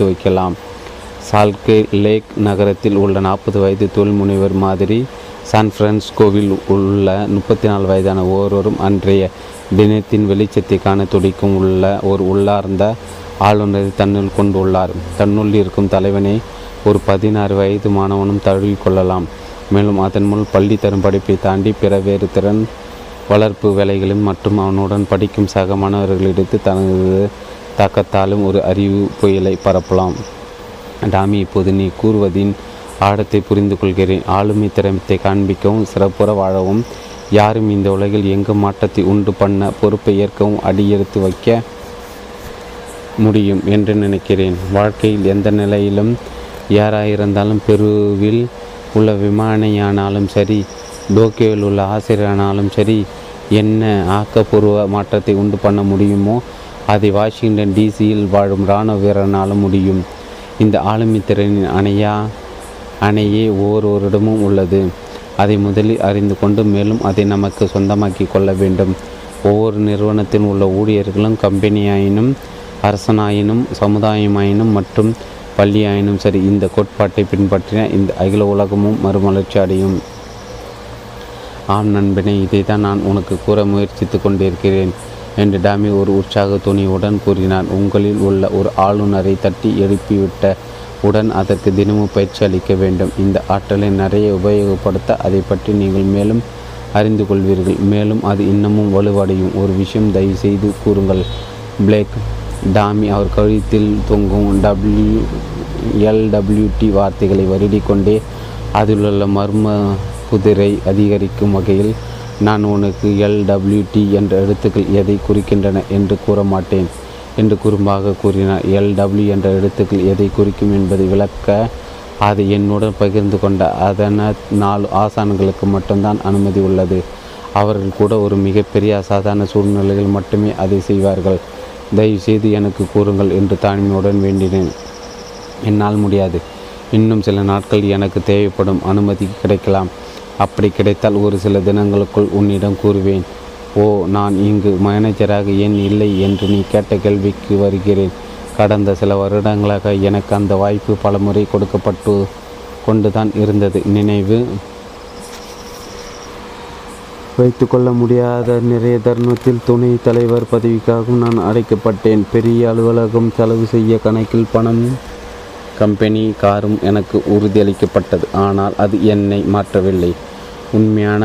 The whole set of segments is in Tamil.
சேர்த்து வைக்கலாம். சால்கே லேக் நகரத்தில் உள்ள 40 வயது தொழில் முனைவர் மாதிரி சான் பிரான்சிஸ்கோவில் உள்ள 34 வயதான ஒருவரும் அன்றைய தினத்தின் வெளிச்சத்தை காண துடிக்கும் உள்ள ஒரு உள்ளார்ந்த ஆளுநரை தன்னுள் கொண்டுள்ளார். தன்னுள் இருக்கும் தலைவனை ஒரு 16 வயது மாணவனும் தழுவிக்கொள்ளலாம். மேலும் அதன் மூலம் பள்ளி தரும் படிப்பை தாண்டி பிற வேறு திறன் வளர்ப்பு வேலைகளும் மற்றும் அவனுடன் படிக்கும் சக மாணவர்களிடத்து தனது தாக்கத்தாலும் ஒரு அறிவு புயலை பரப்பலாம். டாமி, இப்போது நீ கூறுவதின் ஆழத்தை புரிந்து கொள்கிறேன். ஆளுமை திறமையை காண்பிக்கவும் சிறப்புற வாழவும் யாரும் இந்த உலகில் எங்கும் மாற்றத்தை உண்டு பண்ண பொறுப்பை ஏற்கவும் அடியெடுத்து வைக்க முடியும் என்று நினைக்கிறேன். வாழ்க்கையில் எந்த நிலையிலும் யாராயிருந்தாலும், பெருவில் உள்ள விமானியானாலும் சரி, டோக்கியோவில் உள்ள ஆசிரியரானாலும் சரி, என்ன ஆக்கப்பூர்வ மாற்றத்தை உண்டு பண்ண முடியுமோ அதை வாஷிங்டன் டிசியில் வாழும் இராணுவ வீரனாலும் முடியும். இந்த ஆளுமை திறனின் அணையே ஒவ்வொருவரிடமும் உள்ளது. அதை முதலில் அறிந்து கொண்டு மேலும் அதை நமக்கு சொந்தமாக்கி கொள்ள வேண்டும். ஒவ்வொரு நிறுவனத்தில் உள்ள ஊழியர்களும் கம்பெனியாயினும் அரசனாயினும் சமுதாயமாயினும் மற்றும் பள்ளியாயினும் சரி, இந்த கோட்பாட்டை பின்பற்றின இந்த அகில உலகமும் மறுமலர்ச்சி அடையும். ஆம் நண்பனே, இதை தான் நான் உனக்கு கூற முயற்சித்து கொண்டிருக்கிறேன் என்று டாமி ஒரு உற்சாக துணியுடன் கூறினான். உங்களில் உள்ள ஒரு ஆளுநரை தட்டி எழுப்பிவிட்ட உடன் அதற்கு தினமும் பயிற்சி அளிக்க வேண்டும். இந்த ஆற்றலை நிறைய உபயோகப்படுத்த அதை பற்றி நீங்கள் மேலும் அறிந்து கொள்வீர்கள். மேலும் அது இன்னமும் வலுவடையும். ஒரு விஷயம் தயவு செய்து கூறுங்கள் பிளேக். டாமி அவர் கழுத்தில் தொங்கும் W.L.W.D. வார்த்தைகளை வருடிக்கொண்டே அதிலுள்ள மர்ம குதிரை அதிகரிக்கும் வகையில், நான் உனக்கு L.W.D. என்ற எழுத்துக்கள் எதை குறிக்கின்றன என்று கூற மாட்டேன் என்று குறும்பாக கூறினார். L.W. என்ற எழுத்துக்கள் எதை குறிக்கும் என்பதை விளக்க அதை என்னுடன் பகிர்ந்து கொண்ட அதன 4 ஆசான்களுக்கு மட்டும்தான் அனுமதி உள்ளது. அவர்கள் கூட ஒரு மிகப்பெரிய அசாதாரண சூழ்நிலையில் மட்டுமே அதை செய்வார்கள். தயவுசெய்து எனக்கு கூறுங்கள் என்று தாழ்மையுடன் வேண்டினேன். என்னால் முடியாது. இன்னும் சில நாட்கள் எனக்கு தேவைப்படும். அனுமதி கிடைக்கலாம். அப்படி கிடைத்தால் ஒரு சில தினங்களுக்குள் உன்னிடம் கூறுவேன். ஓ, நான் இங்கு மேனேஜராக ஏன் இல்லை என்று நீ கேட்ட கேள்விக்கு வருகிறேன். கடந்த சில வருடங்களாக எனக்கு அந்த வாய்ப்பு பல முறை கொடுக்கப்பட்டு கொண்டுதான் இருந்தது. நினைவு வைத்து கொள்ள முடியாத நிறைய தருணத்தில் துணை தலைவர் பதவிக்காகவும் நான் அழைக்கப்பட்டேன். பெரிய அலுவலகம், செலவு செய்ய கணக்கில் பணம், கம்பெனி, காரும் எனக்கு உறுதியளிக்கப்பட்டது. ஆனால் அது என்னை மாற்றவில்லை. உண்மையான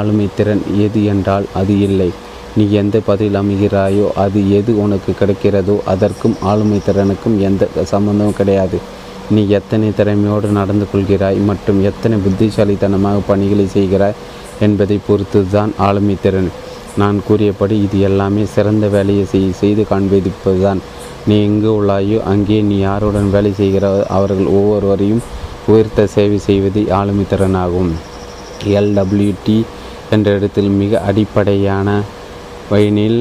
ஆளுமை திறன் எது என்றால் அது இல்லை. நீ எந்த பதில் அமைகிறாயோ, அது எது உனக்கு கிடைக்கிறதோ, அதற்கும் ஆளுமை திறனுக்கும் எந்த சம்பந்தமும் கிடையாது. நீ எத்தனை திறமையோடு நடந்து கொள்கிறாய் மற்றும் எத்தனை புத்திசாலித்தனமாக பணிகளை செய்கிறாய் என்பதை பொறுத்து தான் ஆளுமை திறன். நான் கூறியபடி இது எல்லாமே சிறந்த வேலையை செய்து காண்பிப்பதுதான். நீ எங்கு உள்ளாயோ அங்கே நீ யாருடன் வேலை செய்கிறாய் அவர்கள் ஒவ்வொருவரையும் உயர்த்த சேவை செய்வது ஆளுமை திறனாகும். L.W.D. என்ற இடத்தில் மிக அடிப்படையான வழியில்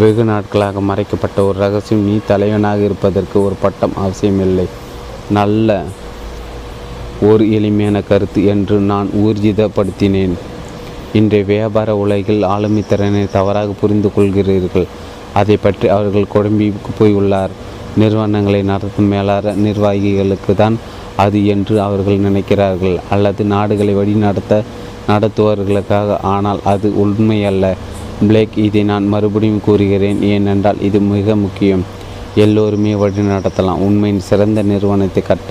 வெகு நாட்களாக மறைக்கப்பட்ட ஒரு ரகசியம். நீ தலைவனாக இருப்பதற்கு ஒரு பட்டம் அவசியமில்லை. நல்ல ஒரு எளிமையான கருத்து என்று நான் ஊர்ஜிதப்படுத்தினேன். இன்றைய வியாபார உலகில் ஆளுமை திறனை தவறாக புரிந்து கொள்கிறீர்கள். அதை பற்றி அவர்கள் குழம்பி போயுள்ளார். நிறுவனங்களை நடத்தும் மேலாள நிர்வாகிகளுக்கு தான் அது என்று அவர்கள் நினைக்கிறார்கள், அல்லது நாடுகளை நடத்துவர்களுக்காக. ஆனால் அது உண்மையல்ல பிளேக். இதை நான் மறுபடியும் கூறுகிறேன், ஏனென்றால் இது மிக முக்கியம். எல்லோருமே வழி நடத்தலாம். உண்மையின் சிறந்த நிறுவனத்தை கட்ட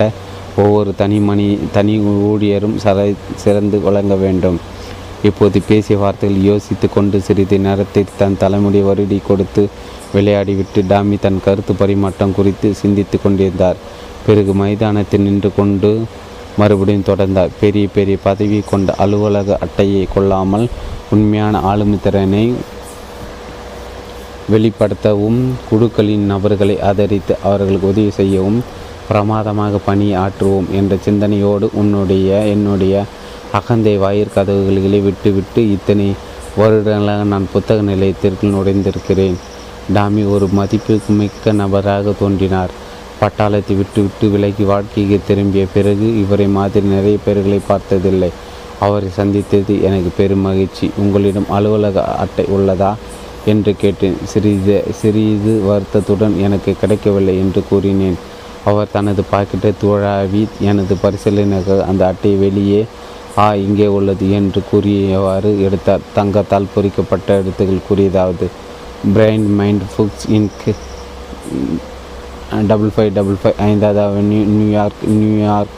ஒவ்வொரு தனி ஊழியரும் சிறந்து வழங்க வேண்டும். இப்போது பேசிய வார்த்தைகள் யோசித்து கொண்டு சிறிது நேரத்தை தன் தலைமுடி வருடி கொடுத்து விளையாடிவிட்டு டாமி தன் கருத்து பரிமாற்றம் குறித்து சிந்தித்து கொண்டிருந்தார். பிறகு மைதானத்தில் நின்று கொண்டு மறுபடியும் தொடர்ந்தார். பெரிய பெரிய பதவி கொண்ட அலுவலக அட்டையை கொள்ளாமல் உண்மையான ஆளுமை திறனை வெளிப்படுத்தவும், குழுக்களின் நபர்களை ஆதரித்து அவர்களுக்கு உதவி செய்யவும், பிரமாதமாக பணி ஆற்றுவோம் என்ற சிந்தனையோடு என்னுடைய அகந்தை வாயிற்கதவுகளை விட்டுவிட்டு இத்தனை வருடங்களாக நான் புத்தக நிலையத்திற்குள் நுழைந்திருக்கிறேன். டாமி ஒரு மதிப்புக்கு மிக்க நபராக தோன்றினார். பட்டாளத்தை விட்டுவிட்டு விலகி வாழ்க்கைக்கு திரும்பிய பிறகு இவரை மாதிரி நிறைய பேர்களை பார்த்ததில்லை. அவரை சந்தித்தது எனக்கு பெரும் மகிழ்ச்சி. உங்களிடம் அலுவலக அட்டை உள்ளதா என்று கேட்டேன். சிறிது வருத்தத்துடன் எனக்கு கிடைக்கவில்லை என்று கூறினேன். அவர் தனது பாக்கெட்டை தூழாவி எனது பரிசீலனைக்கு அந்த அட்டை வெளியே இங்கே உள்ளது என்று கூறியவாறு எடுத்தார். தங்கத்தால் பொறிக்கப்பட்ட எழுத்துக்கள் கூறியதாவது பிரைன் மைண்ட் ஃபுக்ஸ் இன்க் 5555 5வது அவென்யூ நியூயார்க்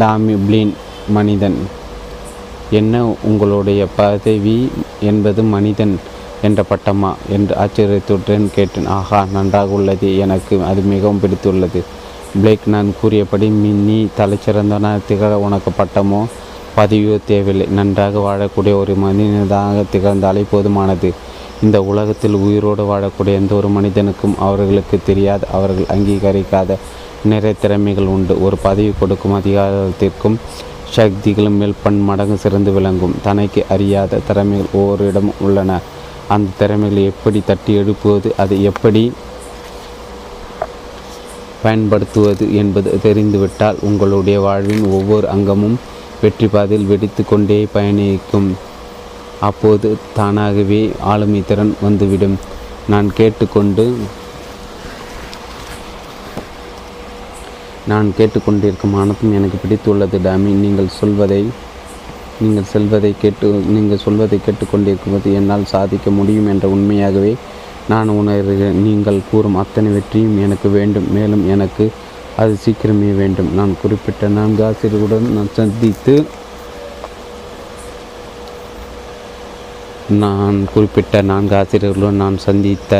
டாமி பிளின் மனிதன். என்ன, உங்களுடைய பதவி என்பது மனிதன் என்ற பட்டமா என்று ஆச்சரியத்துடன் கேட்டேன். ஆகா, நன்றாக உள்ளது, எனக்கு அது மிகவும் பிடித்துள்ளது. பிளேக், நான் கூறியபடி நீ தலைச்சிறந்தவனாக திகழ உனக்கு பட்டமோ பதவியோ தேவையில்லை. நன்றாக வாழக்கூடிய ஒரு மனிதனாக திகழ்ந்தாலே போதுமானது. இந்த உலகத்தில் உயிரோடு வாழக்கூடிய எந்த ஒரு மனிதனுக்கும் அவர்களுக்கு தெரியாத, அவர்கள் அங்கீகரிக்காத நிறைய திறமைகள் உண்டு. ஒரு பதவி கொடுக்கும் அதிகாரத்திற்கும் சக்திகளும் மேல் பன்மடங்கு சிறந்து விளங்கும் தனக்கு அறியாத திறமைகள் ஒவ்வொரு இடமும் உள்ளன. அந்த திறமைகளை எப்படி தட்டி எழுப்புவது, அதை எப்படி பயன்படுத்துவது என்பது தெரிந்துவிட்டால் உங்களுடைய வாழ்வின் ஒவ்வொரு அங்கமும் வெற்றி பாதையில் வெடித்து கொண்டே பயணிக்கும். அப்போது தானாகவே ஆளுமை திறன் வந்துவிடும். நான் கேட்டுக்கொண்டிருக்கும் அனைத்தும் எனக்கு பிடித்துள்ளது டாமி. நீங்கள் சொல்வதை கேட்டுக்கொண்டிருக்கும்போது என்னால் சாதிக்க முடியும் என்ற உண்மையாகவே நான் உணர்கிறேன். நீங்கள் கூறும் அத்தனை வெற்றியும் எனக்கு வேண்டும். மேலும் எனக்கு அது சீக்கிரமே வேண்டும். நான் குறிப்பிட்ட 4 ஆசிரியர்களுடன் நான் சந்தித்த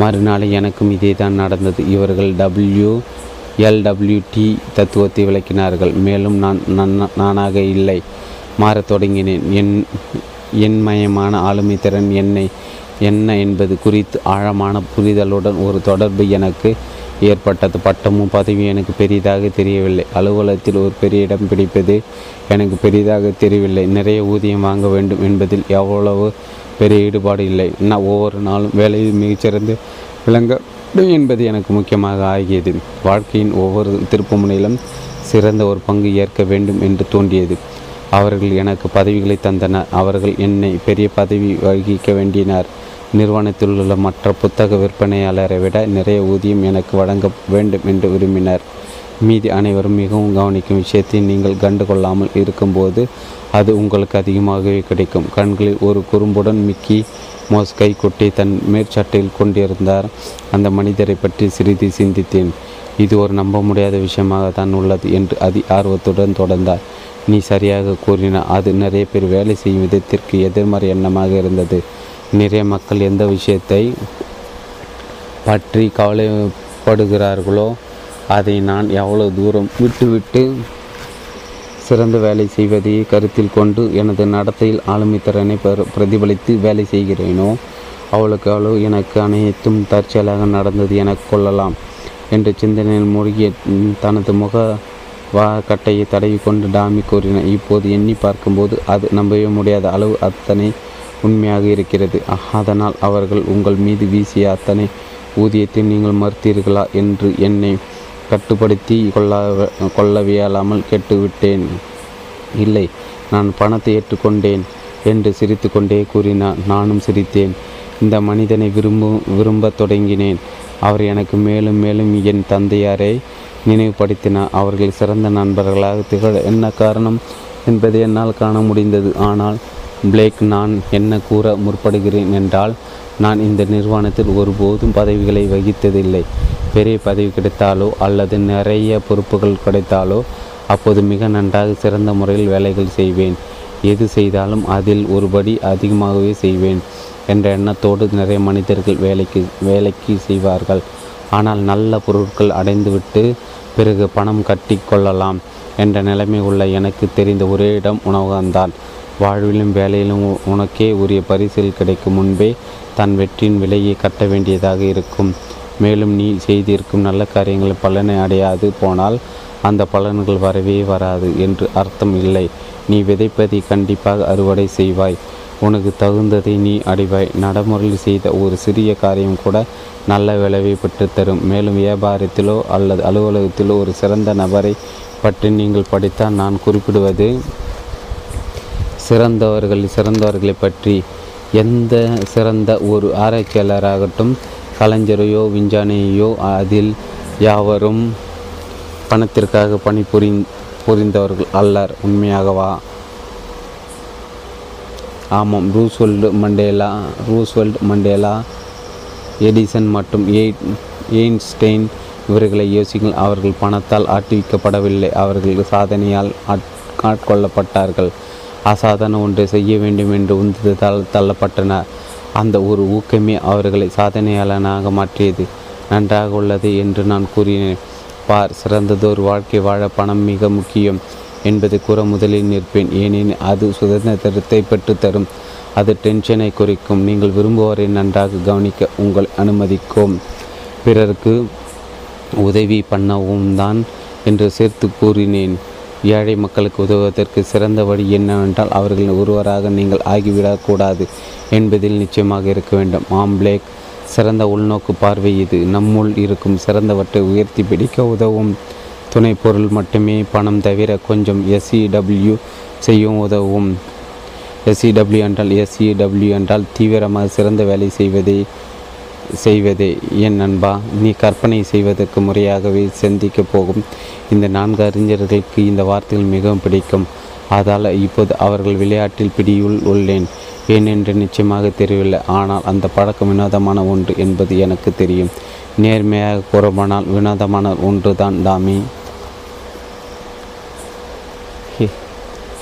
மறுநாளை எனக்கும் இதே தான் நடந்தது. இவர்கள் W.L.W.D. தத்துவத்தை விளக்கினார்கள். மேலும் நானாக இல்லை, மாறத் தொடங்கினேன். என்மயமான ஆளுமை திறன் என்ன என்பது குறித்து ஆழமான புரிதலுடன் ஒரு தொடர்பு எனக்கு ஏற்பட்டது. பட்டமும் பதவியும் எனக்கு பெரிதாக தெரியவில்லை. அலுவலகத்தில் ஒரு பெரிய இடம் பிடிப்பது எனக்கு பெரிதாக தெரியவில்லை. நிறைய ஊதியம் வாங்க வேண்டும் என்பதில் எவ்வளவு பெரிய ஈடுபாடு இல்லை. நான் ஒவ்வொரு நாளும் வேலையில் மிகச்சிறந்து விளங்க என்பது எனக்கு முக்கியமாக ஆகியது. வாழ்க்கையின் ஒவ்வொரு திருப்புமுனையிலும் சிறந்த ஒரு பங்கு ஏற்க வேண்டும் என்று தோன்றியது. அவர்கள் எனக்கு பதவிகளை தந்தனர். அவர்கள் என்னை பெரிய பதவி வகிக்க வேண்டினார். நிறுவனத்தில் உள்ள மற்ற புத்தக விற்பனையாளரை விட நிறைய ஊதியம் எனக்கு வழங்க வேண்டும் என்று விரும்பினர். மீதி அனைவரும் மிகவும் கவனிக்கும் விஷயத்தை நீங்கள் கண்டு கொள்ளாமல் இருக்கும்போது அது உங்களுக்கு அதிகமாகவே கிடைக்கும். கண்களில் ஒரு குறும்புடன் மிக்கி மோஸ் கை கொட்டி தன் மேற்சட்டையில் கொண்டிருந்தார். அந்த மனிதரை பற்றி சிறிது சிந்தித்தேன். இது ஒரு நம்ப முடியாத விஷயமாக தான் உள்ளது என்று அதி ஆர்வத்துடன் தொடர்ந்தார். நீ சரியாக கூறினார். அது நிறைய பேர் வேலை செய்யும் விதத்திற்கு எதிர்மறை எண்ணமாக இருந்தது. நிறைய மக்கள் எந்த விஷயத்தை பற்றி கவலைப்படுகிறார்களோ அதை நான் எவ்வளோ தூரம் விட்டுவிட்டு சிறந்த வேலை செய்வதையே கருத்தில் கொண்டு எனது நடத்தையில் ஆளுமை திறனை பிரதிபலித்து வேலை செய்கிறேனோ அவளுக்கு அவ்வளோ எனக்கு அனைத்தும் தற்செயலாக நடந்தது எனக் கொள்ளலாம் என்று சிந்தனையில் மூழ்கிய தனது முக கட்டையை தடவி கொண்டு டாமி கூறினார். இப்போது எண்ணி பார்க்கும்போது அது நம்பவே முடியாத அளவு அத்தனை உண்மையாக இருக்கிறது. அதனால் அவர்கள் உங்கள் மீது வீசிய அத்தனை ஊதியத்தை நீங்கள் மறுத்தீர்களா என்று என்னை கட்டுப்படுத்தி கொள்ளவியலாமல் கேட்டுவிட்டேன். இல்லை, நான் பணத்தை ஏற்றுக்கொண்டேன் என்று சிரித்து கொண்டே கூறினார். நானும் சிரித்தேன். இந்த மனிதனை விரும்பத் தொடங்கினேன். அவர் எனக்கு மேலும் மேலும் என் தந்தையாரை நினைவுபடுத்தினார். அவர்கள் சிறந்த நண்பர்களாக திகழ என்ன காரணம் என்பதை என்னால் காண முடிந்தது. ஆனால் பிளேக், நான் என்ன கூற முற்படுகிறேன் என்றால், நான் இந்த நிறுவனத்தில் ஒருபோதும் பதவிகளை வகித்ததில்லை. பெரிய பதவி கிடைத்தாலோ அல்லது நிறைய பொறுப்புகள் கிடைத்தாலோ அப்போது மிக நன்றாக சிறந்த முறையில் வேலைகள் செய்வேன். எது செய்தாலும் அதில் ஒருபடி அதிகமாகவே செய்வேன் என்ற எண்ணத்தோடு நிறைய மனிதர்கள் வேலைக்கு செய்வார்கள். ஆனால் நல்ல பொருட்கள் அடைந்துவிட்டு பிறகு பணம் கட்டி கொள்ளலாம் என்ற நிலைமை உள்ள எனக்கு தெரிந்த ஒரே இடம் உணவகம்தான். வாழ்விலும் வேலையிலும் உனக்கே உரிய பரிசில் கிடைக்கும் முன்பே தன் வெற்றியின் விலையை கட்ட வேண்டியதாக இருக்கும். மேலும் நீ செய்திருக்கும் நல்ல காரியங்கள் பலனை அடையாது போனால் அந்த பலன்கள் வரவே வராது என்று அர்த்தம் இல்லை. நீ விதைப்பதை கண்டிப்பாக அறுவடை செய்வாய். உனக்கு தகுந்ததை நீ அடைவாய். நடைமுறையில் செய்த ஒரு சிறிய காரியம் கூட நல்ல விளைவை பெற்றுத்தரும். மேலும் வியாபாரத்திலோ அல்லது அலுவலகத்திலோ ஒரு சிறந்த நபரை பற்றி நீங்கள் படித்தால் நான் குறிப்பிடுவது சிறந்தவர்களை பற்றி எந்த சிறந்த ஒரு ஆராய்ச்சியாளராகட்டும், கலைஞரையோ விஞ்ஞானியோ, அதில் யாவரும் பணத்திற்காக பணிபுரிந்தவர்கள் அல்லர். உண்மையாகவா? ஆமாம். ரூஸ்வெல்ட் மண்டேலா, எடிசன் மற்றும் எயின்ஸ்டைன் இவர்களை யோசிங்கள். அவர்கள் பணத்தால் ஆட்டிவிக்கப்படவில்லை, அவர்கள் சாதனையால் ஆட்கொள்ளப்பட்டார்கள். அசாதாரண ஒன்றை செய்ய வேண்டும் என்று உந்து தள்ளப்பட்டனர். அந்த ஒரு ஊக்கமே அவர்களை சாதனையாளனாக மாற்றியது. நன்றாக உள்ளது என்று நான் கூறினேன். பார், சிறந்ததொரு வாழ்க்கை வாழ பணம் மிக முக்கியம் என்பதை கூற முதலில் நிற்பேன். ஏனெனில் அது சுதந்திரத்தை பெற்றுத்தரும், அது டென்ஷனை குறைக்கும், நீங்கள் விரும்புவரை நன்றாக கவனிக்க உங்களை அனுமதிக்கும், பிறருக்கு உதவி பண்ணவும் தான் என்று சேர்த்து கூறினேன். ஏழை மக்களுக்கு உதவுவதற்கு சிறந்த வழி என்னவென்றால் அவர்களின் ஒருவராக நீங்கள் ஆகிவிடக்கூடாது என்பதில் நிச்சயமாக இருக்க வேண்டும். ஆம் பிளேக், சிறந்த உள்நோக்கு பார்வை இது. நம்முள் இருக்கும் சிறந்தவற்றை உயர்த்தி பிடிக்க உதவும் துணை பொருள் மட்டுமே பணம் தவிர கொஞ்சம் எஸ்இடபிள்யூ செய்யவும் உதவும். எஸ்இடபிள்யூ என்றால் தீவிரமாக சிறந்த வேலை செய்வதே. என் நண்பா, நீ கற்பனை செய்வதற்கு முறையாகவே சிந்திக்கப் போகும். இந்த 4 அறிஞர்களுக்கு இந்த வார்த்தைகள் மிகவும் பிடிக்கும். அதால் இப்போது அவர்கள் விளையாட்டில் பிடியுள் உள்ளேன். ஏனென்று நிச்சயமாக தெரியவில்லை, ஆனால் அந்த பழக்கம் வினோதமான ஒன்று என்பது எனக்கு தெரியும். நேர்மையாக கூறப்போனால் வினோதமான ஒன்று தான் டாமி.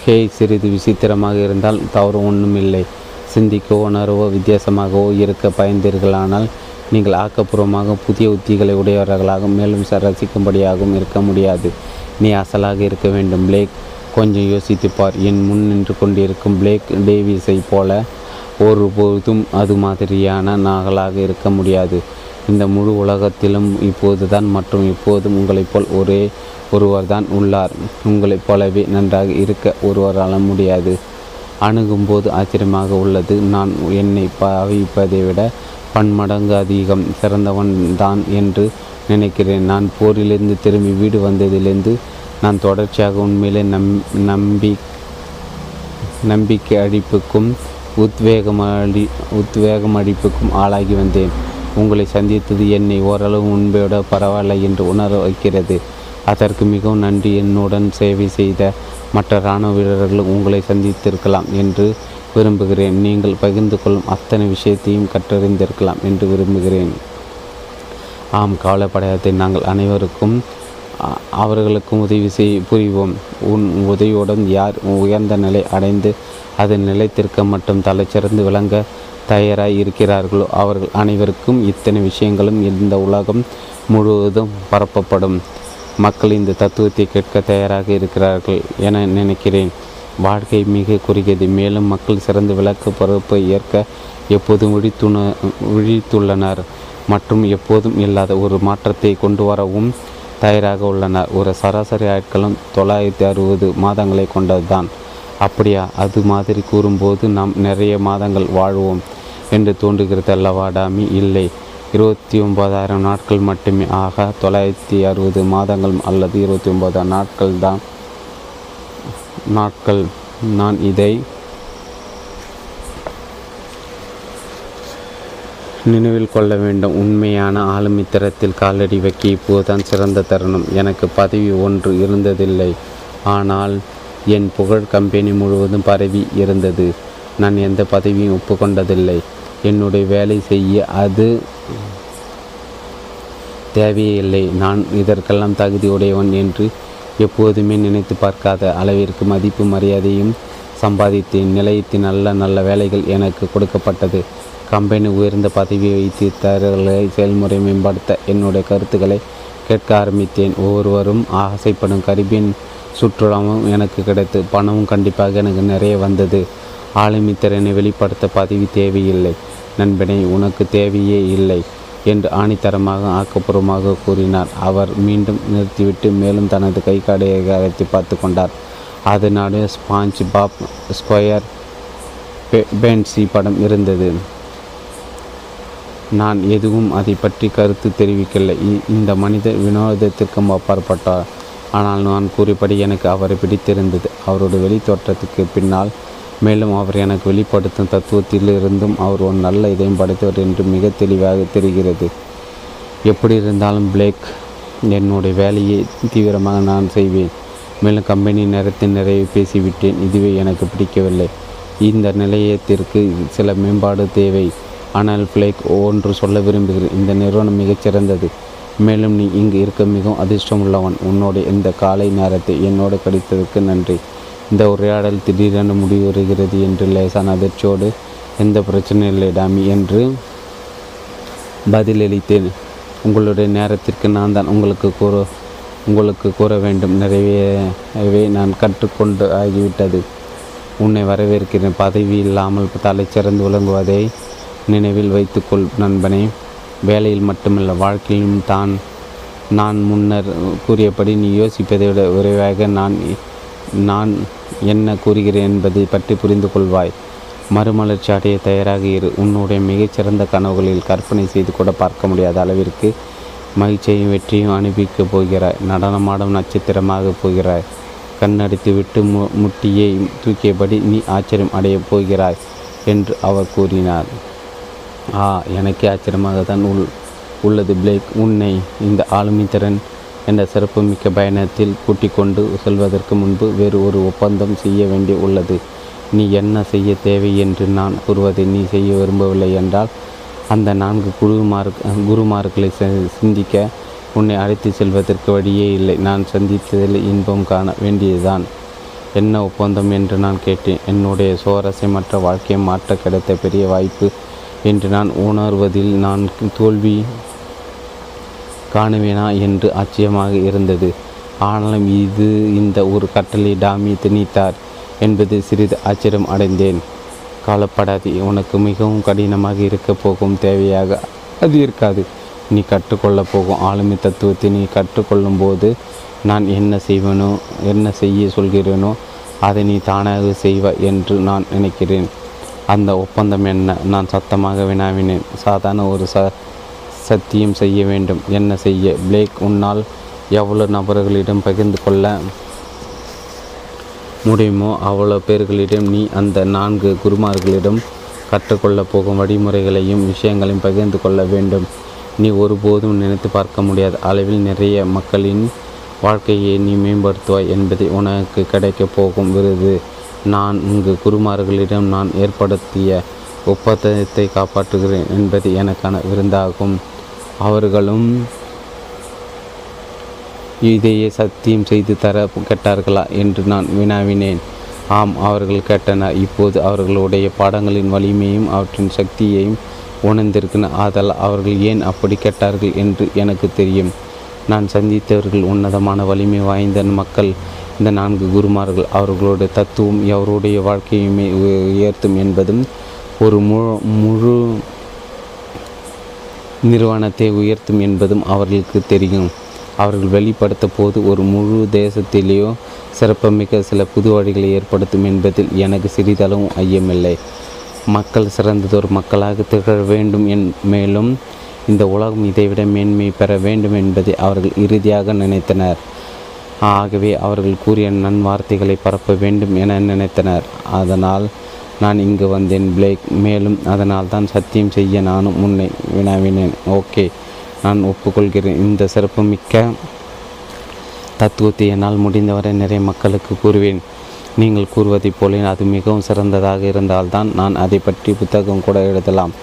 ஹே, சிறிது விசித்திரமாக இருந்தால் தவறு ஒன்றும் இல்லை. சிந்திக்கவோ உணர்வோ வித்தியாசமாகவோ இருக்க பயந்தீர்களானால் நீங்கள் ஆக்கப்பூர்வமாக புதிய உத்திகளை உடையவர்களாகவும் மேலும் ரசிக்கும்படியாகவும் இருக்க முடியாது. நீ அசலாக இருக்க வேண்டும் பிளேக். கொஞ்சம் யோசித்துப்பார். என் முன் நின்று கொண்டிருக்கும் பிளேக் டேவிஸை போல ஒருபோதும் அது மாதிரியான நாகலாக இருக்க முடியாது. இந்த முழு உலகத்திலும் இப்போதுதான் மற்றும் இப்போதும் உங்களைப் போல் ஒருவர் தான் உள்ளார். உங்களைப் போலவே நன்றாக இருக்க ஒருவரால் முடியாது. அணுகும்போது ஆச்சரியமாக உள்ளது. நான் என்னை பாவிப்பதை விட பன்மடங்கு அதிகம் சிறந்தவன் தான் என்று நினைக்கிறேன். நான் போரிலிருந்து திரும்பி வீடு வந்ததிலிருந்து நான் தொடர்ச்சியாக உண்மையிலே நம்பிக்கை அடிப்புக்கும் உத்வேகம் அடிப்புக்கும் ஆளாகி வந்தேன். உங்களை சந்தித்தது என்னை ஓரளவு உண்மையோட பரவாயில்லை என்று உணர வைக்கிறது. அதற்கு மிகவும் நன்றி. என்னுடன் சேவை செய்த மற்ற இராணுவ வீரர்களும் உங்களை சந்தித்திருக்கலாம் என்று விரும்புகிறேன். நீங்கள் பகிர்ந்து கொள்ளும் அத்தனை விஷயத்தையும் கற்றறிந்திருக்கலாம் என்று விரும்புகிறேன். ஆம், கவலைப்படையாதே. நாங்கள் அனைவருக்கும் அவர்களுக்கும் உதவி புரிவோம். உன் உதவியுடன் யார் உயர்ந்த நிலை அடைந்து அதன் நிலைத்திற்க மற்றும் தலைச்சிறந்து விளங்க தயாராக இருக்கிறார்களோ அவர்கள் அனைவருக்கும் இத்தனை விஷயங்களும் இந்த உலகம் முழுவதும் பரப்பப்படும். மக்கள் இந்த தத்துவத்தை கேட்க தயாராக இருக்கிறார்கள் என நினைக்கிறேன். வாழ்க்கை மிக குறுகியது, மேலும் மக்கள் சிறந்த விளக்கு பொறுப்பை ஏற்க எப்போதும் விழித்துள்ளனர் மற்றும் எப்போதும் இல்லாத ஒரு மாற்றத்தை கொண்டு வரவும் தயாராக உள்ளனர். ஒரு சராசரி ஆட்களும் 960 மாதங்களை கொண்டதுதான். அப்படியா? அது மாதிரி கூறும்போது நாம் நிறைய மாதங்கள் வாழ்வோம் என்று தோன்றுகிறது அல்லவா டாமி? இல்லை, 29,000 நாட்கள் மட்டுமே. ஆக 960 மாதங்கள் அல்லது 29 நாட்கள். நான் இதை நினைவில் கொள்ள வேண்டும். உண்மையான ஆளுமித்திரத்தில் காலடி வைக்க இப்போதுதான் சிறந்த தருணம். எனக்கு பதவி ஒன்று இருந்ததில்லை, ஆனால் என் புகழ் கம்பெனி முழுவதும் பரவி இருந்தது. நான் எந்த பதவியும் ஒப்புக்கொண்டதில்லை. என்னுடைய வேலை செய்ய அது தேவையில்லை. நான் இதற்கெல்லாம் தகுதியுடையவன் என்று எப்போதுமே நினைத்து பார்க்காத அளவிற்கு மதிப்பு மரியாதையும் சம்பாதித்தேன். நிலையத்தின் நல்ல வேலைகள் எனக்கு கொடுக்கப்பட்டது. கம்பெனி உயர்ந்த பதவியை வைத்து தரலை செயல்முறை மேம்படுத்த என்னுடைய கருத்துக்களை கேட்க ஆரம்பித்தேன். ஒவ்வொருவரும் ஆசைப்படும் கரிபியன் சுற்றுலாவும் எனக்கு கிடைத்து பணமும் கண்டிப்பாக எனக்கு நிறைய வந்தது. ஆளுமித்திறனை வெளிப்படுத்த பதவி தேவையில்லை நண்பனை, உனக்கு தேவையே இல்லை என்று ஆணித்தரமாக ஆக்கப்பூர்வமாக கூறினார். அவர் மீண்டும் நிறுத்திவிட்டு மேலும் தனது கை கடையத்தை பார்த்து கொண்டார். அதனாலே ஸ்பாஞ்ச் பாப் ஸ்கொயர் பேன்சி படம் இருந்தது. நான் எதுவும் அதை பற்றி கருத்து தெரிவிக்கவில்லை. இந்த மனிதர் வினோதத்திற்கும் அப்பாற்பட்டார், ஆனால் நான் கூறியபடி எனக்கு அவரை பிடித்திருந்தது. அவருடைய வெளித்தோற்றத்துக்கு பின்னால் மேலும் அவர் எனக்கு வெளிப்படுத்தும் தத்துவத்திலிருந்தும் அவர் ஒரு நல்ல இதயம் படைத்தவர் என்று மிக தெளிவாக தெரிகிறது. எப்படி இருந்தாலும் பிளேக், என்னுடைய வேலையை தீவிரமாக நான் செய்வேன். மேலும் கம்பெனி நேரத்தின் நிறைய பேசிவிட்டேன். இதுவே எனக்கு பிடிக்கவில்லை. இந்த நிலையத்திற்கு சில மேம்பாடு தேவை. ஆனால் பிளேக், ஒன்று சொல்ல விரும்புகிறேன். இந்த நிறுவனம் மிகச்சிறந்தது. மேலும் நீ இங்கு இருக்க மிகவும் அதிர்ஷ்டமுள்ளவன். உன்னோட இந்த காலை நேரத்தை என்னோடு கிடைத்ததற்கு நன்றி. இந்த உரையாடல் திடீரென முடிவுறுகிறது என்று லேசான அதிர்ச்சியோடு, எந்த பிரச்சனையும் இல்லை டாமி என்று பதிலளித்தேன். உங்களுடைய நேரத்திற்கு நான் தான் உங்களுக்கு கூற வேண்டும். நிறையவே நான் கற்றுக்கொண்டு ஆகிவிட்டது. உன்னை வரவேற்கிறேன். பதவி இல்லாமல் தலை சிறந்து விளங்குவதை நினைவில் வைத்துக்கொள் நண்பனே. வேலையில் மட்டுமல்ல, வாழ்க்கையிலும் தான். நான் முன்னர் கூறியபடி நீ யோசிப்பதை விட விரைவாக நான் என்ன கூறுகிறேன் என்பதை பற்றி புரிந்து கொள்வாய். மறுமலர்ச்சி அடைய தயாராக இரு. உன்னுடைய மிகச்சிறந்த கனவுகளில் கற்பனை செய்து கூட பார்க்க முடியாத அளவிற்கு மகிழ்ச்சியையும் வெற்றியும் அனுப்பிக்கப் போகிறாய். நடனமாடும் நட்சத்திரமாக போகிறாய். கண்ணடித்து விட்டு முட்டியை தூக்கியபடி நீ ஆச்சரியம் அடையப் போகிறாய் என்று அவர் கூறினார். எனக்கே ஆச்சரியமாக தான் உள்ளது பிளேக். உன்னை இந்த ஆளுமை திறன் என்ற சிறப்புமிக்க பயணத்தில் கூட்டிக் கொண்டு செல்வதற்கு முன்பு வேறு ஒரு ஒப்பந்தம் செய்ய வேண்டி உள்ளது. நீ என்ன செய்ய தேவை என்று நான் கூறுவதை நீ செய்ய விரும்பவில்லை என்றால், அந்த 4 குருமார்களை சிந்திக்க உன்னை அழைத்து செல்வதற்கு வழியே இல்லை. நான் சந்தித்ததில் இன்பம் காண வேண்டியதுதான். என்ன ஒப்பந்தம் என்று நான் கேட்டேன். என்னுடைய சுவாரஸ்யமற்ற வாழ்க்கையை மாற்ற கிடைத்த பெரிய வாய்ப்பு என்று நான் உணர்வதில் நான் தோல்வி காணுவேனா என்று ஆச்சரியமாக இருந்தது. ஆனாலும் இது இந்த ஒரு கட்டளை டாமி திணித்தார் என்பது சிறிது ஆச்சரியம் அடைந்தேன். காலப்படாது, உனக்கு மிகவும் கடினமாக இருக்கப் போகும் தேவையாக அது இருக்காது. நீ கற்றுக்கொள்ளப் போகும் ஆளுமை தத்துவத்தை நீ கற்றுக்கொள்ளும் போது நான் என்ன செய்ய சொல்கிறேனோ அதை நீ தானாக செய்வாய் என்று நான் நினைக்கிறேன். அந்த ஒப்பந்தம் என்ன? நான் சத்தமாக வினாவினேன். சாதாரண ஒரு சத்தியம் செய்ய வேண்டும். என்ன செய்ய பிளேக்? உன்னால் எவ்வளவு நபர்களிடம் பகிர்ந்து கொள்ள முடியுமோ அவ்வளோ பேர்களிடம் நீ அந்த 4 குருமார்களிடம் கற்றுக்கொள்ளப் போகும் வழிமுறைகளையும் விஷயங்களையும் பகிர்ந்து கொள்ள வேண்டும். நீ ஒருபோதும் நினைத்து பார்க்க முடியாத அளவில் நிறைய மக்களின் வாழ்க்கையை நீ மேம்படுத்துவாய் என்பதை உனக்கு கிடைக்கப் போகும் விருது. நான் இங்கு குருமார்களிடம் நான் ஏற்படுத்திய ஒப்பந்தத்தை காப்பாற்றுகிறேன் என்பது எனக்கான விருந்தாகும். அவர்களும் இதையே சத்தியம் செய்து தர கேட்டார்களா என்று நான் வினாவினேன். ஆம், அவர்கள் கேட்டனர். இப்போது அவர்களுடைய பாடங்களின் வலிமையும் அவற்றின் சக்தியையும் உணர்ந்திருக்கின்றன. ஆதலால் அவர்கள் ஏன் அப்படி கேட்டார்கள் என்று எனக்கு தெரியும். நான் சந்தித்தவர்கள் உன்னதமான வலிமை வாய்ந்த மக்கள். இந்த 4 குருமார்கள் அவர்களுடைய தத்துவம் எவருடைய வாழ்க்கையுமே உயர்த்தும் என்பதும் ஒரு முழு நிறுவனத்தை உயர்த்தும் என்பதும் அவர்களுக்கு தெரியும். அவர்கள் வெளிப்படுத்த போது ஒரு முழு தேசத்திலேயோ சிறப்புமிக்க சில புது வழிகளை ஏற்படுத்தும் என்பதில் எனக்கு சிறிதளவும் ஐயமில்லை. மக்கள் சிறந்ததொரு மக்களாக திகழ வேண்டும். மேலும் இந்த உலகம் இதைவிட மேன்மை பெற வேண்டும் என்பதை அவர்கள் இறுதியாக நினைத்தனர். ஆகவே அவர்கள் கூறிய நன்வார்த்தைகளை பரப்ப வேண்டும் என நினைத்தனர். அதனால் நான் இங்கு வந்தேன் பிளேக். மேலும் அதனால்தான் சத்தியம் செய்ய நானும் முன்னே வினாவினேன். ஓகே, நான் ஒப்புக்கொள்கிறேன். இந்த சிறப்புமிக்க தத்துவத்தை என்னால் முடிந்தவரை நிறைய மக்களுக்கு கூறுவேன். நீங்கள் கூறுவதைப் போல அது மிகவும் சிறந்ததாக இருந்தால்தான் நான் அதை பற்றி புத்தகம் கூட எழுதலாம்.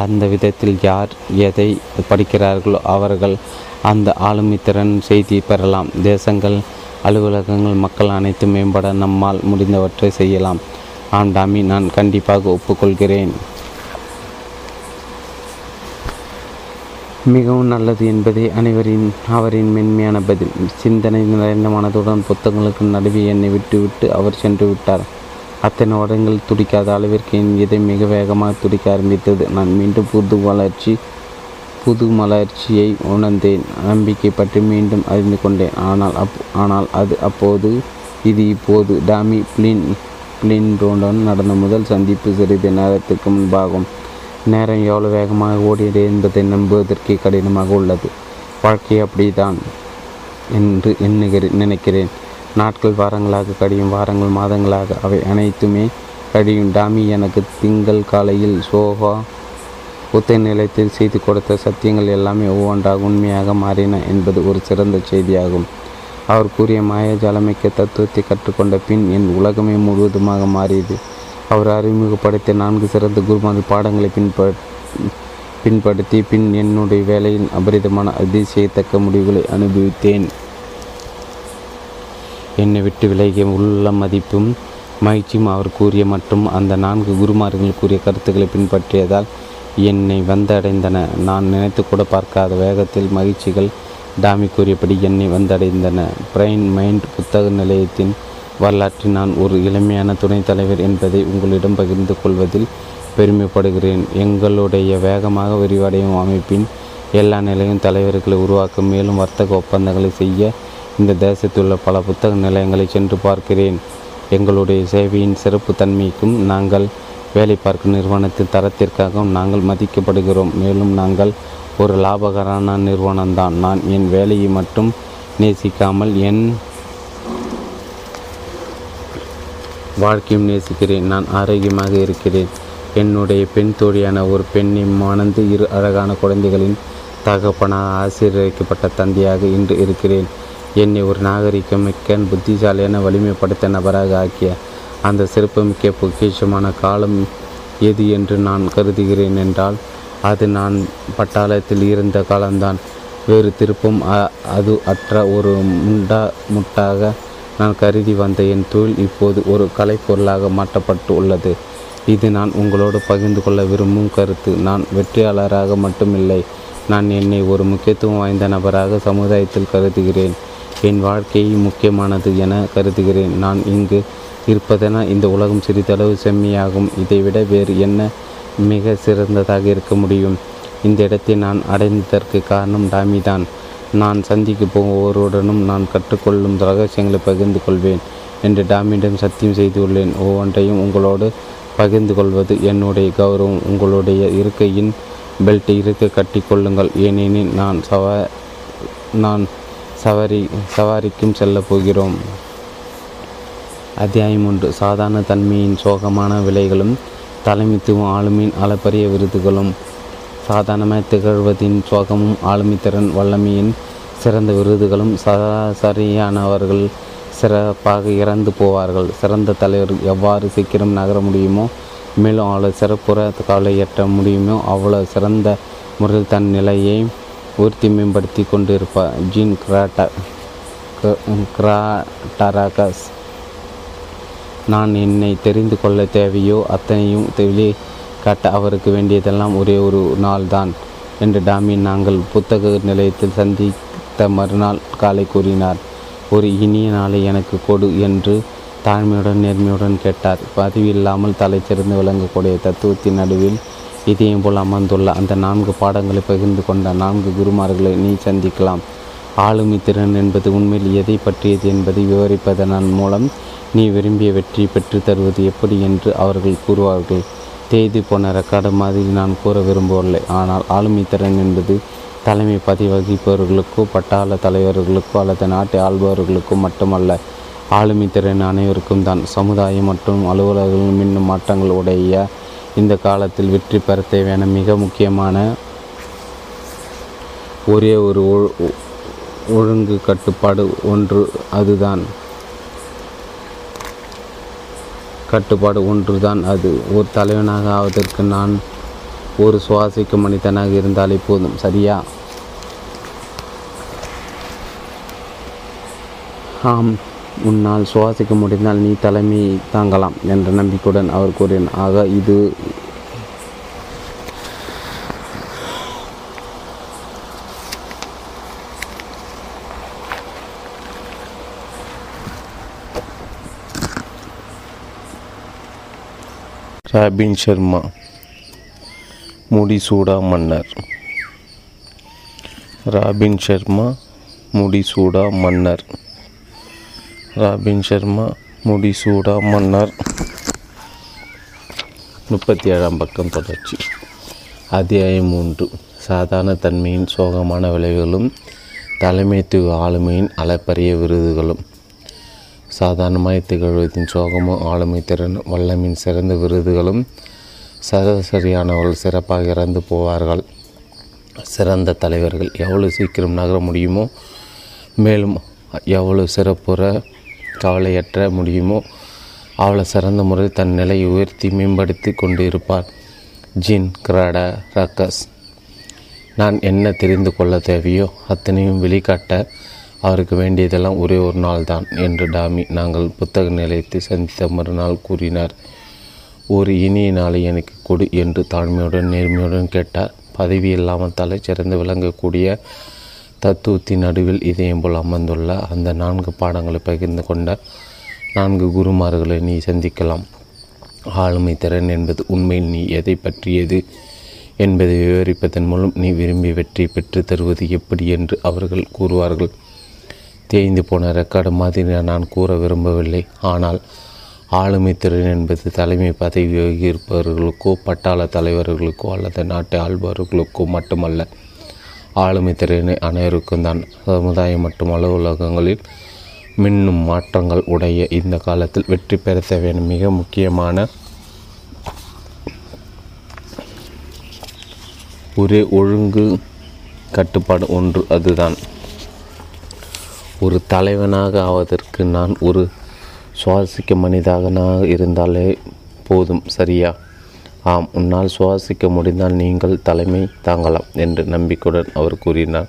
அந்த விதத்தில் யார் எதை படிக்கிறார்களோ அவர்கள் அந்த ஆளுமை திறன் செய்தி பெறலாம். தேசங்கள், அலுவலகங்கள், மக்கள் அனைத்து மேம்பட நம்மால் முடிந்தவற்றை செய்யலாம். ஆம் டாமி, நான் கண்டிப்பாக ஒப்புக்கொள்கிறேன். மிகவும் நல்லது என்பதை அவரின் மென்மையான பதில். சிந்தனை நிறைந்த மனதுடன் புத்தகங்களுக்கு நடுவே என்னை விட்டுவிட்டு அவர் சென்று விட்டார். அத்தனை வருடங்கள் துடிக்காத அளவிற்கு என் இதை மிக வேகமாக துடிக்க ஆரம்பித்தது. நான் மீண்டும் புது மலர்ச்சியை உணர்ந்தேன். நம்பிக்கை பற்றி மீண்டும் அறிந்து கொண்டேன். ஆனால் அது அப்போது, இது இப்போது. டாமி பிளின்ரோடன் நடந்த முதல் சந்திப்பு சிறிது நேரத்திற்கு முன்பாகும். நேரம் எவ்வளவு வேகமாக ஓடியது என்பதை நம்புவதற்கே கடினமாக உள்ளது. வாழ்க்கை அப்படிதான் என்று நினைக்கிறேன். நாட்கள் வாரங்களாக கடியும், வாரங்கள் மாதங்களாக. அவை அனைத்துமே அடியும் டாமி எனக்கு திங்கள் காலையில் சோஃபா ஒத்த நிலையத்தில் செய்து கொடுத்த சத்தியங்கள் எல்லாமே ஒவ்வொன்றாக உண்மையாக மாறின என்பது ஒரு சிறந்த செய்தியாகும். அவர் கூறிய மாயஜாலமிக்க தத்துவத்தை கற்றுக்கொண்ட பின் என் உலகமே முழுவதுமாக மாறியது. அவர் அறிமுகப்படுத்த 4 சிறந்த குருமார் பாடங்களை பின்படுத்தி பின் என்னுடைய வேலையின் அபரிதமான அதிசயத்தக்க முடிவுகளை அனுபவித்தேன். என்னை விட்டு விலகிய உள்ள மதிப்பும் மகிழ்ச்சியும் அவர் கூறிய மற்றும் அந்த 4 குருமார்கள் கூறிய கருத்துக்களை பின்பற்றியதால் என்னை வந்தடைந்தன. நான் நினைத்து கூட பார்க்காத வேகத்தில் மகிழ்ச்சிகள் டாமி கூறியபடி என்னை வந்தடைந்தன. பிரைன் மைண்ட் புத்தக நிலையத்தின் வரலாற்றில் நான் ஒரு இளமையான துணைத் தலைவர் என்பதை உங்களிடம் பகிர்ந்து கொள்வதில் பெருமைப்படுகிறேன். எங்களுடைய வேகமாக விரிவடையும் அமைப்பின் எல்லா நிலையும் தலைவர்களை உருவாக்க மேலும் வர்த்தக ஒப்பந்தங்களை செய்ய இந்த தேசத்துள்ள பல புத்தக நிலையங்களை சென்று பார்க்கிறேன். எங்களுடைய சேவையின் சிறப்பு தன்மைக்கும் நாங்கள் வேலை பார்க்கும் நிறுவனத்தின் தரத்திற்காகவும் நாங்கள் மதிக்கப்படுகிறோம். மேலும் நாங்கள் ஒரு லாபகரான நிறுவனம்தான். நான் என் வேலையை மட்டும் நேசிக்காமல் என் வாழ்க்கையும் நேசிக்கிறேன். நான் ஆரோக்கியமாக இருக்கிறேன். என்னுடைய பெண் தோழியான ஒரு பெண்ணை மணந்து 2 அழகான குழந்தைகளின் தகப்பனாக ஆசீர்வதிக்கப்பட்ட தந்தையாக இன்று இருக்கிறேன். என்னை ஒரு நாகரிகமிக்க புத்திசாலியான வலிமைப்படுத்த நபராக ஆக்கிய அந்த சிறப்புமிக்க பொக்கிஷமான காலம் எது என்று நான் கருதுகிறேன் என்றால் அது நான் பட்டாளத்தில் இருந்த காலம்தான். வேறு திருப்பும் அது அற்ற ஒரு முட்டாக நான் கருதி வந்த என் தொழில் இப்போது ஒரு கலைப்பொருளாக மாற்றப்பட்டு உள்ளது. இது நான் உங்களோடு பகிர்ந்து கொள்ள விரும்பும் கருத்து. நான் வெற்றியாளராக மட்டுமில்லை, நான் என்னை ஒரு முக்கியத்துவம் வாய்ந்த நபராக சமுதாயத்தில் கருதுகிறேன். என் வாழ்க்கையை முக்கியமானது என கருதுகிறேன். நான் இங்கு இருப்பதென இந்த உலகம் சிறிதளவு செம்மையாகும். இதைவிட வேறு என்ன மிக சிறந்ததாக இருக்க முடியும்? இந்த இடத்தை நான் அடைந்ததற்கு காரணம் டாமிதான். நான் சந்திக்க போகும் ஒவ்வொருடனும் நான் கற்றுக்கொள்ளும் ரகசியங்களை பகிர்ந்து கொள்வேன் என்று டாமியிடம் சத்தியம் செய்துள்ளேன். ஒவ்வொன்றையும் உங்களோடு பகிர்ந்து கொள்வது என்னுடைய கௌரவம். உங்களுடைய இருக்கையின் பெல்ட் இருக்க கட்டி கொள்ளுங்கள், ஏனெனில் நான் சவாரிக்கும் செல்லப் போகிறோம். அத்தியாயம் 1. சாதாரண தன்மையின் சோகமான விலைகளும் தலைமைத்துவம் ஆளுமையின் அளப்பரிய விருதுகளும். சாதாரணமாக திகழ்வதின் சோகமும் ஆளுமைத்திறன் வல்லமையின் சிறந்த விருதுகளும். சரியானவர்கள் சிறப்பாக இறந்து போவார்கள். சிறந்த தலைவர் எவ்வாறு சீக்கிரம் நகர முடியுமோ, மேலும் அவ்வளோ சிறப்புற கவலையற்ற முடியுமோ, அவ்வளோ சிறந்த முறையில் தன் நிலையை உறுதி மேம்படுத்தி கொண்டு இருப்பார். ஜீன் கிராட்டரகஸ். நான் என்னை தெரிந்து கொள்ள தேவையோ அத்தனையும் வெளியே காட்ட அவருக்கு வேண்டியதெல்லாம் ஒரே ஒரு நாள்தான் என்று டாமி நாங்கள் புத்தக நிலையத்தில் சந்தித்த மறுநாள் காலை கூறினார். ஒரு இனிய நாளை எனக்கு கொடு என்று தாழ்மையுடன் நேர்மையுடன் கேட்டார். பதிவில்லாமல் தலைச்சிறந்து விளங்கக்கூடிய தத்துவத்தின் நடுவில் இதயம் போல் அமர்ந்துள்ள அந்த 4 பாடங்களை பகிர்ந்து கொண்ட 4 குருமார்களை நீ சந்திக்கலாம். ஆளுமை திறன் என்பது உண்மையில் எதை பற்றியது என்பதை விவரிப்பதன் மூலம் நீ விரும்பிய வெற்றி பெற்று தருவது எப்படி என்று அவர்கள் கூறுவார்கள். தேதி போன ரெக்கார்டு மாதிரி நான் கூற விரும்பவில்லை, ஆனால் ஆளுமை திறன் என்பது தலைமை பதவி வகிப்பவர்களுக்கோ பட்டாள தலைவர்களுக்கோ அல்லது நாட்டை ஆள்பவர்களுக்கோ மட்டுமல்ல, ஆளுமை திறன் அனைவருக்கும் தான். சமுதாயம் மற்றும் அலுவலகங்கள் இன்னும் மாற்றங்கள் உடைய இந்த காலத்தில் வெற்றி பெற தேவையான மிக முக்கியமான ஒரே ஒரு ஒழுங்கு கட்டுப்பாடு ஒன்றுதான். அது ஒரு தலைவனாக ஆவதற்கு நான் ஒரு சுவாசிக்கும் மனிதனாக இருந்தாலே போதும், சரியா? ஆம், உன்னால் சுவாசிக்க முடிந்தால் நீ தலைமை தாங்கலாம் என்ற நம்பிக்கையுடன் அவர் கூறினார். ஆக இது ராபின் சர்மா, முடிசூடா மன்னர். ராபின் சர்மா, முடிசூடா மன்னர். ராபின் சர்மா, முடிசூடா மன்னர். 37 பக்கம் தொடர்ச்சி. அத்தியாயம் 3. சாதாரண தன்மையின் சோகமான விளைவுகளும் தலைமைத்துவ ஆளுமையின் அளப்பரிய விருதுகளும். சாதாரணமாய் திகழ்வதின் சோகமும் ஆளுமை திறன் வல்லமின் சிறந்த விருதுகளும் சராசரியானவர்கள் சிறப்பாக இறந்து போவார்கள். சிறந்த தலைவர்கள் எவ்வளவு சீக்கிரம் நகர முடியுமோ, மேலும் எவ்வளவு சிறப்புற கவலையற்ற முடியுமோ அவளை சிறந்த முறை தன் நிலையை உயர்த்தி மேம்படுத்தி கொண்டு இருப்பார். ஜீன் கிராட ரக்கஸ். நான் என்ன தெரிந்து கொள்ள தேவையோ அத்தனையும் வெளிக்காட்ட அவருக்கு வேண்டியதெல்லாம் ஒரே ஒரு நாள் தான் என்று டாமி நாங்கள் புத்தக நிலையத்தை சந்தித்த மறுநாள் கூறினார். ஒரு இனிய நாளை எனக்கு கொடு என்று தாழ்மையுடன் நேர்மையுடன் கேட்டார். பதவி இல்லாமல் தலை சிறந்து விளங்கக்கூடிய தத்துவத்தின் நடுவில் இதயம் போல் அமர்ந்துள்ள அந்த 4 பாடங்களை பகிர்ந்து கொண்ட 4 குருமார்களை நீ சந்திக்கலாம். ஆளுமை திறன் என்பது உண்மையில் நீ எதை பற்றியது என்பதை விவரிப்பதன் மூலம் நீ விரும்பி வெற்றி பெற்று தருவது எப்படி என்று அவர்கள் கூறுவார்கள். தேய்ந்து போன ரெக்கார்டு மாதிரி நான் கூற விரும்பவில்லை, ஆனால் ஆளுமை திறன் என்பது தலைமை பதவி வகிப்பவர்களுக்கோ பட்டாள தலைவர்களுக்கோ அல்லது நாட்டை ஆள்பவர்களுக்கோ மட்டுமல்ல, ஆளுமை திறனை அனைவருக்கும் தான். சமுதாயம் மற்றும் அலுவலகங்களில் மின்னும் மாற்றங்கள் உடைய இந்த காலத்தில் வெற்றி பெற தேவையான மிக முக்கியமான ஒரே ஒழுங்கு கட்டுப்பாடு ஒன்று, அதுதான் ஒரு தலைவனாக ஆவதற்கு நான் ஒரு சுவாசிக்க மனிதனாக இருந்தாலே போதும், சரியா? ஆம், உன்னால் சுவாசிக்க முடிந்தால் நீங்கள் தலைமை தாங்கலாம் என்று நம்பிக்கையுடன் அவர் கூறினார்.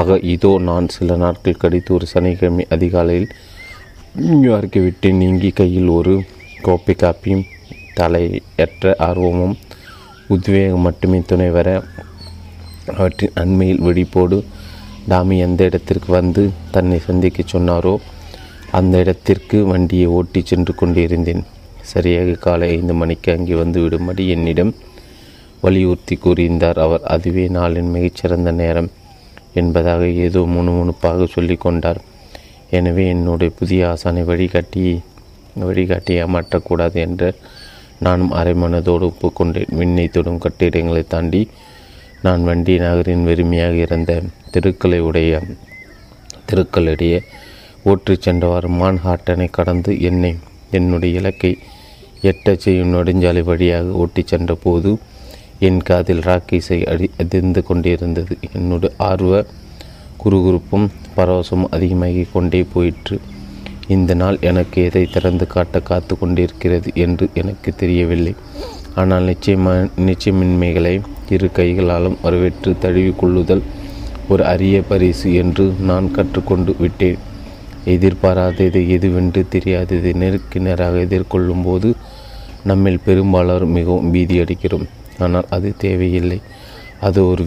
ஆக இதோ நான் சில நாட்கள் கழித்து ஒரு சனிக்கிழமை அதிகாலையில் நியூயார்க்கை விட்டு நீங்கி கையில் ஒரு கோப்பை காப்பியும் தலையற்ற ஆர்வமும் உத்வேகம் மட்டுமே துணை வர அவற்றின் அண்மையில் விழிப்போடு டாமி எந்த இடத்திற்கு வந்து தன்னை சந்திக்க சொன்னாரோ அந்த இடத்திற்கு வண்டியை ஓட்டி சென்று கொண்டிருந்தேன். சரியாக காலை 5 மணிக்கு அங்கே வந்துவிடும்படி என்னிடம் வலியுறுத்தி கூறியிருந்தார் அவர். அதுவே நாளின் மிகச்சிறந்த நேரம் என்பதாக ஏதோ முணுமுணுப்பாக சொல்லி கொண்டார். எனவே என்னுடைய புதிய ஆசானை வழிகாட்டி ஏமாற்றக்கூடாது என்று நானும் அரைமனதோடு ஒப்புக்கொண்டேன். விண்ணை தொடும் கட்டிடங்களை தாண்டி நான் வண்டி நகரின் வெறுமையாக இருந்த தெருக்களிடையே ஓற்றிச் சென்றவாறு மான்ஹாட்டனை கடந்து என்னுடைய இலக்கை எட்டச் செய்யும் நெடுஞ்சாலை வழியாக ஓட்டிச் சென்ற போது என் காதில் ராக்கீஸை அதிர்ந்து கொண்டிருந்தது. என்னுடைய ஆர்வ குறுகுறுப்பும் பரவசமும் அதிகமாகி கொண்டே போயிற்று. இந்த நாள் எனக்கு எதை திறந்து காட்ட காத்து கொண்டிருக்கிறது என்று எனக்கு தெரியவில்லை. ஆனால் நிச்சயமின்மைகளை இரு கைகளாலும் வரவேற்று தழுவிக்கொள்ளுதல் ஒரு அரிய பரிசு என்று நான் கற்றுக்கொண்டு விட்டேன். எதிர்பாராதது எதுவென்று தெரியாதது நேருக்கு நேராக எதிர்கொள்ளும் போது நம்மில் பெரும்பாலோர் மிகவும் பீதி அடிக்கிறோம். ஆனால் அது தேவையில்லை. அது ஒரு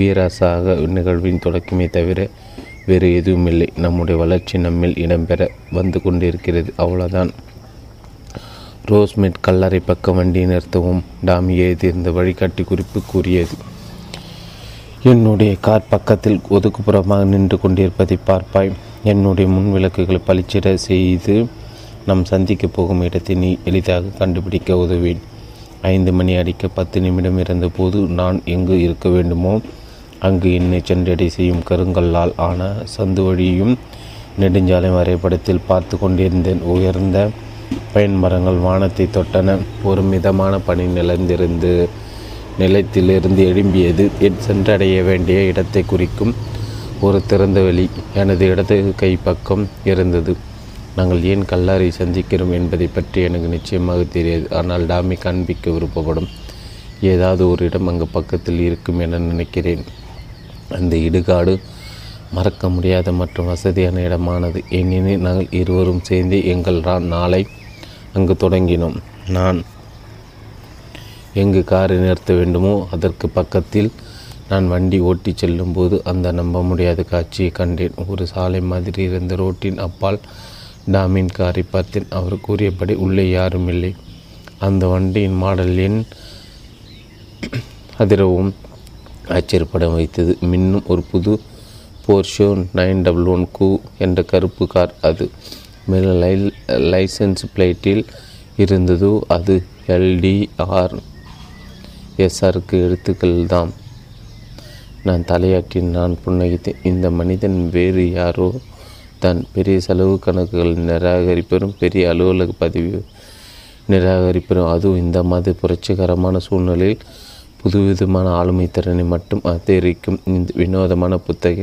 வீராசாக நிகழ்வின் தொடக்கமே தவிர வேறு எதுவும் இல்லை. நம்முடைய வளர்ச்சி நம்மில் இடம்பெற வந்து கொண்டிருக்கிறது, அவ்வளோதான். ரோஸ்மெட் கல்லறை பக்கம் வண்டியை நிறுத்தவும் டாமி எழுதியிருந்த வழிகாட்டி குறிப்பு கூறியது. என்னுடைய கார் பக்கத்தில் ஒதுக்குப்புறமாக நின்று கொண்டிருப்பதை பார்ப்பாய். என்னுடைய முன் விளக்குகளை பளிச்சிட செய்து நாம் சந்திக்கப் போகும் இடத்தை நீ எளிதாக கண்டுபிடிக்க உதவேன். 5 மணி அடிக்க 10 நிமிடம் இருந்தபோது நான் எங்கு இருக்க வேண்டுமோ அங்கு என்னை சென்றடை செய்யும் கருங்கல்லால் ஆன சந்து வழியும் நெடுஞ்சாலை வரைபடத்தில் பார்த்து கொண்டிருந்தேன். உயர்ந்த பயன் மரங்கள் வானத்தை தொட்டன. ஒரு மிதமான பணி நிலத்திலிருந்து எழும்பியது. என் சென்றடைய வேண்டிய இடத்தை குறிக்கும் ஒரு திறந்தவெளி எனது இடது கை பக்கம் இருந்தது. நாங்கள் ஏன் கல்லாரை சந்திக்கிறோம் என்பதை பற்றி எனக்கு நிச்சயமாக தெரியாது, ஆனால் டாமி காண்பிக்க விருப்பப்படும் ஏதாவது ஒரு இடம் அங்கு பக்கத்தில் இருக்கும் என நினைக்கிறேன். அந்த இடுகாடு மறக்க முடியாத மற்றும் வசதியான இடமானது. ஏனெனில் நாங்கள் இருவரும் சேர்ந்து எங்கள் நாளை அங்கு தொடங்கினோம். நான் எங்கு காரை நிறுத்த வேண்டுமோ அதற்கு பக்கத்தில் நான் வண்டி ஓட்டி செல்லும் போது அந்த நம்ப முடியாத காட்சியை கண்டேன். ஒரு சாலை மாதிரி இருந்த ரோட்டின் அப்பால் டாமின் காரை பார்த்தேன். அவர் கூறியபடி உள்ளே யாரும் இல்லை. அந்த வண்டியின் மாடல் என் அதிரவும் ஆச்சரியப்பட வைத்தது. மின்னும் ஒரு புது போர்ஷோ 911 என்ற கருப்பு கார் அது. மேலும் லைசன்ஸ் பிளேட்டில் இருந்ததோ அது LDRSRக்கு எழுத்துக்கள் தான். நான் தலையாட்டி நான் புன்னகித்தேன். இந்த மனிதன் வேறு யாரோ தன் பெரிய செலவு கணக்குகள் நிராகரிப்பெறும், பெரிய அலுவலக பதவி நிராகரிப்பெறும், அதுவும் இந்த மாதிரி புரட்சிகரமான சூழ்நிலையில் புதுவிதமான ஆளுமை திறனை மட்டும் அதிகரிக்கும் இந்த வினோதமான புத்தக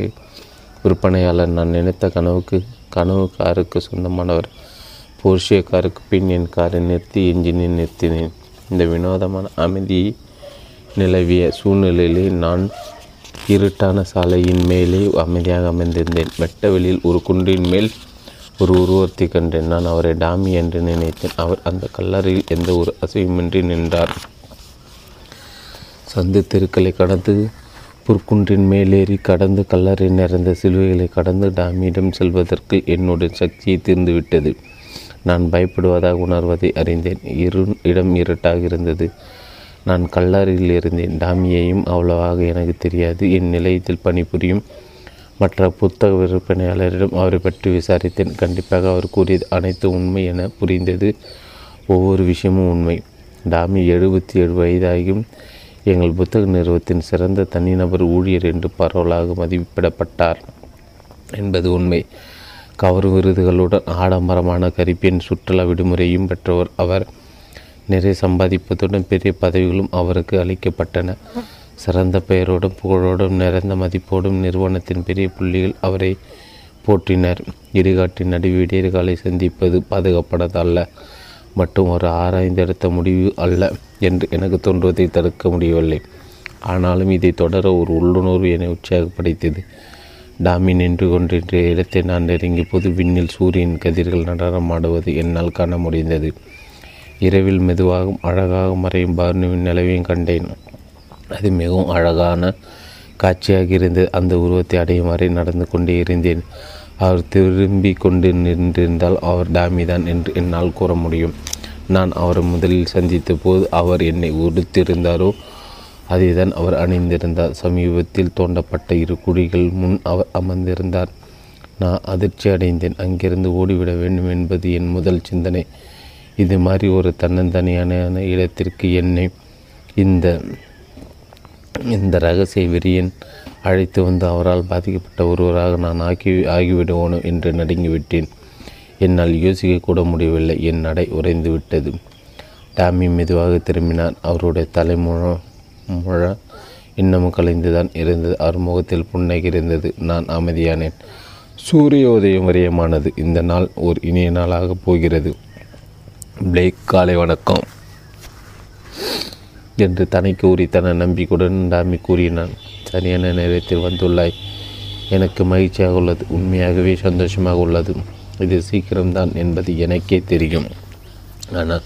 விற்பனையாளர் நான் நினைத்த கனவு காருக்கு சொந்தமானவர். போர்ஷிய காருக்கு பின் என் காரை நிறுத்தி என்ஜினை நிறுத்தினேன். இந்த வினோதமான அமைதியை நிலவிய சூழ்நிலையிலே நான் இருட்டான சாலையின் மேலே அமைதியாக அமைந்திருந்தேன். வெட்டவெளியில் ஒரு குன்றின் மேல் ஒரு உருவத்தை கண்டேன். நான் அவரை டாமி என்று நினைத்தேன். அவர் அந்த கல்லறையில் எந்த ஒரு அசைவுமின்றி நின்றார். சந்து தெருக்களை கடந்து புற்குன்றின் மேலேறி கடந்து கல்லறை நிறைந்த சிலுவைகளை கடந்து டாமியிடம் செல்வதற்கு என்னுடைய சக்தியை தீர்ந்துவிட்டது. நான் பயப்படுவதாக உணர்வதை அறிந்தேன். இடம் இருட்டாக இருந்தது. நான் கல்லறையில் இருந்தேன். டாமியையும் அவ்வளவாக எனக்கு தெரியாது. என் நிலையத்தில் பணிபுரியும் மற்ற புத்தக விற்பனையாளரிடம் அவரை பற்றி விசாரித்தேன். கண்டிப்பாக அவர் கூறியது அனைத்து உண்மை என புரிந்தது. ஒவ்வொரு விஷயமும் உண்மை. டாமி 77 வயதாகியும் எங்கள் புத்தக நிறுவனத்தின் சிறந்த தனிநபர் ஊழியர் என்று பரவலாக மதிப்பிடப்பட்டார் என்பது உண்மை. கவர் விருதுகளுடன் ஆடம்பரமான கரிப்பின் சுற்றுலா விடுமுறையும் பெற்றவர் அவர். நிறைய சம்பாதிப்பதுடன் பெரிய பதவிகளும் அவருக்கு அளிக்கப்பட்டன. சிறந்த பெயரோடும் புகழோடும் நிறைந்த மதிப்போடும் நிறுவனத்தின் பெரிய புள்ளிகள் அவரை போற்றினர். இடுகாட்டின் நடுவே இடையர்களை சந்திப்பது பாதுகாப்படதல்ல, மட்டும் ஒரு ஆராய்ந்தெடுத்த முடிவு அல்ல என்று எனக்கு தோன்றுவதை தடுக்க முடியவில்லை. ஆனாலும் இதை தொடர ஒரு உள்ளுணர்வு என்னை உற்சாகப்படுத்தியது. டாமி நின்று கொண்டின்ற இடத்தை நான் நெருங்கி பொது விண்ணில் சூரியன் கதிர்கள் நடனமாடுவது என்னால் காண முடிந்தது. இரவில் மெதுவாகவும் அழகாக மறையும் பர்ணுவின் நிலவையும் கண்டேன். அது மிகவும் அழகான காட்சியாக இருந்தது. அந்த உருவத்தை அடையும் வரை நடந்து கொண்டே இருந்தேன். அவர் திரும்பி கொண்டு நின்றிருந்தால் அவர் டாமிதான் என்று என்னால் கூற முடியும். நான் அவரை முதலில் சந்தித்த போது அவர் என்னை உடுத்திருந்தாரோ அதை தான் அவர் அணிந்திருந்தார். சமீபத்தில் தோண்டப்பட்ட இரு குழிகள் முன் அவர் அமர்ந்திருந்தார். நான் அதிர்ச்சி அடைந்தேன். அங்கிருந்து ஓடிவிட வேண்டும் என்பது என் முதல் சிந்தனை. இது மாதிரி ஒரு தன்னந்தனியான இடத்திற்கு என்னை இந்த ரகசிய வெறியன் அழைத்து வந்து அவரால் பாதிக்கப்பட்ட ஒருவராக நான் ஆகிவிடுவோனோ என்று நடுங்கிவிட்டேன். என்னால் யோசிக்க கூட முடியவில்லை. என் நடை உறைந்து விட்டது. டாமி மெதுவாக திரும்பினான். அவருடைய தலைமுழ இன்னமும் கலைந்துதான் இருந்தது. அவர் முகத்தில் புன்னகை இருந்தது. நான் அமைதியானேன். சூரியோதயம் வரையமானது. இந்த நாள் ஒரு இனிய நாளாக போகிறது. பிளேக், காலை வணக்கம் என்று தன்னை கூறி தன்னை நம்பிக்கையுடன் டாமி கூறினான். சரியான நேரத்தில் வந்துள்ளாய். எனக்கு மகிழ்ச்சியாக உள்ளது. உண்மையாகவே சந்தோஷமாக உள்ளது. இது சீக்கிரம்தான் என்பது எனக்கே தெரியும். ஆனால்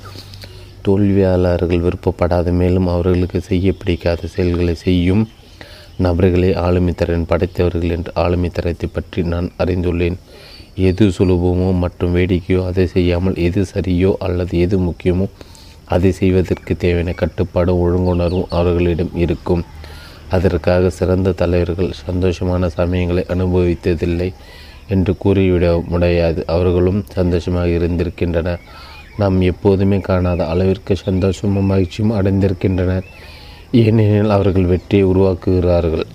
தோல்வியாளர்கள் விருப்பப்படாத மேலும் அவர்களுக்கு செய்ய பிடிக்காத செயல்களை செய்யும் நபர்களை ஆளுமைத்திறன் படைத்தவர்கள் என்று ஆளுமைத்திறத்தை பற்றி நான் அறிந்துள்ளேன். எது சுலபமோ மற்றும் வேடிக்கையோ அதை செய்யாமல், எது சரியோ அல்லது எது முக்கியமோ அதை செய்வதற்கு தேவையான கட்டுப்பாடும் ஒழுங்குணர்வும் அவர்களிடம் இருக்கும். அதற்காக சிறந்த தலைவர்கள் சந்தோஷமான சமயங்களை அனுபவித்ததில்லை என்று கூறிவிட முடியாது. அவர்களும் சந்தோஷமாக இருந்திருக்கின்றனர். நாம் எப்போதுமே காணாத அளவிற்கு சந்தோஷமும் மகிழ்ச்சியும் அடைந்திருக்கின்றனர். ஏனெனில் அவர்கள் வெற்றியை உருவாக்குகிறார்கள்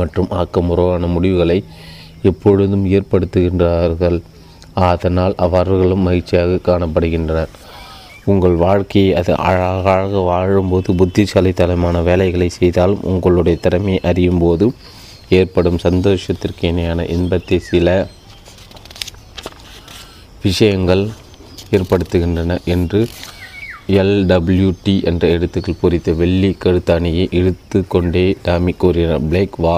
மற்றும் ஆக்கமுறவான முடிவுகளை எப்பொழுதும் ஏற்படுத்துகின்றார்கள். அதனால் அவர்களும் மகிழ்ச்சியாக காணப்படுகின்றனர். உங்கள் வாழ்க்கையை அது அழகாக வாழும்போது, புத்திசாலித்தனமான வேலைகளை செய்தாலும், உங்களுடைய திறமையை அறியும் போது ஏற்படும் சந்தோஷத்திற்கு இணையான இன்பத்தை சில விஷயங்கள் ஏற்படுத்துகின்றன என்று எல்.டபிள்யூ.டி. என்ற எழுத்துக்கள் பொறித்த வெள்ளி கருத்தாணியை இழுத்து கொண்டே டாமி கூறினார். பிளேக், வா,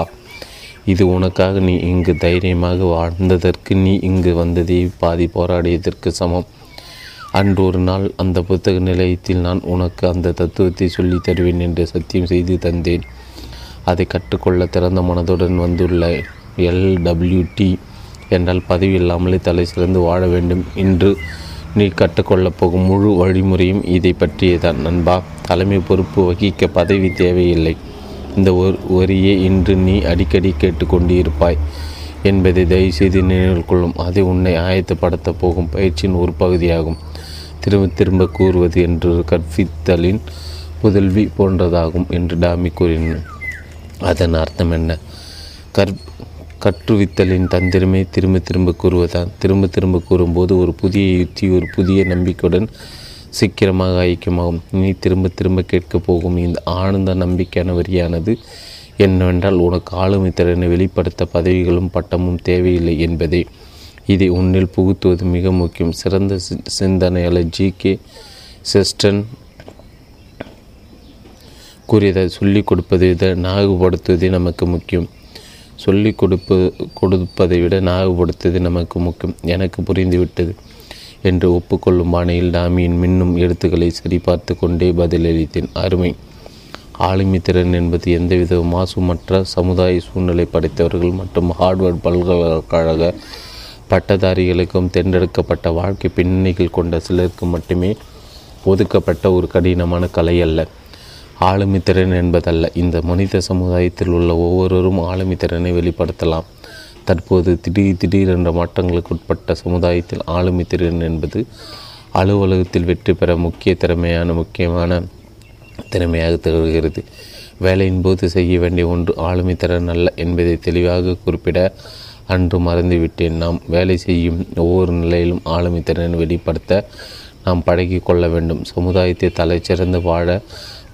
இது உனக்காக. நீ இங்கு தைரியமாக வாழ்ந்ததற்கு, நீ இங்கு வந்ததை பாதி போராடியதற்கு சமம். அன்று ஒரு நாள் அந்த புத்தக நிலையத்தில் நான் உனக்கு அந்த தத்துவத்தை சொல்லித் தருவேன் என்று சத்தியம் செய்து தந்தேன். அதை கற்றுக்கொள்ள திறந்த மனதுடன் வந்துள்ள எல்.டபிள்யூ.டி. என்றால் பதவி இல்லாமலே தலை சிறந்து வாழ வேண்டும். இன்று நீ கற்றுக்கொள்ளப் போகும் முழு வழிமுறையும் இதை பற்றியதான் நண்பா. தலைமை பொறுப்பு வகிக்க பதவி தேவையில்லை. இந்த வரியை இன்று நீ அடிக்கடி கேட்டுக்கொண்டு இருப்பாய் என்பதை தயவுசெய்து நினைவில் கொள்ளும். அதை உன்னை ஆயத்தப்படுத்தப் போகும் பயிற்சியின் ஒரு பகுதியாகும். திரும்ப திரும்ப கூறுவது என்று கற்பித்தலின் புதல்வி போன்றதாகும் என்று டாமி கூறினார். அதன் அர்த்தம் என்ன? கற்றுவித்தலின் தந்திரமே திரும்ப திரும்ப கூறுவதால் திரும்ப திரும்ப கூறும்போது ஒரு புதிய யுக்தி ஒரு புதிய நம்பிக்கையுடன் சீக்கிரமாக ஐக்கியமாகும். இனி திரும்ப திரும்ப கேட்கப் போகும் இந்த ஆனந்த நம்பிக்கையான வரியானது என்னவென்றால், உனக்கு ஆளுமை திறனை வெளிப்படுத்த பதவிகளும் பட்டமும் தேவையில்லை என்பதே. இதை உன்னில் புகுத்துவது மிக முக்கியம். சிறந்த சிந்தனையாளர் ஜி.கே. செஸ்டன் கூறியதை சொல்லிக் கொடுப்பதை விட நாகுபடுத்துவதே நமக்கு முக்கியம். சொல்லிக் கொடுப்பதை விட நாகுபடுத்துவதே நமக்கு முக்கியம். எனக்கு புரிந்துவிட்டது என்று ஒப்புக்கொள்ளும் பாணியில் டாமியின் மின்னும் எழுத்துக்களை சரிபார்த்து கொண்டே பதிலளித்தேன். அருமை. ஆளுமை திறன் என்பது எந்தவித மாசுமற்ற சமுதாய சூழ்நிலை படைத்தவர்கள் மற்றும் ஹார்வர்ட் பல்கலைக்கழக பட்டதாரிகளுக்கும் தேர்ந்தெடுக்கப்பட்ட வாழ்க்கை பின்னணிகள் கொண்ட சிலருக்கு மட்டுமே ஒதுக்கப்பட்ட ஒரு கடினமான கலை அல்ல. ஆளுமை திறன் என்பதல்ல, இந்த மனித சமுதாயத்தில் உள்ள ஒவ்வொருவரும் ஆளுமை திறனை வெளிப்படுத்தலாம். தற்போது திடீரென்ற மாற்றங்களுக்கு உட்பட்ட சமுதாயத்தில் ஆளுமை திறன் என்பது அலுவலகத்தில் வெற்றி பெற முக்கியமான திறமையாக திகழ்கிறது. வேலையின் போது செய்ய வேண்டிய ஒன்று ஆளுமை திறன் அல்ல என்பதை தெளிவாக குறிப்பிட அன்று மறந்துவிட்டேன். நாம் வேலை செய்யும் ஒவ்வொரு நிலையிலும் ஆளுமை திறனை வெளிப்படுத்த நாம் பழகிக்கொள்ள வேண்டும். சமுதாயத்தை தலைச்சிறந்து வாழ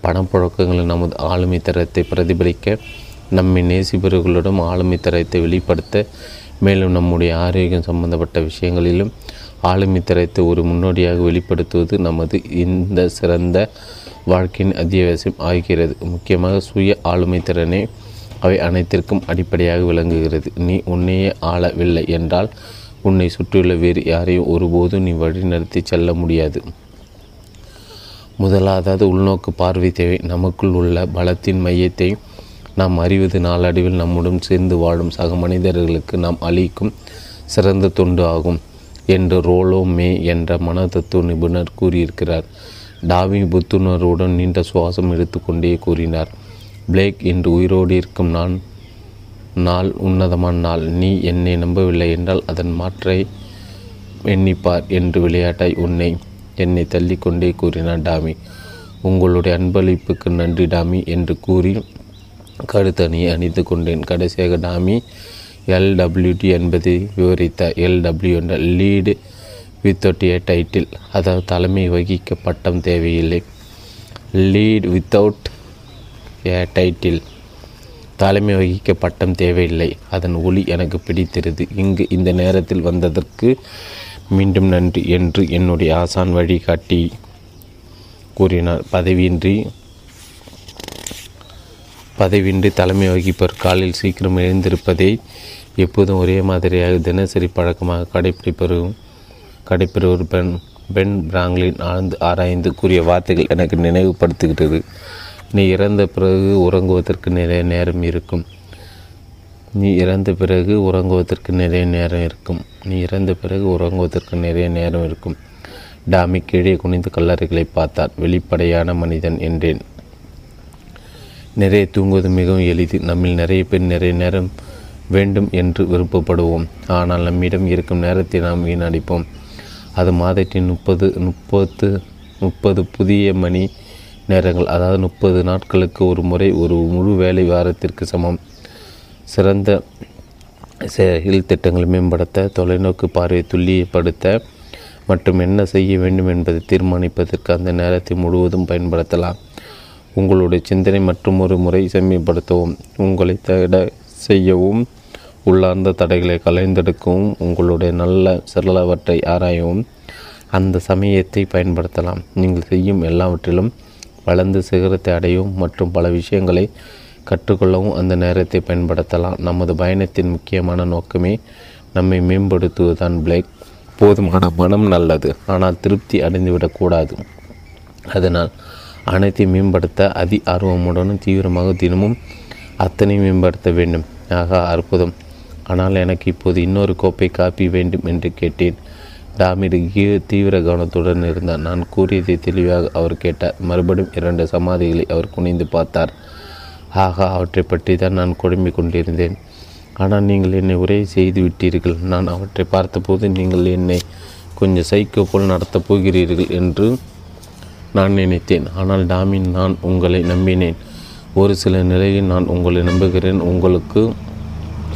பணப்புழக்கங்களில் நமது ஆளுமை தரத்தை பிரதிபலிக்க, நம்மை நேசிபவர்களிடம் ஆளுமை தரத்தை வெளிப்படுத்த, மேலும் நம்முடைய ஆரோக்கியம் சம்பந்தப்பட்ட விஷயங்களிலும் ஆளுமை தரத்தை ஒரு முன்னோடியாக வெளிப்படுத்துவது நமது இந்த சிறந்த வாழ்க்கையின் அத்தியாவசியம் ஆகிறது. முக்கியமாக சுய ஆளுமை திறனே அவை அனைத்திற்கும் அடிப்படையாக விளங்குகிறது. நீ உன்னையே ஆளவில்லை என்றால் உன்னை சுற்றியுள்ள வேறு யாரையும் ஒருபோதும் நீ வழிநடத்தி செல்ல முடியாது. முதலாவது உள்நோக்கு பார்வை தேவை. நமக்குள் உள்ள பலத்தின் மையத்தை நாம் அறிவது நாளடைவில் நம்முடன் சேர்ந்து வாழும் சக மனிதர்களுக்கு நாம் அளிக்கும் சிறந்த தொண்டு ஆகும் என்று ரோலோ மே என்ற மனதத்துவ நிபுணர் கூறியிருக்கிறார். டாவி புத்துணர்வுடன் நீண்ட சுவாசம் எடுத்துக்கொண்டே கூறினார், பிளேக், இன்று உயிரோடு இருக்கும் நாள் உன்னதமான நாள். நீ என்னை நம்பவில்லை என்றால் அதன் மாற்றை எண்ணிப்பார் என்று விளையாட்டாய் என்னை தள்ளிக்கொண்டே கூறினார் டாமி. உங்களுடைய அன்பளிப்புக்கு நன்றி டாமி என்று கூறி கழுத்தணியை அணிந்து கொண்டேன். கடைசியாக டாமி எல்டபிள்யூடி என்பதை விவரித்தார். எல்டபிள்யூ என்ற லீடு வித்தவுட் ஏ டைட்டில், அதாவது தலைமை வகிக்க பட்டம் தேவையில்லை. லீடு வித்தவுட் ஏ டைட்டில், தலைமை வகிக்க பட்டம் தேவையில்லை. அதன் ஒளி எனக்கு பிடித்திருது. இங்கு இந்த நேரத்தில் வந்ததற்கு மீண்டும் நன்றி என்று என்னுடைய ஆசான் வழிகாட்டி கூறினார். பதவியின்றி தலைமை வகிப்பவர் காலில் சீக்கிரம் எழுந்திருப்பதை எப்போதும் ஒரே மாதிரியாக தினசரி பழக்கமாக கடைபிடிப்பவர் பென் பிராங்க்லின் ஆழ்ந்து ஆராய்ந்து கூறிய வார்த்தைகள் எனக்கு நினைவுபடுத்துகிறது. நீ இறந்த பிறகு உறங்குவதற்கு நிறைய நேரம் இருக்கும். நீ இறந்த பிறகு உறங்குவதற்கு நிறைய நேரம் இருக்கும். டாமி கீழே குனிந்து கல்லறைகளை பார்த்தார். வெளிப்படையான மனிதன் என்றேன். நிறைய தூங்குவது மிகவும் எளிது. நம்மில் நிறைய பேர் நிறைய நேரம் வேண்டும் என்று விருப்பப்படுவோம். ஆனால் நம்மிடம் இருக்கும் நேரத்தை நாம் வீணடிப்போம். அது மாதத்தின் 30 புதிய மணி நேரங்கள், அதாவது 30 நாட்களுக்கு ஒரு முறை, ஒரு முழு வேலை வாரத்திற்கு சமம். சிறந்த செயல் திட்டங்களை மேம்படுத்த, தொலைநோக்கு பார்வையை துல்லியப்படுத்த மற்றும் என்ன செய்ய வேண்டும் என்பதை தீர்மானிப்பதற்கு அந்த நேரத்தை முழுவதும் பயன்படுத்தலாம். உங்களுடைய சிந்தனை மற்றும் ஒரு முறை செம்மைப்படுத்தவும், உங்களை தடை செய்யவும், உள்ளார்ந்த தடைகளை கலைந்தெடுக்கவும், உங்களுடைய நல்ல சிறலவற்றை ஆராயவும் அந்த சமயத்தை பயன்படுத்தலாம். நீங்கள் செய்யும் எல்லாவற்றிலும் வளர்ந்து சிகரத்தை அடையவும் மற்றும் பல விஷயங்களை கற்றுக்கொள்ளவும் அந்த நேரத்தை பயன்படுத்தலாம். நமது பயணத்தின் முக்கியமான நோக்கமே நம்மை மேம்படுத்துவதுதான் பிளேக். போதுமான மனம் நல்லது, ஆனால் திருப்தி அடைந்துவிடக்கூடாது. அதனால் அனைத்தையும் மேம்படுத்த அதி ஆர்வமுடனும் தீவிரமாக தினமும் அத்தனை மேம்படுத்த வேண்டும். ஆகா, அற்புதம். ஆனால் எனக்கு இப்போது இன்னொரு கோப்பை காப்பி வேண்டும் என்று கேட்டேன். டாமிடு தீவிர கவனத்துடன் இருந்தார். நான் கூறியதை தெளிவாக அவர் கேட்டார். மறுபடியும் 2 சமாதிகளை அவர் குனிந்து பார்த்தார். ஆகா, அவற்றை பற்றி தான் நான் குழம்பிக் கொண்டிருந்தேன். ஆனால் நீங்கள் என்னை உரையை செய்து விட்டீர்கள். நான் அவற்றை பார்த்தபோது நீங்கள் என்னை கொஞ்சம் சைக்கோ போல் நடத்தப் போகிறீர்கள் என்று நான் நினைத்தேன். ஆனால் டாமி, நான் உங்களை நம்பினேன். ஒரு சில நிலையில் நான் உங்களை நம்புகிறேன். உங்களுக்கு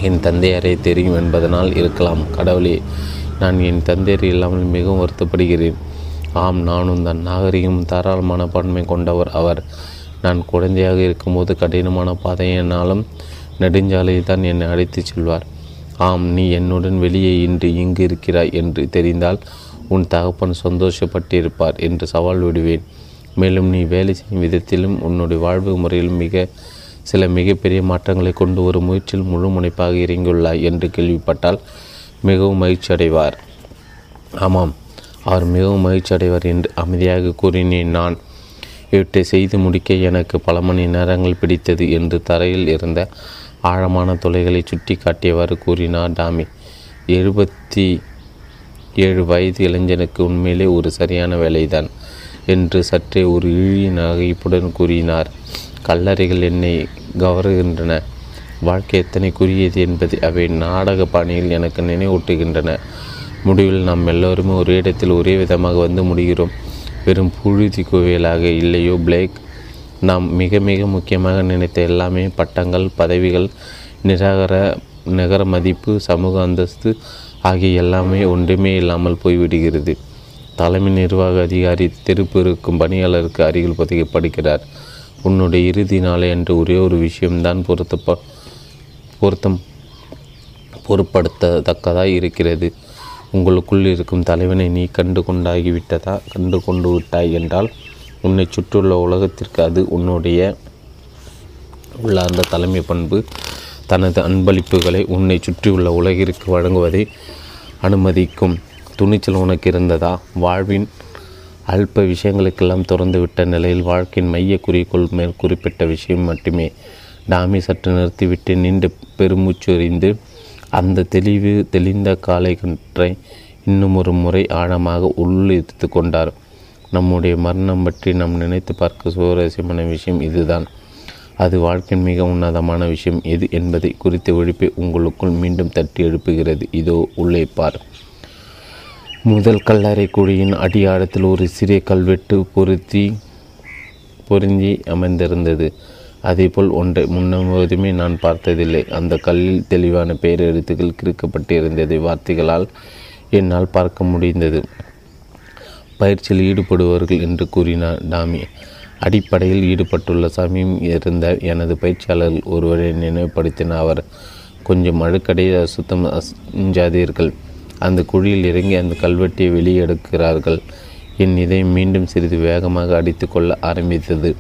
என் தந்தையாரை தெரியும் என்பதனால் இருக்கலாம். கடவுளே, நான் என் தந்தையர் இல்லாமல் மிகவும் வருத்தப்படுகிறேன். ஆம், நானும் தான். நாகரிகம் தாராள மனப்பான்மை கொண்டவர் அவர். நான் குழந்தையாக இருக்கும்போது கடினமான பாதையினாலும் நெடுஞ்சாலையை தான் என்னை அழைத்துச் செல்வார். ஆம், நீ என்னுடன் வெளியே இன்று இங்கு இருக்கிறாய் என்று தெரிந்தால் உன் தகப்பன் சந்தோஷப்பட்டிருப்பார் என்று சவால் விடுவேன். மேலும் நீ வேலை செய்யும் விதத்திலும் உன்னுடைய வாழ்வு முறையிலும் மிகப்பெரிய மாற்றங்களை கொண்டு ஒரு முயற்சியில் முழு முனைப்பாக இறங்கியுள்ளாய் என்று கேள்விப்பட்டால் மிகவும் மகிழ்ச்சி அடைவார். ஆமாம், அவர் மிகவும் மகிழ்ச்சி அடைவார் என்று அமைதியாக கூறினேன். நான் இவற்றை செய்து முடிக்க எனக்கு பல மணி நேரங்கள் பிடித்தது என்று தரையில் இருந்த ஆழமான தொலைகளை சுட்டி காட்டியவாறு கூறினார் டாமி. 77 வயது இளைஞனுக்கு உண்மையிலே ஒரு சரியான வேலைதான் என்று சற்றே ஒரு இழி நகைப்புடன் கூறினார். கல்லறைகள் என்னை கவருகின்றன. வாழ்க்கை எத்தனை குறியது என்பதை அவை நாடக பாணியில் எனக்கு நினைவூட்டுகின்றன. முடிவில் நாம் எல்லோருமே ஒரு இடத்தில் ஒரே விதமாக வந்து முடிகிறோம், வெறும் புழுதி குவியலாக, இல்லையோ பிளேக்? நாம் மிக மிக முக்கியமாக நினைத்த எல்லாமே, பட்டங்கள், பதவிகள், நிகர மதிப்பு, சமூக அந்தஸ்து ஆகிய எல்லாமே ஒன்றுமே இல்லாமல் போய்விடுகிறது. தலைமை நிர்வாக அதிகாரி தெருப்பிருக்கும் பணியாளருக்கு அருகில் பதுக்கப்படுகிறார். உன்னுடைய இறுதி நாளை என்று ஒரே ஒரு விஷயம்தான் பொருட்படுத்தத்தக்கதாக இருக்கிறது. உங்களுக்குள் இருக்கும் தலைவனை நீ கண்டு கொண்டு விட்டாய் என்றால் உன்னை சுற்றியுள்ள உலகத்திற்கு அது உன்னுடைய உள்ள அந்த தலைமை பண்பு தனது அன்பளிப்புகளை உன்னை சுற்றியுள்ள உலகிற்கு வழங்குவதை அனுமதிக்கும். துணிச்சல் உனக்கு இருந்ததா? வாழ்வின் அல்ப விஷயங்களுக்கெல்லாம் திறந்துவிட்ட நிலையில் வாழ்க்கையின் மைய குறிக்கோள் மேல் குறிப்பிட்ட விஷயம் மட்டுமே. டாமி சற்று நிறுத்திவிட்டு நீண்ட பெருமூச்சொறிந்து அந்த தெளிந்த காலை கற்றை இன்னும் ஒரு முறை ஆழமாக உள்ளிழுத்து கொண்டார். நம்முடைய மரணம் பற்றி நாம் நினைத்து பார்க்க சுவாரஸ்யமான விஷயம் இதுதான். அது வாழ்க்கையின் மிக உன்னதமான விஷயம் எது என்பதை குறித்த விழிப்பை உங்களுக்குள் மீண்டும் தட்டி எழுப்புகிறது. இதோ உள்ளே பார். முதல் கல்லறை குழியின் அடியாரத்தில் ஒரு சிறிய கல்வெட்டு பொருந்தி அமைந்திருந்தது. அதேபோல் ஒன்றை முன்னமுவதுமே நான் பார்த்ததில்லை. அந்த கல்லில் தெளிவான பேரெழுத்துக்கள் கிறுக்கப்பட்டிருந்ததை வார்த்தைகளால் என்னால் பார்க்க முடிந்தது. பயிற்சியில் ஈடுபடுவார்கள் என்று கூறினார் டாமி. அடிப்படையில் ஈடுபட்டுள்ள சமயம் இருந்த எனது பயிற்சியாளர்கள் ஒருவரை நினைவுபடுத்தினார் அவர். கொஞ்சம் அழுக்கடையை சுத்தம் அஞ்சாதீர்கள். அந்த குழியில் இறங்கி அந்த கல்வெட்டை வெளியெடுக்கிறார்கள். என் இதயம் மீண்டும் சிறிது வேகமாக அடித்து கொள்ள ஆரம்பித்தது.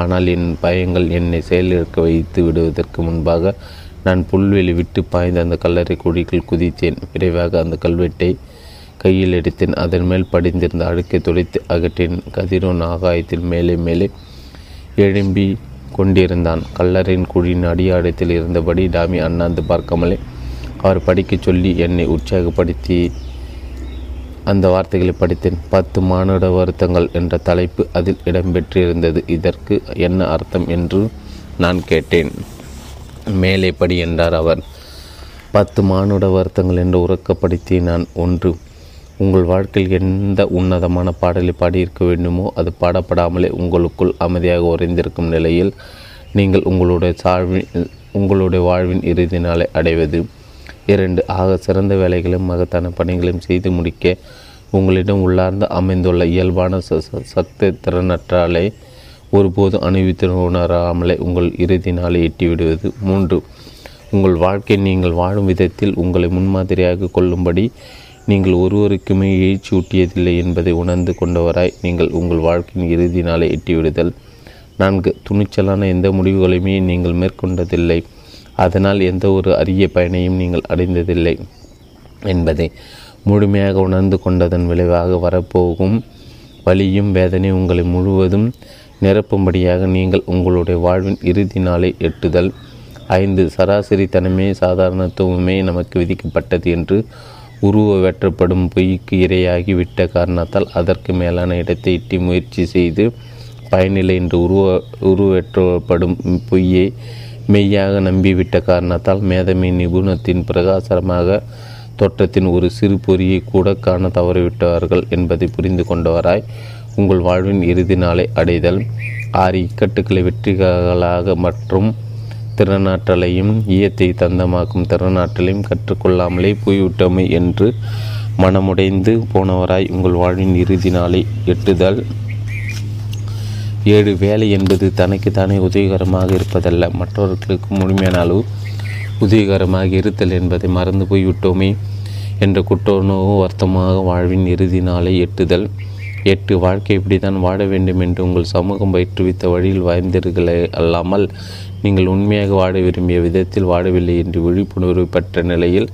ஆனால் என் பயங்கள் என்னை செயலிழக்க வைத்து விடுவதற்கு முன்பாக நான் புல்வெளி விட்டு பாய்ந்து அந்த கல்லறை குழிக்குள் குதித்தேன். விரைவாக அந்த கல்வெட்டை கையில் எடுத்தேன். அதன் மேல் படிந்திருந்த அடுக்கை துடைத்து அகற்றின். கதிரோன் ஆகாயத்தில் மேலே எழும்பி கொண்டிருந்தான். கல்லறையின் குழியின் அடியாடத்தில் இருந்தபடி டாமி அண்ணாந்து பார்க்காமலே அவர் படிக்க சொல்லி என்னை உற்சாகப்படுத்தி அந்த வார்த்தைகளை படித்தேன். 10 மானுட வருத்தங்கள் என்ற தலைப்பு அதில் இடம்பெற்றிருந்தது. இதற்கு என்ன அர்த்தம் என்று நான் கேட்டேன். மேலே படி என்றார் அவர். 10 மானுட வருத்தங்கள் என்று உறக்கப்படுத்தி நான். 1, உங்கள் வாழ்க்கையில் எந்த உன்னதமான பாடலை பாடியிருக்க வேண்டுமோ அது பாடப்படாமலே உங்களுக்குள் அமைதியாக உறைந்திருக்கும் நிலையில் நீங்கள் உங்களுடைய வாழ்வின் இறுதி நாளை அடைவது. 2, ஆக சிறந்த வேலைகளையும் மகத்தான பணிகளையும் செய்து முடிக்க உங்களிடம் உள்ளார்ந்து அமைந்துள்ள இயல்பான சக்தி திறனற்றாலே ஒருபோதும் அணிவித்துணராமலே உங்கள் இறுதி நாளை எட்டிவிடுவது. 3, உங்கள் வாழ்க்கை நீங்கள் வாழும் விதத்தில் உங்களை முன்மாதிரியாக கொள்ளும்படி நீங்கள் ஒருவருக்குமே எழுச்சி ஊட்டியதில்லை என்பதை உணர்ந்து கொண்டவராய் நீங்கள் உங்கள் வாழ்க்கையின் இறுதி நாளை எட்டிவிடுதல். 4, துணிச்சலான எந்த முடிவுகளையுமே நீங்கள் மேற்கொண்டதில்லை, அதனால் எந்த ஒரு அரிய பயனையும் நீங்கள் அடைந்ததில்லை என்பதை முழுமையாக உணர்ந்து கொண்டதன் விளைவாக வரப்போகும் வலியும் வேதனை உங்களை முழுவதும் நிரப்பும்படியாக நீங்கள் உங்களுடைய வாழ்வின் இறுதி நாளை எட்டுதல். 5, சராசரித்தனமே சாதாரணத்துவமே நமக்கு விதிக்கப்பட்டது என்று உருவவேற்றப்படும் பொய்க்கு இரையாகி விட்ட காரணத்தால் அதற்கு மேலான இடத்தை இட்டி முயற்சி செய்து பயனில்லை என்று உருவேற்றப்படும் பொய்யை மெய்யாக நம்பிவிட்ட காரணத்தால் மேதமை நிபுணத்தின் பிரகாசமாக தோற்றத்தின் ஒரு சிறு பொறியை கூட காண தவறிவிட்டார்கள் என்பதை புரிந்து கொண்டவராய் உங்கள் வாழ்வின் இறுதி நாளை அடைதல். 6, இக்கட்டுக்களை வெற்றிகளாக மற்றும் திறனாற்றலையும் ஈயத்தை தந்தமாக்கும் திறனாற்றலையும் கற்றுக்கொள்ளாமலே போய்விட்டோமே என்று மனமுடைந்து போனவராய் உங்கள் வாழ்வின் இறுதி நாளை எட்டுதல் 7 வேலை என்பது தனக்குத்தானே உதவிகரமாக இருப்பதல்ல, மற்றவர்களுக்கு முழுமையான அளவு உதவிகரமாக இருத்தல் என்பதை மறந்து போய்விட்டோமே என்ற குற்றோணவு வருத்தமாக வாழ்வின் இறுதி நாளை எட்டுதல் 8 வாழ்க்கை இப்படித்தான் வாழ வேண்டும் என்று உங்கள் சமூகம் பயிற்றுவித்த வழியில் வாய்ந்தீர்களே அல்லாமல் நீங்கள் உண்மையாக வாழ விரும்பிய விதத்தில் வாழவில்லை என்று விழிப்புணர்வு பெற்ற நிலையில்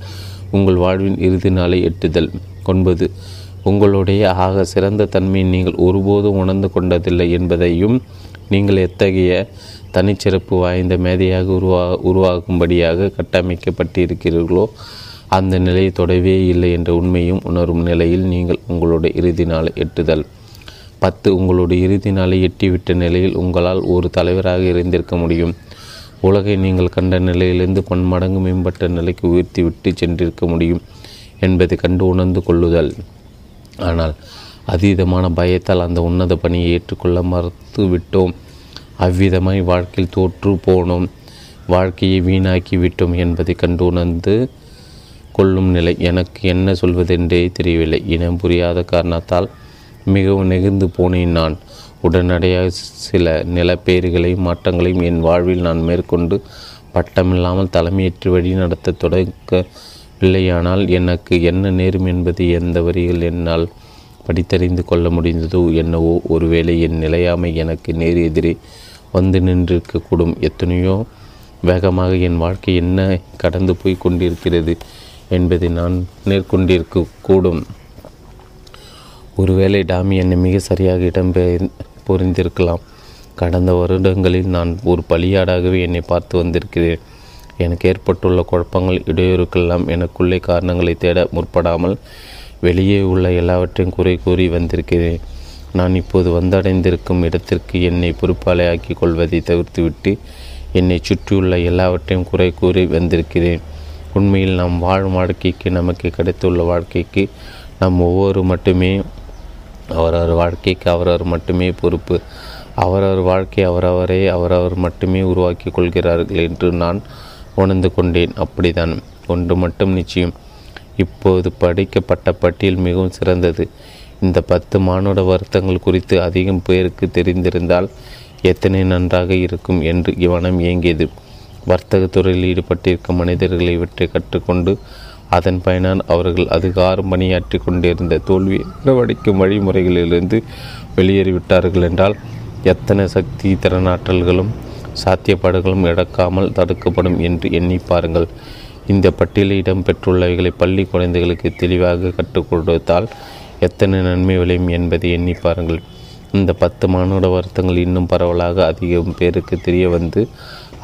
உங்கள் வாழ்வின் இறுதி நாளை எட்டுதல் 9 உங்களுடைய ஆக சிறந்த தன்மையை நீங்கள் ஒருபோதும் உணர்ந்து கொண்டதில்லை என்பதையும் நீங்கள் எத்தகைய தனிச்சிறப்பு வாய்ந்த மேதையாக உருவாகும்படியாக கட்டமைக்கப்பட்டிருக்கிறீர்களோ அந்த நிலையை தொடவே இல்லை என்ற உண்மையும் உணரும் நிலையில் நீங்கள் உங்களுடைய இறுதி நாளை எட்டுதல் 10 உங்களுடைய இறுதி நாளை எட்டிவிட்ட நிலையில் உங்களால் ஒரு தலைவராக இருந்திருக்க முடியும். உலகை நீங்கள் கண்ட நிலையிலிருந்து பன்மடங்கு மேம்பட்ட நிலைக்கு உயர்த்தி விட்டு சென்றிருக்க முடியும் என்பதை கண்டு உணர்ந்து கொள்ளுதல். ஆனால் அதீதமான பயத்தால் அந்த உன்னத பணியை ஏற்றுக்கொள்ள மறுத்துவிட்டோம். அவ்விதமாய் வாழ்க்கையில் தோற்று போனோம், வாழ்க்கையை வீணாக்கி விட்டோம் என்பதை கண்டு உணர்ந்து கொள்ளும் நிலை. எனக்கு என்ன சொல்வதென்றே தெரியவில்லை. இனம் புரியாத காரணத்தால் மிகவும் நெகிழ்ந்து போனேன். நான் உடனடியாக சில நிலப்பெயர்களையும் மாற்றங்களையும் என் வாழ்வில் நான் மேற்கொண்டு பட்டமில்லாமல் தலைமையேற்று வழி நடத்த தொடங்கவில்லையானால் எனக்கு என்ன நேரும் என்பது எந்த வரிகள் என்னால் படித்தறிந்து கொள்ள முடிந்ததோ என்னவோ. ஒருவேளை என் நிலையாமை எனக்கு நேர் எதிரே வந்து நின்றிருக்கக்கூடும். எத்தனையோ வேகமாக என் வாழ்க்கை என்ன கடந்து போய் கொண்டிருக்கிறது என்பதை நான் நேர்கொண்டிருக்கக்கூடும். ஒருவேளை டாமி என்னை மிக சரியாக இடம் புரிந்திருக்கலாம். கடந்த வருடங்களில் நான் ஒரு பலியாடாகவே என்னை பார்த்து வந்திருக்கிறேன். எனக்கு ஏற்பட்டுள்ள குழப்பங்கள் இடையூறுக்கெல்லாம் எனக்குள்ளே காரணங்களை தேட முற்படாமல் வெளியே உள்ள எல்லாவற்றையும் குறை கூறி வந்திருக்கிறேன். நான் இப்போது வந்தடைந்திருக்கும் இடத்திற்கு என்னை பொறுப்பாளையாக்கி கொள்வதை தவிர்த்துவிட்டு என்னை சுற்றியுள்ள எல்லாவற்றையும் குறை கூறி வந்திருக்கிறேன். உண்மையில் நாம் வாழும் வாழ்க்கைக்கு, நமக்கு கிடைத்துள்ள வாழ்க்கைக்கு நாம் ஒவ்வொருவர் மட்டுமே அவரவர் வாழ்க்கைக்கு அவரவர் மட்டுமே பொறுப்பு. அவரவர் வாழ்க்கை அவரவரே அவரவர் மட்டுமே உருவாக்கி கொள்கிறார்கள் என்று நான் உணர்ந்து கொண்டேன். அப்படிதான் ஒன்று மட்டும் நிச்சயம், இப்போது படிக்கப்பட்ட பட்டியல் மிகவும் சிறந்தது. இந்த 10 மானுட வருத்தங்கள் குறித்து அதிகம் பேருக்கு தெரிந்திருந்தால் எத்தனை நன்றாக இருக்கும் என்று இவனம் இயங்கியது. வர்த்தக துறையில் ஈடுபட்டிருக்கும் மனிதர்களை இவற்றை கற்றுக்கொண்டு அதன் பயனால் அவர்கள் அதிகாரம் பணியாற்றி கொண்டிருந்த தோல்வி நடவடிக்கும் வழிமுறைகளிலிருந்து வெளியேறிவிட்டார்கள் என்றால் எத்தனை சக்தி திறனாற்றல்களும் சாத்தியப்பாடுகளும் இழக்காமல் தடுக்கப்படும் என்று எண்ணி பாருங்கள். இந்த பட்டியலில் இடம்பெற்றுள்ளவைகளை பள்ளி குழந்தைகளுக்கு தெளிவாக கற்றுக் கொடுத்தால் எத்தனை நன்மை விளையும் என்பதை எண்ணி பாருங்கள். இந்த 10 மானுட வருத்தங்கள் இன்னும் பரவலாக அதிகம் பேருக்கு தெரிய வந்து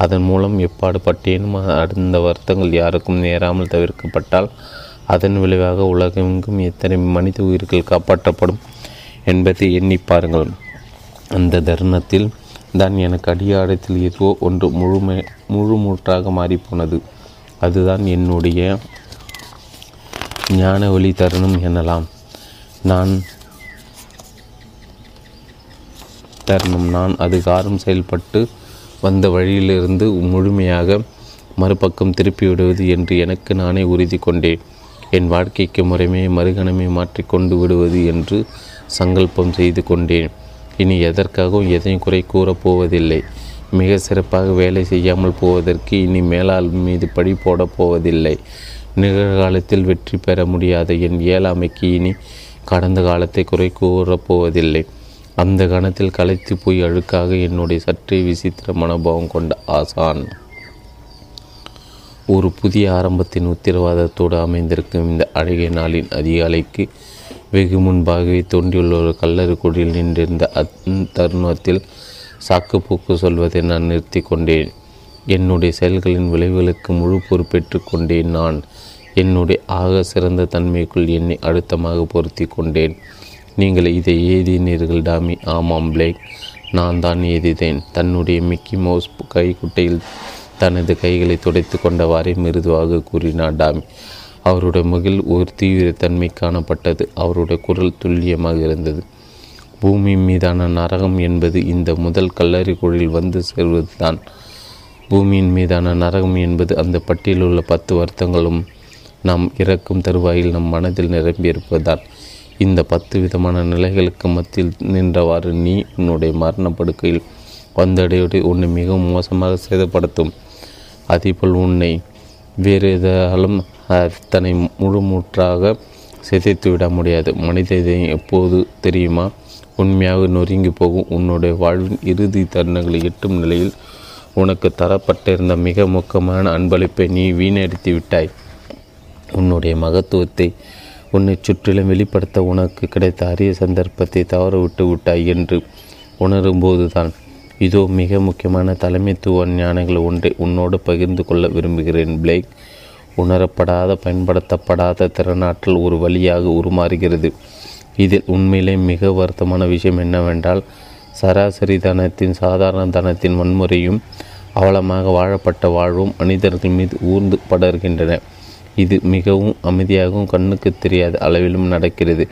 அதன் மூலம் எப்பாடு பட்டியலும் அந்த வருத்தங்கள் யாருக்கும் நேராமல் தவிர்க்கப்பட்டால் அதன் விளைவாக உலகெங்கும் எத்தனை மனித உயிர்கள் காப்பாற்றப்படும் என்பதை எண்ணி பாருங்கள். அந்த தருணத்தில் தான் எனக்கு அடியாடத்தில் ஏதோ ஒன்று முழுமூற்றாக மாறிப்போனது. அதுதான் என்னுடைய ஞான ஒளி தருணம் எனலாம். நான் அதிகாரம் செயல்பட்டு வந்த வழியிலிருந்து முழுமையாக மறுபக்கம் திருப்பிவிடுவது என்று எனக்கு நானே உறுதி கொண்டேன். என் வாழ்க்கைக்கு முறைமையை மறுகணமே மாற்றிக்கொண்டு விடுவது என்று சங்கல்பம் செய்து கொண்டேன். இனி எதற்காகவும் எதையும் குறை கூறப்போவதில்லை. மிக சிறப்பாக வேலை செய்யாமல் போவதற்கு இனி மேலாள் மீது பழி போடப் போவதில்லை. நிகழ்காலத்தில் வெற்றி பெற முடியாத என் இயலாமைக்கு இனி கடந்த காலத்தை குறை கூறப்போவதில்லை. அந்த கணத்தில் களைத்து போய் அழுக்காக என்னுடைய சற்றே விசித்திர மனோபாவம் கொண்ட ஆசான் ஒரு புதிய ஆரம்பத்தின் உத்திரவாதத்தோடு அமைந்திருக்கும் இந்த அழகிய நாளின் அதிகாலைக்கு வெகு முன்பாகவே தோண்டியுள்ள ஒரு கல்லறுக்குடியில் நின்றிருந்த தருணத்தில் சாக்குப்போக்கு சொல்வதை நான் நிறுத்தி கொண்டேன். என்னுடைய செயல்களின் விளைவுகளுக்கு முழு பொறுப்பேற்று கொண்டேன். நான் என்னுடைய ஆக சிறந்த தன்மைக்குள் என்னை அழுத்தமாக பொருத்தி கொண்டேன். நீங்கள் இதை ஏதினீர்கள் டாமி. ஆமாம் பிளேக், நான் தான் ஏதிதேன். தன்னுடைய மிக்கி மவுஸ் கைக்குட்டையில் தனது கைகளை துடைத்து கொண்டவாறே மிருதுவாக கூறினார் டாமி. அவருடைய முகில் ஒரு தீவிரத்தன்மை காணப்பட்டது. அவருடைய குரல் துல்லியமாக இருந்தது. பூமி மீதான நரகம் என்பது இந்த முதல் கல்லறிக்குழில் வந்து சேர்வதுதான். பூமியின் மீதான நரகம் என்பது அந்த பட்டியலில் உள்ள 10 வருத்தங்களும் நாம் இறக்கும் தருவாயில் நம் மனதில் நிரம்பியிருப்பதுதான். இந்த 10 விதமான நிலைகளுக்கு மத்தியில் நின்றவாறு நீ உன்னுடைய மரணப்படுக்கையில் வந்தடையோடு உன்னை மிகவும் மோசமாக சேதப்படுத்தும். அதேபோல் உன்னை வேறு எதாலும் தன்னை முழுமுற்றாக சிதைத்து விட முடியாது. மனித இதயம் எப்போது தெரியுமா உண்மையாக நொறுங்கி போகும். உன்னுடைய வாழ்வின் இறுதி தருணங்களை எட்டும் நிலையில் உனக்கு தரப்பட்டிருந்த மிக முக்கியமான அன்பளிப்பை நீ வீணடித்து விட்டாய். உன்னுடைய மகத்துவத்தை உன்னை சுற்றிலும் வெளிப்படுத்த உனக்கு கிடைத்த அரிய சந்தர்ப்பத்தை தவறவிட்டு விட்டாய் என்று உணரும்போது தான் இதோ மிக முக்கியமான தலைமைத்துவ ஞானங்கள் ஒன்றை உன்னோடு பகிர்ந்து கொள்ள விரும்புகிறேன் பிளேக். உணரப்படாத பயன்படுத்தப்படாத திறனாற்றல் ஒரு வழியாக உருமாறுகிறது. இதில் உண்மையிலே மிக வருத்தமான விஷயம் என்னவென்றால் சராசரி தனத்தின் சாதாரண தனத்தின் வன்முறையும் அவலமாக வாழப்பட்ட வாழ்வும் மனிதர்கள் மீது ஊர்ந்து படர்கின்றன. இது மிகவும் அமைதியாகவும் கண்ணுக்கு தெரியாத அளவிலும் நடக்கிறது.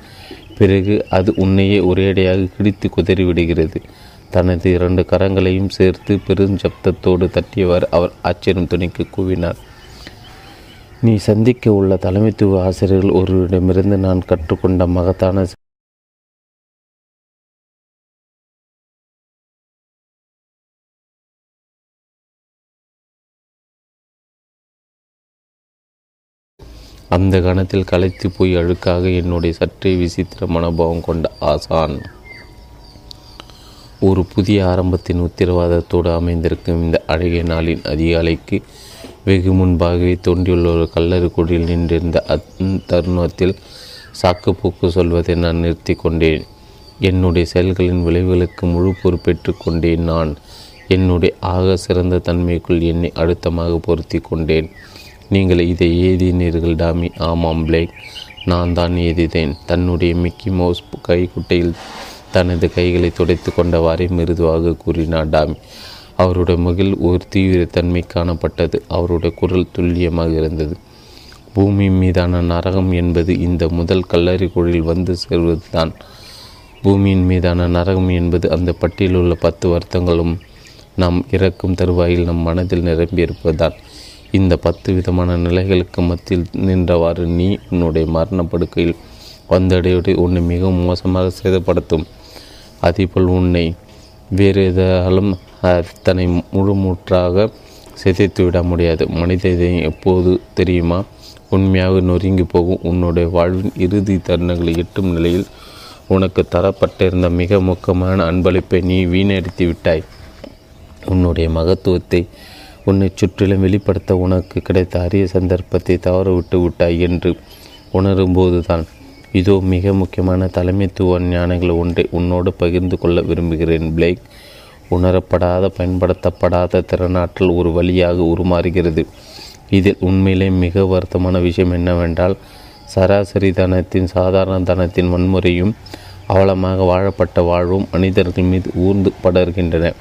பிறகு அது உன்னையே ஒரேடையாக கிழித்து குதறிவிடுகிறது. தனது 2 கரங்களையும் சேர்த்து பெரும் சப்தத்தோடு தட்டியவர் அவர் ஆச்சரியம் துணிக்கு கூவினார். நீ சந்திக்க உள்ள தலைமைத்துவ ஆசிரியர்கள் ஒருவரிடமிருந்து நான் கற்றுக்கொண்ட மகத்தான அந்த கணத்தில் களைத்து போய் அழுக்காக என்னுடைய சற்றே விசித்திர மனோபாவம் கொண்ட ஆசான் ஒரு புதிய ஆரம்பத்தின் உத்திரவாதத்தோடு அமைந்திருக்கும் இந்த அழகிய நாளின் அதிகாலைக்கு வெகு முன்பாகவே தோண்டியுள்ள ஒரு கல்லறுகூடியில் நின்றிருந்த தருணத்தில் சாக்குப்போக்கு சொல்வதை நான் நிறுத்தி கொண்டேன். என்னுடைய செயல்களின் விளைவுகளுக்கு முழு பொறுப்பேற்று கொண்டேன். நான் என்னுடைய ஆக சிறந்த தன்மைக்குள் என்னை அழுத்தமாக பொருத்தி கொண்டேன். நீங்கள் இதை ஏதினீர்கள் டாமி. ஆமாம் பிளேக், நான் தான் ஏதிதேன். தன்னுடைய மிக்கி மவுஸ் கைக்குட்டையில் தனது கைகளை துடைத்து கொண்டவாறே மிருதுவாக கூறினார் டாமி. அவருடைய முகில் ஒரு தீவிரத்தன்மை காணப்பட்டது. அவருடைய குரல் துல்லியமாக இருந்தது. பூமி மீதான நரகம் என்பது இந்த முதல் கல்லறிகுழியில் வந்து சேர்வது தான். பூமியின் மீதான நரகம் என்பது அந்த பட்டியலில் உள்ள 10 வருத்தங்களும் நாம் இறக்கும் தருவாயில் நம் மனதில் நிரம்பியிருப்பதுதான். இந்த 10 விதமான நிலைகளுக்கு மத்தியில் நின்றவாறு நீ உன்னுடைய மரணப்படுக்கையில் வந்தடையோடு உன்னை மிகவும் மோசமாக சேதப்படுத்தும். அதேபோல் உன்னை வேறு எதாலும் தன்னை முழுமுற்றாக சிதைத்து விட முடியாது. மனித இதயம் எப்போது தெரியுமா உண்மையாக நொறுங்கி போகும். உன்னுடைய வாழ்வின் இறுதி தருணங்களை எட்டும் நிலையில் உனக்கு தரப்பட்டிருந்த மிக முக்கியமான அன்பளிப்பை நீ வீணடித்து விட்டாய். உன்னுடைய மகத்துவத்தை உன்னை சுற்றிலும் வெளிப்படுத்த உனக்கு கிடைத்த அரிய சந்தர்ப்பத்தை தவறவிட்டு விட்டாய் என்று உணரும்போது தான் இதோ மிக முக்கியமான தலைமைத்துவ ஞானங்கள் ஒன்றை உன்னோடு பகிர்ந்து கொள்ள விரும்புகிறேன் பிளேக். உணரப்படாத பயன்படுத்தப்படாத திறனாற்றல் ஒரு வழியாக உருமாறுகிறது. இதில் உண்மையிலே மிக வருத்தமான விஷயம் என்னவென்றால் சராசரி தனத்தின் சாதாரண தனத்தின் வன்முறையும் அவலமாக வாழப்பட்ட வாழ்வும் மனிதர்கள் மீது ஊர்ந்து படர்கின்றன.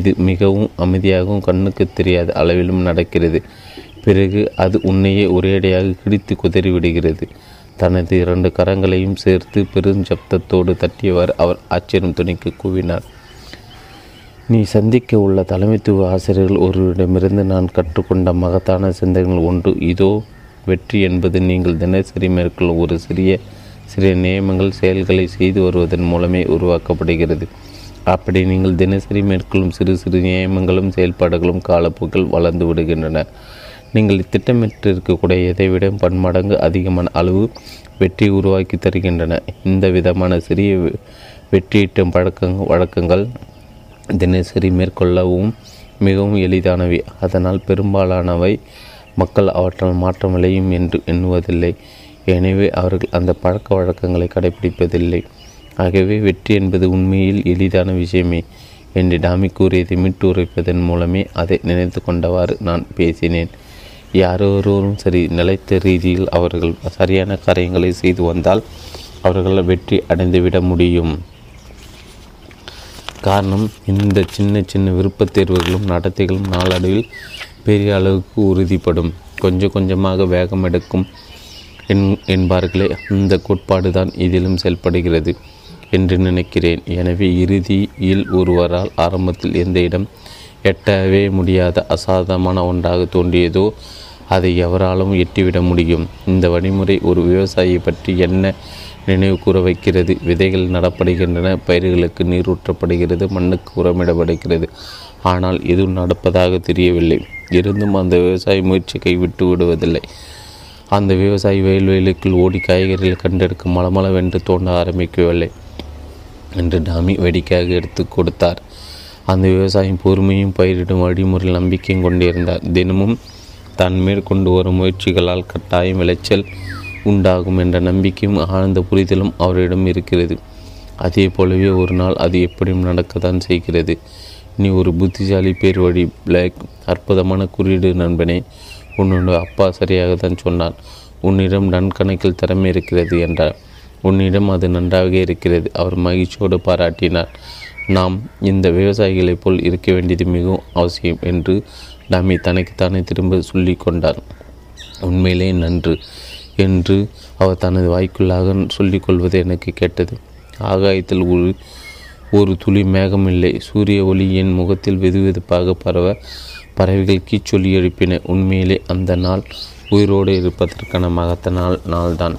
இது மிகவும் அமைதியாகவும் கண்ணுக்கு தெரியாத அளவிலும் நடக்கிறது. பிறகு அது உன்னையே ஒரேடையாக கிழித்து குதறிவிடுகிறது. தனது 2 கரங்களையும் சேர்த்து பெரும் சப்தத்தோடு தட்டியவர் அவர் ஆச்சரியம் துணிக்கு கூவினார். நீ சந்திக்க உள்ள தலைமைத்துவ ஆசிரியர்கள் ஒருவரிடமிருந்து நான் கற்றுக்கொண்ட மகத்தான சிந்தனைகள் ஒன்று இதோ. வெற்றி என்பது நீங்கள் தினசரி மேற்கொள்ளும் ஒரு சிறிய சிறிய நியமங்கள் செயல்களை செய்து வருவதன் மூலமே உருவாக்கப்படுகிறது. அப்படி நீங்கள் தினசரி மேற்கொள்ளும் சிறு சிறு நியமங்களும் செயல்பாடுகளும் காலப்போக்கில் வளர்ந்து விடுகின்றன. நீங்கள் திட்டமிட்டிருக்கக்கூடிய எதை விட பன்மடங்கு அதிகமான அளவு வெற்றி உருவாக்கி தருகின்றன. இந்த விதமான சிறிய வெற்றியீட்டும் வழக்கங்கள் தினசரி மேற்கொள்ளவும் மிகவும் எளிதானவை. அதனால் பெரும்பாலானவை மக்கள் அவற்றால் மாற்றம் விளையும் என்று எண்ணுவதில்லை. எனவே அவர்கள் அந்த பழக்க வழக்கங்களை கடைபிடிப்பதில்லை. ஆகவே வெற்றி என்பது உண்மையில் எளிதான விஷயமே என்று டாமி கூறியதை மீட்டு உரைப்பதன் மூலமே அதை நினைத்து கொண்டவாறு நான் பேசினேன். யாரோரும் சரி நிலைத்த ரீதியில் அவர்கள் சரியான காரியங்களை செய்து வந்தால் அவர்கள் வெற்றி அடைந்துவிட முடியும். காரணம், இந்த சின்ன சின்ன விருப்பத் தேர்வுகளும் நடத்தைகளும் நாளடைவில் பெரிய அளவுக்கு உறுதிப்படும். கொஞ்சம் கொஞ்சமாக வேகம் எடுக்கும் என்பார்களே, அந்த கோட்பாடு தான் இதிலும் செயல்படுகிறது என்று நினைக்கிறேன். எனவே இறுதியில் ஒருவரால் ஆரம்பத்தில் எந்த இடம் எட்டவே முடியாத அசாதமான ஒன்றாக தோன்றியதோ அதை எவராலும் எட்டிவிட முடியும். இந்த வழிமுறை ஒரு விவசாயியை பற்றி என்ன நினைவு கூற வைக்கிறது? விதைகள் நடப்படுகின்றன, பயிர்களுக்கு நீர் ஊற்றப்படுகிறது, மண்ணுக்கு உரமிடப்படுகிறது. ஆனால் எதுவும் நடப்பதாக தெரியவில்லை. இருந்தும் அந்த விவசாய முயற்சி கைவிட்டு விடுவதில்லை. அந்த விவசாயி வயல்வெளிக்குள் ஓடி காய்கறிகள் கண்டெடுக்க மலமளவென்று தோண்ட ஆரம்பிக்கவில்லை என்று டாமி வேடிக்கையாக எடுத்து கொடுத்தார். அந்த விவசாயம் பொறுமையும் பயிரிடும் வழிமுறையில் நம்பிக்கையும் கொண்டிருந்தார். தினமும் தான் மேற்கொண்டு வரும் முயற்சிகளால் கட்டாயம் விளைச்சல் உண்டாகும் என்ற நம்பிக்கையும் ஆழ்ந்த புரிதலும் அவரிடம் இருக்கிறது. அதே போலவே ஒரு நாள் அது எப்படியும் நடக்கத்தான் செய்கிறது. நீ ஒரு புத்திசாலி பேர் வழி பிளேக், அற்புதமான குறியீடு நண்பனே. உன்னோட அப்பா சரியாகத்தான் சொன்னான். உன்னிடம் நன்கணக்கில் திறமை இருக்கிறது என்றார். உன்னிடம் அது நன்றாக இருக்கிறது, அவர் மகிழ்ச்சியோடு பாராட்டினார். நாம் இந்த விவசாயிகளைப் போல் இருக்க வேண்டியது மிகவும் அவசியம் என்று டாமி தனக்குத்தானே திரும்ப சொல்லி கொண்டார். உண்மையிலே நன்று என்று அவர் தனது வாய்க்குள்ளாக சொல்லிக்கொள்வது எனக்கு கேட்டது. ஆகாயத்தில் ஒரு துளி மேகம் இல்லை. சூரிய ஒளி என் முகத்தில் வெதுவெதுப்பாக பறவைகள் கீச்சொலி எழுப்பின. உண்மையிலே அந்த நாள் உயிரோடு இருப்பதற்கான மகத்த நாள்தான்.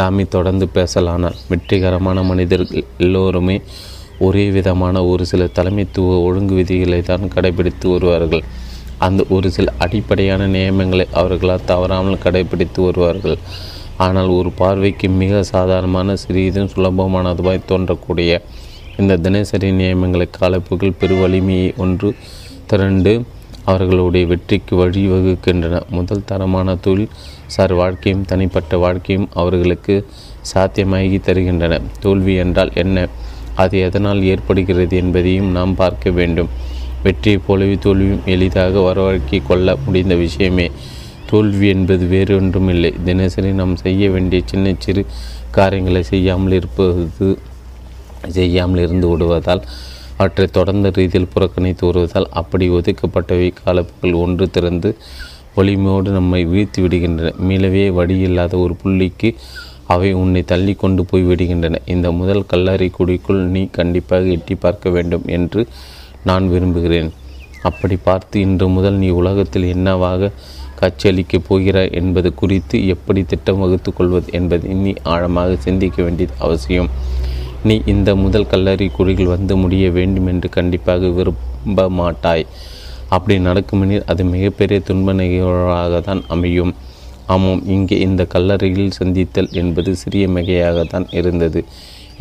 டாமி தொடர்ந்து பேசலானார். வெற்றிகரமான மனிதர்கள் எல்லோருமே ஒரே விதமான ஒரு சில தலைமைத்துவ ஒழுங்கு விதிகளை தான் கடைபிடித்து வருவார்கள். அந்த ஒரு சில அடிப்படையான நியமங்களை அவர்களால் தவறாமல் கடைபிடித்து வருவார்கள். ஆனால் ஒரு பார்வைக்கு மிக சாதாரணமான சிறிதும் சுலபமானதுமாய் தோன்றக்கூடிய இந்த தினசரி நியமங்களை காலப்புகள் பெருவலிமையை ஒன்று திரண்டு அவர்களுடைய வெற்றிக்கு வழிவகுக்கின்றன. முதல் தரமான தொழில் சார் வாழ்க்கையும் தனிப்பட்ட வாழ்க்கையும் அவர்களுக்கு சாத்தியமாகி தருகின்றன. தோல்வி என்றால் என்ன, அது எதனால் ஏற்படுகிறது என்பதையும் நாம் பார்க்க வேண்டும். வெற்றியை போலவே தோல்வியும் எளிதாக வரவழைக்கி கொள்ள முடிந்த விஷயமே. தோல்வி என்பது வேறொன்றும் இல்லை, தினசரி நாம் செய்ய வேண்டிய சின்ன சிறு காரியங்களை செய்யாமல் இருந்து விடுவதால், அவற்றை தொடர்ந்த ரீதியில் புறக்கணித்து வருவதால் அப்படி ஒதுக்கப்பட்டவை காலப்புகள் ஒன்று திறந்து ஒளிமையோடு நம்மை வீழ்த்தி விடுகின்றன. மீளவே வழியில்லாத ஒரு புள்ளிக்கு அவை உன்னை தள்ளி கொண்டு போய்விடுகின்றன. இந்த முதல் கல்லறை குடிக்குள் நீ கண்டிப்பாக எட்டி பார்க்க வேண்டும் என்று நான் விரும்புகிறேன். அப்படி பார்த்து இன்று முதல் நீ உலகத்தில் என்னவாக காட்சியளிக்கப் போகிறாய் என்பது குறித்து எப்படி திட்டம் வகுத்து கொள்வது என்பதை நீ ஆழமாக சிந்திக்க வேண்டியது அவசியம். நீ இந்த முதல் கல்லறை குடிக்குள் வந்து முடிய வேண்டும் என்று கண்டிப்பாக விரும்ப மாட்டாய். அப்படி நடக்குமெனில் அது மிகப்பெரிய துன்ப நிகழ்வாகத்தான் அமையும். ஆமாம், இங்கே இந்த கல்லறையில் சந்தித்தல் என்பது சிறிய மிகையாகத்தான் இருந்தது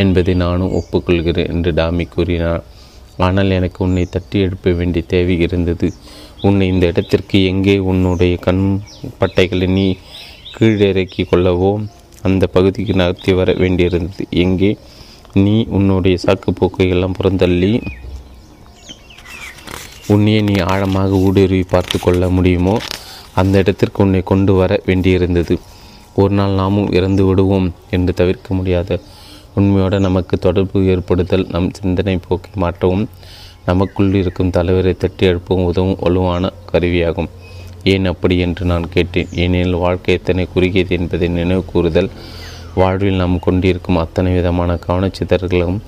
என்பதை நானும் ஒப்புக்கொள்கிறேன் என்று டாமி கூறினார். ஆனால் எனக்கு உன்னை தட்டி எழுப்ப வேண்டிய தேவை இருந்தது. உன்னை இந்த இடத்திற்கு எங்கே உன்னுடைய கண் பட்டைகளை நீ கீழிறக்கி கொள்ளவோ அந்த பகுதிக்கு நகர்த்தி வர வேண்டியிருந்தது. எங்கே நீ உன்னுடைய சாக்குப்போக்கை எல்லாம் புறந்தள்ளி உன்னையே நீ ஆழமாக ஊடுருவி பார்த்து கொள்ள முடியுமோ அந்த இடத்திற்கு உன்னை கொண்டு வர வேண்டியிருந்தது. ஒரு நாள் நாமும் இறந்து விடுவோம் என்று தவிர்க்க முடியாத உண்மையோடு நமக்கு தொடர்பு ஏற்படுத்தல் நம் சிந்தனை போக்கை மாற்றவும் நமக்குள் இருக்கும் தலைவரை தட்டி எழுப்பவும் உதவும் வலுவான கருவியாகும். ஏன் அப்படி என்று நான் கேட்டேன். ஏனெனில் வாழ்க்கை எத்தனை குறுகியது என்பதை நினைவு கூறுதல், வாழ்வில் நாம் கொண்டிருக்கும் அத்தனை விதமான கவனச்சிதறல்களும்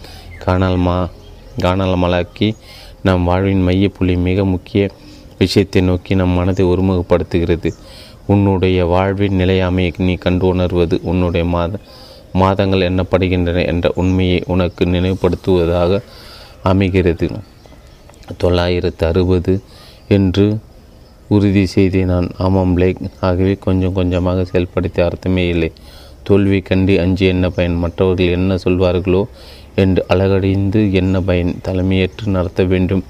காணாமலாக்கி நம் வாழ்வின் மையப்புள்ளி மிக முக்கிய விஷயத்தை நோக்கி நம் மனதை ஒருமுகப்படுத்துகிறது. உன்னுடைய வாழ்வின் நிலையாமையை நீ கண்டு உணர்வது உன்னுடைய மாதங்கள் எண்ணப்படுகின்றன என்ற உண்மையை உனக்கு நினைவுபடுத்துவதாக அமைகிறது. 960 என்று உறுதி செய்தி நான். ஆமாம் பிளேக், ஆகவே கொஞ்சம் கொஞ்சமாக செயல்படுத்த அர்த்தமே இல்லை. தோல்வி கண்டு அஞ்சு என்ன பயன், மற்றவர்கள் என்ன சொல்வார்களோ என்று அலகடைந்து என்ன பயன், தலைமையேற்று நடத்த வேண்டும்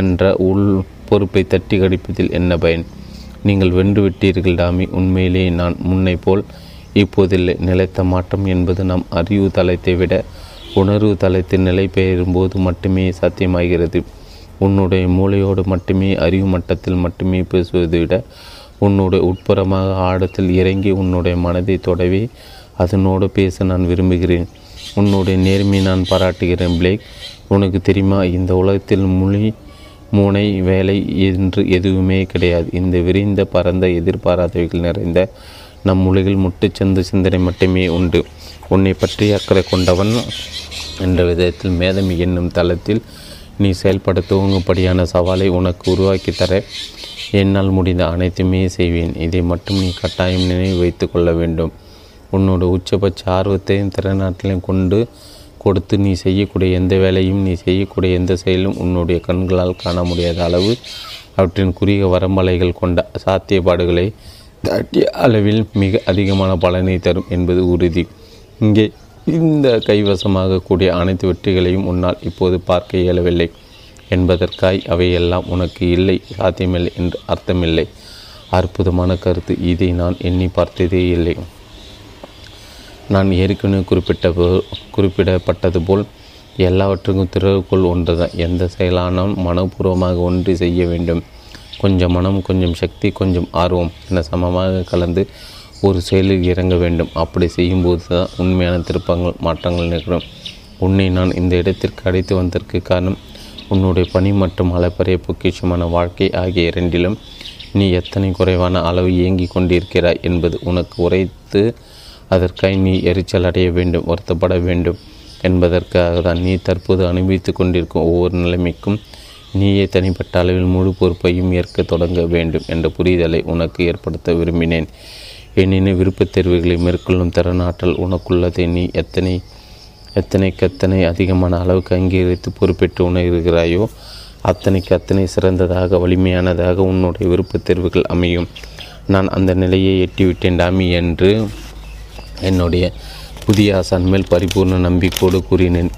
என்ற உள் பொறுப்பை தட்டி கடிப்பதில் என்ன பயன். நீங்கள் வென்றுவிட்டீர்கள் டாமி. உண்மையிலேயே நான் முன்னை போல் இப்போதில்லை. நிலைத்த மாற்றம் என்பது நம் அறிவு தளத்தை விட உணர்வு தளத்தில் நிலை பெயரும்போது மட்டுமே சாத்தியமாகிறது. உன்னுடைய மூளையோடு மட்டுமே, அறிவு மட்டத்தில் மட்டுமே பேசுவதை விட உன்னுடைய உட்புறமாக ஆழத்தில் இறங்கி உன்னுடைய மனதை தொடவே அதனோடு பேச நான் விரும்புகிறேன். உன்னுடைய நேர்மையை நான் பாராட்டுகிறேன் பிளேக். உனக்கு தெரியுமா, இந்த உலகத்தில் மூளை வேலை என்று எதுவுமே கிடையாது. இந்த விரிந்த பரந்த எதிர்பாராதவைகள் நிறைந்த நம் உலகில் முட்டுச்சந்து சிந்தனை மட்டுமே உண்டு. உன்னை பற்றி அக்கறை கொண்டவன் என்ற விதத்தில் மேதம் என்னும் தளத்தில் நீ செயல்பட துவங்கும்படியான சவாலை உனக்கு உருவாக்கி தர என்னால் முடிந்த அனைத்துமே செய்வேன். இதை மட்டும் நீ கட்டாயம் நினைவு வைத்து கொள்ள வேண்டும். உன்னோட உச்சபட்ச ஆர்வத்தையும் திறனாட்டிலையும் கொண்டு கொடுத்து நீ செய்யக்கூடிய எந்த வேலையும் நீ செய்யக்கூடிய எந்த செயலும் உன்னுடைய கண்களால் காண முடியாத அளவு அவற்றின் குறுகிய வரம்பலைகள் கொண்ட சாத்தியப்பாடுகளை தாட்டிய அளவில் மிக அதிகமான பலனை தரும் என்பது உறுதி. இங்கே இந்த கைவசமாக கூடிய அனைத்து வெற்றிகளையும் உன்னால் இப்போது பார்க்க இயலவில்லை என்பதற்காய் அவையெல்லாம் உனக்கு இல்லை, சாத்தியமில்லை என்று அர்த்தமில்லை. அற்புதமான கருத்து. இதை நான் எண்ணி பார்த்ததே இல்லை. நான் ஏற்கனவே குறிப்பிடப்பட்டது போல் எல்லாவற்றுக்கும் திறவுக்குள் ஒன்று தான். எந்த செயலானால் மனப்பூர்வமாக ஒன்று செய்ய வேண்டும். கொஞ்சம் மனம், கொஞ்சம் சக்தி, கொஞ்சம் ஆர்வம் என சமமாக கலந்து ஒரு செயலில் இறங்க வேண்டும். அப்படி செய்யும்போது தான் உண்மையான திருப்பங்கள், மாற்றங்கள் நிகழும். உன்னை நான் இந்த இடத்திற்கு அழைத்து வந்ததற்கு காரணம் உன்னுடைய பணி மற்றும் அளப்பரிய பொக்கிஷமான வாழ்க்கை ஆகிய இரண்டிலும் நீ எத்தனை குறைவான அளவு இயங்கி கொண்டிருக்கிறாய் என்பது உனக்கு உரைத்து அதற்காய் நீ எரிச்சல் அடைய வேண்டும், வருத்தப்பட வேண்டும் என்பதற்காக தான். நீ தற்போது அனுபவித்து கொண்டிருக்கும் ஒவ்வொரு நிலைமைக்கும் நீயே தனிப்பட்ட அளவில் முழு பொறுப்பையும் ஏற்க தொடங்க வேண்டும் என்ற புரிதலை உனக்கு ஏற்படுத்த விரும்பினேன். எனினும் விருப்பத் தேர்வுகளை மேற்கொள்ளும் திறனாற்றல் உனக்குள்ளதை நீ எத்தனைக்கத்தனை அதிகமான அளவுக்கு அங்கீகரித்து பொறுப்பேற்று உணர்கிறாயோ அத்தனைக்கு அத்தனை சிறந்ததாக, வலிமையானதாக உன்னுடைய விருப்பத் தேர்வுகள் அமையும். நான் அந்த நிலையை எட்டிவிட்டேன் டாமி என்று என்னுடைய புதிய ஆசான் மேல் பரிபூர்ண நம்பிக்கையோடு கூறினேன்.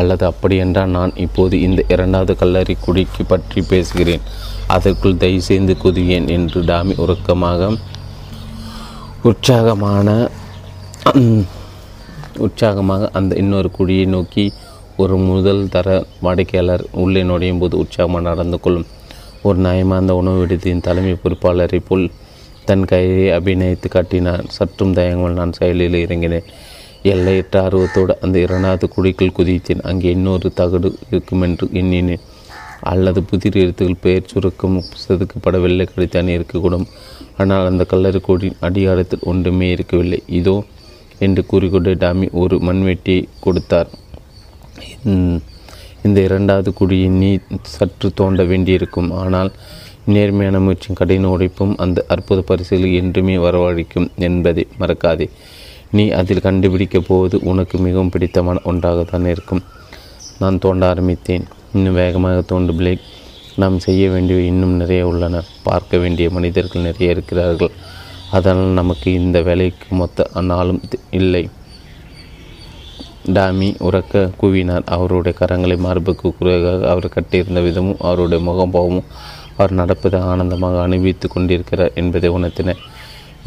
அல்லது அப்படியென்றால் நான் இப்போது இந்த இரண்டாவது கல்லறை குடிக்கு பற்றி பேசுகிறேன், அதற்குள் தயவு செய்து குதியேன் என்று டாமி உற்சாகமாக அந்த இன்னொரு குழியை நோக்கி ஒரு முதல் தர வாடிக்கையாளர் உள்ளே நுழையும் போது உற்சாகமாக நடந்து கொள்ளும் ஒரு நியாயமார்ந்த உணவு விடுதியின் தலைமை பொறுப்பாளரை போல் தன் கையை அபிநயித்து காட்டினார். சற்றும் தயங்கமல் நான் செயலில் இறங்கினேன். எல்லையற்ற ஆர்வத்தோடு அந்த இரண்டாவது குழிக்குள் குதித்தேன். அங்கே இன்னொரு தகடு இருக்குமென்று எண்ணினேன். அல்லது புதிர் எழுத்துக்கள் பெயர் சுருக்கம் செதுக்கப்படவில்லை, கிடைத்தானே இருக்கக்கூடும். ஆனால் அந்த கல்லறை கோடியின் அடியாரத்தில் ஒன்றுமே இருக்கவில்லை. இதோ என்று கூறிக்கொண்டு டாமி ஒரு மண்வெட்டியை கொடுத்தார். இந்த இரண்டாவது குழியை நீ சற்று தோண்ட வேண்டியிருக்கும், ஆனால் நேர்மையான முயற்சியும் கடின உடைப்பும் அந்த அற்புத பரிசுகள் என்றுமே வரவழைக்கும் என்பதை மறக்காதே. நீ அதில் கண்டுபிடிக்கப் போவது உனக்கு மிகவும் பிடித்தமான ஒன்றாகத்தான் இருக்கும். நான் தோண்ட ஆரம்பித்தேன். இன்னும் வேகமாக தோண்டு பிளேக். நாம் செய்ய வேண்டியவை இன்னும் நிறைய உள்ளன. பார்க்க வேண்டிய மனிதர்கள் நிறைய இருக்கிறார்கள். அதனால் நமக்கு இந்த வேலைக்கு மொத்த நாளும் இல்லை. டாமி உறக்க கூவினார். அவருடைய கரங்களை மார்புக்கு குறைவாக அவர் கட்டியிருந்த விதமும் அவருடைய முகபாவமும் அவர் நடப்பதை ஆனந்தமாக அனுபவித்து கொண்டிருக்கிறார் என்பதை உணர்த்தினர்.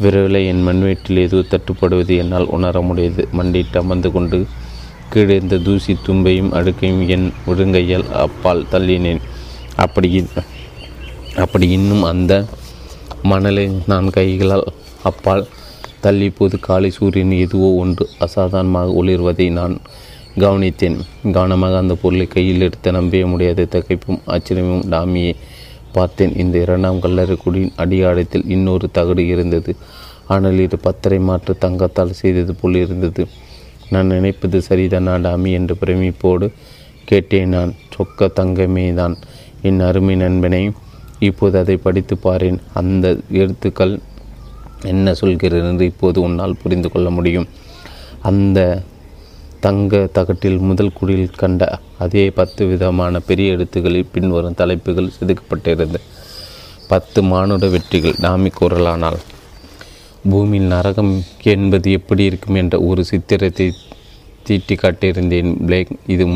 விரைவில் என் மண்வீட்டில் ஏதோ தட்டுப்படுவது என்னால் உணர முடியாது. மண்டிட்டு அமர்ந்து கொண்டு கீழே இருந்த தூசி தும்பையும் அடுக்கையும் என் ஒழுங்கையால் அப்பால் தள்ளினேன். அப்படி இன்னும் அந்த மணலை நான் கைகளால் அப்பால் தள்ளிப்போது காலை சூரியன் எதுவோ ஒன்று அசாதாரணமாக ஒளிர்வதை நான் கவனித்தேன். கவனமாக அந்த பொருளை கையில் எடுத்து நம்பவே முடியாத தகைப்பும் ஆச்சரியமும் டாமியை பார்த்தேன். இந்த இரண்டாம் கல்லறை குடியின் அடியாழத்தில் இன்னொரு தகடு இருந்தது. ஆனால் இது பத்தரை மாற்று தங்கத்தால் செய்தது போல் இருந்தது. நான் நினைப்பது சரிதானா டாமி என்று பிரமிப்போடு கேட்டேன். நான் சொக்க தங்கமே தான் என் அருமை நண்பனை, இப்போது அதை படித்து பாரேன். அந்த எழுத்துக்கள் என்ன சொல்கிறது என்று இப்போது உன்னால் புரிந்து கொள்ள முடியும். அந்த தங்க தகட்டில் முதல் குடியில் கண்ட அதே 10 விதமான பெரிய எழுத்துக்களில் பின்வரும் தலைப்புகள் செதுக்கப்பட்டிருந்தது. 10 மானுட வெற்றிகள். டாமி குரலானால் பூமியில் நரகம் என்பது எப்படி இருக்கும் என்ற ஒரு சித்திரத்தை தீட்டி காட்டியிருந்தேன் பிளேக். இது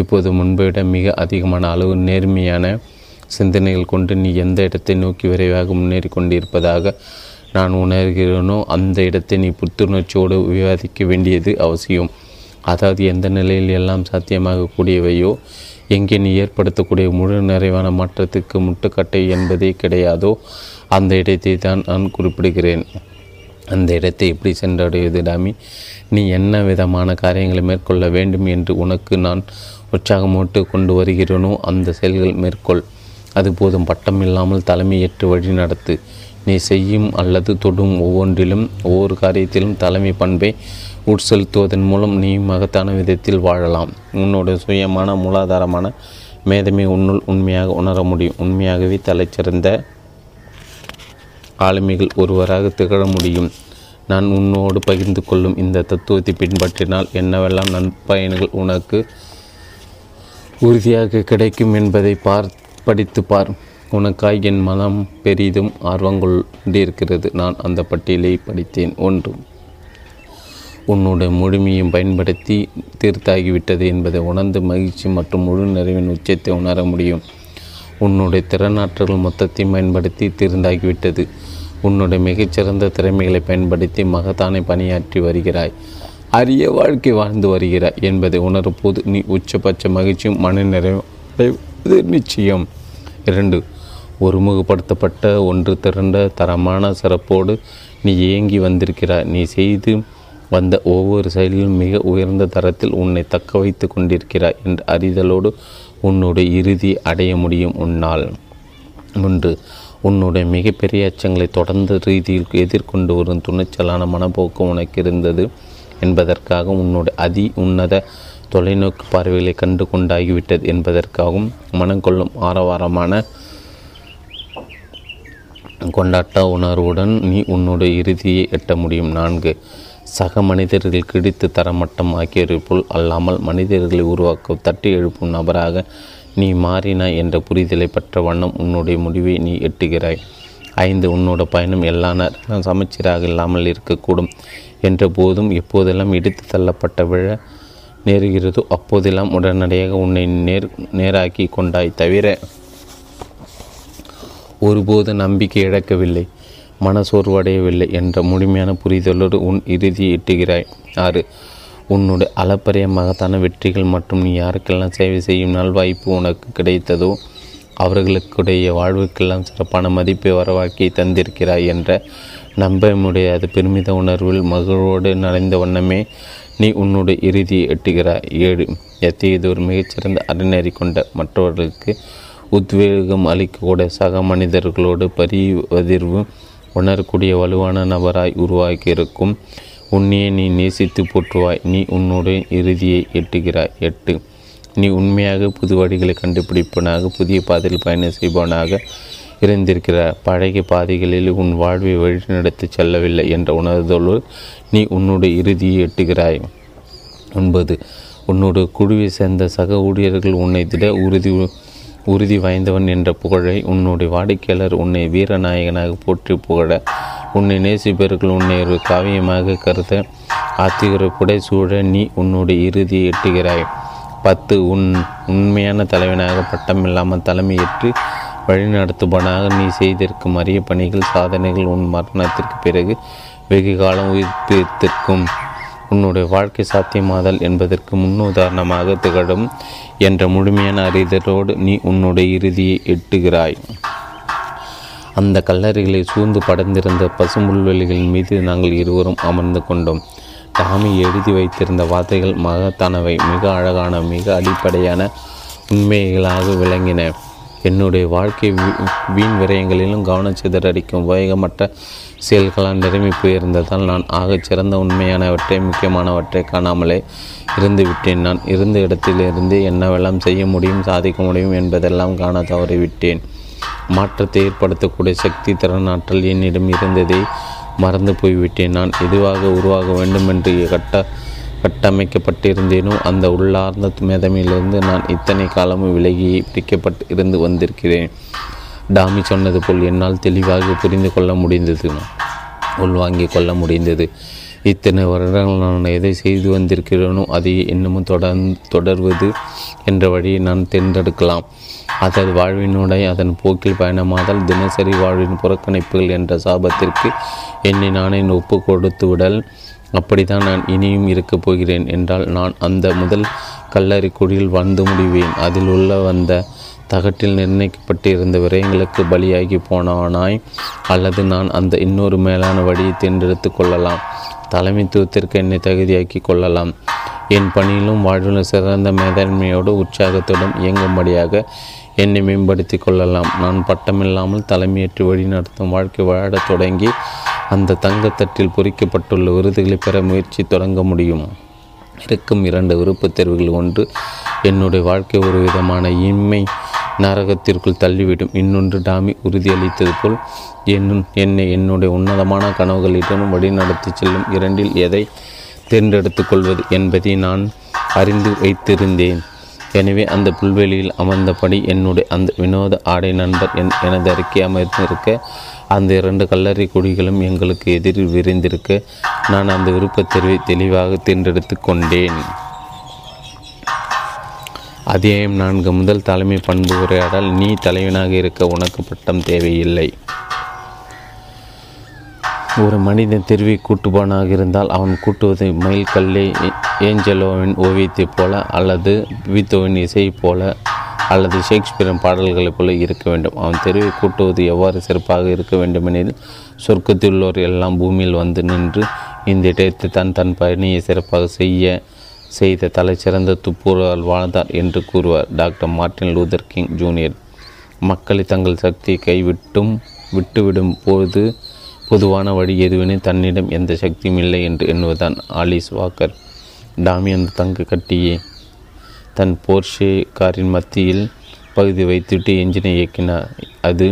இப்போது முன்பை விட மிக அதிகமான அளவு நேர்மையான சிந்தனைகள் கொண்டு நீ எந்த இடத்தை நோக்கி விரைவாக முன்னேறி கொண்டிருப்பதாக நான் உணர்கிறேனோ அந்த இடத்தை நீ புத்துணர்ச்சியோடு விவாதிக்க வேண்டியது அவசியம். அதாவது எந்த நிலையில் எல்லாம் சாத்தியமாக கூடியவையோ, எங்கே நீ ஏற்படுத்தக்கூடிய முழு நிறைவான மாற்றத்துக்கு முட்டுக்கட்டை என்பதே கிடையாதோ அந்த இடத்தை தான் நான் குறிப்பிடுகிறேன். அந்த இடத்தை எப்படி சென்றடைவது டாமி? நீ என்ன விதமான காரியங்களை மேற்கொள்ள வேண்டும் என்று உனக்கு நான் உற்சாகமோட்டு கொண்டு வருகிறேனோ அந்த செயல்கள் மேற்கொள். அது போதும். பட்டம் இல்லாமல் தலைமையேற்று வழி நடத்து. நீ செய்யும் அல்லது தொடும் ஒவ்வொன்றிலும் ஒவ்வொரு காரியத்திலும் தலைமை பண்பை உட்செலுத்துவதன் மூலம் நீ மகத்தான விதத்தில் வாழலாம். உன்னுடைய சுயமான மூலாதாரமான மேதமை உன்னுள் உண்மையாக உணர முடியும். உண்மையாகவே தலைச்சிறந்த ஆளுமைகள் ஒருவராக திகழ முடியும். நான் உன்னோடு பகிர்ந்து கொள்ளும் இந்த தத்துவத்தை பின்பற்றினால் என்னவெல்லாம் நற்பயன்கள் உனக்கு உறுதியாக கிடைக்கும் என்பதை படித்து பார். உனக்காய் என் மனம் பெரிதும் ஆர்வம் கொண்டிருக்கிறது. நான் அந்த பட்டியலை படித்தேன். 1. உன்னுடைய முழுமையும் பயன்படுத்தி தீர்த்தாகிவிட்டது என்பதை உணர்ந்து மகிழ்ச்சி மற்றும் முழு நிறைவின் உச்சத்தை உணர முடியும். உன்னுடைய திறனாற்றல் மொத்தத்தையும் பயன்படுத்தி தீர்ந்தாகிவிட்டது. உன்னுடைய மிகச்சிறந்த திறமைகளை பயன்படுத்தி மகத்தானை பணியாற்றி வருகிறாய், அரிய வாழ்க்கை வாழ்ந்து வருகிறாய் என்பதை உணரும் போது நீ உச்சபட்ச மகிழ்ச்சியும் மன நிறைவு நிச்சயம். 2. ஒருமுகப்படுத்தப்பட்ட ஒன்று திரண்ட தரமான சிறப்போடு நீ இயங்கி வந்திருக்கிறாய். நீ செய்து வந்த ஒவ்வொரு செயலிலும் மிக உயர்ந்த தரத்தில் உன்னை தக்க வைத்து கொண்டிருக்கிறாய் என்ற அறிதலோடு உன்னுடைய இறுதி அடைய முடியும் உன்னால். 3. உன்னுடைய மிகப்பெரிய அச்சங்களை தொடர்ந்து ரீதியில் எதிர்கொண்டு வரும் துணிச்சலான மனப்போக்கு உனக்கு இருந்தது என்பதற்காக, உன்னுடைய அதி உன்னத தொலைநோக்கு பார்வைகளை கண்டு கொண்டாகிவிட்டது என்பதற்காகவும், மனங்கொள்ளும் ஆரவாரமான கொண்டாட்ட உணர்வுடன் நீ உன்னுடைய இறுதியை எட்ட முடியும். 4. சக மனிதர்கள் கிடைத்து தரமட்டம் ஆக்கியவர்கள் அல்லாமல் மனிதர்களை உருவாக்க தட்டி எழுப்பும் நபராக நீ மாறினாய் என்ற புரிதலை பற்ற வண்ணம் உன்னுடைய முடிவை நீ எட்டுகிறாய். 5. உன்னோட பயணம் எல்லா நேரம் சமச்சீராக இல்லாமல் இருக்கக்கூடும் என்ற போதும், எப்போதெல்லாம் இடித்து தள்ளப்பட்ட விழ நேருகிறதோ அப்போதெல்லாம் உடனடியாக உன்னை நேராக்கி கொண்டாய் தவிர ஒருபோது நம்பிக்கை இழக்கவில்லை, மனசோர்வடையவில்லை என்ற முழுமையான புரிதலோடு உன் இறுதி எட்டுகிறாய். 6. உன்னுடைய அளப்பரிய மகத்தான வெற்றிகள் மற்றும் நீ யாருக்கெல்லாம் சேவை செய்யும் நல்வாய்ப்பு உனக்கு கிடைத்ததோ அவர்களுக்குடைய வாழ்வுக்கெல்லாம் சிறப்பான மதிப்பை வரவாக்கி தந்திருக்கிறாய் என்ற நம்ப முடியாத பெருமித உணர்வில் மகிழ்வோடு நனைந்த வண்ணமே நீ உன்னுடைய இறுதியை எட்டுகிறாய். 7. எத்தகையது ஒரு மிகச்சிறந்த அறநெறி கொண்ட மற்றவர்களுக்கு உத்வேகம் அளிக்கக்கூடிய சக மனிதர்களோடு பரிவதிர்வு உணரக்கூடிய வலுவான நபராய் உருவாக்கியிருக்கும் உன்னையே நீ நேசித்து போற்றுவாய். நீ உன்னுடைய இறுதியை எட்டுகிறாய். 8. நீ உண்மையாக புது வழிகளை கண்டுபிடிப்பவனாக புதிய பாதையில் பயணம் செய்பவனாக இருந்திருக்கிறார். பழைய பாதைகளில் உன் வாழ்வை வழிநடத்தி செல்லவில்லை என்ற உணர்தலோடு நீ உன்னுடைய இறுதியை எட்டுகிறாய். 9. உன்னுடைய குழுவை சேர்ந்த சக ஊழியர்கள் உன்னை திட உறுதி வாய்ந்தவன் என்ற புகழை, உன்னுடைய வாடிக்கையாளர் உன்னை வீரநாயகனாக போற்றி புகழ, உன்னை நேசிப்பவர்கள் உன்னை ஒரு காவியமாக கருத, ஆத்திகரப்புடை சூழ நீ உன்னுடைய இறுதியை எட்டுகிறாய். 10. உண்மையான தலைவனாக பட்டம் இல்லாமல் தலைமையேற்று வழிநடத்துபவனாக நீ செய்திருக்கும் அரிய பணிகள் சாதனைகள் உன் மரணத்திற்கு பிறகு வெகு காலம் உயிர்ப்பித்திருக்கும். உன்னுடைய வாழ்க்கை சாத்தியமாதல் என்பதற்கு முன்னுதாரணமாக திகழும் என்ற முழுமையான அறிதலோடு நீ உன்னுடைய இறுதியை எட்டுகிறாய். அந்த கல்லறைகளை சூழ்ந்து படர்ந்திருந்த பசுமுல்வெளிகளின் மீது நாங்கள் இருவரும் அமர்ந்து கொண்டோம். டாமி எழுதி வைத்திருந்த வார்த்தைகள் மகத்தானவை, மிக அழகான, மிக அடிப்படையான உண்மைகளாக விளங்கின. என்னுடைய வாழ்க்கை வீண் விரயங்களிலும் கவனச்சிதறடிக்கும் வேகமற்ற செயல்களால் நிரம்பி போயிருந்ததால் நான் ஆகச் சிறந்த உண்மையானவற்றை முக்கியமானவற்றை காணாமலே இருந்துவிட்டேன். நான் இருந்த இடத்திலிருந்து என்னவெல்லாம் செய்ய முடியும் சாதிக்க முடியும் என்பதெல்லாம் காண தவறிவிட்டேன். மாற்றத்தை ஏற்படுத்தக்கூடிய சக்தி திறனாற்றல் என்னிடம் இருந்ததை மறந்து போய்விட்டேன். நான் எதுவாக உருவாக வேண்டுமென்று கட்டமைக்கப்பட்டிருந்தேனோ அந்த உள்ளார்ந்த மேதமையிலிருந்து நான் இத்தனை காலமும் விலகி பிரிக்கப்பட்டு இருந்து வந்திருக்கிறேன். டாமி சொன்னது போல் என்னால் தெளிவாக புரிந்து கொள்ள முடிந்தது, உள்வாங்கி கொள்ள முடிந்தது. இத்தனை வருடங்கள் நான் எதை செய்து வந்திருக்கிறேனோ அதை இன்னமும் தொடர்வது என்ற வழியை நான் தேர்ந்தெடுக்கலாம். அதன் வாழ்வினுடைய அதன் போக்கில் பயணமாதல், தினசரி வாழ்வின் புறக்கணிப்புகள் என்ற சாபத்திற்கு என்னை நானே ஒப்பு கொடுத்து விடல். அப்படித்தான் நான் இனியும் இருக்கப் போகிறேன் என்றால் நான் அந்த முதல் கல்லறை குழியில் வந்து முடிவேன். அதில் உள்ள வந்த தகட்டில் நிர்ணயிக்கப்பட்டு இருந்த விரயங்களுக்கு பலியாகி போனவனாய், அல்லது நான் அந்த இன்னொரு மேலான வழியை தேர்ந்தெடுத்து கொள்ளலாம், தலைமைத்துவத்திற்கு என்னை தகுதியாக்கி கொள்ளலாம். என் பணியிலும் வாழ்விலும் சிறந்த மேதன்மையோடு உற்சாகத்துடன் இயங்கும்படியாக என்னை மேம்படுத்தி கொள்ளலாம். நான் பட்டமில்லாமல் தலைமையேற்று வழிநடத்தும் வாழ்க்கை வாழத் தொடங்கி அந்த தங்கத்தட்டில் பொறிக்கப்பட்டுள்ள விருதுகளை பெற முயற்சி தொடங்க முடியும். இருக்கும் இரண்டு விருப்பத் தேர்வுகள், ஒன்று என்னுடைய வாழ்க்கை ஒரு விதமான இம்மை நரகத்திற்குள் தள்ளிவிடும், இன்னொன்று டாமி உறுதியளித்தது போல் என்னை என்னுடைய உன்னதமான கனவுகளிடமும் வழிநடத்தி செல்லும். இரண்டில் எதை தேர்ந்தெடுத்து கொள்வது என்பதை நான் அறிந்து வைத்திருந்தேன். எனவே அந்த புல்வெளியில் அமர்ந்தபடி என்னுடைய அந்த வினோத ஆடை நண்பர் எனது அருகே அமர்ந்திருக்க, அந்த இரண்டு கல்லறை கொடிகளும் எங்களுக்கு எதிரில் விரைந்திருக்க, நான் அந்த விருப்பத் தேர்வை தெளிவாக தேர்ந்தெடுத்து கொண்டேன். அத்தியாயம் 4 முதல் தலைமை பண்பு உரையாடல். நீ தலைவனாக இருக்க உனக்கு பட்டம் தேவையில்லை. ஒரு மனிதன் தெருவை கூட்டுபவனாக இருந்தால் அவன் கூட்டுவது மயில் கல்லே ஏஞ்சலோவின் ஓவியத்தைப் போல, அல்லது பிபித்தோவின் இசையைப் போல, அல்லது ஷேக்ஸ்பியரின் பாடல்களைப் போல இருக்க வேண்டும். அவன் தெருவை கூட்டுவது எவ்வாறு சிறப்பாக இருக்க வேண்டுமெனில், சொர்க்கத்திலுள்ளோர் எல்லாம் பூமியில் வந்து நின்று இந்த இடத்தை தான் தன் பணியை சிறப்பாக செய்த தலைச்சிறந்த துப்புரவால் வாழ்ந்தார் என்று கூறுவார் doctor Martin Luther King junior. மக்களை தங்கள் சக்தியை விட்டுவிடும் போது பொதுவான வழி எதுவென தன்னிடம் எந்த சக்தியும் இல்லை என்று எண்ணுவதான். Alice Walker. டாமி அந்த தங்க கட்டியை தன் போர்ஷே காரின் மத்தியில் பகுதி வைத்துவிட்டு எஞ்சினை இயக்கினார். அது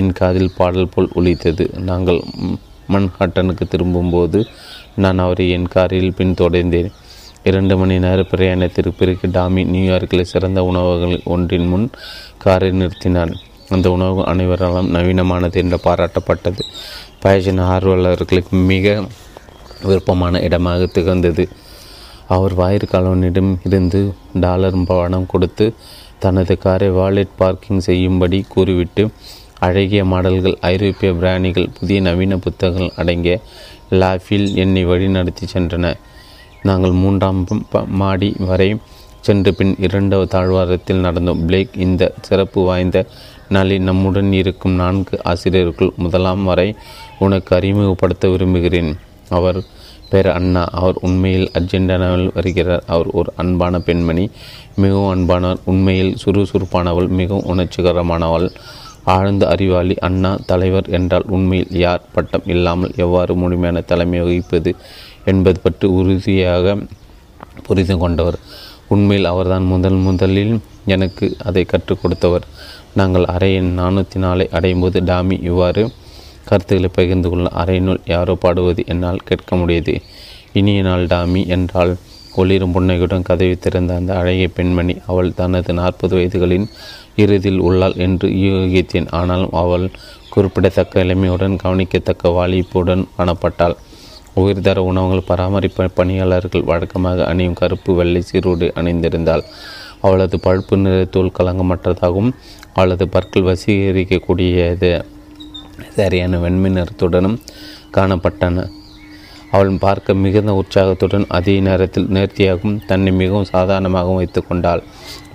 என் காதில் பாடல் போல் ஒலித்தது. நாங்கள் மன்ஹாட்டனுக்கு திரும்பும்போது நான் அவரை என் காரில் பின்தொடர்ந்தேன். 2 மணி நேர பிரயாணத்திற்கு பிறகு டாமி நியூயார்க்கில் சிறந்த உணவகங்கள் ஒன்றின் முன் காரை நிறுத்தினான். அந்த உணவு அனைவராலும் நவீனமானது என்று பாராட்டப்பட்டது. பயஜன ஆர்வலர்களுக்கு மிக விருப்பமான இடமாக திகழ்ந்தது. அவர் வாயிற்காலவனிடம் இருந்து டாலர் பணம் கொடுத்து தனது காரை வாலெட் பார்க்கிங் செய்யும்படி கூறிவிட்டு, அழகிய மாடல்கள், ஐரோப்பிய பிராணிகள், புதிய நவீன புத்தகங்கள் அடங்கிய லாஃபில் என்னை வழிநடத்தி சென்றன. நாங்கள் 3ஆம் மாடி வரை சென்று பின் 2வது தாழ்வாரத்தில் நடந்தோம். பிளேக் இந்த சிறப்பு வாய்ந்த நாளில் நம்முடன் இருக்கும் 4 ஆசிரியருக்குள் 1ஆம் வரை உனக்கு அறிமுகப்படுத்த விரும்புகிறேன். அவர் பேர் அண்ணா. அவர் உண்மையில் அர்ஜென்டினாவில் வருகிறார். அவர் ஒரு அன்பான பெண்மணி, மிகவும் அன்பானவர், உண்மையில் சுறுசுறுப்பானவள், மிகவும் உணர்ச்சிகரமானவள், ஆழ்ந்த அறிவாளி. அண்ணா தலைவர் என்றால் உண்மையில் யார் பட்டம் இல்லாமல் எவ்வாறு முழுமையான தலைமை வகிப்பது என்பது பற்றி உறுதியாக புரிந்து கொண்டவர். உண்மையில் அவர்தான் முதலில் எனக்கு அதை கற்றுக் கொடுத்தவர். நாங்கள் அறை எண் 404 அடையும் போது டாமி இவ்வாறு கருத்துக்களை பகிர்ந்து கொள்ள, அறையினுள் யாரோ பாடுவது என்னால் கேட்க முடியாது. இனிய நாள் டாமி என்றால் ஒளிரும் புன்னையுடன் கதவை திறந்த அந்த அழகிய பெண்மணி. அவள் தனது 40 வயதுகளின் இறுதியில் உள்ளாள் என்று யூகித்தேன். ஆனாலும் அவள் குறிப்பிடத்தக்க இளமையுடன் கவனிக்கத்தக்க வாலிபுடன் காணப்பட்டாள். உயிர்தர உணவுகள் பராமரிப்பு பணியாளர்கள் வழக்கமாக அணியும் கருப்பு வெள்ளை சீரோடு அணிந்திருந்தாள். அவளது பழுப்பு நிற தோல் கலங்கமற்றதாகவும் அவளது பற்கள் வசீகரிக்கக்கூடியது சரியான வெண்மை நிறத்துடனும் காணப்பட்டன. அவள் பார்க்க மிகுந்த உற்சாகத்துடன் அதே நேரத்தில் நேர்த்தியாகவும் தன்னை மிகவும் சாதாரணமாகவும் வைத்து கொண்டாள்.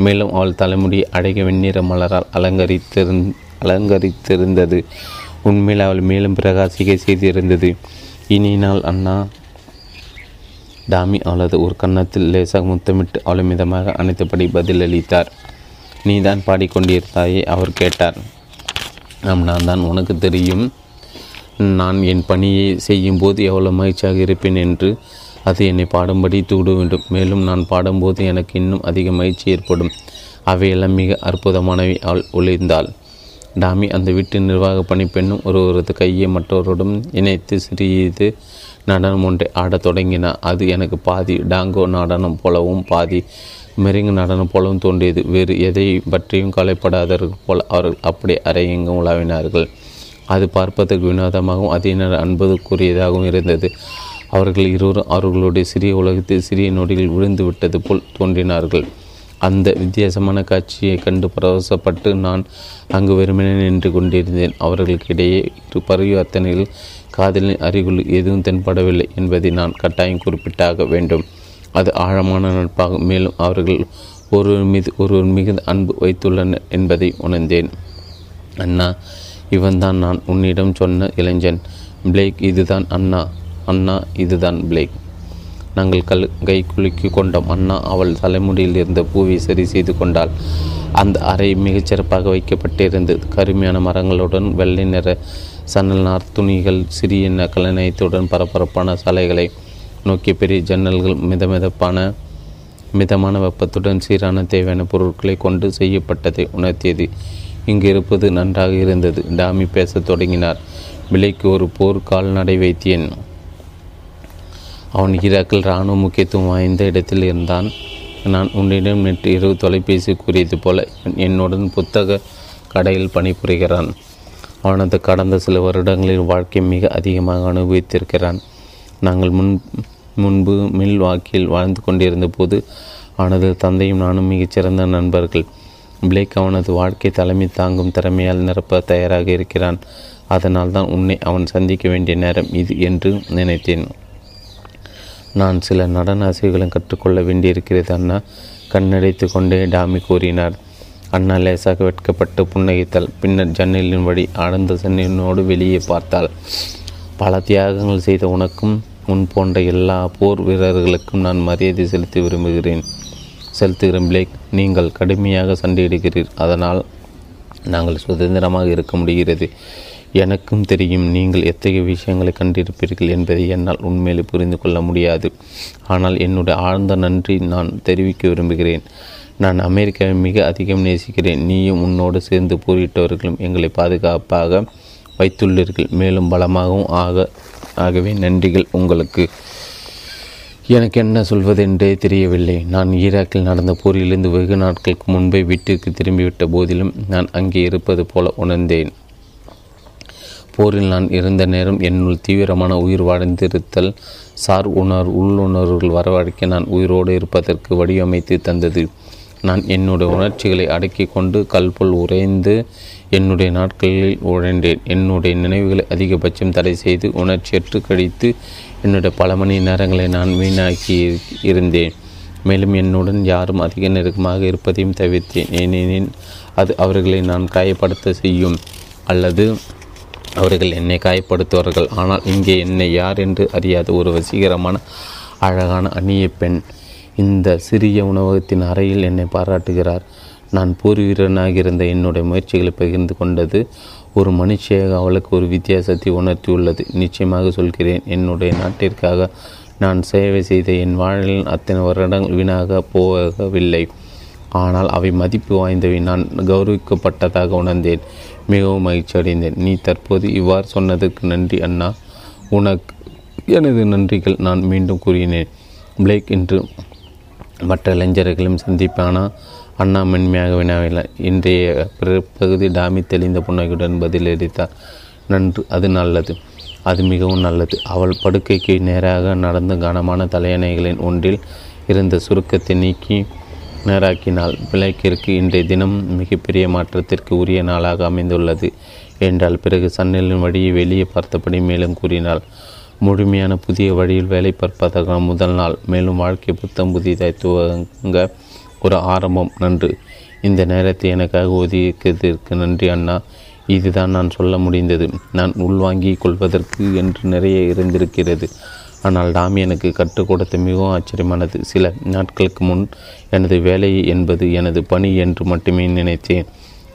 மேலும் அவள் தலைமுடி அழகிய வெண்ணிற மலரால் அலங்கரித்திருந்தது. உண்மையில் அவள் மேலும் பிரகாசிக்க செய்திருந்தது. இனி நாள் அண்ணா டாமி அவளது ஒரு கன்னத்தில் லேசாக முத்தமிட்டு அவளை மிதமாக அனைத்தபடி பதிலளித்தார். நீ தான் பாடிக்கொண்டிருந்தாயே? அவர் கேட்டார். நான் தான் உனக்கு தெரியும், நான் என் பணியை செய்யும்போது எவ்வளோ மகிழ்ச்சியாக இருப்பேன் என்று. அது என்னை பாடும்படி தூட வேண்டும். மேலும் நான் பாடும்போது எனக்கு இன்னும் அதிக மகிழ்ச்சி ஏற்படும். அவையெல்லாம் மிக அற்புதமானவை. அவள் ஒளிர்ந்தாள். டாமி அந்த வீட்டு நிர்வாக பணி பெண்ணும் ஒருவரது கையை மற்றவருடன் இணைத்து சிறிது நடனம் ஒன்றை ஆடத் தொடங்கினார். அது எனக்கு பாதி டாங்கோ நடனம் போலவும் பாதி மெருங்கு நடனம் போலவும் தோன்றியது. வேறு எதை பற்றியும் கலைப்படாதவர்கள் போல் அவர்கள் அப்படி அரையெங்கும் உலாவினார்கள். அது பார்ப்பதற்கு வினோதமாகவும் அதே நேர அன்புக்குரியதாகவும் இருந்தது. அவர்கள் இருவரும் அவர்களுடைய சிறிய உலகத்தில் சிறிய நொடியில் விழுந்து விட்டது போல் தோன்றினார்கள். அந்த வித்தியாசமான காட்சியை கண்டு பரவசப்பட்டு நான் அங்கு வெறுமனே நின்று கொண்டிருந்தேன். அவர்களுக்கிடையே பரிவர்த்தனையில் காதலின் அறிகுள் எதுவும் தென்படவில்லை என்பதை நான் கட்டாயம் குறிப்பிட்டாக வேண்டும். அது ஆழமான நட்பாகும். மேலும் அவர்கள் ஒருவர் மிகுந்த அன்பு வைத்துள்ளனர் என்பதை உணர்ந்தேன். அண்ணா, இவன்தான் நான் உன்னிடம் சொன்ன இளைஞன். பிளேக், இதுதான் அண்ணா. அண்ணா, இதுதான் பிளேக். நாங்கள் கை குலுக்கி கொண்டோம். அண்ணா அவள் தலைமுடியில் இருந்த பூவை சரி செய்து கொண்டாள். அந்த அறை மிகச்சிறப்பாக வைக்கப்பட்டிருந்தது. கருமையான மரங்களுடன் வெள்ளை நிற சன்னல்நார் துணிகள், சிறிய கலைநயத்துடன் பரபரப்பான சாலைகளை நோக்கி பெரிய ஜன்னல்கள் மிதமான வெப்பத்துடன் சீரான தேவையான பொருட்களை கொண்டு செய்யப்பட்டதை உணர்த்தியது. இங்கு இருப்பது நன்றாக இருந்தது. டாமி பேசத் தொடங்கினார். விலைக்கு ஒரு போர் கால்நடை வைத்தியன். அவன் ஈராக்கில் இராணுவ முக்கியத்துவம் வாய்ந்த இடத்தில் இருந்தான். நான் உன்னிடம் நேற்று இரவு தொலைபேசி கூறியது போல என்னுடன் புத்தக கடையில் பணிபுரிகிறான். அவனது கடந்த சில வருடங்களில் வாழ்க்கை மிக அதிகமாக அனுபவித்திருக்கிறான். நாங்கள் முன்பு மில் வாக்கில் வாழ்ந்து கொண்டிருந்த போது அவனது தந்தையும் நானும் மிகச்சிறந்த நண்பர்கள். பிளேக் அவனது வாழ்க்கை தலைமை தாங்கும் திறமையால் நிரப்ப தயாராக இருக்கிறான். அதனால் தான் உன்னை அவன் சந்திக்க வேண்டிய நேரம் இது என்று நினைத்தேன். நான் சில நடன அசைவுகளும் கற்றுக்கொள்ள வேண்டியிருக்கிறது அண்ணா, கண்ணடைத்து கொண்டே டாமி கூறினார். அண்ணா லேசாக வெட்கப்பட்டு புன்னகைத்தாள். பின்னர் ஜன்னலின் வழி ஆழ்ந்த சென்னோடு வெளியே பார்த்தாள். பல தியாகங்கள் செய்த உனக்கும் உன் போன்ற எல்லா போர் வீரர்களுக்கும் நான் மரியாதை செலுத்துகிறேன் பிளேக். நீங்கள் கடுமையாக சண்டையிடுகிறீர்கள், அதனால் நாங்கள் சுதந்திரமாக இருக்க முடிகிறது. எனக்கும் தெரியும் நீங்கள் எத்தகைய விஷயங்களை கண்டிருப்பீர்கள் என்பதை என்னால் உண்மையிலே புரிந்து கொள்ள முடியாது. ஆனால் என்னுடைய ஆழ்ந்த நன்றி நான் தெரிவிக்க விரும்புகிறேன். நான் அமெரிக்காவை மிக அதிகம் நேசிக்கிறேன். நீயும் உன்னோடு சேர்ந்து போரிட்டவர்களும் எங்களை பாதுகாப்பாக வைத்துள்ளீர்கள். மேலும் பலமாகவும் ஆகவே நன்றிகள் உங்களுக்கு. எனக்கு என்ன சொல்வதென்றே தெரியவில்லை. நான் ஈராக்கில் நடந்த போரிலிருந்து வெகு நாட்களுக்கு முன்பே வீட்டிற்கு திரும்பிவிட்ட போதிலும் நான் அங்கே இருப்பது போல உணர்ந்தேன். போரில் நான் இருந்த நேரம் என்னுள் தீவிரமான உயிர் வாழ்ந்திருத்தல் சார் உள்ளுணர்வுகள் வரவழைக்க நான் உயிரோடு இருப்பதற்கு வடிவமைத்து தந்தது. நான் என்னுடைய உணர்ச்சிகளை அடக்கி கொண்டு கல்புல் உறைந்து என்னுடைய நாட்களில் உழைந்தேன். என்னுடைய நினைவுகளை அதிகபட்சம் தடை செய்து உணர்ச்சியற்று கழித்து என்னுடைய பல மணி நேரங்களை நான் வீணாக்கி இருந்தேன். மேலும் என்னுடன் யாரும் அதிக நெருக்கமாக இருப்பதையும் தவிர்த்தேன். ஏனெனில் அது அவர்களை நான் காயப்படுத்த செய்யும் அல்லது அவர்கள் என்னை காயப்படுத்துவார்கள். ஆனால் இங்கே என்னை யார் என்று அறியாத ஒரு வசீகரமான அழகான அந்நிய பெண் இந்த சிறிய உணவகத்தின் அறையில் என்னை பாராட்டுகிறார். நான் போர்வீரனாக இருந்த என்னுடைய முயற்சிகளை பகிர்ந்து கொண்டது ஒரு மனுஷியாக அவளுக்கு ஒரு வித்தியாசத்தை உணர்த்தியுள்ளது. நிச்சயமாக சொல்கிறேன், என்னுடைய நாட்டிற்காக நான் சேவை செய்த என் வாழ்வில் அத்தனை வருடங்கள் வீணாக போகவில்லை. ஆனால் அவை மதிப்பு வாய்ந்தவை. நான் கௌரவிக்கப்பட்டதாக உணர்ந்தேன். மிகவும் மகிழ்ச்சி அடைந்தேன். நீ தற்போது இவ்வாறு சொன்னதற்கு நன்றி அண்ணா. உனக்கு எனது நன்றிகள் நான் மீண்டும் கூறினேன். பிளேக் இன்று மற்ற இளைஞர்களையும் சந்திப்பானா? அண்ணா மென்மையாக வினாவில்லை. இன்றைய பிற்பகுதி டாமி தெளிந்த புன்னகையுடன் பதிலளித்தார். நன்று, அது நல்லது, அது மிகவும் நல்லது. அவள் படுக்கைக்கு நேராக நடந்த கனமான தலையணைகளின் ஒன்றில் இருந்த சுருக்கத்தை நீக்கி நேராக்கினாள். பிளேக்கிற்கு இன்றைய தினம் மிகப்பெரிய மாற்றத்திற்கு உரிய நாளாக அமைந்துள்ளது என்றால் பிறகு சன்னலின் வழியை வெளியே பார்த்தபடி மேலும் கூறினாள். முழுமையான புதிய வழியில் வேலை பார்ப்பதற்கான முதல் நாள், மேலும் வாழ்க்கை புத்தம் புதிதாய் துவங்க ஒரு ஆரம்பம். நன்று, இந்த நேரத்தை எனக்காக ஒதுக்கியதற்கு நன்றி அண்ணா. இதுதான் நான் சொல்ல முடிந்தது. நான் உள்வாங்கி கொள்வதற்கு என்று நிறைய இருந்திருக்கிறது. ஆனால் டாமி எனக்கு கற்றுக் கொடுத்த மிகவும் ஆச்சரியமானது. சில நாட்களுக்கு முன் எனது வேலை என்பது எனது பணி என்று மட்டுமே நினைத்தேன்.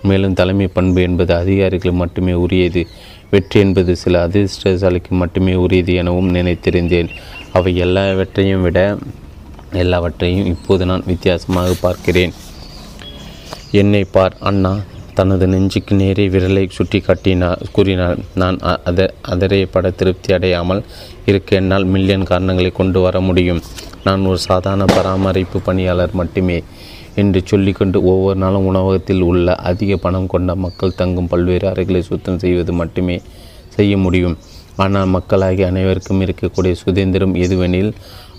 மேலும் தலைமை பண்பு என்பது அதிகாரிகளுக்கு மட்டுமே உரியது, வெற்றி என்பது சில அதிர்ஷ்டசாலிக்கு மட்டுமே உரியது எனவும் நினைத்திருந்தேன். அவை எல்லாவற்றையும் இப்போது நான் வித்தியாசமாக பார்க்கிறேன். என்னை பார் அண்ணா, தனது நெஞ்சுக்கு நேரே விரலை சுட்டி கூறினார். நான் அதரைப்பட திருப்தி அடையாமல் இருக்க என்னால் மில்லியன் காரணங்களை கொண்டு வர முடியும். நான் ஒரு சாதாரண பராமரிப்பு பணியாளர் மட்டுமே என்று சொல்லிக்கொண்டு ஒவ்வொரு நாளும் உணவகத்தில் உள்ள அதிக பணம் கொண்ட மக்கள் தங்கும் பல்வேறு அறைகளை சுத்தம் செய்வது மட்டுமே செய்ய முடியும். ஆனால் மக்களாகி அனைவருக்கும் இருக்கக்கூடிய சுதந்திரம் எதுவெனில்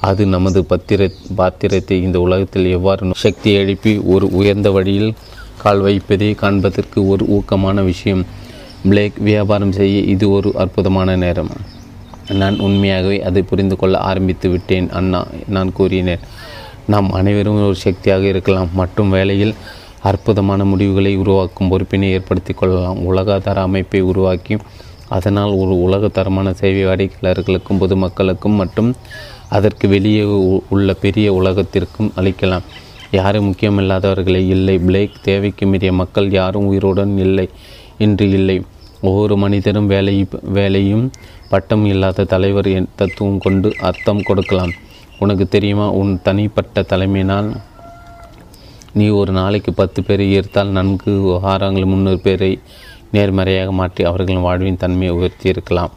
அது நமது பாத்திரத்தை இந்த உலகத்தில் எவ்வாறு சக்தி எழுப்பி ஒரு உயர்ந்த வழியில் கால் வைப்பதை காண்பதற்கு ஒரு ஊக்கமான விஷயம். பிளேக் வியாபாரம் செய்ய இது ஒரு அற்புதமான நேரம். நான் உண்மையாகவே அதை புரிந்து கொள்ள ஆரம்பித்து விட்டேன் அண்ணா, நான் கூறினேன். நாம் அனைவரும் ஒரு சக்தியாக இருக்கலாம் மற்றும் வேலையில் அற்புதமான முடிவுகளை உருவாக்கும் பொறுப்பினை ஏற்படுத்தி கொள்ளலாம். உலகத்தர அமைப்பை உருவாக்கி அதனால் ஒரு உலகத்தரமான சேவை வாடிக்கையாளர்களுக்கும் பொதுமக்களுக்கும் மற்றும் அதற்கு வெளியே உள்ள பெரிய உலகத்திற்கும் அளிக்கலாம். யாரும் முக்கியமில்லாதவர்களே இல்லை. பிளேக், தேவைக்கு மீறிய மக்கள் யாரும் உயிருடன் இல்லை, இன்று இல்லை. ஒவ்வொரு மனிதரும் வேலையும் பட்டம் இல்லாத தலைவர் தத்துவம் கொண்டு அர்த்தம் கொடுக்கலாம். உனக்கு தெரியுமா, உன் தனிப்பட்ட தலைமையினால் நீ ஒரு நாளைக்கு 10 பேரை ஈர்த்தால் 4,300 பேரை நேர்மறையாக மாற்றி அவர்களின் வாழ்வின் தன்மையை உயர்த்தி இருக்கலாம்.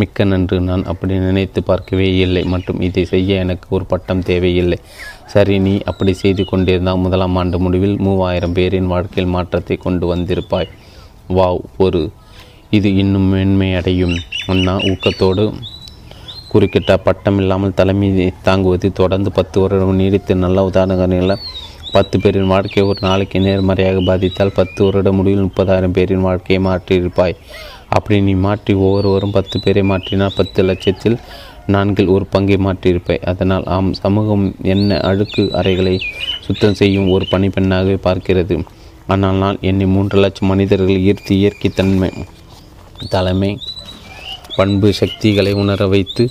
மிக்க நன்று, நான் அப்படி நினைத்து பார்க்கவே இல்லை, மற்றும் இதை செய்ய எனக்கு ஒரு பட்டம் தேவையில்லை. சரி, நீ அப்படி செய்து கொண்டிருந்தால் 1ஆம் ஆண்டு முடிவில் 3000 பேரின் வாழ்க்கையில் மாற்றத்தை கொண்டு வந்திருப்பாய். வாவ், இது இன்னும் மேன்மையடையும். அண்ணா ஊக்கத்தோடு குறுக்கிட்ட. பட்டம் இல்லாமல் தலைமை தாங்குவது தொடர்ந்து 10 வருடம் நீடித்து நல்ல உதாரணங்களில் 10 பேரின் வாழ்க்கையை ஒரு நாளைக்கு நேர்மறையாக பாதித்தால் 10 வருடம் முடிவில் 30,000 பேரின் வாழ்க்கையை மாற்றியிருப்பாய். அப்படி நீ மாற்றி ஒவ்வொருவரும் 10 பேரை மாற்றினால் 10 லட்சத்தில் 1/4 மாற்றியிருப்பாய். அதனால் ஆம், சமூகம் என்ன அழுக்கு அறைகளை சுத்தம் செய்யும் ஒரு பணிப்பெண்ணாகவே பார்க்கிறது. ஆனால் நான் என்னை 3 லட்சம் மனிதர்கள் ஈர்த்து இயற்கை தன்மை, தலைமை, பண்பு, சக்திகளை உணர வைத்து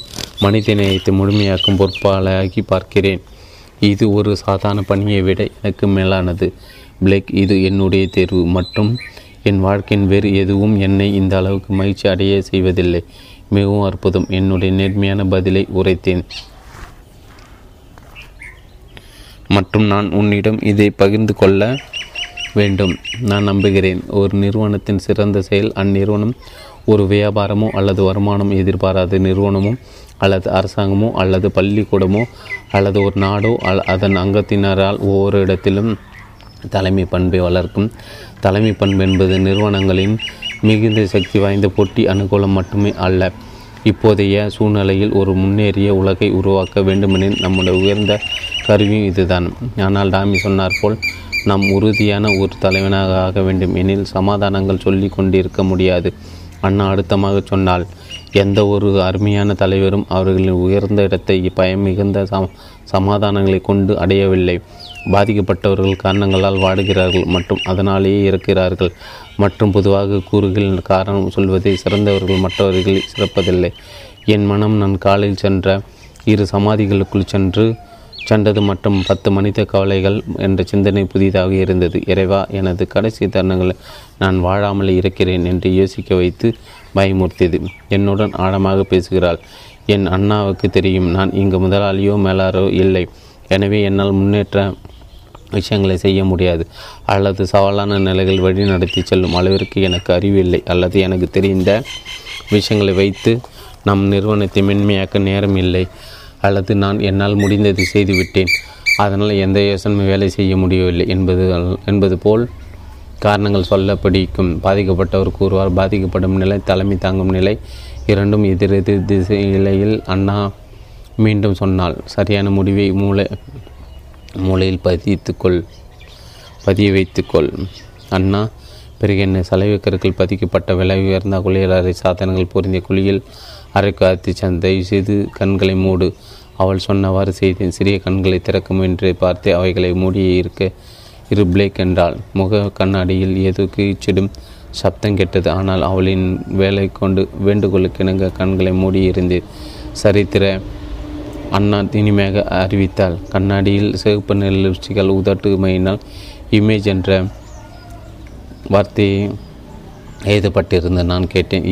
மனித நேயத்தை முழுமையாக்கும் பொறுப்பாளாகி பார்க்கிறேன். இது ஒரு சாதாரண பணியை விட எனக்கு மேலானது. பிளேக், இது என்னுடைய தேர்வு, மற்றும் என் வாழ்க்கையின் வேறு எதுவும் என்னை இந்த அளவுக்கு மகிழ்ச்சி அடைய செய்வதில்லை. மிகவும் அற்புதம். என்னுடைய நேர்மையான பதிலை உரைத்தேன், மற்றும் நான் உன்னிடம் இதை பகிர்ந்து கொள்ள வேண்டும். நான் நம்புகிறேன் ஒரு நிறுவனத்தின் சிறந்த செயல் அந்நிறுவனம் ஒரு வியாபாரமோ அல்லது வருமானம் எதிர்பாராத நிறுவனமோ அல்லது அரசாங்கமோ அல்லது பள்ளிக்கூடமோ அல்லது ஒரு நாடோ அதன் அங்கத்தினரால் ஒவ்வொரு இடத்திலும் தலைமை பண்பை வளர்க்கும். தலைமை பண்பு என்பது நிறுவனங்களின் மிகுந்த சக்தி வாய்ந்த போட்டி அனுகூலம் மட்டுமே அல்ல, இப்போதைய சூழ்நிலையில் ஒரு முன்னேறிய உலகை உருவாக்க வேண்டுமெனில் நம்முடைய உயர்ந்த கருவியும் இதுதான். ஆனால் டாமி சொன்னார்போல் நாம் உறுதியான ஒரு தலைவனாக ஆக வேண்டும். எனில் சமாதானங்கள் சொல்லி கொண்டிருக்க முடியாது. அண்ணா அழுத்தமாக சொன்னால், எந்த ஒரு அருமையான தலைவரும் அவர்களின் உயர்ந்த இடத்தை பயம் மிகுந்த சமாதானங்களை கொண்டு அடையவில்லை. பாதிக்கப்பட்டவர்கள் காரணங்களால் வாடுகிறார்கள் மற்றும் அதனாலேயே இருக்கிறார்கள். மற்றும் பொதுவாக கூறுகள் காரணம் சொல்வதை சிறந்தவர்கள் மற்றவர்களை சிறப்பதில்லை. என் மனம் நான் காலில் சென்ற 2 சமாதிகளுக்குள் சென்றது மற்றும் 10 மனித கவலைகள் என்ற சிந்தனை புதிதாக இருந்தது. இறைவா, எனது கடைசி தருணங்களை நான் வாழாமலே இருக்கிறேன் என்று யோசிக்க வைத்து பயமுறுத்தியது. என்னுடன் ஆழமாக பேசுகிறாள். என் அண்ணாவுக்கு தெரியும், நான் இங்கு முதலாளியோ மேலாரோ இல்லை, எனவே என்னால் முன்னேற்ற விஷயங்களை செய்ய முடியாது அல்லது சவாலான நிலைகள் வழி நடத்தி செல்லும் அளவிற்கு எனக்கு அறிவு இல்லை அல்லது எனக்கு தெரிந்த விஷயங்களை வைத்து நம் நிறுவனத்தை மென்மையாக்க நேரம் இல்லை அல்லது நான் என்னால் முடிந்ததை செய்துவிட்டேன், அதனால் எந்த யோசனை வேலை செய்ய முடியவில்லை என்பது போல் காரணங்கள் சொல்ல பிடிக்கும். பாதிக்கப்பட்டவர் கூறுவார், பாதிக்கப்படும் நிலை, தலைமை தாங்கும் நிலை, இரண்டும் எதிரெதிர் திசை நிலையில். அண்ணா மீண்டும் சொன்னால், சரியான முடிவை மூளையில் பதிய வைத்துக்கொள். அண்ணா பிறகு என்ன? சலவை கற்கள் பதிக்கப்பட்ட விலை உயர்ந்த குளியல் அறை சாதனங்கள் பொருந்திய குளியல் அறைக்கு அத்தி சந்தை செய்து கண்களை மூடு. அவள் சொன்னவாறு செய்தேன். சிறிய கண்களை திறக்கும் என்று பார்த்து அவைகளை மூடியே இரு பிளேக் என்றாள். முக கண்ணாடியில் ஏதோ கீச்சிடும் சப்தம் கேட்டது. ஆனால் அவளின் வேலை கொண்டு வேண்டுகோளுக்கிணங்க கண்களை மூடியிருந்தேன். சரித்திர அண்ணா இனிமையாக அறிவித்தாள். கண்ணாடியில் சிவப்பு நிற லிப்ஸ்டிக்கால் உதட்டுமையினால் இமேஜ் என்ற வார்த்தையை எழுதப்பட்டிருந்தது. நான் கேட்டேன்,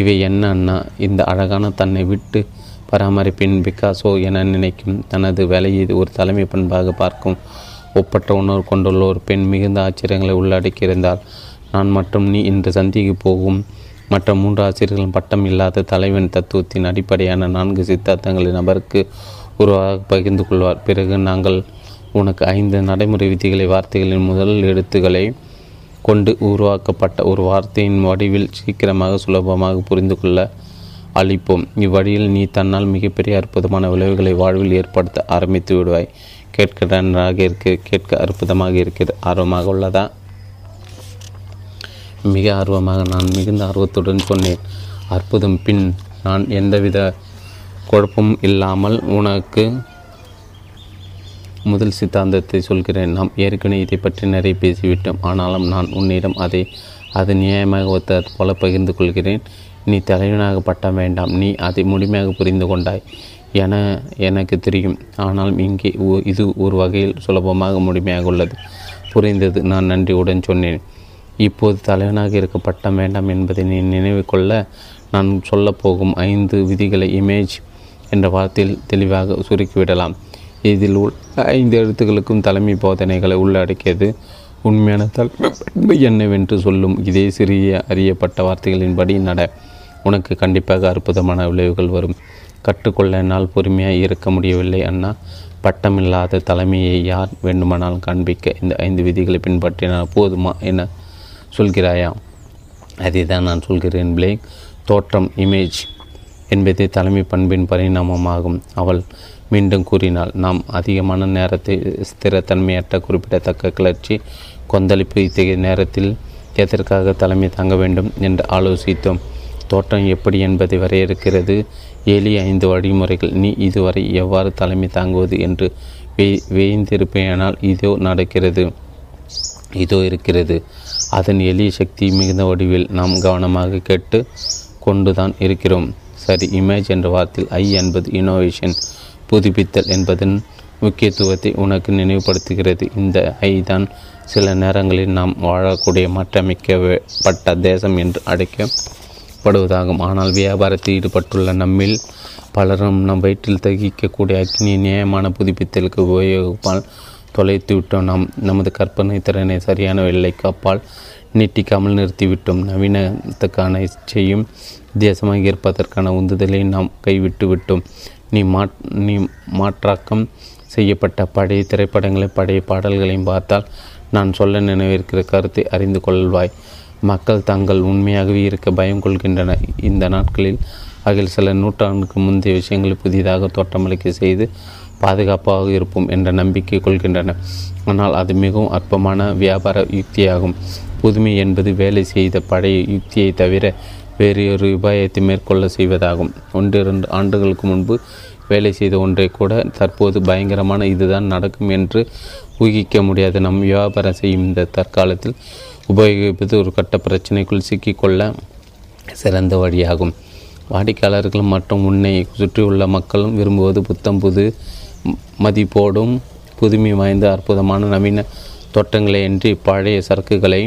இவை என்ன அண்ணா? இந்த அழகான தன்னை விட்டு பராமரிப்பின் பிகாசோ என நினைக்கும், தனது வேலையை ஒரு தலைமை பண்பாக பார்க்கும் ஒப்பற்ற உணர்வு கொண்டுள்ள ஒரு பெண் மிகுந்த ஆச்சரியங்களை உள்ளடக்கியிருந்தால் நான் மற்றும் நீ இன்று சந்திக்கு போகும் மற்ற 3 ஆசிரியர்கள் பட்டம் இல்லாத தலைவன் தத்துவத்தின் அடிப்படையான 4 சித்தாந்தங்களை நபருக்கு உருவாக பகிர்ந்து கொள்வார். பிறகு நாங்கள் உனக்கு 5 நடைமுறை விதிகளை வார்த்தைகளின் முதல் எழுத்துக்களை கொண்டு உருவாக்கப்பட்ட ஒரு வார்த்தையின் வடிவில் சீக்கிரமாக சுலபமாக புரிந்து கொள்ள அளிப்போம். இவ்வழியில் நீ தன்னால் மிகப்பெரிய அற்புதமான விளைவுகளை வாழ்வில் ஏற்படுத்த ஆரம்பித்து விடுவாய். கேட்க அற்புதமாக இருக்கிறது. ஆர்வமாக உள்ளதா? மிக ஆர்வமாக. நான் மிகுந்த ஆர்வத்துடன் சொன்னேன். அற்புதம். பின் நான் எந்தவித குழப்பமும் இல்லாமல் உனக்கு முதல் சித்தாந்தத்தை சொல்கிறேன். நாம் ஏற்கனவே இதை பற்றி நிறைய பேசிவிட்டோம். ஆனாலும் நான் உன்னிடம் அது நியாயமாக ஒத்தது போல பகிர்ந்து கொள்கிறேன். நீ தலைவனாக பட்டம் வேண்டாம், நீ அதை முழுமையாக புரிந்து கொண்டாய். என எனக்கு தெரியும். ஆனால் இங்கே இது ஒரு வகையில் சுலபமாக முழுமையாக உள்ளது. புரிந்தது, நான் நன்றியுடன் சொன்னேன். இப்போது தலைவனாக இருக்க பட்டம் வேண்டாம் என்பதை நினைவு கொள்ள நான் சொல்லப்போகும் 5 விதிகளை இமேஜ் என்ற வார்த்தையில் தெளிவாக சுருக்கிவிடலாம். இதில் 5 எழுத்துக்களுக்கும் தலைமை போதனைகளை உள்ளடக்கியது. உண்மையான தலைமை என்னவென்று சொல்லும் இதே சிறிய அறியப்பட்ட வார்த்தைகளின்படி நட. உனக்கு கண்டிப்பாக அற்புதமான விளைவுகள் வரும். கற்றுக்கொள்ள என்னால் பொறுமையாக இருக்க முடியவில்லை அண்ணா. பட்டமில்லாத தலைமையை யார் வேண்டுமானால் காண்பிக்க இந்த 5 விதிகளை பின்பற்றினால் போதுமா என சொல்கிறாயா? அதை தான் நான் சொல்கிறேன் பிளேக். தோற்றம் இமேஜ் என்பதே தலைமை பண்பின் பரிணாமமாகும். அவள் மீண்டும் கூறினாள். நாம் அதிகமான நேரத்தை ஸ்திரத்தன்மையற்ற குறிப்பிடத்தக்க கிளர்ச்சி கொந்தளிப்பு இத்தகைய நேரத்தில் எதற்காக தலைமை தாங்க வேண்டும் என்று ஆலோசித்தோம். தோற்றம் எப்படி என்பதை வரையறுக்கிறது 7 வழிமுறைகள். நீ இதுவரை எவ்வாறு தலைமை தாங்குவது என்று வேய்ந்திருப்பேனால் இதோ நடக்கிறது, இதோ இருக்கிறது. அதன் எளிய சக்தி மிகுந்த வடிவில் நாம் கவனமாக கேட்டு கொண்டு தான் இருக்கிறோம். சரி, இமேஜ் என்ற வார்த்தையில் ஐ என்பது இனோவேஷன், புதுப்பித்தல் என்பதன் முக்கியத்துவத்தை உனக்கு நினைவுபடுத்துகிறது. இந்த ஐ தான் சில நேரங்களில் நாம் வாழக்கூடிய மாற்றமைக்கப்பட்ட தேசம் என்று அழைக்கப்படுவதாகும். ஆனால் வியாபாரத்தில் ஈடுபட்டுள்ள நம்மில் பலரும் நம் வயிற்றில் தகிக்கக்கூடிய அக்னி நியாயமான புதுப்பித்தலுக்கு உபயோகிப்பால் தொலைத்துவிட்டோம். நாம் நமது கற்பனை திறனை சரியான எல்லைக்கு அப்பால் நீட்டிக்காமல் நிறுத்திவிட்டோம். நவீனத்துக்கான இச்சையும் தேசமாக இருப்பதற்கான உந்துதலை நாம் கைவிட்டு விட்டோம். நீ மாற்றாக்கம் செய்யப்பட்ட பழைய திரைப்படங்களையும் பழைய பாடல்களையும் பார்த்தால் நான் சொல்ல நினைவிருக்கிற கருத்தை அறிந்து கொள்வாய். மக்கள் தாங்கள் உண்மையாகவே இருக்க பயம் கொள்கின்றனர். இந்த நாட்களில் அதில் சில நூற்றாண்டுக்கு முந்தைய விஷயங்களை புதிதாக தோட்டமளிக்க செய்து பாதுகாப்பாக இருப்போம் என்ற நம்பிக்கை கொள்கின்றன. ஆனால் அது மிகவும் அற்பமான வியாபார யுக்தியாகும். புதுமை என்பது வேலை செய்த பழைய யுக்தியை தவிர வேறொரு உபாயத்தை மேற்கொள்ள செய்வதாகும். 1-2 ஆண்டுகளுக்கு முன்பு வேலை செய்த ஒன்றை கூட தற்போது பயங்கரமான இதுதான் நடக்கும் என்று ஊகிக்க முடியாது. நம் வியாபாரம் செய்யும் இந்த தற்காலத்தில் உபயோகிப்பது ஒரு கட்ட பிரச்சனைக்குள் சிக்கிக்கொள்ள சிறந்த வழியாகும். வாடிக்கையாளர்கள் மற்றும் உன்னை சுற்றியுள்ள மக்களும் விரும்புவது புத்தம் புது மதிப்போடும் புதுமை வாய்ந்த அற்புதமான நவீன தோட்டங்களை என்று பழைய சரக்குகளை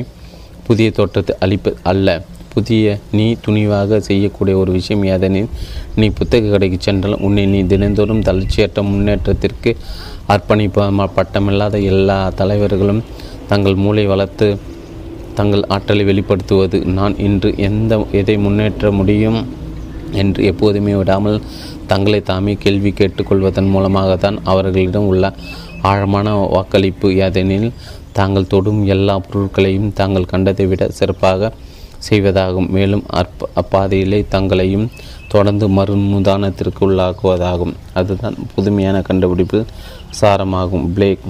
புதிய தோட்டத்தை அளிப்பது அல்ல. புதிய நீ துணிவாக செய்யக்கூடிய ஒரு விஷயம் ஏதெனில் நீ புத்தக கடைக்கு சென்றால் உன்னை நீ தினந்தோறும் தளர்ச்சியற்ற முன்னேற்றத்திற்கு அர்ப்பணிப்ப பட்டமில்லாத எல்லா தலைவர்களும் தங்கள் மூளை வளர்த்து தங்கள் ஆற்றலை வெளிப்படுத்துவது. நான் இன்று எதை முன்னேற்ற முடியும் என்று எப்போதுமே விடாமல் தங்களை தாமே கேள்வி கேட்டுக்கொள்வதன் மூலமாகத்தான் அவர்களிடம் உள்ள ஆழமான வாக்களிப்பு ஏதெனில் தாங்கள் தொடும் எல்லா பொருட்களையும் தாங்கள் கண்டதை விட சிறப்பாக செய்வதாகும். மேலும் அப்பாதையிலே தங்களையும் தொடர்ந்து மறுமுதானத்திற்கு உள்ளாக்குவதாகும். அதுதான் புதுமையான கண்டுபிடிப்பு சாரமாகும். பிளேக்,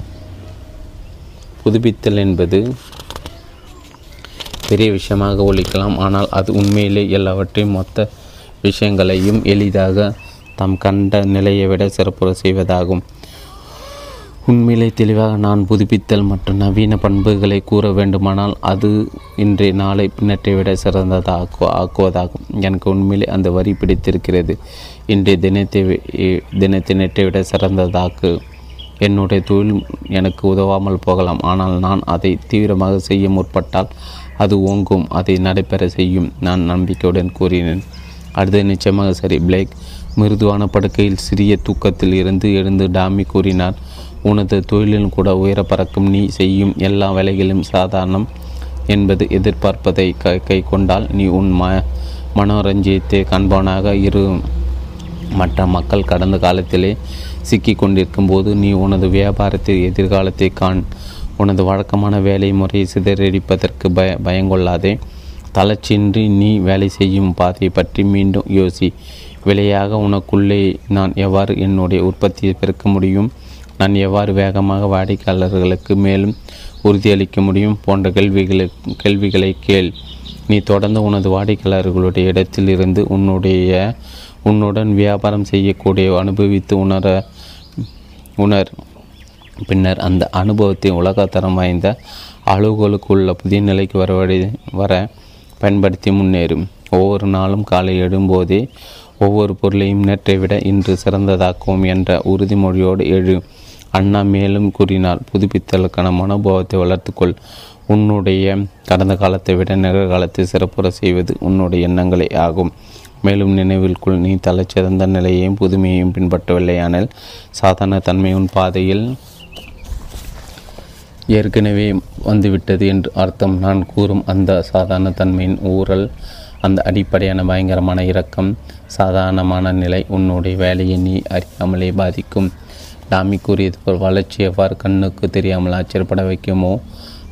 புதுப்பித்தல் என்பது பெரிய விஷயமாக ஒலிக்கலாம். ஆனால் அது உண்மையிலே எல்லாவற்றையும் மொத்த விஷயங்களையும் எளிதாக தாம் கண்ட நிலையை விட சிறப்புற செய்வதாகும். உண்மையிலே தெளிவாக நான் புதுப்பித்தல் மற்றும் நவீன பண்புகளை கூற வேண்டுமானால் அது இன்றைய நாளை பின்னற்றை விட சிறந்ததாக ஆக்குவதாகும். எனக்கு உண்மையிலே அந்த வரி பிடித்திருக்கிறது. இன்றைய தினத்தினற்றை விட சிறந்ததாக்கு. என்னுடைய தொழில் எனக்கு உதவாமல் போகலாம். ஆனால் நான் அதை தீவிரமாக செய்ய முற்பட்டால் அது ஓங்கும், அதை நடைபெற செய்யும். நான் நம்பிக்கையுடன் கூறினேன். அடுத்து நிச்சயமாக சரி பிளேக். மிருதுவான படுக்கையில் சிறிய தூக்கத்தில் இருந்து எழுந்து டாமி கூறினார். உனது தொழிலில் கூட உயர பறக்கும் நீ செய்யும் எல்லா வேலைகளிலும் சாதாரணம் என்பது எதிர்பார்ப்பதை கை கொண்டால் நீ உன் மனோரஞ்சியத்தை காண்பவனாக இரு. மற்ற மக்கள் கடந்த காலத்திலே சிக்கி கொண்டிருக்கும் போது நீ உனது வியாபாரத்தில் எதிர்காலத்தை காண். உனது வழக்கமான வேலை முறையை சிதறடிப்பதற்கு பயங்கொள்ளாதே. தளர்ச்சியின்றி நீ வேலை செய்யும் பாதையை பற்றி மீண்டும் யோசி. விலையாக உனக்குள்ளே நான் எவ்வாறு என்னுடைய உற்பத்தியை பெருக்க முடியும், நான் எவ்வாறு வேகமாக வாடிக்கையாளர்களுக்கு மேலும் உறுதியளிக்க முடியும் போன்ற கேள்விகளை கேள். நீ தொடர்ந்து உனது வாடிக்கையாளர்களுடைய இடத்தில் இருந்து உன்னுடன் வியாபாரம் செய்யக்கூடிய அனுபவித்து உணர். பின்னர் அந்த அனுபவத்தை உலகத்தரம் வாய்ந்த அளவுகளுக்குள்ள புதிய நிலைக்கு வர பயன்படுத்தி முன்னேறும். ஒவ்வொரு நாளும் காலை எழும்போதே ஒவ்வொரு பொருளையும் நேற்றை விட இன்று சிறந்ததாக்குவோம் என்ற உறுதிமொழியோடு எழு. அண்ணா மேலும் கூறினார், புதுப்பித்தலுக்கான மனோபாவத்தை வளர்த்துக்கொள். உன்னுடைய கடந்த காலத்தை விட நிகழ்காலத்தை சிறப்புற செய்வது உன்னுடைய எண்ணங்களே ஆகும். மேலும் நினைவிற்குள் நீ தலைச்சிறந்த நிலையையும் புதுமையையும் பின்பற்றவில்லையானால் சாதாரண தன்மையின் பாதையில் ஏற்கனவே வந்துவிட்டது என்று அர்த்தம். நான் கூறும் அந்த சாதாரண தன்மையின் ஊரல், அந்த அடிப்படையான பயங்கரமான இரக்கம், சாதாரணமான நிலை உன்னுடைய வேலையை நீ அறியாமலே பாதிக்கும். டாமி கூறியது போல் வளர்ச்சி எவ்வாறு கண்ணுக்கு தெரியாமல் ஆச்சரியப்பட வைக்குமோ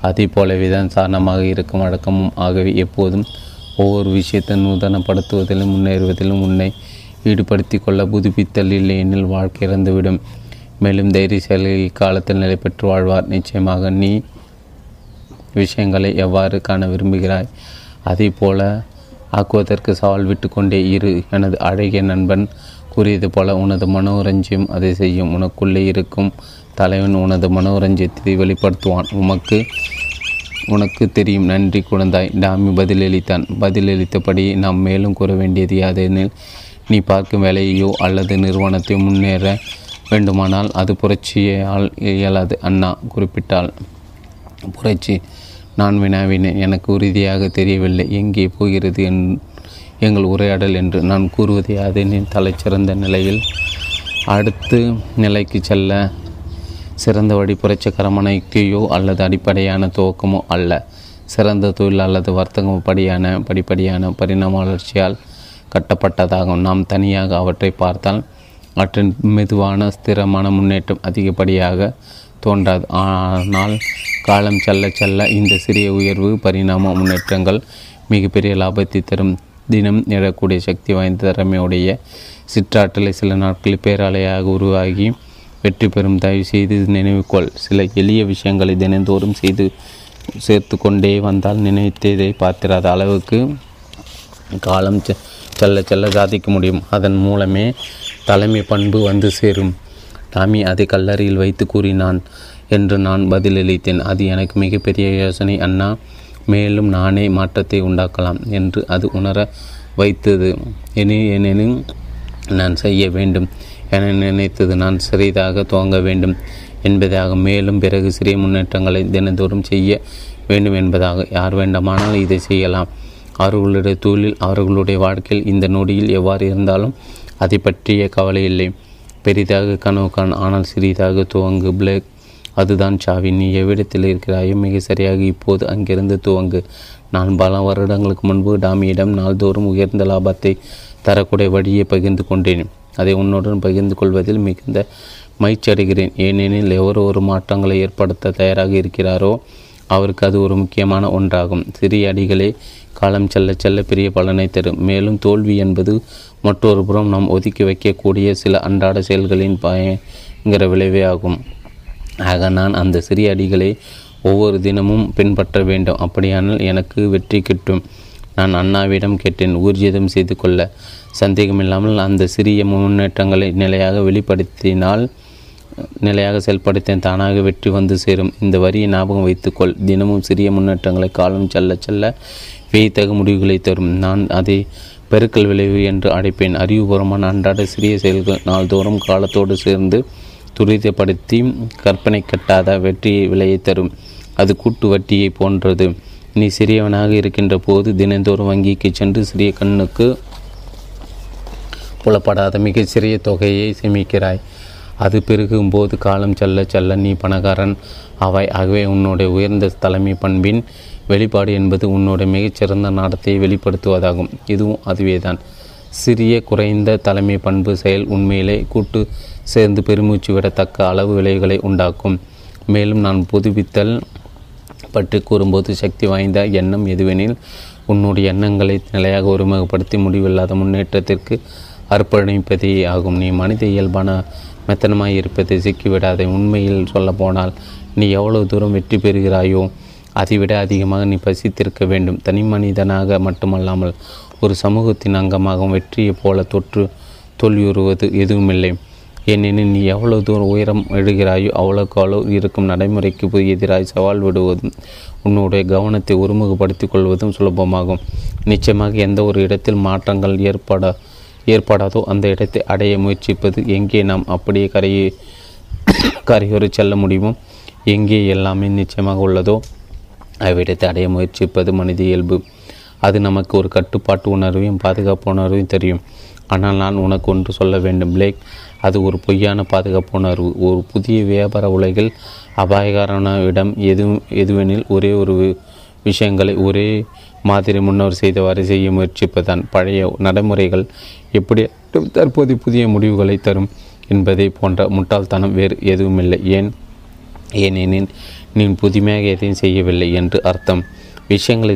அதே போலவே தான் சாரணமாக இருக்கும் அடக்கமும். ஆகவே எப்போதும் ஒவ்வொரு விஷயத்தை நூதனப்படுத்துவதிலும் முன்னேறுவதிலும் உன்னை ஈடுபடுத்தி கொள்ள புதுப்பித்தல் இல்லை எனில் வாழ்க்கை இறந்துவிடும். மேலும் தைரியசாலிகள் இக்காலத்தில் நிலை பெற்று வாழ்வார். நிச்சயமாக நீ விஷயங்களை எவ்வாறு காண விரும்புகிறாய் அதே போல ஆக்குவதற்கு சவால் விட்டு கொண்டே இரு. எனது அழகிய நண்பன் கூறியது போல உனது மனோரஞ்சியம் அதை செய்யும். உனக்குள்ளே இருக்கும் தலைவன் உனது மனோரஞ்சியத்தை வெளிப்படுத்துவான். உனக்கு தெரியும். நன்றி குழந்தாய், டாமி பதிலளித்தான். பதிலளித்தபடி நாம் மேலும் கூற வேண்டியது யாதெனில், நீ பார்க்கும் வேலையோ அல்லது நிறுவனத்தை முன்னேற வேண்டுமானால் அது புரட்சியால் இயலாது. அண்ணா குறிப்பிட்டாள். புரட்சி? நான் வினாவினேன். எனக்கு உறுதியாக தெரியவில்லை எங்கே போகிறது எங்கள் உரையாடல் என்று. நான் கூறுவதை அதனின் தலைச்சிறந்த நிலையில் அடுத்து நிலைக்கு செல்ல சிறந்த வழி புரட்சிகரமான யுக்தியோ அல்லது அடிப்படையான துவக்கமோ அல்ல. சிறந்த தொழில் அல்லது வர்த்தகமோ படிப்படியான பரிணாம வளர்ச்சியால் கட்டப்பட்டதாகும். நாம் தனியாக அவற்றை பார்த்தால் அவற்றின் மெதுவான ஸ்திரமான முன்னேற்றம் அதிகப்படியாக தோன்றாது. ஆனால் காலம் செல்ல செல்ல இந்த சிறிய உயர்வு பரிணாம முன்னேற்றங்கள் மிகப்பெரிய லாபத்தை தரும். தினம் எழக்கூடிய சக்தி வாய்ந்த திறமையுடைய சிற்றாற்றலை சில நாட்களில் பேராலையாக உருவாகி வெற்றி பெறும். தயவு செய்து நினைவுகொள், சில எளிய விஷயங்களை தினந்தோறும் சேர்த்து கொண்டே வந்தால் நினைத்ததை பார்த்திராத அளவுக்கு காலம் செல்ல செல்ல சாதிக்க முடியும். அதன் மூலமே தலைமை பண்பு வந்து சேரும். டாமி அதை கல்லறையில் வைத்து கூறினான் என்று நான் பதிலளித்தேன். அது எனக்கு மிகப்பெரிய யோசனை அண்ணா, மேலும் நானே மாற்றத்தை உண்டாக்கலாம் என்று அது உணர வைத்தது. ஏனெனில் நான் செய்ய வேண்டும் என நினைத்தது நான் சிறிதாக துவங்க வேண்டும் என்பதாக, மேலும் பிறகு சிறிய முன்னேற்றங்களை தினந்தோறும் செய்ய வேண்டும் என்பதாக. யார் வேண்டுமானால் இதை செய்யலாம். அவர்களுடைய தொழில், அவர்களுடைய வாழ்க்கையில் இந்த நொடியில் எவ்வாறு இருந்தாலும் அதை பற்றிய கவலை இல்லை. பெரிதாக கனவு காண், ஆனால் சிறிதாக துவங்கு. பிளேக், அதுதான் சாவி. நீ எவ்விடத்தில் இருக்கிறாயோ மிக சரியாக இப்போது அங்கிருந்து துவங்கு. நான் பல வருடங்களுக்கு முன்பு டாமியிடம் நாள்தோறும் உயர்ந்த லாபத்தை தரக்கூடிய வழியை பகிர்ந்து கொண்டேன். அதை உன்னுடன் பகிர்ந்து கொள்வதில் மிகுந்த மகிழ்ச்சி அடைகிறேன். ஏனெனில் எவரோ ஒரு மாற்றங்களை ஏற்படுத்த தயாராக இருக்கிறாரோ அவருக்கு அது ஒரு முக்கியமான ஒன்றாகும். சிறிய அடிகளே காலம் செல்ல செல்ல பெரிய பலனை தரும். மேலும் தோல்வி என்பது மற்றொரு புறம் நாம் ஒதுக்கி வைக்கக்கூடிய சில அன்றாட செயல்களின் பயங்கர விளைவே ஆகும். ஆக நான் அந்த சிறிய அடிகளை ஒவ்வொரு தினமும் பின்பற்ற வேண்டும். அப்படியானால் எனக்கு வெற்றி கிட்டும். நான் அண்ணாவிடம் கேட்டேன் ஊர்ஜிதம் செய்து கொள்ள. சந்தேகமில்லாமல் அந்த சிறிய முன்னேற்றங்களை நிலையாக செயல்படுத்தினால் தானாக வெற்றி வந்து சேரும். இந்த வரியை ஞாபகம் வைத்துக்கொள். தினமும் சிறிய முன்னேற்றங்களை காலம் செல்ல செல்ல வியத்தகு முடிவுகளை தரும். நான் அதை பெருக்கல் விளைவு என்று அழைப்பேன். அறிவுபூர்வமான அன்றாட சிறிய செயல்கள் நாள்தோறும் காலத்தோடு சேர்ந்து துரிதப்படுத்தி கற்பனை கட்டாத வெற்றி விலையை தரும். அது கூட்டு வட்டியை போன்றது. நீ சிறியவனாக இருக்கின்ற போது தினந்தோறும் வங்கிக்கு சென்று சிறிய கண்ணுக்கு புலப்படாத மிகச் சிறிய தொகையை சேமிக்கிறாய். அது பெருகும்போது காலம் செல்ல செல்ல நீ பணக்காரன் ஆவாய். ஆகவே உன்னுடைய உயர்ந்த தலைமை பண்பின் வெளிப்பாடு என்பது உன்னுடைய மிகச்சிறந்த நடத்தையை வெளிப்படுத்துவதாகும். இதுவும் அதுவேதான். சிறிய குறைந்த தலைமை பண்பு செயல் உண்மையிலே கூட்டு சேர்ந்து பெருமூச்சு விடத்தக்க அளவு விளைவுகளை உண்டாக்கும். மேலும் நான் புதுப்பித்தல் பற்றி கூறும்போது சக்தி வாய்ந்த எண்ணம் எதுவெனில், உன்னுடைய எண்ணங்களை நிலையாக ஒருமுகப்படுத்தி முடிவில்லாத முன்னேற்றத்திற்கு அர்ப்பணிப்பதே ஆகும். நீ மனித இயல்பான மெத்தனமாய் இருப்பதை சிக்கிவிடாதே. உண்மையில் சொல்லப்போனால் நீ எவ்வளவு தூரம் வெற்றி பெறுகிறாயோ அதைவிட அதிகமாக நீ பசித்திருக்க வேண்டும். தனி மனிதனாக மட்டுமல்லாமல் ஒரு சமூகத்தின் அங்கமாகவும் வெற்றியை போல தோல்வியுறுவது எதுவுமில்லை. ஏனெனில் நீ எவ்வளோ தூரம் உயரம் எழுகிறாயோ அவ்வளோக்கு அளவு இருக்கும் நடைமுறைக்கு போய் எதிராக சவால் விடுவதும் உன்னுடைய கவனத்தை ஒருமுகப்படுத்திக் கொள்வதும் சுலபமாகும். நிச்சயமாக எந்த ஒரு இடத்தில் மாற்றங்கள் ஏற்படாதோ அந்த இடத்தை அடைய முயற்சிப்பது. எங்கே நாம் அப்படியே கரையோரை செல்ல முடியுமோ, எங்கே எல்லாமே நிச்சயமாக உள்ளதோ அவ்விடத்தை அடைய முயற்சிப்பது மனித இயல்பு. அது நமக்கு ஒரு கட்டுப்பாட்டு உணர்வையும் பாதுகாப்பு உணர்வையும் தெரியும். ஆனால் நான் உனக்கு ஒன்று சொல்ல வேண்டும் பிளேக், அது ஒரு பொய்யான பாதுகாப்பு உணர்வு. ஒரு புதிய வியாபார உலகில் அபாயகரான இடம் எதுவெனில் ஒரே ஒரு விஷயங்களை ஒரே மாதிரி முன்னவர் செய்தவாறு செய்ய முயற்சிப்பதுதான். பழைய நடைமுறைகள் எப்படி தற்போது புதிய முடிவுகளை தரும் என்பதை போன்ற முட்டாள்தனம் வேறு எதுவுமில்லை. ஏனெனில் நீ புதுமையாக எதையும் செய்யவில்லை என்று அர்த்தம். விஷயங்களை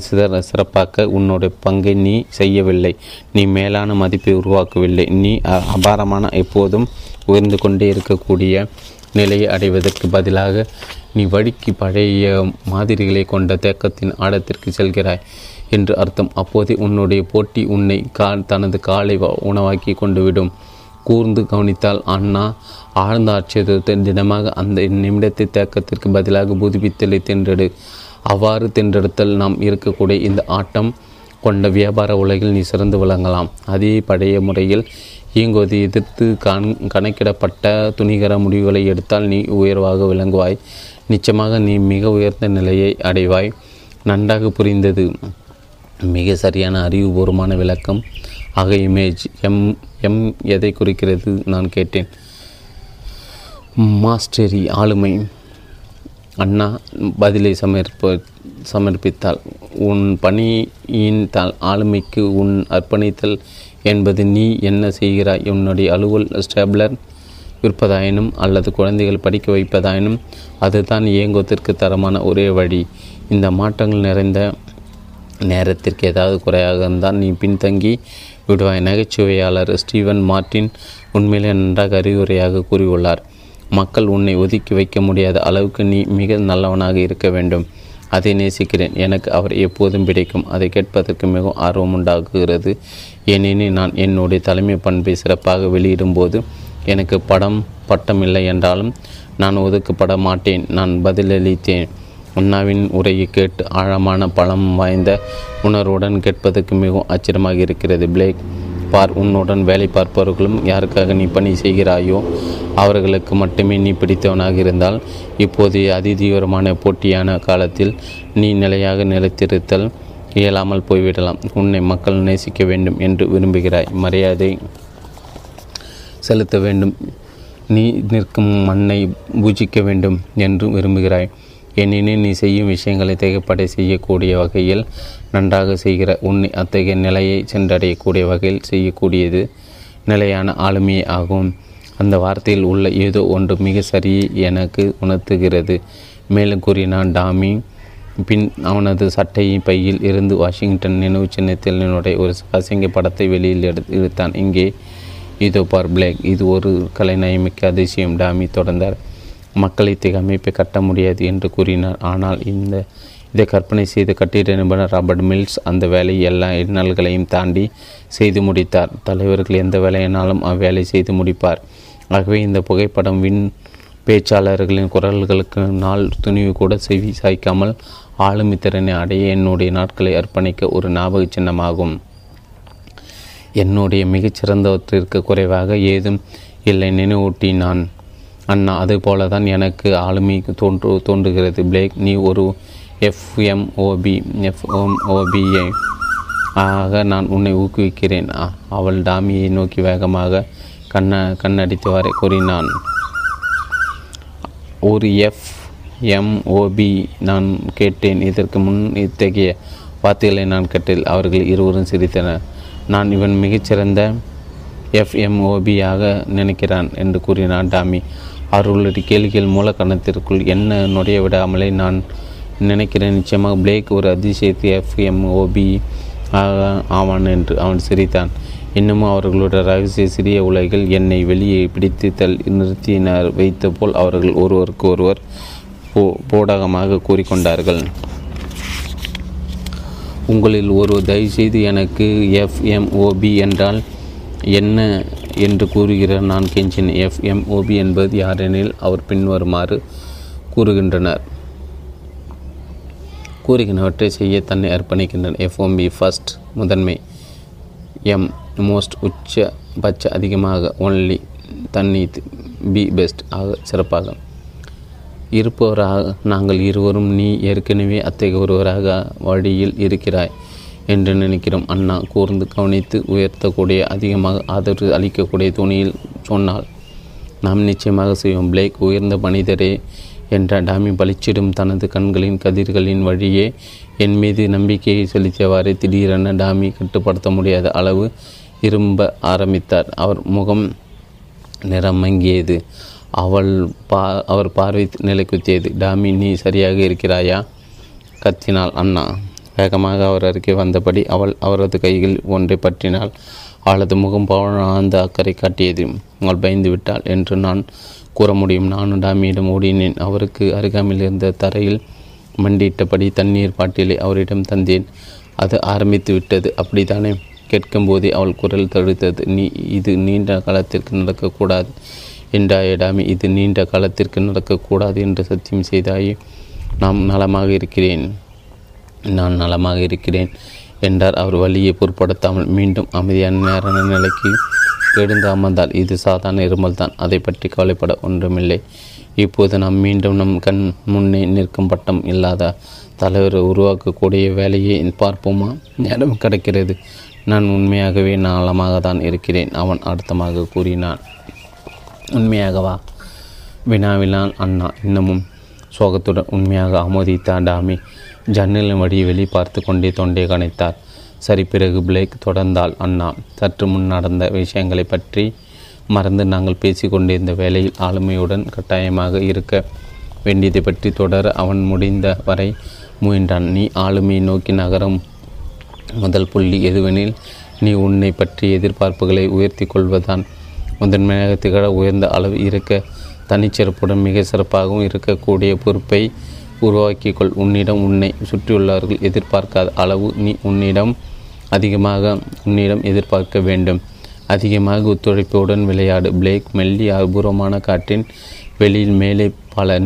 சிறப்பாக்க உன்னோட பங்கை நீ செய்யவில்லை. நீ மேலான மதிப்பை உருவாக்கவில்லை. நீ அபாரமான எப்போதும் உயர்ந்து கொண்டே இருக்கக்கூடிய நிலையை அடைவதற்கு பதிலாக நீ வழுக்கி பழைய மாதிரிகளை கொண்ட தேக்கத்தின் ஆழத்திற்கு செல்கிறாய் என்று அர்த்தம். அப்போதே உன்னுடைய போட்டி உன்னை தனது காலை உணவாக்கி கொண்டு விடும். கூர்ந்து கவனித்தால் அண்ணா ஆழ்ந்த ஆட்சேபத்தை திடமாக அந்த நிமிடத்தை தேக்கத்திற்கு பதிலாக புதுப்பித்தலை தென்றெடு. அவ்வாறு தென்றெடுத்தல் நாம் இருக்கக்கூடிய இந்த ஆட்டம் கொண்ட வியாபார உலகில் நீ சிறந்து விளங்கலாம். அதே பழைய முறையில் இயங்குவதை எதிர்த்து கணக்கிடப்பட்ட துணிகர முடிவுகளை எடுத்தால் நீ உயர்வாக விளங்குவாய். நிச்சயமாக நீ மிக உயர்ந்த நிலையை அடைவாய். நன்றாக புரிந்தது. மிக சரியான அறிவுபூர்வமான விளக்கம். ஆக இமேஜ் எம் எதை குறிக்கிறது நான் கேட்டேன். மாஸ்டரி ஆளுமை. அண்ணா பதிலை சமர்ப்பித்தாள். உன் பணியின் ஆளுமைக்கு உன் அர்ப்பணித்தல் என்பது நீ என்ன செய்கிறாய். உன்னுடைய அலுவல் ஸ்டேப்லர் விற்பதாயினும் அல்லது குழந்தைகள் படிக்க வைப்பதாயினும் அதுதான் இயங்குவதற்கு தரமான ஒரே வழி. இந்த மாற்றங்கள் நிறைந்த நேரத்திற்கு ஏதாவது குறையாக இருந்தால் நீ பின்தங்கி விடுவாய். நகைச்சுவையாளர் ஸ்டீவன் மார்ட்டின் உண்மையிலே நன்றாக அறிவுரையாக கூறியுள்ளார். மக்கள் உன்னை ஒதுக்கி வைக்க முடியாத அளவுக்கு நீ மிக நல்லவனாக இருக்க வேண்டும். அதை நேசிக்கிறேன். எனக்கு அவர் எப்போதும் பிடிக்கும். அதை கேட்பதற்கு மிகவும் ஆர்வம் உண்டாக்குகிறது. ஏனெனில் நான் என்னுடைய தலைமை பண்பை சிறப்பாக வெளியிடும்போது எனக்கு பட்டம் இல்லை என்றாலும் நான் ஒதுக்கப்பட மாட்டேன். நான் பதிலளித்தேன். அண்ணாவின் உரையை கேட்டு ஆழமான பலம் வாய்ந்த உணர்வுடன் கேட்பதற்கு மிகவும் ஆச்சரியமாக இருக்கிறது. பிளேக் பார், உன்னுடன் வேலை பார்ப்பவர்களும் யாருக்காக நீ பணி செய்கிறாயோ அவர்களுக்கு மட்டுமே நீ பிடித்தவனாக இருந்தால் இப்போதைய அதிதீவிரமான போட்டியான காலத்தில் நீ நிலையாக நிலைத்திருத்தல் இயலாமல் போய்விடலாம். உன்னை மக்கள் நேசிக்க வேண்டும் என்று விரும்புகிறாய். மரியாதை செலுத்த வேண்டும். நீ நிற்கும் மண்ணை பூஜிக்க வேண்டும் என்று விரும்புகிறாய். எனினும் நீ செய்யும் விஷயங்களை திகைப்படை செய்யக்கூடிய வகையில் நன்றாக செய்கிற உன்னை அத்தகைய நிலையை சென்றடையக்கூடிய வகையில் செய்யக்கூடியது நிலையான ஆளுமையே ஆகும். அந்த வார்த்தையில் உள்ள ஏதோ ஒன்று மிக சரியை எனக்கு உணர்த்துகிறது. மேலும் கூறினான் டாமி. பின் அவனது சட்டையின் பையில் இருந்து வாஷிங்டன் நினைவு சின்னத்தில் என்னுடைய ஒரு அசிங்க படத்தை வெளியில் எடுத்தான். இங்கே இதோ பார் பிளேக், இது ஒரு கலைநயமிக்க அதிசயம். டாமி தொடர்ந்தார். மக்களை திகமைப்பை கட்ட முடியாது என்று கூறினார். ஆனால் இதை கற்பனை செய்த கட்டிட நிபுணர் ராபர்ட் மில்ஸ் அந்த வேலையை எல்லா இன்னல்களையும் தாண்டி செய்து முடித்தார். தலைவர்கள் எந்த வேலையினாலும் அவ்வேலை செய்து முடிப்பார். ஆகவே இந்த புகைப்படம் விண் பேச்சாளர்களின் குரல்களுக்கு நாள் துணிவு கூட செவி சாய்க்காமல் ஆளுமை திறனை அடைய என்னுடைய நாட்களை அர்ப்பணிக்க ஒரு ஞாபக சின்னமாகும். என்னுடைய மிகச்சிறந்தவற்றிற்கு குறைவாக ஏதும் இல்லை நினைவூட்டி நான் அண்ணா. அதுபோல தான் எனக்கு ஆளுமை தோன்றுகிறது. பிளேக், நீ ஒரு எஃப்எம்ஓபிஐ ஆக நான் உன்னை ஊக்குவிக்கிறேன். அவள் டாமியை நோக்கி வேகமாக கண்ணடித்தவாறு கூறினான். ஒரு எஃப்எம்ஓபி நான் கேட்டேன். இதற்கு முன் இத்தகைய வார்த்தைகளை நான் கேட்டேன். அவர்கள் இருவரும் சிரித்தனர். நான் இவன் மிகச்சிறந்த எஃப்எம்ஓபியாக நினைக்கிறான் என்று கூறினான் டாமி. அவர்களுடைய கேள்விகள் மூலக்கணத்திற்குள் என்ன நுடைய விடாமலே நான் நினைக்கிறேன். நிச்சயமாக பிளேக் ஒரு அதிசயத்தை எஃப்எம்ஓபி ஆவான் என்று அவன் சிரித்தான். இன்னமும் அவர்களுடைய ரகசிய சிறிய உலகில் என்னை வெளியே பிடித்து நிறுத்தினர் வைத்த போல் அவர்கள் ஒருவருக்கு ஒருவர் போடகமாக கூறிக்கொண்டார்கள். உங்களில் ஒருவர் தயவுசெய்து எனக்கு எஃப்எம்ஓபி என்றால் என்ன என்று கூறுகிறார் நான் கெஞ்சின். எஃப்எம்ஓபி என்பது யாரெனில் அவர் பின்வருமாறு கூறுகின்றனவற்றை செய்ய தன்னை அர்ப்பணிக்கின்றனர். எஃப்எம்ஓபி ஃபர்ஸ்ட் முதன்மை, எம் மோஸ்ட் உச்ச பட்ச அதிகமாக ஒன்லி தண்ணீத் பி பெஸ்ட் ஆக சிறப்பாக இருப்பவராக நாங்கள் இருவரும் நீ ஏற்கனவே அத்தகைய ஒருவராக வழியில் இருக்கிறாய் என்று நினைக்கிறோம். அண்ணா கூர்ந்து கவனித்து உயர்த்தக்கூடிய அதிகமாக ஆதரவு அளிக்கக்கூடிய துணியில் சொன்னால் நாம் நிச்சயமாக செய்வோம். பிளேக் உயர்ந்த மனிதரே என்ற டாமி பளிச்சிடும் தனது கண்களின் கதிர்களின் வழியே என் மீது நம்பிக்கையை செலுத்தியவாறு திடீரென டாமி கட்டுப்படுத்த முடியாத அளவு இரும்ப ஆரம்பித்தார். அவர் முகம் நிறமங்கியது. அவர் பார்வை நிலைக்குத்தியது. டாமி, நீ சரியாக இருக்கிறாயா? கத்தினாள் அண்ணா. வேகமாக அவர் அருகே வந்தபடி அவள் அவரது கையில் ஒன்றை பற்றினாள். அவளது முகம் பவனாந்த அக்கறை காட்டியது. அவள் பயந்து விட்டாள் என்று நான் கூற முடியும். நானும் டாமியிடம் ஓடினேன். அவருக்கு அருகாமையில் இருந்த தரையில் மண்டியிட்டபடி தண்ணீர் பாட்டிலை அவரிடம் தந்தேன். அது ஆரம்பித்து விட்டது, அப்படித்தானே? கேட்கும்போதே அவள் குரல் தடுத்தது. இது நீண்ட காலத்திற்கு நடக்கக்கூடாது என்றாயே டாமி? இது நீண்ட காலத்திற்கு நடக்கக்கூடாது என்று சத்தியம் செய்தாயே. நான் நலமாக இருக்கிறேன் என்றார் அவர் வழியை பொருட்படுத்தாமல். மீண்டும் அமைதியான நேரான நிலைக்கு எழுந்து அமர்ந்தால். இது சாதாரண இருமல் தான், அதை பற்றி கவலைப்பட ஒன்றுமில்லை. இப்போது நாம் மீண்டும் நம் கண் முன்னே நிற்கும் பட்டம் இல்லாத தலைவரை உருவாக்கக்கூடிய வேலையை பார்ப்போமா? நேரம் கிடைக்கிறது. நான் உண்மையாகவே நலமாக தான் இருக்கிறேன், அவன் அர்த்தமாக கூறினான். உண்மையாகவா? வினாவிலான் அண்ணா இன்னமும் சோகத்துடன். உண்மையாக ஆமோதித்தான் டாமி. ஜன்னலின் வழி வெளி பார்த்து கொண்டே தொண்டை கணைத்தார். சரி, பிறகு பிளேக் தொடர்ந்தால் அண்ணா. சற்று முன் நடந்த விஷயங்களை பற்றி மறந்து நாங்கள் பேசி கொண்டிருந்த வேளையில் ஆளுமையுடன் கட்டாயமாக இருக்க வேண்டியதை பற்றி தொடர அவன் முடிந்த வரை முயன்றான். நீ ஆளுமையை நோக்கி நகரும் முதல் புள்ளி எதுவெனில் நீ உன்னை பற்றி எதிர்பார்ப்புகளை உயர்த்தி கொள்வதான். முதன்மையாக திகழ உயர்ந்த அளவு இருக்க, தனிச்சிறப்புடன் மிக சிறப்பாகவும் இருக்கக்கூடிய பொறுப்பை உருவாக்கிக்கொள். உன்னிடம் உன்னை சுற்றியுள்ளவர்கள் எதிர்பார்க்காத அளவு நீ உன்னிடம் எதிர்பார்க்க வேண்டும். அதிகமாக ஒத்துழைப்புடன் விளையாடு. பிளேக் மெல்லி அபூர்வமான காற்றின் வெளியில் மேலே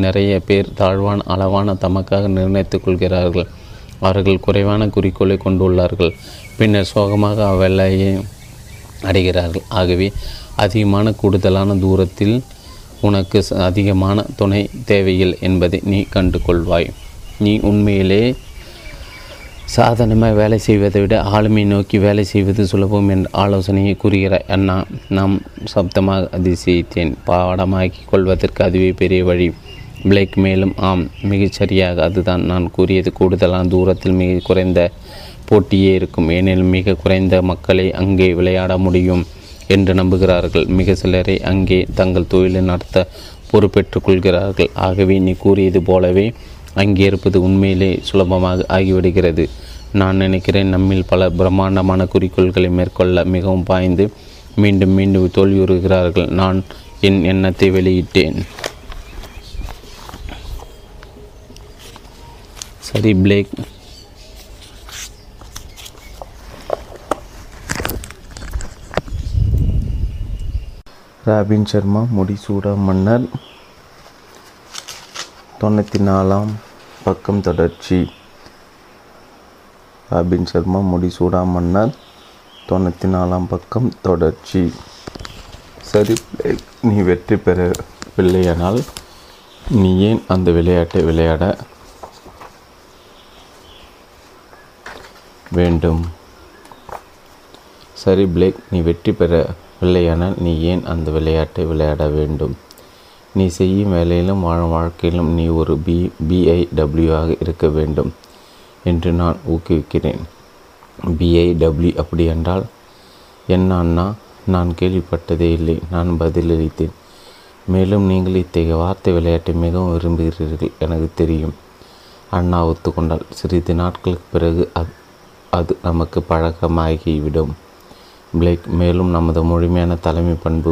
நிறைய பேர் தாழ்வான அளவான தமக்காக நிர்ணயித்துக் கொள்கிறார்கள். அவர்கள் குறைவான குறிக்கோளை கொண்டுள்ளார்கள், பின்னர் சோகமாக அவ்வளையை அடைகிறார்கள். ஆகவே அதிகமான கூடுதலான தூரத்தில் உனக்கு அதிகமான துணை தேவையில்லை என்பதை நீ கண்டு கொள்வாய். நீ உண்மையிலே சாதாரணமாக வேலை செய்வதை விட ஆளுமை நோக்கி வேலை செய்வது சுலபம் என்ற ஆலோசனையை கூறுகிறாய் அண்ணா. நாம் சப்தமாக அதிசயித்தேன். பாடமாக்கி கொள்வதற்கு அதுவே பெரிய வழி. பிளேக் மேலும், ஆம், மிகச்சரியாக அதுதான் நான் கூறியது. கூடுதலான தூரத்தில் மிக குறைந்த போட்டியே இருக்கும். ஏனெனில் மிக குறைந்த மக்களை அங்கே விளையாட முடியும் என்று நம்புகிறார்கள். மிக சிலரை அங்கே தங்கள் தொழிலை நடத்த பொறுப்பேற்றுக் கொள்கிறார்கள். ஆகவே நீ கூறியது போலவே அங்கே இருப்பது உண்மையிலே சுலபமாக ஆகிவிடுகிறது. நான் நினைக்கிறேன் நம்மில் பல பிரம்மாண்டமான குறிக்கோள்களை மேற்கொள்ள மிகவும் பாய்ந்து மீண்டும் மீண்டும் தோல்வியுறுகிறார்கள். நான் என் எண்ணத்தை வெளியிட்டேன். சரி பிளேக், ராபின் சர்மா முடிசூடா மன்னர் 94 பக்கம் தொடர்ச்சி. ராபின் சர்மா முடிசூடா மன்னர் 94 பக்கம் தொடர்ச்சி. சரி பிளேக், நீ வெற்றி பெறவில்லையானால் நீ ஏன் அந்த விளையாட்டை விளையாட வேண்டும்? சரி பிளேக், நீ வெற்றி பெறவில்லையானால் நீ ஏன் அந்த விளையாட்டை விளையாட வேண்டும்? நீ செய்யும் வேலையிலும் வாழும் வாழ்க்கையிலும் நீ ஒரு BIW ஆக இருக்க வேண்டும் என்று நான் ஊக்குவிக்கிறேன். BIW அப்படி என்றால் என்ன அண்ணா? நான் கேள்விப்பட்டதே இல்லை, நான் பதிலளித்தேன். மேலும் நீங்கள் இத்தகைய வார்த்தை விளையாட்டை மிகவும் விரும்புகிறீர்கள், எனக்கு தெரியும் அண்ணா ஒத்துக்கொண்டால். சிறிது நாட்களுக்கு பிறகு அது நமக்கு பழக்கமாகிவிடும் பிளேக். மேலும் நமது முழுமையான தலைமை பண்பு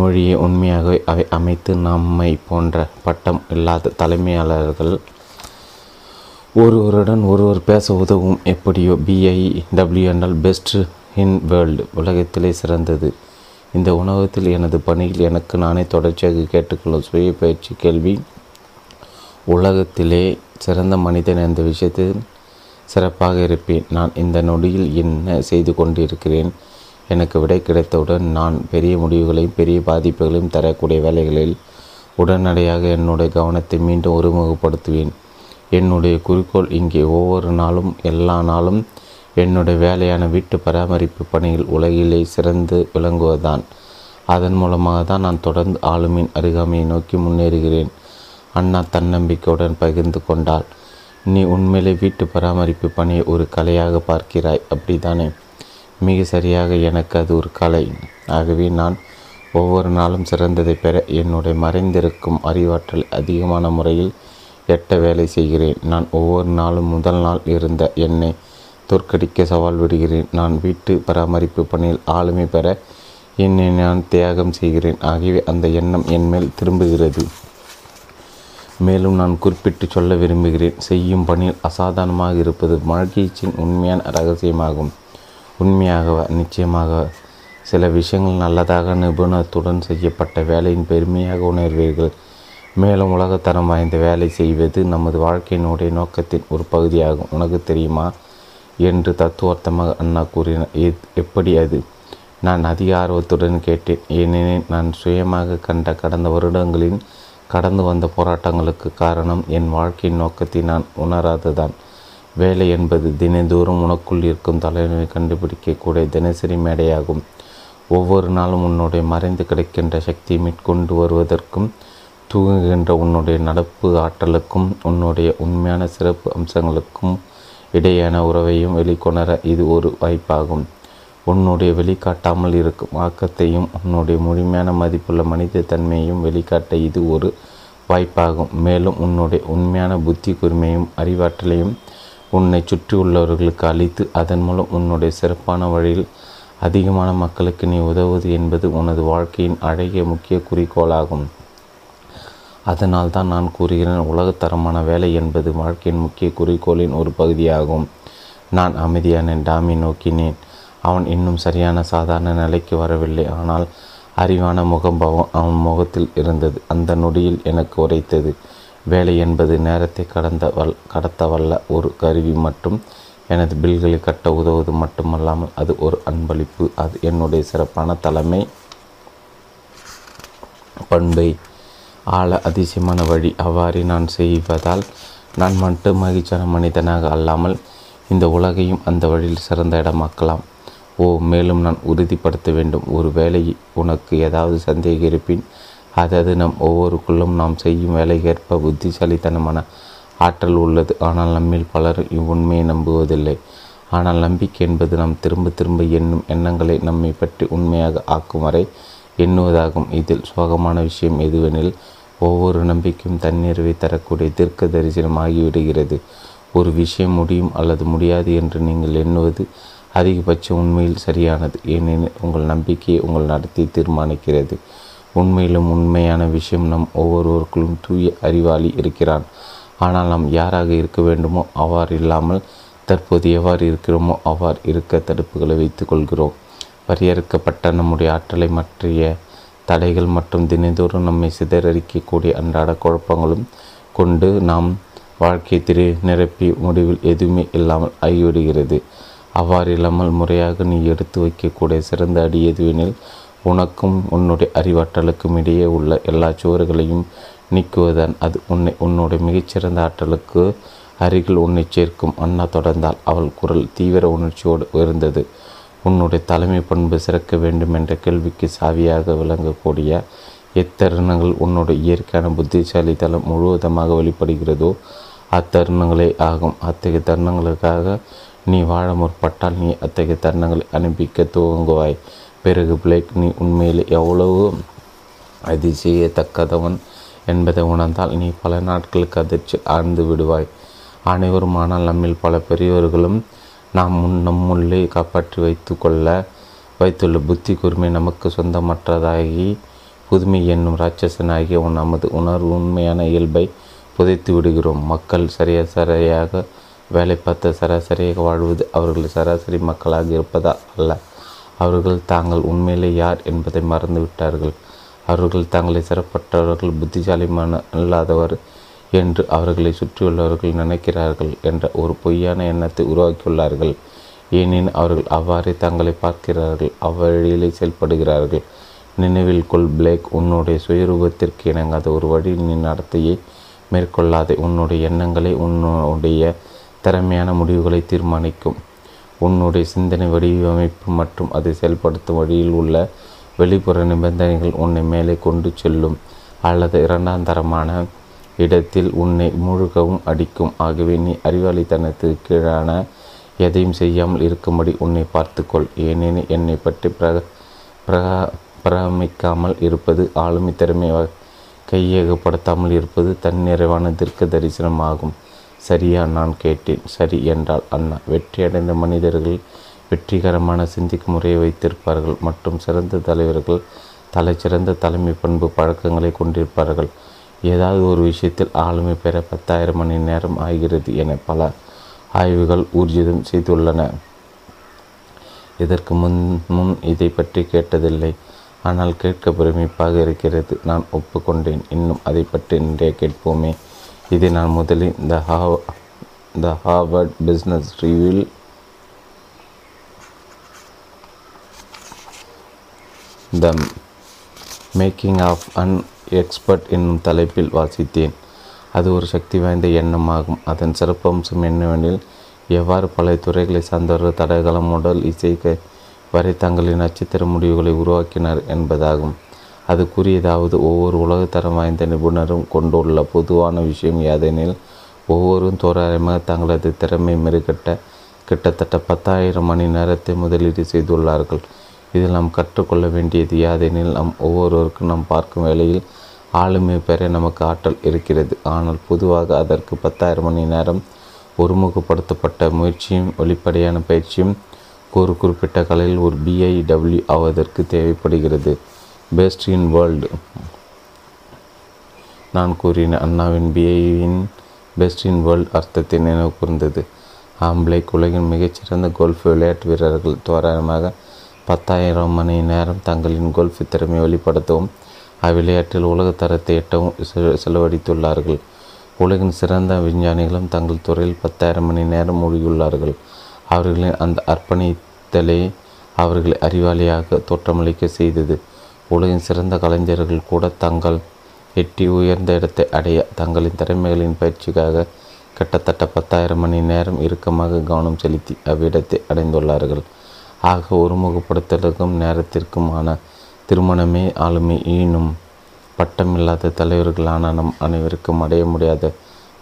மொழியை உண்மையாகவே அவை அமைத்து நம்மை போன்ற பட்டம் இல்லாத தலைமையாளர்கள் ஒருவருடன் ஒருவர் பேச உதவும். எப்படியோ BIW என்றால் பெஸ்ட் இன் வேர்ல்டு, உலகத்திலே சிறந்தது. இந்த உணவகத்தில் எனது பணியில் எனக்கு நானே தொடர்ச்சியாக கேட்டுக்கொள்ளும் சுய பயிற்சி கேள்வி, உலகத்திலே சிறந்த மனிதன் என்ற விஷயத்தில் சிறப்பாக இருப்பேன். நான் இந்த நொடியில் என்ன செய்து கொண்டிருக்கிறேன்? எனக்கு விடை கிடைத்தவுடன் நான் பெரிய முடிவுகளையும் பெரிய பாதிப்புகளையும் தரக்கூடிய வேலைகளில் உடனடியாக என்னுடைய கவனத்தை மீண்டும் ஒருமுகப்படுத்துவேன். என்னுடைய குறிக்கோள் இங்கே ஒவ்வொரு நாளும் எல்லா நாளும் என்னுடைய வேலையான வீட்டு பராமரிப்பு பணியில் உலகிலே சிறந்து விளங்குவதுதான். அதன் மூலமாக தான் நான் தொடர்ந்து ஆளுமையின் அருகாமையை நோக்கி முன்னேறுகிறேன். அண்ணா தன்னம்பிக்கையுடன் பகிர்ந்து கொண்டாள், நீ உண்மையிலே வீட்டு பராமரிப்பு பணியை ஒரு கலையாக பார்க்கிறாய், அப்படித்தானே? மிக சரியாக, எனக்கு அது ஒரு கலை. ஆகவே நான் ஒவ்வொரு நாளும் சிறந்ததை பெற என்னுடைய மறைந்திருக்கும் அறிவாற்றல் அதிகமான முறையில் எட்ட வேலை செய்கிறேன். நான் ஒவ்வொரு நாளும் முதல் நாள் இருந்த என்னை தோற்கடிக்க சவால் விடுகிறேன். நான் வீட்டு பராமரிப்பு பணியில் ஆளுமை பெற என்னை நான் தியாகம் செய்கிறேன். ஆகவே அந்த எண்ணம் என் மேல் திரும்புகிறது. மேலும் நான் குறிப்பிட்டு சொல்ல விரும்புகிறேன், செய்யும் பணியில் அசாதாரணமாக இருப்பது மகிழ்ச்சியின் உண்மையான ரகசியமாகும். உண்மையாகவா? நிச்சயமாக. சில விஷயங்கள் நல்லதாக நிபுணத்துடன் செய்யப்பட்ட வேலையின் பெருமையாக உணர்வீர்கள். மேலும் உலகத்தரம் வாய்ந்த வேலை செய்வது நமது வாழ்க்கையினுடைய நோக்கத்தின் ஒரு பகுதியாகும். உனக்கு தெரியுமா என்று தத்துவார்த்தமாக அண்ணா கூறினார். எப்படி அது? நான் அதிக ஆர்வத்துடன் கேட்டேன். ஏனெனில் நான் சுயமாக கண்ட கடந்த வருடங்களின் கடந்து வந்த போராட்டங்களுக்கு காரணம் என் வாழ்க்கையின் நோக்கத்தை நான் உணராததான். வேலை என்பது தினந்தோறும் உனக்குள் இருக்கும் தலைவனை கண்டுபிடிக்கக்கூடிய தினசரி மேடையாகும். ஒவ்வொரு நாளும் உன்னுடைய மறைந்து கிடைக்கின்ற சக்தியை மீட்கொண்டு வருவதற்கும் தூங்குகின்ற உன்னுடைய நடப்பு ஆற்றலுக்கும் உன்னுடைய உண்மையான சிறப்பு அம்சங்களுக்கும் இடையான உறவையும் வெளிக்கொணர இது ஒரு வாய்ப்பாகும். உன்னுடைய வெளிக்காட்டாமல் இருக்கும் ஆக்கத்தையும் உன்னுடைய முழுமையான மதிப்புள்ள மனித தன்மையையும் வெளிக்காட்ட இது ஒரு வாய்ப்பாகும். மேலும் உன்னுடைய உண்மையான புத்தி கூர்மையும் அறிவாற்றலையும் உன்னை சுற்றியுள்ளவர்களுக்கு அளித்து அதன் மூலம் உன்னுடைய சிறப்பான வழியில் அதிகமான மக்களுக்கு நீ உதவுவது என்பது உனது வாழ்க்கையின் அழகிய முக்கிய குறிக்கோளாகும். அதனால் தான் நான் கூறுகிறேன், உலகத்தரமான வேலை என்பது வாழ்க்கையின் முக்கிய குறிக்கோளின் ஒரு பகுதியாகும். நான் அமைதியான டாமி நோக்கினேன். அவன் இன்னும் சரியான சாதாரண நிலைக்கு வரவில்லை, ஆனால் அறிவான முகம்பாவம் அவன் முகத்தில் இருந்தது. அந்த நொடியில் எனக்கு உரைத்தது, வேலை என்பது நேரத்தை கடத்த வல்ல ஒரு கருவி மற்றும் எனது பில்களை கட்ட உதவுவது மட்டுமல்லாமல் அது ஒரு அன்பளிப்பு. அது என்னுடைய சிறப்பான தலைமை பண்பை ஆள அதிசயமான வழி. அவ்வாறு நான் செய்வதால் நான் மட்டும் மகிழ்ச்சியான மனிதனாக அல்லாமல் இந்த உலகையும் அந்த வழியில் சிறந்த இடமாக்கலாம். மேலும் நான் உறுதிப்படுத்த வேண்டும், ஒரு வேலை உனக்கு ஏதாவது சந்தேகம் இருப்பின் அதாவது நம் ஒவ்வொருக்குள்ளும் நாம் செய்யும் வேலைக்கேற்ப புத்திசாலித்தனமான ஆற்றல் உள்ளது. ஆனால் நம்மில் பலர் இவ்வுண்மையை நம்புவதில்லை. ஆனால் நம்பிக்கை என்பது நாம் திரும்ப திரும்ப எண்ணும் எண்ணங்களை நம்மை பற்றி உண்மையாக ஆக்கும் வரை எண்ணுவதாகும். இதில் சோகமான விஷயம் எதுவெனில், ஒவ்வொரு நம்பிக்கையும் தன்னிறைவை தரக்கூடிய தீர்க்க தரிசனமாகிவிடுகிறது. ஒரு விஷயம் முடியும் அல்லது முடியாது என்று நீங்கள் எண்ணுவது அதிகபட்ச உண்மையில் சரியானது, ஏனெனில் உங்கள் நம்பிக்கையை உங்கள் நடத்தி தீர்மானிக்கிறது. உண்மையிலும் உண்மையான விஷயம், நம் ஒவ்வொருவருக்குள்ளும் தூய அறிவாளி இருக்கிறான். ஆனால் நாம் யாராக இருக்க வேண்டுமோ அவ்வாறு இல்லாமல் தற்போது எவ்வாறு இருக்கிறோமோ அவ்வாறு இருக்க தடுப்புகளை வைத்துக் கொள்கிறோம். வரையறுக்கப்பட்ட நம்முடைய ஆற்றலை மற்றிய தடைகள் மற்றும் தினந்தோறும் நம்மை சிதறடிக்கக்கூடிய அன்றாட குழப்பங்களும் கொண்டு நாம் வாழ்க்கையை நிரப்பி முடிவில் எதுவுமே இல்லாமல் ஆகிவிடுகிறது. அவ்வாறு இல்லாமல் முறையாக நீ எடுத்து வைக்கக்கூடிய சிறந்த அடி எதுவெனில், உனக்கும் உன்னுடைய அறிவாற்றலுக்கும் இடையே உள்ள எல்லா சுவர்களையும் நீக்குவதன். அது உன்னுடைய மிகச்சிறந்த ஆற்றலுக்கு அருகில் உன்னை சேர்க்கும். அண்ணா தொடர்ந்தால், அவள் குரல் தீவிர உணர்ச்சியோடு உயர்ந்தது. உன்னுடைய தலைமை பண்பு சிறக்க வேண்டும் என்ற கேள்விக்கு சாவியாக விளங்கக்கூடிய எத்தருணங்கள் உன்னுடைய இயற்கையான புத்திசாலித்தலம் முழுவதமாக வெளிப்படுகிறதோ அத்தருணங்களே ஆகும். அத்தகைய தருணங்களுக்காக நீ வாழ முற்பட்டால் நீ அத்தகைய தருணங்களை அனுப்பிக்க துவங்குவாய். பிறகு பிளேக், நீ உண்மையில் எவ்வளவு அதிசயத்தக்கதவன் என்பதை உணர்ந்தால் நீ பல நாட்களுக்கு அதிர்ச்சி ஆழ்ந்து விடுவாய். அனைவரும், ஆனால் நம்மில் பல பெரியவர்களும் நாம் நம்முள்ளே காப்பாற்றி வைத்துள்ள புத்தி கூர்மை நமக்கு சொந்தமற்றதாகி புதுமை என்னும் ராட்சசனாகிய நமது உணர்வு உண்மையான இயல்பை புதைத்து விடுகிறோம். மக்கள் சரியாக வேலை பார்த்த சராசரியாக வாழ்வது அவர்கள் சராசரி மக்களாக இருப்பதால் அல்ல, அவர்கள் தாங்கள் உண்மையிலே யார் என்பதை மறந்துவிட்டார்கள். அவர்கள் தங்களை சிறப்பற்றவர்கள், புத்திசாலிமான அல்லாதவர் என்று அவர்களை சுற்றியுள்ளவர்கள் நினைக்கிறார்கள் என்ற ஒரு பொய்யான எண்ணத்தை உருவாக்கியுள்ளார்கள். ஏனெனில் அவர்கள் அவ்வாறே தங்களை பார்க்கிறார்கள், அவ்வழியிலே செயல்படுகிறார்கள். நினைவில் கொள் பிளேக், உன்னுடைய சுயரூபத்திற்கு இணங்காத ஒரு வழி நீ நடத்தையை மேற்கொள்ளாதே. உன்னுடைய எண்ணங்களை உன்னுடைய திறமையான முடிவுகளை தீர்மானிக்கும். உன்னுடைய சிந்தனை வடிவமைப்பு மற்றும் அதை செயல்படுத்தும் வழியில் உள்ள வெளிப்புற நிபந்தனைகள் உன்னை மேலே கொண்டு செல்லும் அல்லது இரண்டாம் தரமான இடத்தில் உன்னை மூழ்கவும் அடிக்கும். ஆகவே நீ அறிவாளித்தனத்திற்கு கீழான எதையும் செய்யாமல் இருக்கும்படி உன்னை பார்த்துக்கொள். ஏனெனில் என்னை பற்றி பிரமிக்காமல் இருப்பது, ஆளுமை திறமை கையகப்படுத்தாமல் இருப்பது தன்னிறைவான தீர்க்க தரிசனமாகும். சரியா? நான் கேட்டேன். சரி என்றால் அண்ணா. வெற்றியடைந்த மனிதர்கள் வெற்றிகரமான சிந்திக்கும் முறையை வைத்திருப்பார்கள் மற்றும் சிறந்த தலைவர்கள் தலைச்சிறந்த தலைமை பண்பு பழக்கங்களை கொண்டிருப்பார்கள். ஏதாவது ஒரு விஷயத்தில் ஆளுமை பெற 10,000 மணி நேரம் ஆகிறது என பல ஆய்வுகள் ஊர்ஜிதம் செய்துள்ளன. இதற்கு முன் இதை பற்றி கேட்டதில்லை, ஆனால் கேட்க பிரமிப்பாக இருக்கிறது. நான் ஒப்புக்கொண்டேன். இன்னும் அதை பற்றி நிறைய கேட்போமே. இதை நான் முதலில் த ஹார்வர்ட் பிஸ்னஸ் ரிவ்யூவில் the making of an expert என்னும் தலைப்பில் வாசித்தேன். அது ஒரு சக்தி வாய்ந்த எண்ணமாகும். அதன் சிறப்பம்சம் என்னவெனில், எவ்வாறு பல துறைகளை சார்ந்தவர்கள் தடகளம் முதல் இசைக்கு வரை தங்களின் நட்சத்திர முடிவுகளை உருவாக்கினர் என்பதாகும். அது கூறியதாவது, ஒவ்வொரு உலகத்தரம் வாய்ந்த நிபுணரும் கொண்டுள்ள பொதுவான விஷயம் யாதெனில், ஒவ்வொரும் தோராயமாக தங்களது திறமை மெருகட்ட கிட்டத்தட்ட 10,000 மணி நேரத்தை முதலீடு செய்துள்ளார்கள். இதில் நாம் கற்றுக்கொள்ள வேண்டியது யாதெனில், ஒவ்வொருவருக்கும் நாம் பார்க்கும் வேளையில் ஆளுமை பெற நமக்கு ஆற்றல் இருக்கிறது, ஆனால் பொதுவாக அதற்கு 10,000 மணி நேரம் ஒருமுகப்படுத்தப்பட்ட முயற்சியும் வெளிப்படையான பயிற்சியும் ஒரு குறிப்பிட்ட கலையில் ஒரு B.I.W. ஆவதற்கு தேவைப்படுகிறது. பெஸ்ட் இன் வேர்ல்டு, நான் கூறின அண்ணாவின் B.I.யின் பெஸ்ட் இன் வேர்ல்டு அர்த்தத்தை நினைவு கூர்ந்தது. ஆம்பிளைக், உலகின் மிகச்சிறந்த கோல்ஃப் விளையாட்டு வீரர்கள் தோராயமாக 10,000 மணி நேரம் தங்களின் கோல்ஃப் திறமையை வெளிப்படுத்தவும் அவ்விளையாட்டில் உலகத்தரத்தை எட்டவும் செலவழித்துள்ளார்கள். உலகின் சிறந்த விஞ்ஞானிகளும் தங்கள் துறையில் 10,000 மணி நேரம் மூழ்கியுள்ளார்கள். அவர்களின் அந்த அர்ப்பணித்தலே அவர்களை அறிவாளியாக தோற்றமளிக்க செய்தது. உலகின் சிறந்த கலைஞர்கள் கூட தங்கள் எட்டி உயர்ந்த இடத்தை அடைய தங்களின் திறமைகளின் பயிற்சிக்காக கிட்டத்தட்ட 10,000 மணி நேரம் இறுக்கமாக கவனம் செலுத்தி அவ்விடத்தை அடைந்துள்ளார்கள். ஆக ஒருமுகப்படுத்தலுக்கும் நேரத்திற்குமான திருமணமே ஆளுமை ஈனும் பட்டமில்லாத தலைவர்களான நம் அனைவருக்கும் அடைய முடியாத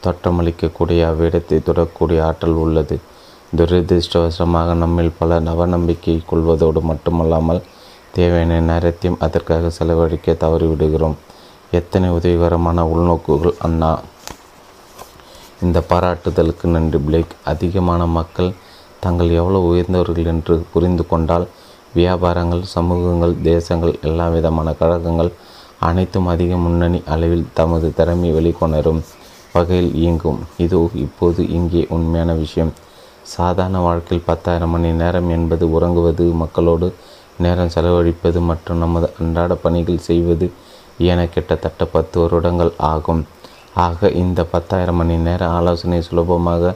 தோற்றமளிக்கக்கூடிய அவ்விடத்தை தொடரக்கூடிய ஆற்றல் உள்ளது. துரதிருஷ்டவசமாக நம்மில் பல நவநம்பிக்கை கொள்வதோடு மட்டுமல்லாமல் தேவையான நேரத்தையும் அதற்காக செலவழிக்க தவறிவிடுகிறோம். எத்தனை உதவிகரமான உள்நோக்குகள் அண்ணா! இந்த பாராட்டுதலுக்கு நன்றி பிளேக். அதிகமான மக்கள் தாங்கள் எவ்வளவு உயர்ந்தவர்கள் என்று புரிந்து கொண்டால் வியாபாரங்கள், சமூகங்கள், தேசங்கள், எல்லா விதமான கழகங்கள் அனைத்தும் அதிக முன்னணி அளவில் தமது திறமை வெளிக்கொணரும் வகையில் இயங்கும். இதோ இப்போது இங்கே உண்மையான விஷயம். சாதாரண வாழ்க்கையில் 10,000 மணி நேரம் என்பது உறங்குவது, மக்களோடு நேரம் செலவழிப்பது மற்றும் நமது அன்றாட பணிகள் செய்வது என கிட்டத்தட்ட 10 வருடங்கள் ஆகும். ஆக இந்த 10,000 மணி நேர ஆலோசனை சுலபமாக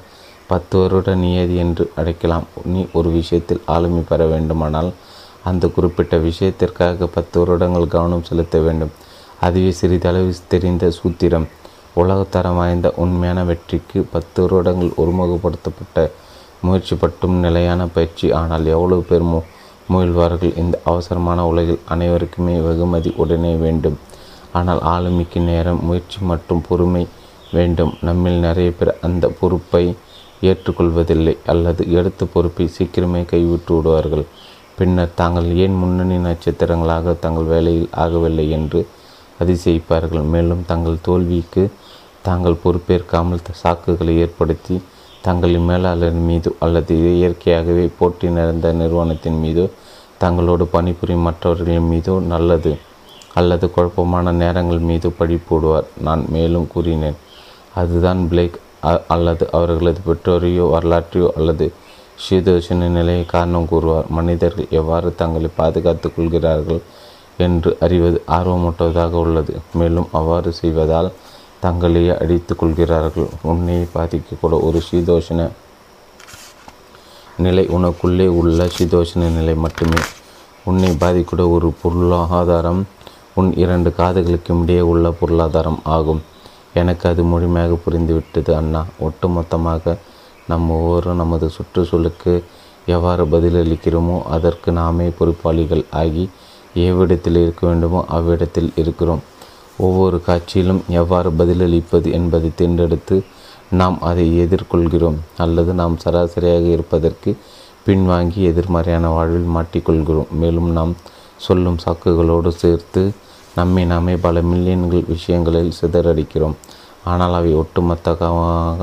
10 வருட நியதி என்று அழைக்கலாம். நீ ஒரு விஷயத்தில் ஆளுமை பெற வேண்டுமானால் அந்த குறிப்பிட்ட விஷயத்திற்காக 10 வருடங்கள் கவனம் செலுத்த வேண்டும். அதுவே சிறிதளவு தெரிந்த சூத்திரம். உலகத்தரம் வாய்ந்த உண்மையான வெற்றிக்கு 10 வருடங்கள் ஒருமுகப்படுத்தப்பட்ட முயற்சி பட்டும் நிலையான பயிற்சி. ஆனால் எவ்வளவு பேர் முயல்வார்கள்? இந்த அவசரமான உலகில் அனைவருக்குமே வெகுமதி உடனே வேண்டும். ஆனால் ஆளுமைக்கு நேரம், முயற்சி மற்றும் பொறுமை வேண்டும். நம்மில் நிறைய பேர் அந்த பொறுப்பை ஏற்றுக்கொள்வதில்லை அல்லது எடுத்த பொறுப்பை சீக்கிரமே கைவிட்டு விடுவார்கள். பின்னர் தாங்கள் ஏன் முன்னணி நட்சத்திரங்களாக தங்கள் வேலையில் ஆகவில்லை என்று அதிசயிப்பார்கள். மேலும் தங்கள் தோல்விக்கு தாங்கள் பொறுப்பேற்காமல் சாக்குகளை ஏற்படுத்தி தங்களின் மேலாளர் மீது அல்லது இயற்கையாகவே போட்டி நிறைந்த நிறுவனத்தின் மீதோ தங்களோடு பணிபுரியும் மற்றவர்களின் மீதோ நல்லது அல்லது குழப்பமான நேரங்கள் மீது பழி போடுவார். நான் மேலும் கூறினேன், அதுதான் பிளேக் அல்லது அவர்களது பெற்றோரையோ வரலாற்றையோ அல்லது சீதோஷண நிலையை காரணம் கூறுவார். மனிதர்கள் எவ்வாறு தங்களை பாதுகாத்து கொள்கிறார்கள் என்று அறிவது ஆர்வமூட்டுவதாக உள்ளது. மேலும் அவ்வாறு செய்வதால் தங்களையே அடித்து கொள்கிறார்கள். உன்னை பாதிக்கக்கூட ஒரு சீதோஷண நிலை உனக்குள்ளே உள்ள சீதோஷண நிலை மட்டுமே. உன்னை பாதிக்கூட ஒரு பொருளாதாரம் உன் இரண்டு காதுகளுக்கும் இடையே உள்ள பொருளாதாரம் ஆகும். எனக்கு அது முழுமையாக புரிந்துவிட்டது அண்ணா. ஒட்டுமொத்தமாக நம்ம நமது சுற்றுச்சூழலுக்கு எவ்வாறு பதிலளிக்கிறோமோ அதற்கு நாமே பொறுப்பாளிகள் ஆகி எவ்விடத்தில் இருக்க வேண்டுமோ அவ்விடத்தில் இருக்கிறோம். ஒவ்வொரு காட்சியிலும் எவ்வாறு பதிலளிப்பது என்பதை தேர்ந்தெடுத்து நாம் அதை எதிர்கொள்கிறோம், அல்லது நாம் சராசரியாக இருப்பதற்கு பின்வாங்கி எதிர்மறையான வாழ்வில் மாட்டிக்கொள்கிறோம். மேலும் நாம் சொல்லும் சாக்குகளோடு சேர்த்து நம்மை நாமே பல மில்லியன்கள் விஷயங்களில் சிதறடிக்கிறோம். ஆனால் அவை ஒட்டுமொத்தமாக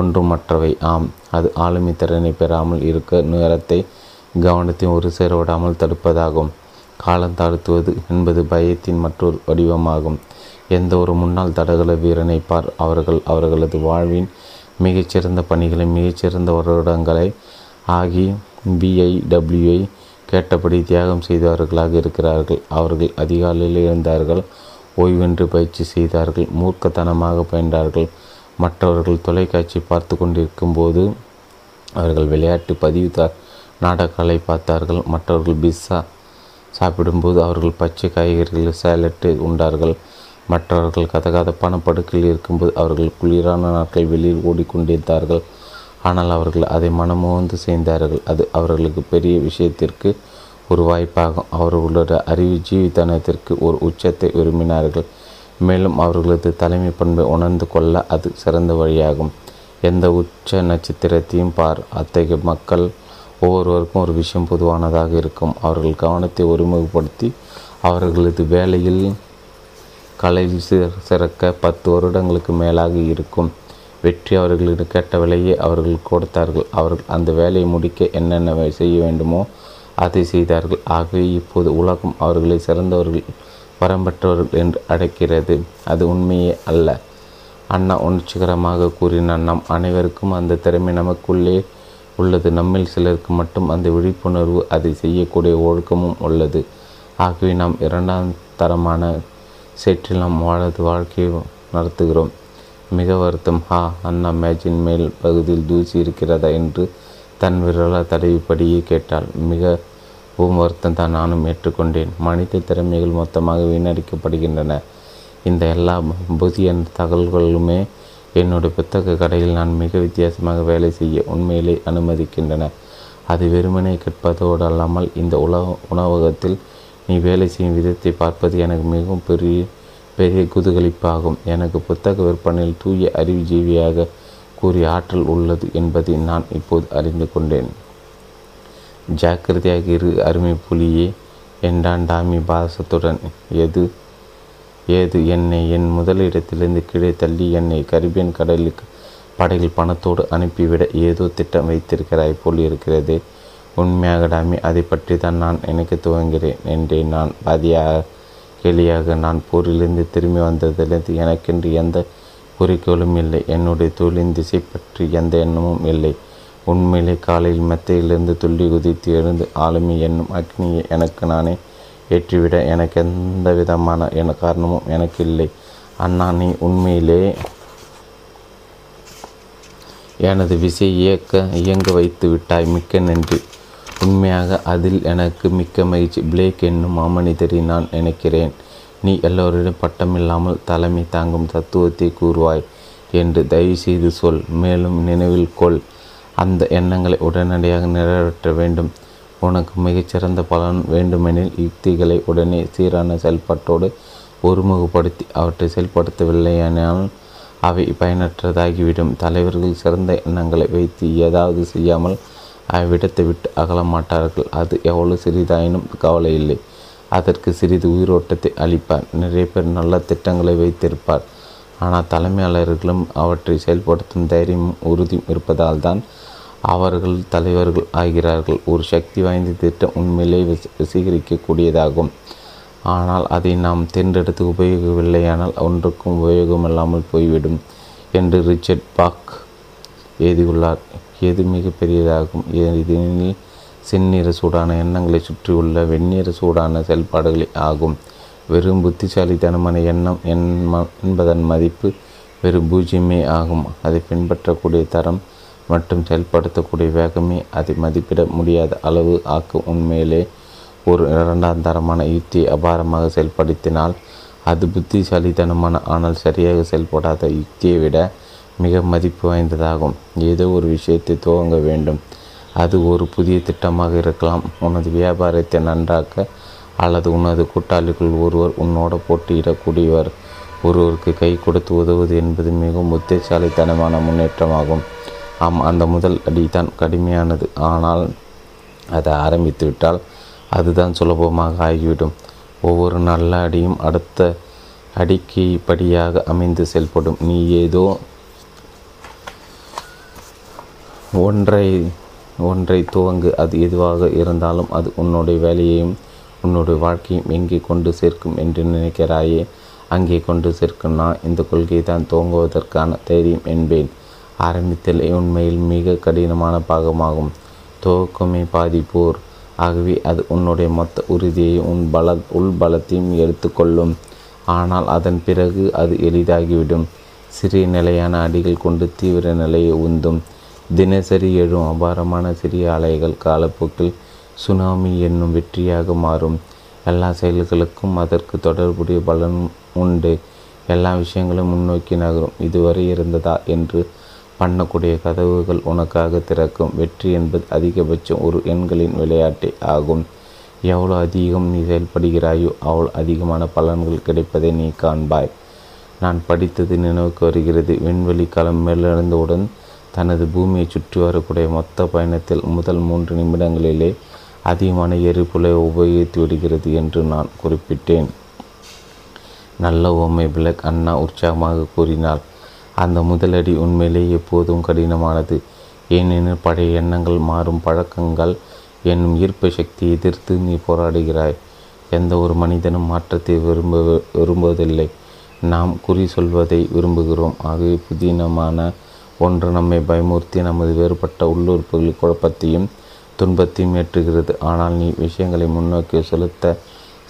ஒன்றுமற்றவை. ஆம், அது ஆளுமை திறனை பெறாமல் இருக்க நேரத்தை கவனத்தையும் ஒரு சேரவிடாமல் தடுப்பதாகும். காலம் தாழ்த்துவது என்பது பயத்தின் மற்றொரு வடிவமாகும். எந்த ஒரு முன்னாள் தடகள வீரனை பார், அவர்கள் அவர்களது வாழ்வின் மிகச்சிறந்த பணிகளை மிகச்சிறந்த வருடங்களை ஆகி BIWஐ கேட்டபடி தியாகம் செய்தவர்களாக இருக்கிறார்கள். அவர்கள் அதிகாலையில் எழுந்தார்கள், ஓய்வென்று பயிற்சி செய்தார்கள், மூர்க்கத்தனமாக பயின்றார்கள். மற்றவர்கள் தொலைக்காட்சி பார்த்து கொண்டிருக்கும் போது அவர்கள் விளையாட்டு பதிவு நாடகங்களை பார்த்தார்கள். மற்றவர்கள் பிஸ்ஸா சாப்பிடும்போது அவர்கள் பச்சை காய்கறிகள் சேலட்டு உண்டார்கள். மற்றவர்கள் கதகதப்பான படுக்கையில் இருக்கும்போது அவர்கள் குளிரான நாட்கள் வெளியில் ஓடிக்கொண்டிருந்தார்கள். ஆனால் அவர்கள் அதை மனமுவந்து செய்தார்கள். அது அவர்களுக்கு பெரிய விஷயத்திற்கு ஒரு வாய்ப்பாகும். அவர்களோட அறிவு ஜீவித்தனத்திற்கு ஒரு உச்சத்தை விரும்பினார்கள். மேலும் அவர்களது தலைமை பண்பை உணர்ந்து கொள்ள அது சிறந்த வழியாகும். எந்த உச்ச நட்சத்திரத்தையும் பார், அத்தகைய மக்கள் ஒவ்வொருவருக்கும் ஒரு விஷயம் பொதுவானதாக இருக்கும். அவர்கள் கவனத்தை ஒருமுகப்படுத்தி அவர்களது வேலையில் கலையில் சிறக்க 10 வருடங்களுக்கு மேலாக இருக்கும் வெற்றி அவர்களுக்கு கேட்ட விலையை அவர்கள் கொடுத்தார்கள். அவர்கள் அந்த வேலையை முடிக்க என்னென்ன செய்ய வேண்டுமோ அதை செய்தார்கள். ஆகவே இப்போது உலகம் அவர்களை சிறந்தவர்கள் வரம்பற்றவர்கள் என்று அழைக்கிறது. அது உண்மையே அல்ல அண்ணா உணர்ச்சிகரமாக கூறினார். நம் அனைவருக்கும் அந்த திறமை நமக்குள்ளே உள்ளது. நம்மில் சிலருக்கு மட்டும் அந்த விழிப்புணர்வு அதை செய்யக்கூடிய ஒழுக்கமும் உள்ளது. ஆகவே நாம் இரண்டாம் தரமான சேற்றில் நாம் வாழது வாழ்க்கையை நடத்துகிறோம். மிக வருத்தம். அண்ணா மேஜின் மேல் பகுதியில் தூசி இருக்கிறதா என்று தன் விரல தடவிப்படியே கேட்டாள். மிகவும் வருத்தம் தான், நானும் ஏற்றுக்கொண்டேன். மனித திறமைகள் மொத்தமாக வீணடிக்கப்படுகின்றன. இந்த எல்லா புதிய தகவல்களுமே என்னுடைய புத்தக கடையில் நான் மிக வித்தியாசமாக வேலை செய்ய உண்மையிலே அனுமதிக்கின்றன. அது வெறுமனே கேட்பதோடு அல்லாமல் இந்த உணவகத்தில் நீ வேலை செய்யும் விதத்தை பார்ப்பது எனக்கு மிகவும் பெரிய பெரிய குதூகலிப்பாகும். எனக்கு புத்தக விற்பனையில் தூய அறிவுஜீவியாக கூறிய ஆற்றல் உள்ளது என்பதை நான் இப்போது அறிந்து கொண்டேன். ஜாக்கிரதையாக இரு அருமை புலியே என்றான் டாமி பாசத்துடன். ஏது என்னை என் முதலிடத்திலிருந்து கீழே தள்ளி என்னை கரிபியன் கடலுக்கு படையில் பணத்தோடு அனுப்பிவிட ஏதோ திட்டம் வைத்திருக்கிறாய் போல் இருக்கிறது. உண்மையாக டாமி, அதை பற்றி தான் நான் எனக்கு துவங்குகிறேன் என்றேன். நான் கேலியாக நான் போரிலிருந்து திரும்பி வந்ததிலிருந்து எனக்கென்று எந்த குறிக்கோளும் இல்லை. என்னுடைய தொழிலின் திசை பற்றி எந்த எண்ணமும் இல்லை. உண்மையிலே காலையில் மெத்தையிலிருந்து துள்ளி குதித்து எழுந்து ஆளுமை என்னும் அக்னியை எனக்கு நானே ஏற்றிவிட எனக்கு எந்த விதமான காரணமும் எனக்கு இல்லை. அண்ணா, நீ உண்மையிலே எனது விசை இயங்க வைத்து விட்டாய். மிக்க நன்றி. உண்மையாக அதில் எனக்கு மிக்க மகிழ்ச்சி. பிளேக் என்னும் மாமனிதரை நான் நினைக்கிறேன். நீ எல்லோரிடம் பட்டமில்லாமல் தலைமை தாங்கும் தத்துவத்தை கூறுவாய் என்று தயவுசெய்து சொல். மேலும் நினைவில் கொள், அந்த எண்ணங்களை உடனடியாக நிறைவேற்ற வேண்டும். உனக்கு மிகச்சிறந்த பலன் வேண்டுமெனில் யுக்திகளை உடனே சீரான செயல்பாட்டோடு ஒருமுகப்படுத்தி அவற்றை செயல்படுத்தவில்லையானால் அவை பயனற்றதாகிவிடும். தலைவர்கள் சிறந்த எண்ணங்களை வைத்து ஏதாவது செய்யாமல் அவ்விடத்தை விட்டு அகல மாட்டார்கள். அது எவ்வளவு சிறிதாயினும் கவலை இல்லை, அதற்கு சிறிது உயிரோட்டத்தை அளிப்பார். நிறைய பேர் நல்ல திட்டங்களை வைத்திருப்பார், ஆனால் தலைமையாளர்களும் அவற்றை செயல்படுத்தும் தைரியமும் உறுதியும் இருப்பதால் தான் அவர்கள் தலைவர்கள் ஆகிறார்கள். ஒரு சக்தி வாய்ந்த திட்டம் உண்மையிலே வசீகரிக்கக்கூடியதாகும். ஆனால் அதை நாம் தேர்ந்தெடுத்து உபயோகவில்லையானால் ஒன்றுக்கும் உபயோகமில்லாமல் போய்விடும் என்று ரிச்சர்ட் பாக் எழுதியுள்ளார். எது மிக பெரியதாகும் இதனில் செந்நிற சூடான எண்ணங்களை சுற்றியுள்ள வெந்நீர சூடான செயல்பாடுகளே ஆகும். வெறும் புத்திசாலித்தனமான எண்ணம் என்பதன் மதிப்பு வெறும் பூஜ்ஜியமே ஆகும். அதை பின்பற்றக்கூடிய தரம் மற்றும் செயல்படுத்தக்கூடிய வேகமே அதை மதிப்பிட முடியாத அளவு ஆக்கும். உண்மையிலே ஒரு இரண்டாம் தரமான யுக்தியை அபாரமாக செயல்படுத்தினால் அது புத்திசாலித்தனமான ஆனால் சரியாக செயல்படாத யுக்தியை விட மிக மதிப்பு வாய்ந்ததாகும். ஏதோ ஒரு விஷயத்தை துவங்க வேண்டும். அது ஒரு புதிய திட்டமாக இருக்கலாம், உனது வியாபாரத்தை நன்றாக்க, அல்லது உனது கூட்டாளிகள் ஒருவர் உன்னோட போட்டியிடக்கூடியவர். ஒருவருக்கு கை கொடுத்து உதவுவது என்பது மிகவும் புத்திசாலித்தனமான முன்னேற்றமாகும். ஆம், அந்த முதல் அடிதான் கடுமையானது, ஆனால் அதை ஆரம்பித்துவிட்டால் அதுதான் சுலபமாக ஆகிவிடும். ஒவ்வொரு நல்ல அடியும் அடுத்த அடிக்கு படியாக அமைந்து செயல்படும். நீ ஏதோ ஒன்றை துவங்கு, அது எதுவாக இருந்தாலும் அது உன்னுடைய வேலையையும் உன்னுடைய வாழ்க்கையும் எங்கே கொண்டு சேர்க்கும் என்று நினைக்கிறாயே அங்கே கொண்டு சேர்க்கும். நான் இந்த கொள்கையை தான் துவங்குவதற்கான தைரியம் என்பேன். ஆரம்பத்தில் உண்மையில் மிக கடினமான பாகமாகும். துவக்கமே பாதிப்போர். ஆகவே அது உன்னுடைய மொத்த உறுதியையும் உன் உள்பலத்தையும் எடுத்துக்கொள்ளும். ஆனால் அதன் பிறகு அது எளிதாகிவிடும். சிறிய நிலையான அடிகள் கொண்டு தீவிர நிலையை உந்தும். தினசரி எழும் அபாரமான சிறிய அலைகள் காலப்போக்கில் சுனாமி என்னும் வெற்றியாக மாறும். எல்லா செயல்களுக்கும் அதற்கு தொடர்புடைய பலன் உண்டு. எல்லா விஷயங்களும் முன்னோக்கி நகரும். இதுவரை இருந்ததா என்று பண்ணக்கூடிய கதவுகள் உனக்காக திறக்கும். வெற்றி என்பது அதிகபட்சம் ஒரு எண்களின் விளையாட்டே ஆகும். எவ்வளோ அதிகம் நீ செயல்படுகிறாயோ அவ்வளோ அதிகமான பலன்கள் கிடைப்பதை நீ காண்பாய். நான் படித்தது நினைவுக்கு வருகிறது. விண்வெளி களம் மேலெழுந்தவுடன் தனது பூமியை சுற்றி வரக்கூடிய மொத்த பயணத்தில் முதல் 3 நிமிடங்களிலே அதிகமான எரிபொலை உபயோகித்து விடுகிறது என்று நான் குறிப்பிட்டேன். நல்ல ஓமை, பிளேக், அண்ணா உற்சாகமாக கூறினார். அந்த முதலடி உண்மையிலேயே எப்போதும் கடினமானது. ஏனெனில் பழைய எண்ணங்கள், மாறும் பழக்கங்கள் என்னும் ஈர்ப்பு சக்தியை எதிர்த்து நீ போராடுகிறாய். எந்த ஒரு மனிதனும் மாற்றத்தை விரும்புவதில்லை. நாம் குறி சொல்வதை விரும்புகிறோம். ஆகவே புதினமான ஒன்று நம்மை பயமுறுத்தி நமது வேறுபட்ட உள்ளுறுப்புகளின் குழப்பத்தையும் துன்பத்தையும் ஏற்றுகிறது. ஆனால் நீ விஷயங்களை முன்னோக்கி செலுத்த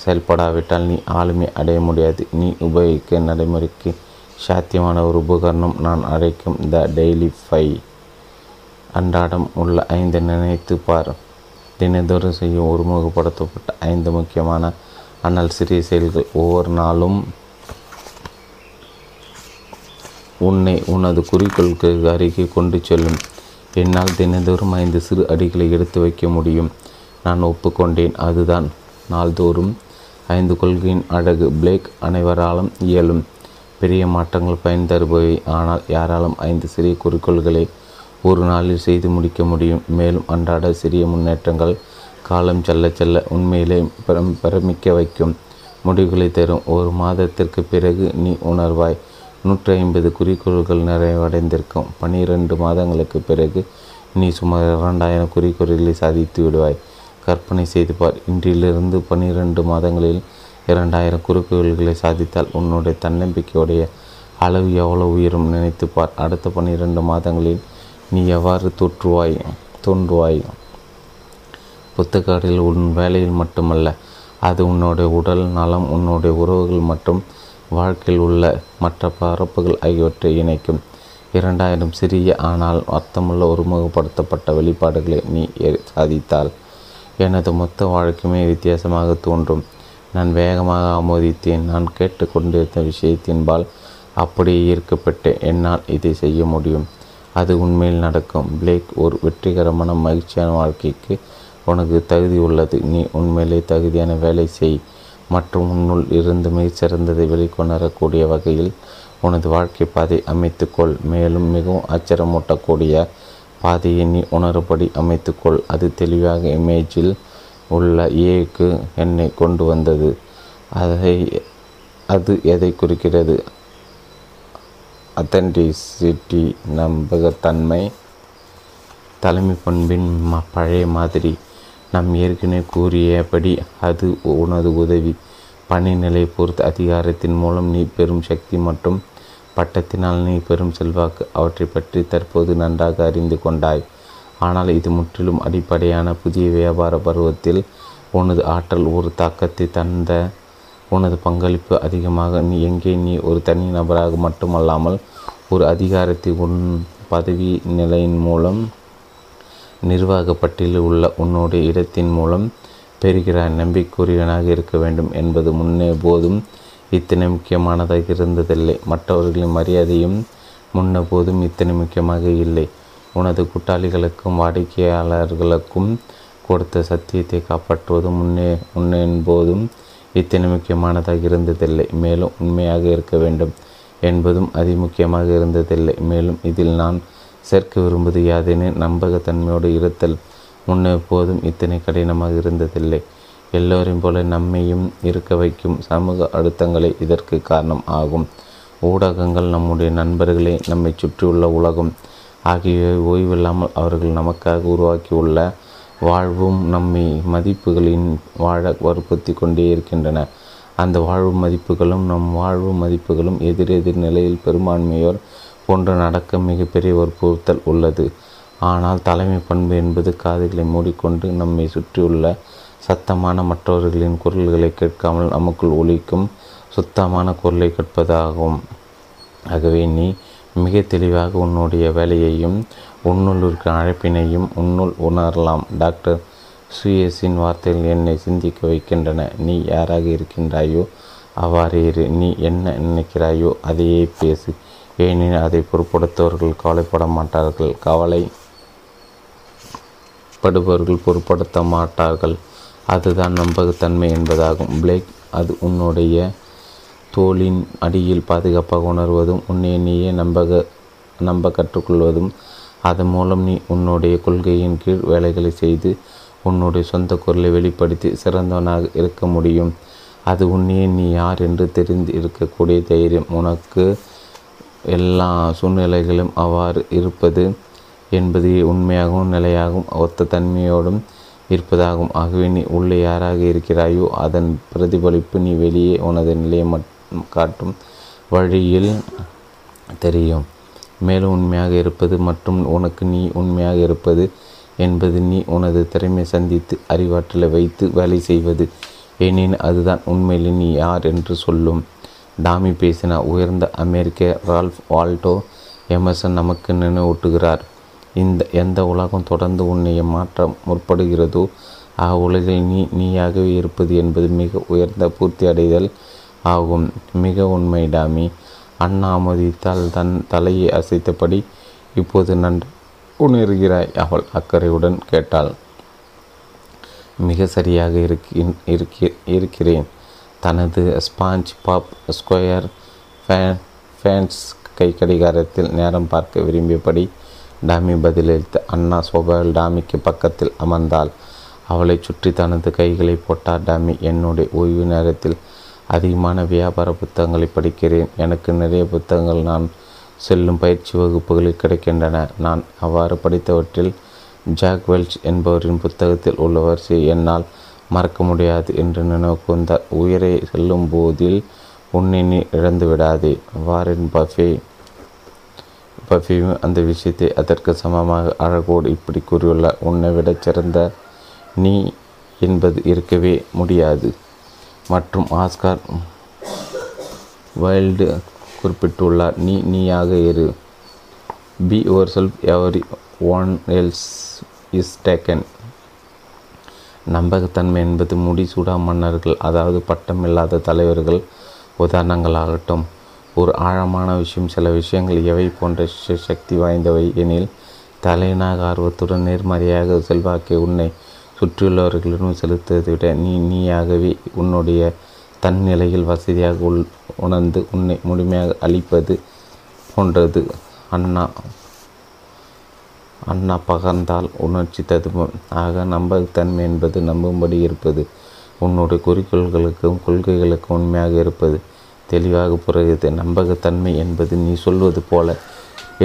செயல்படாவிட்டால் நீ ஆளுமை அடைய முடியாது. நீ உபயோகிக்க நடைமுறைக்கு சாத்தியமான ஒரு உபகரணம் நான் அழைக்கும் த டெய்லி 5. அன்றாடம் உள்ள 5 நினைத்து பார். தினந்தோறும் செய்யும் ஒருமுகப்படுத்தப்பட்ட 5 முக்கியமான ஆனால் சிறிய செயல்கள் ஒவ்வொரு நாளும் உன்னை உனது குறிக்கோளுக்கு அருகே கொண்டு செல்லும். என்னால் தினந்தோறும் 5 சிறு அடிகளை எடுத்து வைக்க முடியும். நான் ஒப்புக்கொண்டேன். அதுதான் நாள்தோறும் 5 கொள்கையின் அழகு. பிளேக், அனைவராலும் இயலும் பெரிய மாற்றங்கள் பயன் தருபவை. ஆனால் யாராலும் 5 சிறிய குறிக்கோள்களை ஒரு நாளில் செய்து முடிக்க முடியும். மேலும் அன்றாட சிறிய முன்னேற்றங்கள் காலம் செல்ல செல்ல உண்மையிலே பிரமிக்க வைக்கும் முடிவுகளை தரும். ஒரு மாதத்திற்கு பிறகு நீ உணர்வாய் 150 குறிக்கோள்கள் நிறைவடைந்திருக்கும். 12 மாதங்களுக்கு பிறகு நீ சுமார் 2000 குறிக்கோள்களை சாதித்து விடுவாய். கற்பனை செய்து பார். இன்றிலிருந்து 12 மாதங்களில் 2000 குறிக்கோள்களை சாதித்தால் உன்னுடைய தன்னம்பிக்கையுடைய அளவு எவ்வளோ உயரும் நினைத்துப்பார். அடுத்த 12 மாதங்களில் நீ எவ்வாறு தோன்றுவாய். புத்தகத்தில் உன் வேலையில் மட்டுமல்ல, அது உன்னுடைய உடல் நலம், உன்னுடைய உறவுகள் மற்றும் வாழ்க்கையில் உள்ள மற்ற பரப்புகள் ஆகியவற்றை இணைக்கும். 2000 சிறிய ஆனால் அர்த்தமுள்ள ஒருமுகப்படுத்தப்பட்ட வெளிப்பாடுகளை நீ சாதித்தால் எனது மொத்த வாழ்க்கையுமே வித்தியாசமாக தோன்றும். நான் வேகமாக ஆமோதித்தேன். நான் கேட்டு கொண்டிருந்த விஷயத்தின்பால் அப்படியே ஈர்க்கப்பட்டேன். என்னால் இதை செய்ய முடியும். அது உண்மையில் நடக்கும். பிளேக், ஒரு வெற்றிகரமான மகிழ்ச்சியான வாழ்க்கைக்கு உனக்கு தகுதி உள்ளது. நீ உண்மையிலே தகுதியான வேலை செய் மற்றும் உன்னுள் இருந்து மிகச்சிறந்ததை வெளிக்கொணரக்கூடிய வகையில் உனது வாழ்க்கை பாதை அமைத்துக்கொள். மேலும் மிகவும் ஆச்சரியமூட்டக்கூடிய பாதையை நீ உணரும்படி அமைத்துக்கொள். அது தெளிவாக இமேஜில் உள்ள ஏக்கு என்னை கொண்டு வந்தது. அது எதை குறிக்கிறது? அத்தன்டிசிட்டி, நம்பகத்தன்மை, தலைமை பண்பின் பழைய மாதிரி. நாம் ஏற்கனவே கூறியபடி அது உனது உதவி. பணி நிலையை பொறுத்து அதிகாரத்தின் மூலம் நீ பெறும் சக்தி மற்றும் பட்டத்தினால் நீ பெறும் செல்வாக்கு அவற்றை பற்றி தற்போது நன்றாக அறிந்து கொண்டாய். ஆனால் இது முற்றிலும் அடிப்படையான புதிய வியாபார பருவத்தில் உனது ஆற்றல் ஒரு தாக்கத்தை தந்த உனது பங்களிப்பு அதிகமாக நீ ஒரு தனி நபராக மட்டுமல்லாமல் ஒரு அதிகாரத்தை உன் பதவி நிலையின் மூலம் நிர்வாகப்பட்டியில் உள்ள உன்னுடைய இடத்தின் மூலம் பெறுகிறாய். நம்பிக்கைக்குரியவனாக இருக்க வேண்டும் என்பது முன்னே போதும் இத்தனை முக்கியமானதாக இருந்ததில்லை. மற்றவர்களின் மரியாதையும் முன்ன போதும் இத்தனை முக்கியமாக இல்லை. உனது கூட்டாளிகளுக்கும் வாடிக்கையாளர்களுக்கும் கொடுத்த சத்தியத்தை காப்பாற்றுவது முன்னேன் போதும் இத்தனை முக்கியமானதாக இருந்ததில்லை. மேலும் உண்மையாக இருக்க வேண்டும் என்பதும் அதிமுக்கியமாக இருந்ததில்லை. மேலும் இதில் நான் சேர்க்க விரும்புவது யாதென நம்பகத்தன்மையோடு இருத்தல் முன்னே போதும் இத்தனை கடினமாக இருந்ததில்லை. எல்லோரையும் போல நம்மையும் இருக்க வைக்கும் சமூக அழுத்தங்களே இதற்கு காரணம் ஆகும். ஊடகங்கள், நம்முடைய நண்பர்களே, நம்மை சுற்றியுள்ள உலகம் ஆகியவை ஓய்வில்லாமல் அவர்கள் நமக்காக உருவாக்கியுள்ள வாழ்வும் நம்மை மதிப்புகளின் வாழ வற்புறுத்தி கொண்டே இருக்கின்றன. அந்த வாழ்வு மதிப்புகளும் நம் வாழ்வு மதிப்புகளும் எதிரெதிர் நிலையில் பெரும்பான்மையோர் போன்று நடக்க மிகப்பெரிய வற்புறுத்தல் உள்ளது. ஆனால் தலைமை பண்பு என்பது காதுகளை மூடிக்கொண்டு நம்மை சுற்றியுள்ள சத்தமான மற்றவர்களின் குரல்களை கேட்காமல் நமக்குள் ஒலிக்கும் சுத்தமான குரலை கேட்பதாகும். ஆகவே நீ மிக தெளிவாக உன்னுடைய வேலையையும் உன்னுள் இருக்க அழைப்பினையும் உன்னுள் உணரலாம். டாக்டர் சுயேசின் வார்த்தைகள் என்னை சிந்திக்க வைக்கின்றன. நீ யாராக இருக்கின்றாயோ அவ்வாறே இரு. நீ என்ன நினைக்கிறாயோ அதையே பேசு. ஏனெனில் அதை பொருட்படுத்தவர்கள் கவலைப்பட மாட்டார்கள், கவலைப்படுபவர்கள் பொருட்படுத்த மாட்டார்கள். அதுதான் நம்பகத்தன்மை என்பதாகும். பிளேக், அது உன்னுடைய தோளின் அடியில் பாதுகாப்பாக உணர்வதும் உன்னை நீயே நம்ப கற்றுக்கொள்வதும் அதன் மூலம் நீ உன்னுடைய கொள்கையின் கீழ் வேலைகளை செய்து உன்னுடைய சொந்த குரலை வெளிப்படுத்தி சிறந்தவனாக இருக்க முடியும். அது உன்னையே நீ யார் என்று தெரிந்து இருக்கக்கூடிய தைரியம். உனக்கு எல்லா சூழ்நிலைகளும் அவ்வாறு இருப்பது என்பது உண்மையாகவும் நிலையாகவும் ஒத்த தன்மையோடும் இருப்பதாகும். ஆகவே நீ உள்ளே யாராக இருக்கிறாயோ அதன் பிரதிபலிப்பு நீ வெளியே உனது நிலையை காட்டும் வழியில் தெரியும். மேலும் உண்மையாக இருப்பது மற்றும் உனக்கு நீ உண்மையாக இருப்பது என்பது நீ உனது திறமை சந்தித்து அறிவாற்றலை வைத்து வேலை செய்வது. ஏனெனில் அதுதான் உண்மையிலே நீ யார் என்று சொல்லும். டாமி பேசினா உயர்ந்த அமெரிக்க ரால்ஃப் வால்டோ எமர்சன் நமக்கு நினைவூட்டுகிறார். இந்த எந்த உலகம் தொடர்ந்து உன்னை மாற்ற முற்படுகிறதோ அவ்வுலகில் நீயாகவே இருப்பது என்பது மிக உயர்ந்த பூர்த்தி அடைதல் ஆகும். மிக உண்மை டாமி. அண்ணா ஆமோதித்தால் தன் தலையை அசைத்தபடி இப்போது நன்று உணர்கிறாய், அவள் அக்கறையுடன் கேட்டாள். மிக சரியாக இருக்கிறேன். தனது ஸ்பாஞ்ச் பாப் ஸ்கொயர் ஃபேன்ஸ் கை கடிகாரத்தில் நேரம் பார்க்க விரும்பியபடி டாமி பதிலளித்த அண்ணா சோபாவில் டாமிக்கு பக்கத்தில் அமர்ந்தாள். அவளை சுற்றி தனது கைகளை போட்டார் டாமி. என்னுடைய ஓய்வு நேரத்தில் அதிகமான வியாபார புத்தகங்களை படிக்கிறேன். எனக்கு நிறைய புத்தகங்கள் நான் செல்லும் பயிற்சி வகுப்புகளில் கிடைக்கின்றன. நான் அவ்வாறு படித்தவற்றில் ஜாக் வெல்ச் என்பவரின் புத்தகத்தில் உள்ள வரிசையை என்னால் மறக்க முடியாது என்று நினைவுக்கு வந்தார். உயிரை செல்லும் போதில் உன்னை நீ இழந்து விடாதே. வாரின் பஃபேயும் அந்த விஷயத்தை அதற்கு சமமாக அழகோடு இப்படி கூறியுள்ளார். உன்னை விட சிறந்த நீ என்பது இருக்கவே முடியாது. மற்றும் ஆஸ்கார் வைல்டு குறிப்பிட்டுள்ளார். நீயாக இரு. Be yourself, everyone else is taken. நம்பகத்தன்மை என்பது முடிசூடா மன்னர்கள், அதாவது பட்டம் இல்லாத தலைவர்கள் உதாரணங்களாகட்டும், ஒரு ஆழமான விஷயம். சில விஷயங்கள் எவை போன்ற சக்தி வாய்ந்தவை எனில், தலைநாக ஆர்வத்துடன் நேர்மறையாக செல்வாக்கை உன்னை சுற்றியுள்ளவர்களிடம் செலுத்துவதை விட நீயாகவே உன்னுடைய தன்னிலையில் வசதியாக உணர்ந்து உன்னை முழுமையாக அளிப்பது போன்றது. அண்ணா பகர்ந்தால் உணர்ச்சி ததும்பும். ஆக நம்பகத்தன்மை என்பது நம்பும்படி இருப்பது, உன்னுடைய குறிக்கோள்களுக்கும் கொள்கைகளுக்கும் உண்மையாக இருப்பது. தெளிவாக புரிகிறது. நம்பகத்தன்மை என்பது நீ சொல்வது போல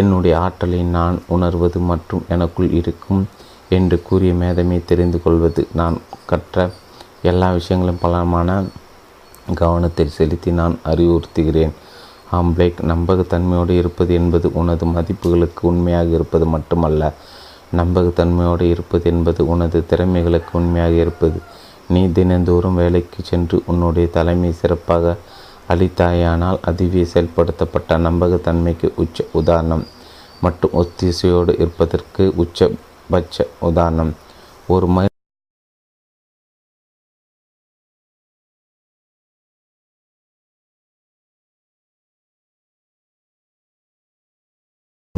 என்னுடைய ஆற்றலை நான் உணர்வது மற்றும் எனக்குள் இருக்கும் என்று கூறிய மேதமை தெரிந்து கொள்வது. நான் கற்ற எல்லா விஷயங்களும் பலமான கவனத்தை செலுத்தி நான் அறிவுறுத்துகிறேன். ஆம் பிளேக், நம்பகத்தன்மையோடு இருப்பது என்பது உனது மதிப்புகளுக்கு உண்மையாக இருப்பது மட்டுமல்ல. நம்பகத்தன்மையோடு இருப்பது என்பது உனது திறமைகளுக்கு உண்மையாக இருப்பது. நீ தினந்தோறும் வேலைக்கு சென்று உன்னுடைய தலைமை சிறப்பாக அளித்தாயானால் அதுவே செயல்படுத்தப்பட்ட நம்பகத்தன்மைக்கு உச்ச உதாரணம் மற்றும் ஒத்திசையோடு இருப்பதற்கு உச்சபட்ச உதாரணம். ஒரு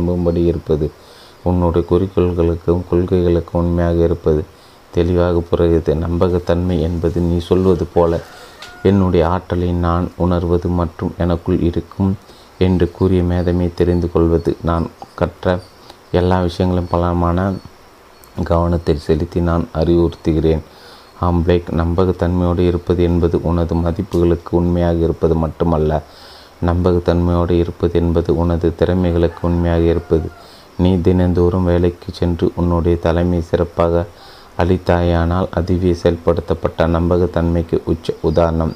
நம்பும்படி இருப்பது, உன்னுடைய குறிக்கோள்களுக்கும் கொள்கைகளுக்கும் உண்மையாக இருப்பது தெளிவாக புரிகிறது. நம்பகத்தன்மை என்பது நீ சொல்வது போல என்னுடைய ஆற்றலை நான் உணர்வது மற்றும் எனக்குள் இருக்கும் என்று கூறிய மேதமே தெரிந்து கொள்வது. நான் கற்ற எல்லா விஷயங்களும் பலமான கவனத்தை செலுத்தி நான் அறிவுறுத்துகிறேன். ஆம் பிளேக், நம்பகத்தன்மையோடு இருப்பது என்பது உனது மதிப்புகளுக்கு உண்மையாக இருப்பது மட்டுமல்ல, நம்பகத்தன்மையோடு இருப்பது என்பது உனது திறமைகளுக்கு உண்மையாக இருப்பது. நீ தினந்தோறும் வேலைக்கு சென்று உன்னுடைய தலைமை சிறப்பாக அளித்தாயானால் அதுவே செயல்படுத்தப்பட்ட நம்பகத்தன்மைக்கு உச்ச உதாரணம்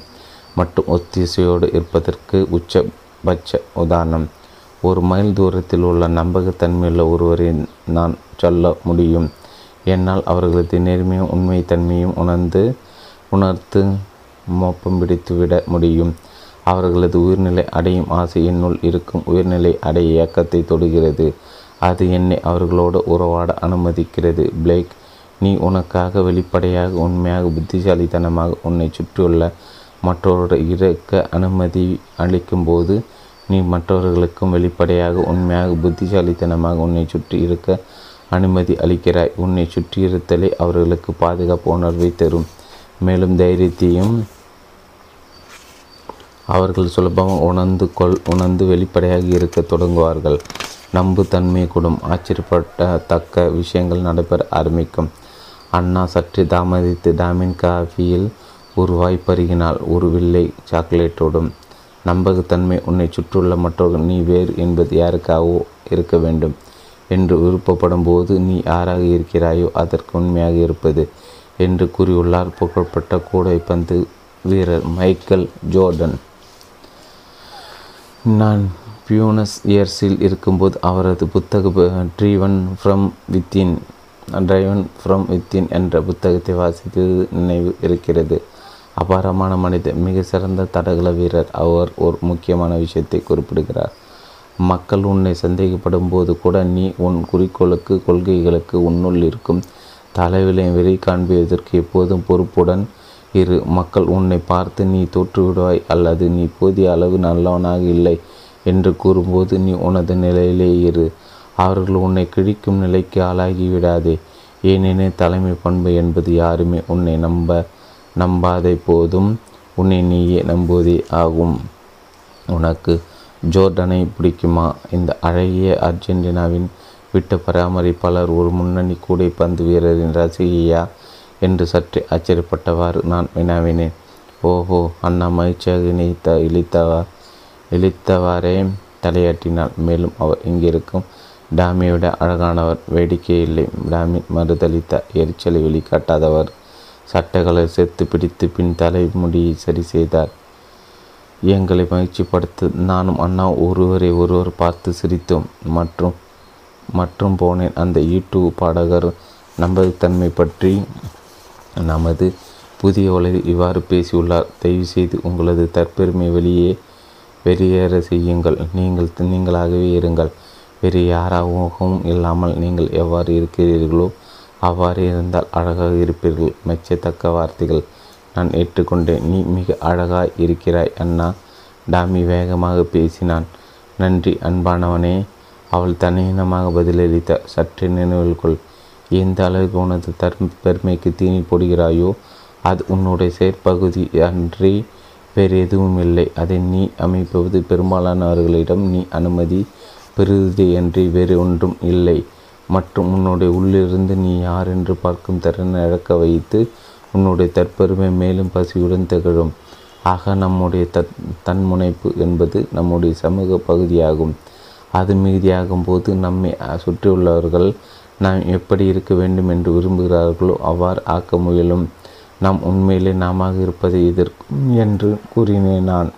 மற்றும் ஒத்திசையோடு இருப்பதற்கு உச்சபட்ச உதாரணம். ஒரு மைல் தூரத்தில் உள்ள நம்பகத்தன்மையுள்ள ஒருவரை நான் சொல்ல முடியும். என்னால் அவர்களது நேர்மையும் உண்மைத்தன்மையும் உணர்த்து மோப்பம் பிடித்துவிட முடியும். அவர்களது உயிர்நிலை அடையும் ஆசை என்னுள் இருக்கும் உயிர்நிலை அடைய இயக்கத்தை தொடுகிறது. அது என்னை அவர்களோடு உறவாட அனுமதிக்கிறது. பிளேக், நீ உனக்காக வெளிப்படையாக உண்மையாக புத்திசாலித்தனமாக உன்னை சுற்றியுள்ள மற்றவர்கள் இருக்க அனுமதி அளிக்கும்போது நீ மற்றவர்களுக்கும் வெளிப்படையாக உண்மையாக புத்திசாலித்தனமாக உன்னை சுற்றி இருக்க அனுமதி அளிக்கிறாய். உன்னை சுற்றியிருத்தலை அவர்களுக்கு பாதுகாப்பு உணர்வை தரும், மேலும் தைரியத்தையும். அவர்கள் சுலபமாக உணர்ந்து வெளிப்படையாக இருக்க தொடங்குவார்கள். நம்புத்தன்மை கூடும், ஆச்சரியப்படத்தக்க விஷயங்கள் நடைபெற ஆரம்பிக்கும். அண்ணா சற்று தாமதித்து டாமின் காஃபியில் ஒரு வாய் பருகினால் ஒரு வில்லை சாக்லேட்டோடும். நம்பகத்தன்மை உன்னை சுற்றியுள்ள மற்றவர்கள் நீ வேறு என்பது யாருக்காகவோ இருக்க வேண்டும் என்று விருப்பப்படும் போது நீ யாராக இருக்கிறாயோ அதற்கு உண்மையாக இருப்பது என்று கூறியுள்ளார் புகழ்பெற்ற கூடைப்பந்து வீரர் மைக்கேல் ஜோர்டன். நான் பியூனஸ் ஏர்ஸில் இருக்கும்போது அவரது புத்தக ட்ரைவன் ஃப்ரம் வித்தின் என்ற புத்தகத்தை வாசித்தது நினைவு இருக்கிறது. அபாரமான மனிதர், மிக சிறந்த தடகள வீரர். அவர் ஒரு முக்கியமான விஷயத்தை குறிப்பிடுகிறார். மக்கள் உன்னை சந்தேகப்படும் போது கூட நீ உன் குறிக்கோளுக்கு கொள்கைகளுக்கு உன்னுள் இருக்கும் தலைவிலை விரை காண்பதற்கு எப்போதும் பொறுப்புடன் இரு. மக்கள் உன்னை பார்த்து நீ தோற்றுவிடுவாய் அல்லது நீ போதிய அளவு நல்லவனாக இல்லை என்று கூறும்போது நீ உனது நிலையிலே இரு. அவர்கள் உன்னை கிழிக்கும் நிலைக்கு ஆளாகிவிடாதே. ஏனெனில் தலைமை பண்பு என்பது யாருமே உன்னை நம்பாதே போதும் உன்னை நீயே நம்புவதே ஆகும். உனக்கு ஜோர்டனை பிடிக்குமா? இந்த அழகிய அர்ஜென்டினாவின் விட்ட பராமரிப்பாளர் ஒரு முன்னணி கூடைப்பந்து வீரரின் ரசிகையா என்று சற்றே ஆச்சரியப்பட்டவாறு நான் வினாவினேன். ஓஹோ, அண்ணா மகிழ்ச்சியாக இழித்தவாறே தலையாட்டினாள். மேலும் அவர் இங்கிருக்கும் டாமியை விட அழகானவர், வேடிக்கையில்லை. டாமி மறுதளித்த எரிச்சலை வெளிக்காட்டாதவர். சட்டைகளை சேர்த்து பிடித்து பின் தலைமுடியை சரி செய்தார். எங்களை மகிழ்ச்சிப்படுத்த நானும் அண்ணா ஒருவரை ஒருவர் பார்த்து சிரித்தோம் மற்றும் போனேன். அந்த யூடியூப் பாடகர் நம்பகத்தன்மை பற்றி நமது புதிய உலகில் இவ்வாறு பேசியுள்ளார். தயவுசெய்து உங்களது தற்பெருமை வெளியேற செய்யுங்கள். நீங்களாகவே இருங்கள். வேறு யாராகவும் இல்லாமல் நீங்கள் எவ்வாறு இருக்கிறீர்களோ அவ்வாறு இருந்தால் அழகாக இருப்பீர்கள். மெச்சத்தக்க வார்த்தைகள். நான் ஏற்றுக்கொண்டேன். நீ மிக அழகாய் இருக்கிறாய் அண்ணா, டாமி வேகமாக பேசினான். நன்றி அன்பானவனே, அவள் தனியினமாக பதிலளித்தார். சற்றே நினைவில் கொள், எந்த அளவுக்கு உனது பெருமைக்கு தீனி போடுகிறாயோ அது உன்னுடைய செயற்பகுதி அன்றி வேறு எதுவும் இல்லை. அதை நீ அமைப்பது பெரும்பாலானவர்களிடம் நீ அனுமதி பெறுவது என்று வேறு ஒன்றும் இல்லை. மற்றும் உன்னுடைய உள்ளிருந்து நீ யார் என்று பார்க்கும் திறனை இழக்க வைத்து உன்னுடைய தற்பெருமை மேலும் பசியுடன் திகழும். ஆக நம்முடைய தன்முனைப்பு என்பது நம்முடைய சமூக பகுதியாகும். அது மிகுதியாகும் போது நம்மை சுற்றியுள்ளவர்கள் நாம் எப்படி இருக்க வேண்டும் என்று விரும்புகிறார்களோ அவ்வாறு ஆக்க முயலும். நாம் உண்மையிலே நாம இருப்பதை எதிர்க்கும் என்று கூறினேன் நான்.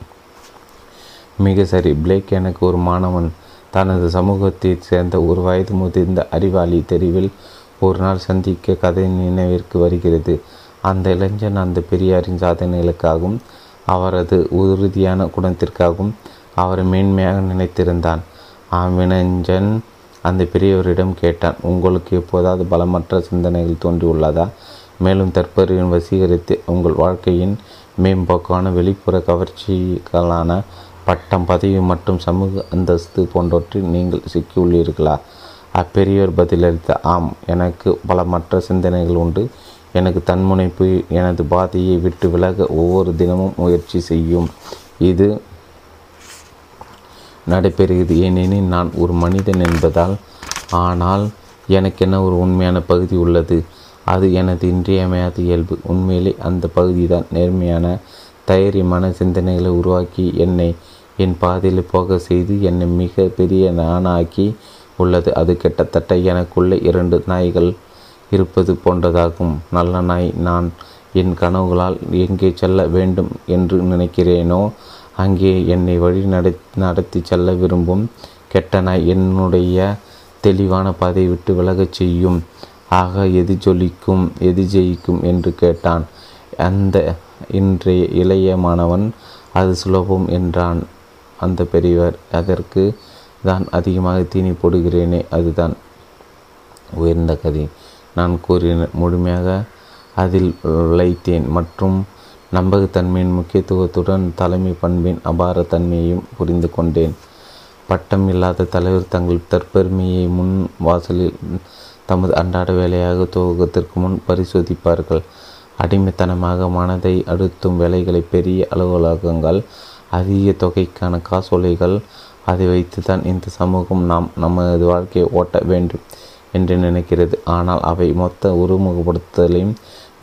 மிக சரி பிளேக், எனக்கு ஒரு மாணவன், தனது சமூகத்தைச் சேர்ந்த ஒரு வயது முதிர்ந்த அறிவாளி தெருவில் ஒரு நாள் சந்திக்க கதை நினைவிற்கு வருகிறது. அந்த இளைஞன் அந்த பெரியாரின் சாதனைகளுக்காகவும் அவரது உறுதியான குணத்திற்காகவும் அவரை மேன்மையாக நினைத்திருந்தான். அவ்வினைஞன் அந்த பெரியவரிடம் கேட்டான், உங்களுக்கு எப்போதாவது பலமற்ற சிந்தனைகள் தோன்றியுள்ளதா? மேலும் தற்பெருவின் வசீகரித்து உங்கள் வாழ்க்கையின் மேம்போக்கான வெளிப்புற கவர்ச்சிகளான பட்டம், பதவி மற்றும் சமூக அந்தஸ்து போன்றவற்றில் நீங்கள் சிக்கியுள்ளீர்களா? அப்பெரியவர் பதிலளித்த, ஆம், எனக்கு பலமற்ற சிந்தனைகள் உண்டு. எனக்கு தன்முனைப்பு எனது பாதையை விட்டு விலக ஒவ்வொரு தினமும் முயற்சி செய்யும். இது நடைபெறுகிறது ஏனெனில் நான் ஒரு மனிதன் என்பதால். ஆனால் எனக்கென ஒரு உண்மையான பகுதி உள்ளது, அது எனது இன்றியமையாத இயல்பு. உண்மையிலே அந்த பகுதி தான் நேர்மையான தைரியமான சிந்தனைகளை உருவாக்கி என்னை என் பாதையில் போக செய்து என்னை மிக பெரிய நானாக்கி உள்ளது. அது கிட்டத்தட்ட எனக்குள்ளே 2 நாய்கள் இருப்பது போன்றதாகும். நல்ல நாய் நான் என் கனவுகளால் எங்கே செல்ல வேண்டும் என்று நினைக்கிறேனோ அங்கே என்னை வழி நடத்தி செல்ல விரும்பும். கெட்ட நாய் என்னுடைய தெளிவான பாதையை விட்டு விலகச் செய்யும். ஆக எது ஜொலிக்கும், எது ஜெயிக்கும் என்று கேட்டான் அந்த இன்றைய இளைய மாணவன். அது சுலபம் என்றான் அந்த பெரியவர். அதற்கு தான் அதிகமாக தீனி போடுகிறேனே, அதுதான் உயர்ந்த கதை. நான் கூறின முழுமையாக அதில் விளைத்தேன் மற்றும் நம்பகத்தன்மையின் முக்கியத்துவத்துடன் தலைமை பண்பின் அபாரத்தன்மையையும் புரிந்து கொண்டேன். பட்டம் இல்லாத தலைவர் தங்கள் தற்பெருமையை முன் வாசலில் தமது அன்றாட வேலையாக துவக்கத்திற்கு முன் பரிசோதிப்பார்கள். அடிமைத்தனமாக மனதை அழுத்தும் வேலைகளை பெரிய அலுவலகங்கள், அதிக தொகைக்கான காசோலைகள், அதை வைத்து தான் இந்த சமூகம் நாம் நமது வாழ்க்கையை ஓட்ட வேண்டும் என்று நினைக்கிறது. ஆனால் அவை மொத்த உருமுகப்படுத்துதலையும்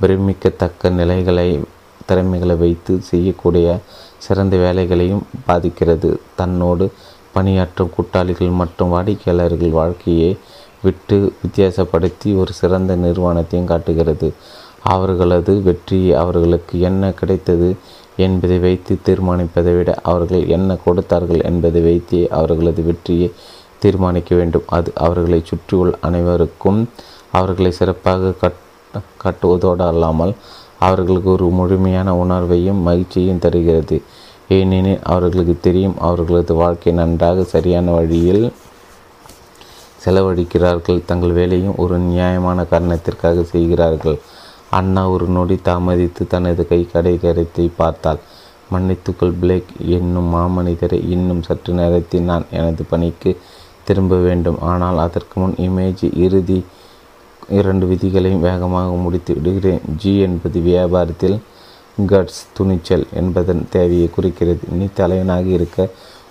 பிரமிக்கத்தக்க நிலைகளை திறமைகளை வைத்து செய்யக்கூடிய சிறந்த வேலைகளையும் பாதிக்கிறது. தன்னோடு பணியாற்றும் கூட்டாளிகள் மற்றும் வாடிக்கையாளர்கள் வாழ்க்கையை விட்டு வித்தியாசப்படுத்தி ஒரு சிறந்த நிறுவனத்தையும் காட்டுகிறது. அவர்களது வெற்றியை அவர்களுக்கு என்ன கிடைத்தது என்பதை வைத்து தீர்மானிப்பதை விட அவர்கள் என்ன கொடுத்தார்கள் என்பதை வைத்தே அவர்களது வெற்றியை தீர்மானிக்க வேண்டும். அது அவர்களை சுற்றியுள்ள அனைவருக்கும் அவர்களை சிறப்பாக கட்டுவதோடு அல்லாமல் அவர்களுக்கு ஒரு முழுமையான உணர்வையும் மகிழ்ச்சியையும் தருகிறது. ஏனெனில் அவர்களுக்கு தெரியும் அவர்களது வாழ்க்கை நன்றாக சரியான வழியில் செலவழிக்கிறார்கள், தங்கள் வேலையும் ஒரு நியாயமான காரணத்திற்காக செய்கிறார்கள். அண்ணா ஒரு நொடி தாமதித்து தனது கை கடைகரத்தை பார்த்தாள். மன்னித்துக்கொள் பிளேக் என்னும் மாமனிதரை, இன்னும் சற்று நேரத்தில் நான் எனது பணிக்கு திரும்ப வேண்டும். ஆனால் அதற்கு முன் இமேஜ் இறுதி 2 விதிகளையும் வேகமாக முடித்து விடுகிறேன். ஜி என்பது வியாபாரத்தில் கட்ஸ், துணிச்சல் என்பதன் தேவையை குறிக்கிறது. நீ தலைவனாக இருக்க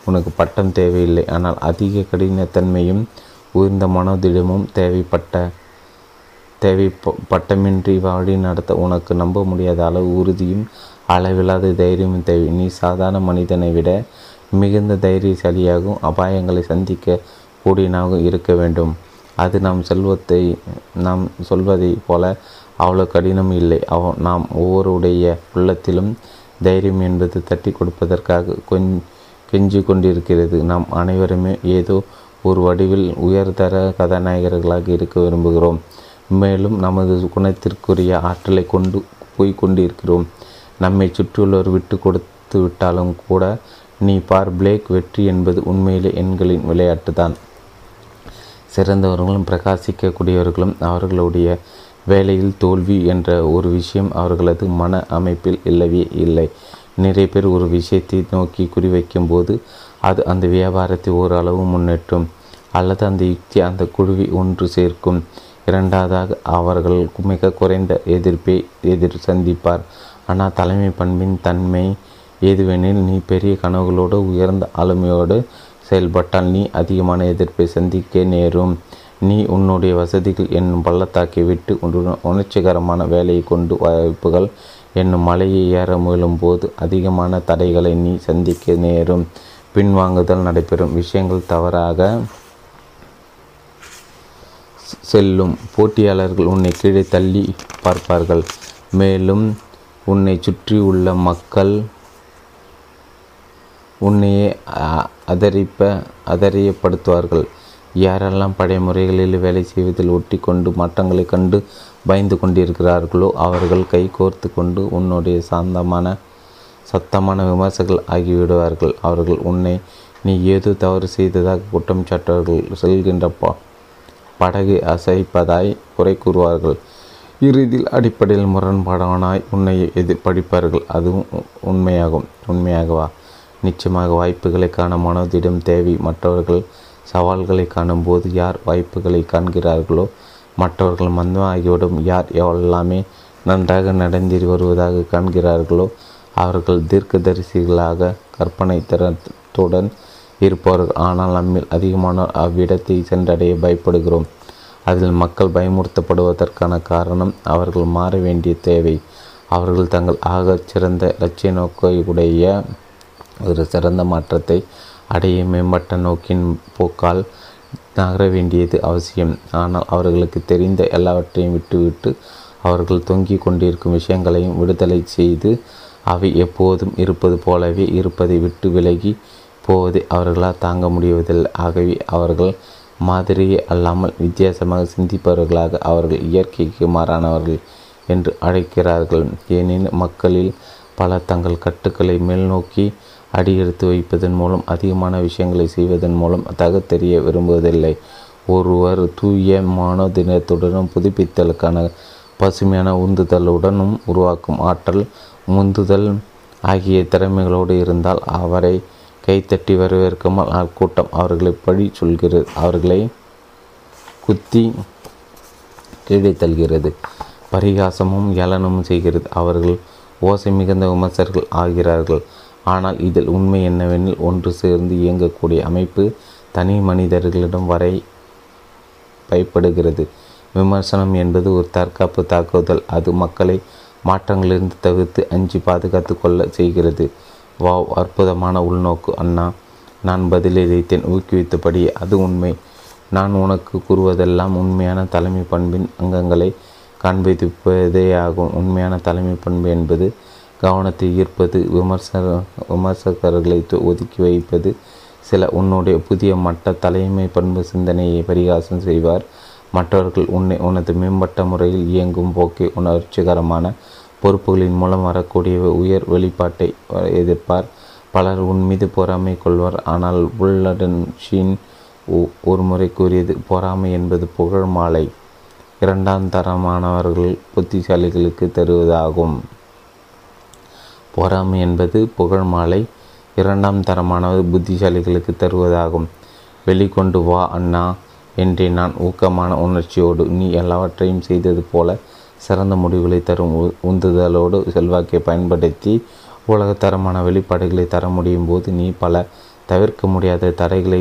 உனக்கு பட்டம் தேவையில்லை, ஆனால் அதிக கடினத்தன்மையும் உயர்ந்த மனோதிடமும் தேவைப்பட்டமின்றி வழி நடத்த உனக்கு நம்ப முடியாத அளவு உறுதியும் அளவில்லாத தைரியமும் தேவை. நீ சாதாரண மனிதனை விட மிகுந்த தைரியசாலியாகவும் அபாயங்களை சந்திக்க கூடியனாகவும் இருக்க வேண்டும். அது நாம் சொல்வதை போல அவ்வளோ கடினம் இல்லை. நாம் ஒவ்வொருடைய உள்ளத்திலும் தைரியம் என்பது தட்டி கொடுப்பதற்காக கெஞ்சி கொண்டிருக்கிறது. நாம் அனைவருமே ஏதோ ஒரு வடிவில் உயர்தர கதாநாயகர்களாக இருக்க விரும்புகிறோம், மேலும் நமது குணத்திற்குரிய ஆற்றலை கொண்டு போய்கொண்டிருக்கிறோம். நம்மை சுற்றியுள்ளவர் விட்டு கொடுத்து விட்டாலும் கூட நீ பார் பிளேக், வெற்றி என்பது உண்மையிலே எண்களின் விளையாட்டு தான். சிறந்தவர்களும் பிரகாசிக்கக்கூடியவர்களும் அவர்களுடைய வேலையில் தோல்வி என்ற ஒரு விஷயம் அவர்களது மன அமைப்பில் இல்லவே இல்லை. நிறைய பேர் ஒரு விஷயத்தை நோக்கி குறிவைக்கும் போது அது அந்த வியாபாரத்தை ஓரளவு முன்னேற்றும், அல்லது அந்த யுக்தி அந்த குழுவை ஒன்று சேர்க்கும். 2வது, அவர்கள் மிக குறைந்த எதிர்ப்பை சந்திப்பார். ஆனால் தலைமை பண்பின் தன்மை எதுவெனில், நீ பெரிய கனவுகளோடு உயர்ந்த ஆளுமையோடு செயல்பட்டால் நீ அதிகமான எதிர்ப்பை சந்திக்க நேரும். நீ உன்னுடைய வசதிகள் என்னும் பள்ளத்தாக்கை விட்டு உணர்ச்சிகரமான வேலையை கொண்டு வாய்ப்புகள் என்னும் மலையை ஏற முயலும்போது அதிகமான தடைகளை நீ சந்திக்க நேரும். பின்வாங்குதல் நடைபெறும், விஷயங்கள் தவறாக செல்லும், போட்டியாளர்கள் உன்னை கீழே தள்ளி பார்ப்பார்கள், மேலும் உன்னை சுற்றி உள்ள மக்கள் உன்னையே அதரியப்படுத்துவார்கள். யாரெல்லாம் பழைய முறைகளில் வேலை செய்வதில் ஒட்டி கொண்டு மாற்றங்களை கண்டு பயந்து கொண்டிருக்கிறார்களோ அவர்கள் கை கோர்த்து கொண்டு உன்னுடைய சத்தமான விமர்சகர்கள் ஆகிவிடுவார்கள். அவர்கள் உன்னை நீ ஏதோ தவறு செய்ததாக குற்றம் சாட்டுவார்கள். செல்கின்ற படகை அசைப்பதாய் குறை கூறுவார்கள். இறுதியில் அடிப்படையில் முரண்பாடானாய் உன்னை எதிர்ப்படிப்பார்கள். அதுவும் உண்மையாகவா? நிச்சயமாக வாய்ப்புகளை காண மனதிடம் தேவை. மற்றவர்கள் சவால்களை காணும்போது யார் வாய்ப்புகளை காண்கிறார்களோ மற்றவர்கள் மந்தமாகிவிடும். யார் எல்லாமே நன்றாக நடந்து வருவதாக காண்கிறார்களோ அவர்கள் தீர்க்கதரிசிகளாக கற்பனை திறத்துடன் இருப்பார்கள். ஆனால் நம்மில் அதிகமான அவ்விடத்தை சென்றடைய பயப்படுகிறோம். அதில் மக்கள் பயமுறுத்தப்படுவதற்கான காரணம் அவர்கள் மாற வேண்டிய தேவை. அவர்கள் தங்கள் ஆகச் சிறந்த இலட்சிய நோக்கையுடைய ஒரு சிறந்த மாற்றத்தை அடைய மேம்பட்ட நோக்கின் போக்கால் நகர வேண்டியது அவசியம். ஆனால் அவர்களுக்கு தெரிந்த எல்லாவற்றையும் விட்டுவிட்டு அவர்கள் தொங்கிக் கொண்டிருக்கும் விஷயங்களையும் விடுதலை செய்து அவை எப்போதும் இருப்பது போலவே இருப்பதை விட்டு விலகி போவதை அவர்களால் தாங்க முடிவதில்லை. ஆகவே அவர்கள் மாதிரியே அல்லாமல் வித்தியாசமாக சிந்திப்பவர்களாக அவர்கள் இயற்கைக்கு மாறானவர்கள் என்று அழைக்கிறார்கள். ஏனெனில் மக்களில் பல தங்கள் கட்டுக்களை மேல்நோக்கி அடியெடுத்து வைப்பதன் மூலம் அதிகமான விஷயங்களை செய்வதன் மூலம் தகத்தெறிய விரும்புவதில்லை. ஒருவர் தூய மனோதினத்துடனும் புதுப்பித்தலுக்கான பசுமையான உந்துதலுடனும் உருவாக்கும் ஆற்றல் முந்துதல் ஆகிய திறமைகளோடு இருந்தால் அவரை கைத்தட்டி வரவேற்காமல் அக்கூட்டம் அவர்களை பழி சொல்கிறது, அவர்களை குத்தி கீழே தள்ளுகிறது, பரிகாசமும் ஏளனமும் செய்கிறது. அவர்கள் ஓசை மிகுந்த விமர்சகர்கள் ஆகிறார்கள். ஆனால் இதில் உண்மை என்னவெனில் ஒன்று சேர்ந்து இயங்கக்கூடிய அமைப்பு தனி மனிதர்களிடம் வரை பயப்படுகிறது. விமர்சனம் என்பது ஒரு தற்காப்பு தாக்குதல். அது மக்களை மாற்றங்களிலிருந்து தவிர்த்து அஞ்சு பாதுகாத்து கொள்ள செய்கிறது. வா, அற்புதமான உள்நோக்கு அண்ணா, நான் பதிலளித்தேன் ஊக்குவித்தபடி. அது உண்மை. நான் உனக்கு கூறுவதெல்லாம் உண்மையான தலைமை பண்பின் அங்கங்களை காண்பிப்பதேயாகும். உண்மையான தலைமை பண்பு என்பது கவனத்தை ஈர்ப்பது, விமர்சகர்களை ஒதுக்கி வைப்பது. சில உன்னுடைய புதிய மட்ட தலைமை பண்பு சிந்தனையை பரிகாசம் செய்வார். மற்றவர்கள் உன்னை உனது மேம்பட்ட முறையில் இயங்கும் போக்கை, உணர்ச்சிகரமான பொறுப்புகளின் மூலம் வரக்கூடிய உயர் வெளிப்பாட்டை எதிர்ப்பார். பலர் உன் மீது பொறாமை கொள்வர். ஆனால் புல்லடன் ஷீன் ஒரு முறை கூறியது, பொறாமை என்பது புகழ் மாலை இரண்டாம் தரமானவர்கள் புத்திசாலிகளுக்கு தருவதாகும். பொறாமை என்பது புகழ் மாலை இரண்டாம் தரமானவர் புத்திசாலிகளுக்கு தருவதாகும். வெளிக்கொண்டு வா அண்ணா என்றே நான் ஊக்கமான உணர்ச்சியோடு. நீ எல்லாவற்றையும் செய்தது போல சிறந்த முடிவுகளை தரும் உந்துதலோடு செல்வாக்கை பயன்படுத்தி உலகத்தரமான வெளிப்பாடுகளை தர முடியும் போது நீ பல தவிர்க்க முடியாத தடைகளை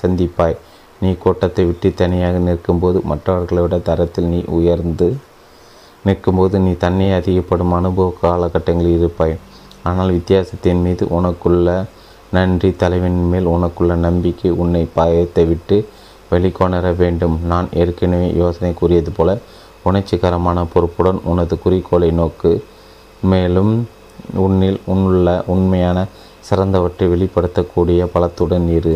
சந்திப்பாய். நீ கோட்டத்தை விட்டு தனியாக நிற்கும்போது, மற்றவர்களை விட தரத்தில் நீ உயர்ந்து நிற்கும்போது நீ தன்னை அதிகப்படும் அனுபவ காலகட்டங்களில் இருப்பாய். ஆனால் வித்தியாசத்தின் மீது உனக்குள்ள நன்றி, தலைவன் மேல் உனக்குள்ள நம்பிக்கை உன்னை பயத்தை விட்டு வெளிக்கொணர வேண்டும். நான் ஏற்கனவே யோசனை கூறியது போல உணர்ச்சிகரமான பொறுப்புடன் உனது குறிக்கோளை நோக்கு. மேலும் உன்னில் உன்னுள்ள உண்மையான சிறந்தவற்றை வெளிப்படுத்தக்கூடிய பலத்துடன் இரு.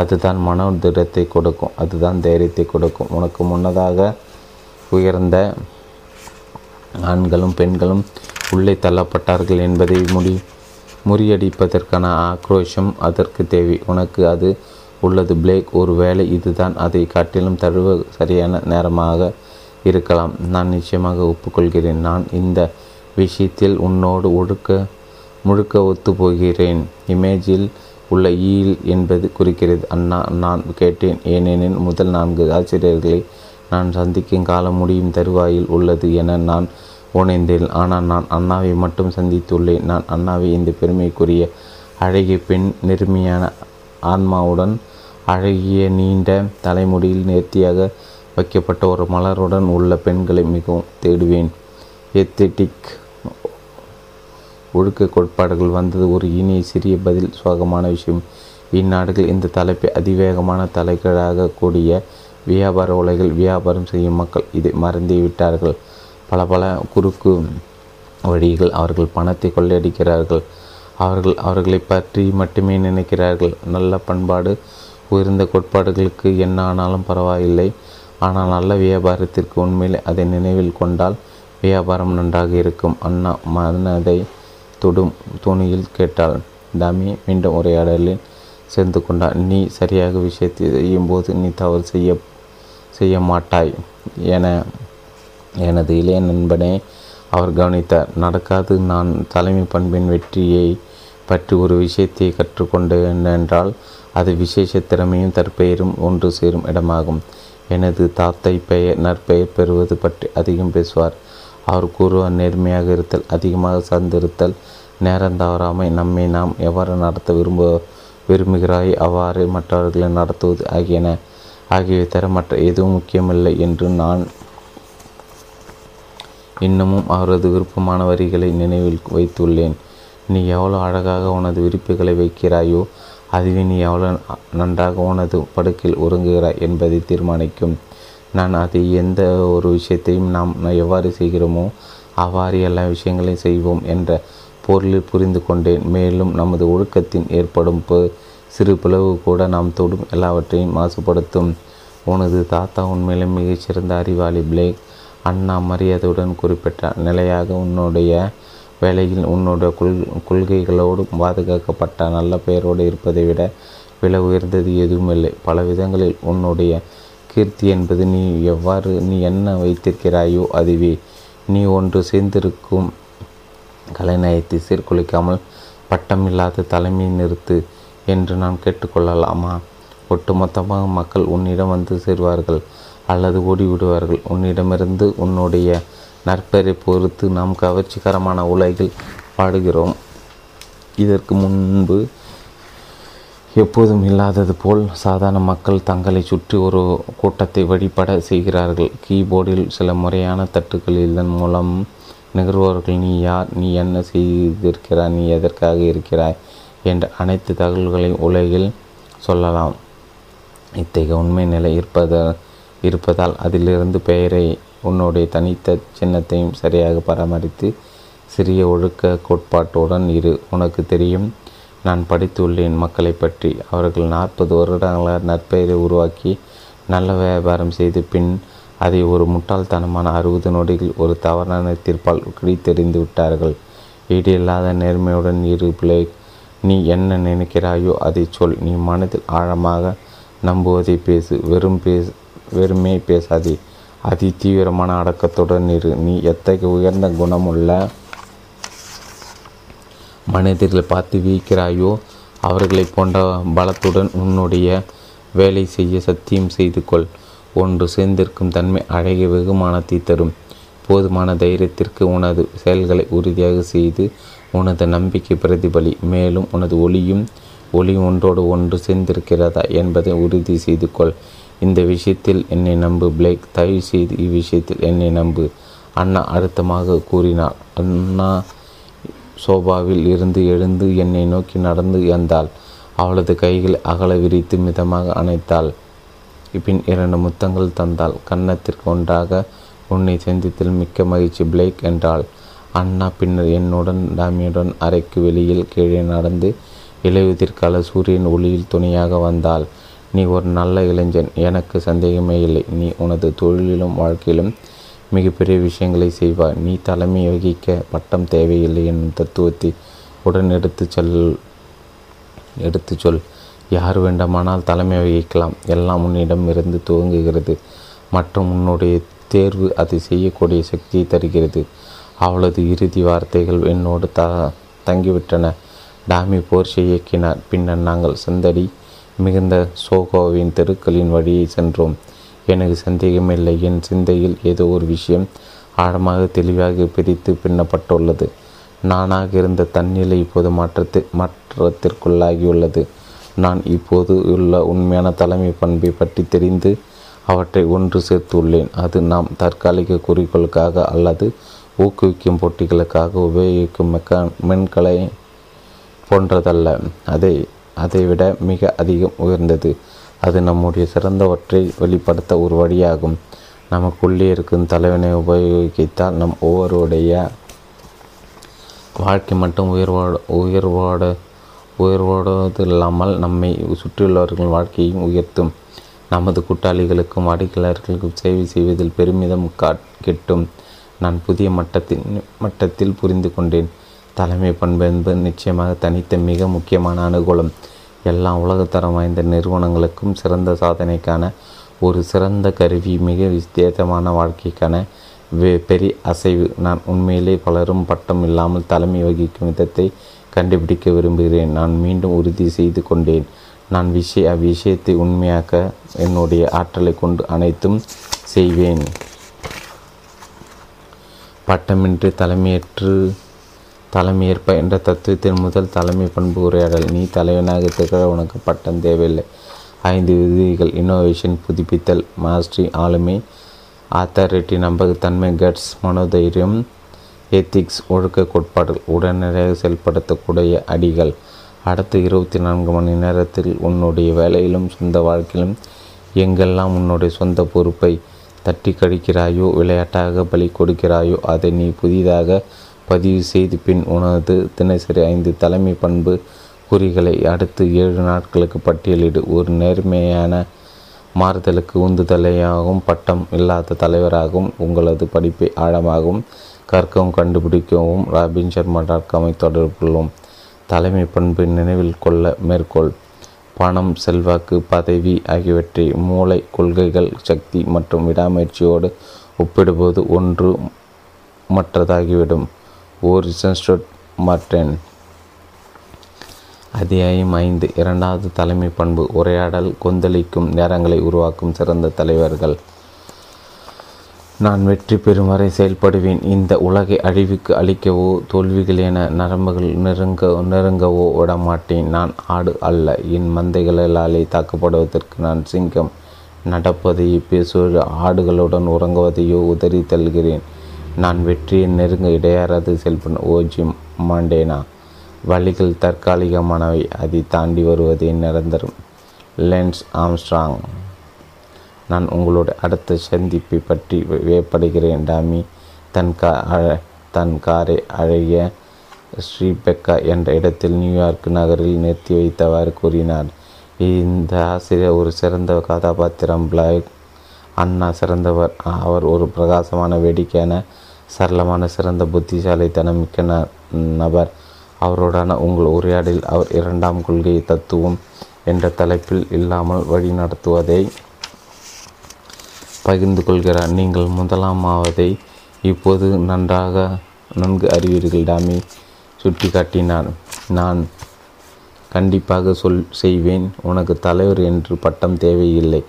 அதுதான் மன திடத்தை கொடுக்கும். அதுதான் தைரியத்தை கொடுக்கும். உனக்கு முன்னதாக உயர்ந்த ஆண்களும் பெண்களும் உள்ளே தள்ளப்பட்டார்கள் என்பதை முறியடிப்பதற்கான ஆக்ரோஷம் அதற்கு தேவை. உனக்கு அது உள்ளது. பிளேக், ஒரு வேளை இதுதான் அதை காட்டிலும் தழுவ சரியான நேரமாக இருக்கலாம். நான் நிச்சயமாக ஒப்புக்கொள்கிறேன். நான் இந்த விஷயத்தில் உன்னோடு முழுக்க ஒத்துப்போகிறேன். இமேஜில் உள்ள ஈல் என்பது குறிக்கிறது அண்ணா. நான் கேட்டேன், ஏனெனில் முதல் 4 ஆசிரியர்களை நான் சந்திக்கும் காலம் முடியும் தருவாயில் உள்ளது என நான் உணர்ந்தேன். ஆனால் நான் அண்ணாவை மட்டும் சந்தித்துள்ளேன். நான் அண்ணாவை இந்த பெருமைக்குரிய அழகிய பெண், நெருமையான ஆன்மாவுடன், அழகிய நீண்ட தலைமுடியில் நேர்த்தியாக வைக்கப்பட்ட ஒரு மலருடன் உள்ள பெண்களை மிகவும் தேடுவேன். எத்திட்டிக் ஒழுக்க கோட்பாடுகள் வந்தது ஒரு இனிய சிறிய பதில் சோகமான விஷயம். இந்நாடுகள் இந்த தலைப்பை அதிவேகமான தலைகளாக கூடிய வியாபார உலைகள் வியாபாரம் செய்யும் மக்கள் இதை மறந்தே விட்டார்கள். பல குறுக்கு வழிகள் அவர்கள் பணத்தை கொள்ளையடிக்கிறார்கள். அவர்கள் அவர்களை பற்றி மட்டுமே நினைக்கிறார்கள். நல்ல பண்பாடு உயர்ந்த கோட்பாடுகளுக்கு என்ன ஆனாலும் பரவாயில்லை. ஆனால் நல்ல வியாபாரத்திற்கு உண்மையில் அதை நினைவில் கொண்டால் வியாபாரம் நன்றாக இருக்கும். அண்ணா மனதை தொடும் துணியில் கேட்டாள். டமி மீண்டும் உரையாடலில் சேர்ந்து கொண்டாள். நீ சரியாக விஷயத்தை செய்யும்போது நீ தவறு செய்ய மாட்டாய் என எனது இளைய நண்பனை அவர் கவனித்தார். நடக்காது நான் தலைமை பண்பின் வெற்றியை பற்றி ஒரு விஷயத்தை கற்றுக்கொண்டேன் என்றால் அது விசேஷ திறமையும் தற்பெயரும் ஒன்று சேரும் இடமாகும். எனது தாத்தை பெயர் நற்பெயர் பெறுவது பற்றி அதிகம் பேசுவார். அவர் கூறுவார், நேர்மையாக இருத்தல், அதிகமாக சார்ந்திருத்தல், நேரம் தவறாமை, நம்மை நாம் எவ்வாறு நடத்த விரும்புகிறாய் அவ்வாறு மற்றவர்களை நடத்துவது ஆகியவை தர மற்ற எதுவும் முக்கியமில்லை என்று நான் இன்னமும் அவரது விருப்பமான வரிகளை நினைவில் வைத்துள்ளேன். நீ எவ்வளோ அழகாக உனது விருப்புகளை வைக்கிறாயோ அதுவே நீ எவ்வளோ நன்றாக உனது படுக்கையில் உறங்குகிறாய் என்பதை தீர்மானிக்கும். நான் அதை எந்த ஒரு விஷயத்தையும் நாம் எவ்வாறு செய்கிறோமோ அவ்வாறு எல்லா விஷயங்களையும் செய்வோம் என்ற பொருளில் புரிந்து கொண்டேன். மேலும் நமது ஒழுக்கத்தின் ஏற்படும் சிறு பிளவு கூட நாம் தொடும் எல்லாவற்றையும் மாசுபடுத்தும். உனது தாத்தா உண்மையிலே மிகச்சிறந்த அறிவாளி பிளேக், அண்ணா மரியாதையுடன் குறிப்பிட்டார். நிலையாக உன்னுடைய வேலையில் உன்னுடைய கொள்கைகளோடு பாதுகாக்கப்பட்ட நல்ல பெயரோடு இருப்பதை விட விலை உயர்ந்தது எதுவுமில்லை. பல விதங்களில் உன்னுடைய கீர்த்தி என்பது நீ என்ன வைத்திருக்கிறாயோ அதுவே. நீ ஒன்று சேர்ந்திருக்கும் கலைநயத்தை சீர்குலைக்காமல் பட்டமில்லாத தலைமை நிறுத்து என்று நான் கேட்டுக்கொள்ளலாமா? ஒட்டுமொத்தமாக மக்கள் உன்னிடம் வந்து சேர்வார்கள் அல்லது ஓடிவிடுவார்கள். உன்னிடமிருந்து உன்னுடைய நற்பெயரை பொறுத்து நாம் கவர்ச்சிகரமான உலகில் வாடுகிறோம். இதற்கு முன்பு எப்போதும் இல்லாதது போல் சாதாரண மக்கள் தங்களை சுற்றி ஒரு கூட்டத்தை வழிபட செய்கிறார்கள். கீபோர்டில் சில முறையான தட்டுக்கள் இதன் மூலம் நிகழ்வார்கள். நீ யார், நீ என்ன செய்திருக்கிறாய், நீ எதற்காக இருக்கிறாய் என்ற அனைத்து தகவல்களையும் உலகில் சொல்லலாம். இத்தகைய உண்மை நிலை இருப்பதால் அதிலிருந்து பெயரை உன்னுடைய தனித்த சின்னத்தையும் சரியாக பராமரித்து சிறிய ஒழுக்க கோட்பாட்டுடன் இரு. உனக்கு தெரியும், நான் படித்துள்ளேன் மக்களை பற்றி. அவர்கள் 40 வருடங்களாக நற்பெயரை உருவாக்கி நல்ல வியாபாரம் செய்து பின் அதை ஒரு முட்டாள்தனமான 60 நொடிகள் ஒரு தவறான தீர்ப்பால் கிழித்தெறிந்து விட்டார்கள். ஈடு இல்லாத நேர்மையுடன் இரு பிளேக். நீ என்ன நினைக்கிறாயோ அதை சொல். நீ மனதில் ஆழமாக நம்புவதை பேசு. வெறுமே பேசாதே. அதி தீவிரமான அடக்கத்துடன் இரு. நீ எத்தகைய உயர்ந்த குணமுள்ள மனிதர்களை பார்த்து வியக்கிறாயோ அவர்களை போன்ற பலத்துடன் உன்னுடைய வேலை செய்ய சத்தியம் செய்து கொள். ஒன்று சேர்ந்திருக்கும் தன்மை அழகிய வெகுமானத்தை தரும். போதுமான தைரியத்திற்கு உனது செயல்களை உறுதியாக செய்து உனது நம்பிக்கை பிரதிபலி. மேலும் உனது ஒளி ஒன்றோடு ஒன்று சேர்ந்திருக்கிறதா என்பதை உறுதி செய்து கொள். இந்த விஷயத்தில் என்னை நம்பு பிளேக், தயவு செய்து இவ்விஷயத்தில் என்னை நம்பு, அண்ணா அழுத்தமாக கூறினார். அண்ணா சோபாவில் இருந்து எழுந்து என்னை நோக்கி நடந்து வந்தாள். அவளது கைகளை அகல விரித்து மிதமாக அணைத்தாள். பின் 2 முத்தங்கள் தந்தாள். கன்னத்திற்கு ஒன்றாக உன்னை சந்தித்ததில் மிக்க மகிழ்ச்சி பிளேக் என்றாள் அண்ணா. பின்னர் என்னுடன் டாமியுடன் அறைக்கு வெளியில் கீழே நடந்து இலையுதிர்கால சூரியன் ஒளியில் துணையாக வந்தாள். நீ ஒரு நல்ல இளைஞன், எனக்கு சந்தேகமே இல்லை. நீ உனது தொழிலிலும் வாழ்க்கையிலும் மிகப்பெரிய விஷயங்களை செய்வாய். நீ தலைமை வகிக்க பட்டம் தேவையில்லை என்னும் தத்துவத்தை உடன் எடுத்து சொல். யார் வேண்டுமானால் தலைமை வகிக்கலாம். எல்லாம் உன்னிடம் இருந்து துவங்குகிறது மற்றும் உன்னுடைய தேர்வு அதை செய்யக்கூடிய சக்தியை தருகிறது. அவளது இறுதி வார்த்தைகள் என்னோடு தங்கிவிட்டன. டாமி போர்ஷை இயக்கினார். பின்னர் நாங்கள் சந்தடி மிகுந்த சோகோவின் தெருக்களின் வழியை சென்றோம். எனக்கு சந்தேகமில்லை, என் சிந்தையில் ஏதோ ஒரு விஷயம் ஆழமாக தெளிவாக பிரித்து பின்னப்பட்டுள்ளது. நானாக இருந்த தன்னிலை இப்போது மாற்றத்திற்குள்ளாகியுள்ளது. நான் இப்போது உள்ள உண்மையான தலைமை பண்பை பற்றி தெரிந்து அவற்றை ஒன்று சேர்த்துள்ளேன். அது நாம் தற்காலிக குறிக்கோளுக்காக அல்லது ஊக்குவிக்கும் போட்டிகளுக்காக உபயோகிக்கும் மென்கலை போன்றதல்ல. அதைவிட மிக அதிகம் உயர்ந்தது. அது நம்முடைய சிறந்தவற்றை வெளிப்படுத்த ஒரு வழியாகும். நமக்குள்ளே இருக்கும் தலைவனை உபயோகித்தால் நம் ஒவ்வொருடைய வாழ்க்கை மட்டும் உயர்வோடு இல்லாமல் நம்மை சுற்றியுள்ளவர்களின் வாழ்க்கையும் உயர்த்தும். நமது கூட்டாளிகளுக்கும் வாடிக்கையாளர்களுக்கும் சேவை செய்வதில் பெருமிதம் கெட்டும். நான் புதிய மட்டத்தில் புரிந்து கொண்டேன். தலைமை பண்பு என்பது நிச்சயமாக தனித்த மிக முக்கியமான அனுகூலம். எல்லா உலகத்தரம் வாய்ந்த நிறுவனங்களுக்கும் சிறந்த சாதனைக்கான ஒரு சிறந்த கருவி, மிக வித்தியாசமான வாழ்க்கைக்கான பெரிய அசைவு. நான் உண்மையிலே பலரும் பட்டம் இல்லாமல் தலைமை வகிக்கும் விதத்தை கண்டுபிடிக்க விரும்புகிறேன். நான் மீண்டும் உறுதி செய்து கொண்டேன். நான் அவ்விஷயத்தை உண்மையாக்க என்னுடைய ஆற்றலை கொண்டு அனைத்தும் செய்வேன். பட்டமின்றி தலைமையேற்ப என்ற தத்துவத்தின் முதல் தலைமை பண்பு உரையாடல். நீ தலைவனாக திகழ உனக்கு பட்டம் தேவையில்லை. 5 விதிகள்: இன்னோவேஷன், புதுப்பித்தல், மாஸ்டரி, ஆளுமை, ஆத்தாரிட்டி, நம்பகத்தன்மை, கட்ஸ், மனோதைரியம், எத்திக்ஸ், ஒழுக்க கோட்பாடுகள். உடனடியாக செயல்படுத்தக்கூடிய அடிகள். அடுத்த 24 மணி நேரத்தில் உன்னுடைய வேலையிலும் சொந்த வாழ்க்கையிலும் எங்கெல்லாம் உன்னுடைய சொந்த பொறுப்பை தட்டி கழிக்கிறாயோ, விளையாட்டாக பலி கொடுக்கிறாயோ, அதை நீ புதிதாக பதிவு செய்து பின் உனது தினசரி 5 தலைமை பண்பு குறிகளை அடுத்து 7 நாட்களுக்கு பட்டியலிடு. ஒரு நேர்மையான மாறுதலுக்கு உந்துதலையாகவும் பட்டம் இல்லாத தலைவராகவும் உங்களது படிப்பை ஆழமாகவும் கற்கவும் கண்டுபிடிக்கவும் ராபின் சர்மா .com ஐ தொடர்பு கொள்ளும். தலைமை பண்பு நினைவில் கொள்ள மேற்கோள்: பணம், செல்வாக்கு, பதவி ஆகியவற்றை மூளை, கொள்கைகள், சக்தி மற்றும் விடாமுயற்சியோடு ஒப்பிடும்போது ஒன்று மற்றதாகிவிடும். ஓர் ஸ்டீவ் மார்ட்டின். அத்தியாயம் 5. 2வது தலைமை பண்பு உரையாடல். கொந்தளிக்கும் நேரங்களை உருவாக்கும் சிறந்த தலைவர்கள். நான் வெற்றி பெறும் வரை செயல்படுவேன். இந்த உலகை அழிவுக்கு அளிக்கவோ தோல்விகள் என நரம்புகள் நெருங்கவோ விடமாட்டேன். நான் ஆடு அல்ல. என் மந்தைகளாலே தாக்கப்படுவதற்கு நான் சிங்கம். நடப்பதையோ பேசுவது, ஆடுகளுடன் உறங்குவதையோ உதறி தள்ளுகிறேன். நான் வெற்றியை நெருங்க இடையாறது செயல்படும். Og Mandino. வழிகள் தற்காலிகமானவை, அதை தாண்டி வருவதை நிரந்தரம். Lance Armstrong. நான் உங்களோட அடுத்த சந்திப்பை பற்றி வியப்படுகிறேன். டாமி தன் காரை அழகிய ஸ்ரீபெக்கா என்ற இடத்தில் நியூயார்க் நகரில் நிறுத்தி வைத்தவாறு கூறினார். இந்த ஆசிரியர் ஒரு சிறந்த கதாபாத்திரம். பிளேக் அண்ணா சிறந்தவர். அவர் ஒரு பிரகாசமான, வேடிக்கையான, சரளமான, சிறந்த புத்திசாலித்தனம் மிக்க நபர். அவரோடான உங்கள் உரையாடலில் அவர் 2ம் கொள்கை தத்துவம் என்ற தலைப்பில் இல்லாமல் வழி நடத்துவதை பகிர்ந்து கொள்கிறார். நீங்கள் 1ஆவதை இப்போது நன்கு அறிவீர்கள். டாமி சுட்டி காட்டினார். நான் கண்டிப்பாக செய்வேன். உனக்கு தலைவர் என்று பட்டம் தேவையில்லை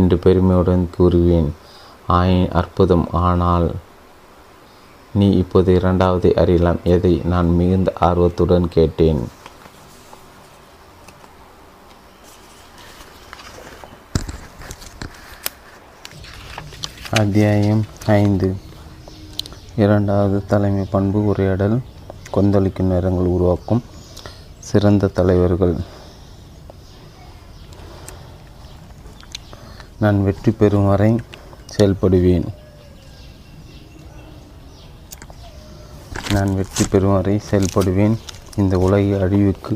என்று பெருமையுடன் கூறுவேன். அற்புதம். ஆனால் நீ இப்போது 2ஆவதை அறியலாம். எதை? நான் மிகுந்த ஆர்வத்துடன் கேட்டேன். அத்தியாயம் 5. 2வது தலைமை பண்பு உரையாடல். கொந்தளிக்கும் நேரங்கள் உருவாக்கும் சிறந்த தலைவர்கள். நான் வெற்றி பெறும் வரை செயல்படுவேன். இந்த உலகை அழிவுக்கு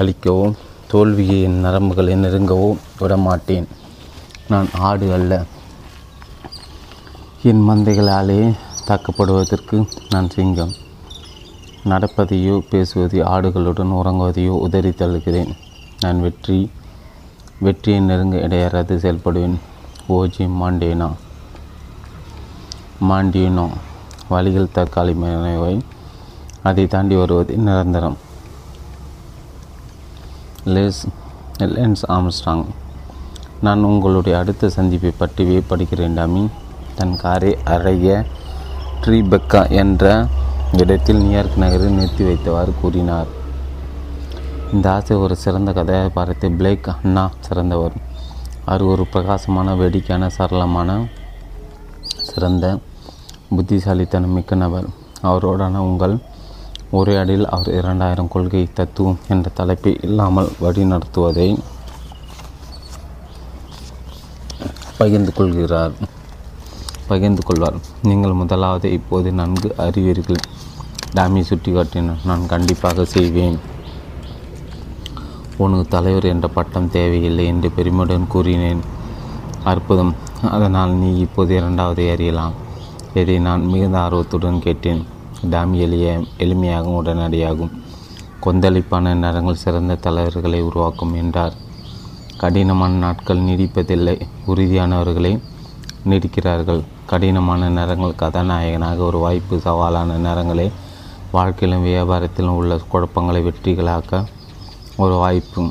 அளிக்கவோ தோல்வியை என் நரம்புகளை நெருங்கவோ விடமாட்டேன். நான் ஆடு அல்ல. என் மந்தைகளாலேயே தாக்கப்படுவதற்கு நான் சிங்கம். நடப்பதையோ பேசுவதையோ ஆடுகளுடன் உறங்குவதையோ உதறி தள்ளுகிறேன். நான் வெற்றியை நெருங்க இடையறாது செயல்படுவேன். Og Mandino. வழிகள் தற்காலிகமானவை, அதை தாண்டி வருவது நிரந்தரம். Lance Armstrong. நான் உங்களுடைய அடுத்த சந்திப்பை பற்றி வியப்படுகிறேன். டாமி தன் காரை அழகிய ட்ரீபெக்கா என்ற இடத்தில் நியூயார்க் நகரில் நிறுத்தி வைத்தவாறு கூறினார். இந்த ஆசை ஒரு சிறந்த கதையாக பார்த்து பிளேக் அண்ணா சிறந்தவர். அவர் ஒரு பிரகாசமான, வேடிக்கையான, சரளமான, சிறந்த புத்திசாலித்தனம் மிக்க நபர். அவரோடான உங்கள் உரையாடலில் அவர் 2,000 கொள்கை தத்துவம் என்ற தலைப்பை இல்லாமல் வழி நடத்துவதை பகிர்ந்து கொள்வார். நீங்கள் 1ஆவதை இப்போது நன்கு அறிவீர்கள். டாமி சுட்டி காட்டினார். நான் கண்டிப்பாக செய்வேன். உனக்கு தலைவர் என்ற பட்டம் தேவையில்லை என்று பெருமையுடன் கூறினேன். அற்புதம். அதனால் நீ இப்போது இரண்டாவது அறியலாம். இதை நான் மிகுந்த ஆர்வத்துடன் கேட்டேன். டாமி எளிமையாகவும் உடனடியாகும் கொந்தளிப்பான நேரங்கள் சிறந்த தலைவர்களை உருவாக்கும் என்றார். கடினமான நாட்கள் நீடிப்பதில்லை, உறுதியானவர்களை நீடிக்கிறார்கள். கடினமான நேரங்கள் கதாநாயகனாக ஒரு வாய்ப்பு, சவாலான நேரங்களே வாழ்க்கையிலும் வியாபாரத்திலும் உள்ள குழப்பங்களை வெற்றிகளாக்க ஒரு வாய்ப்பு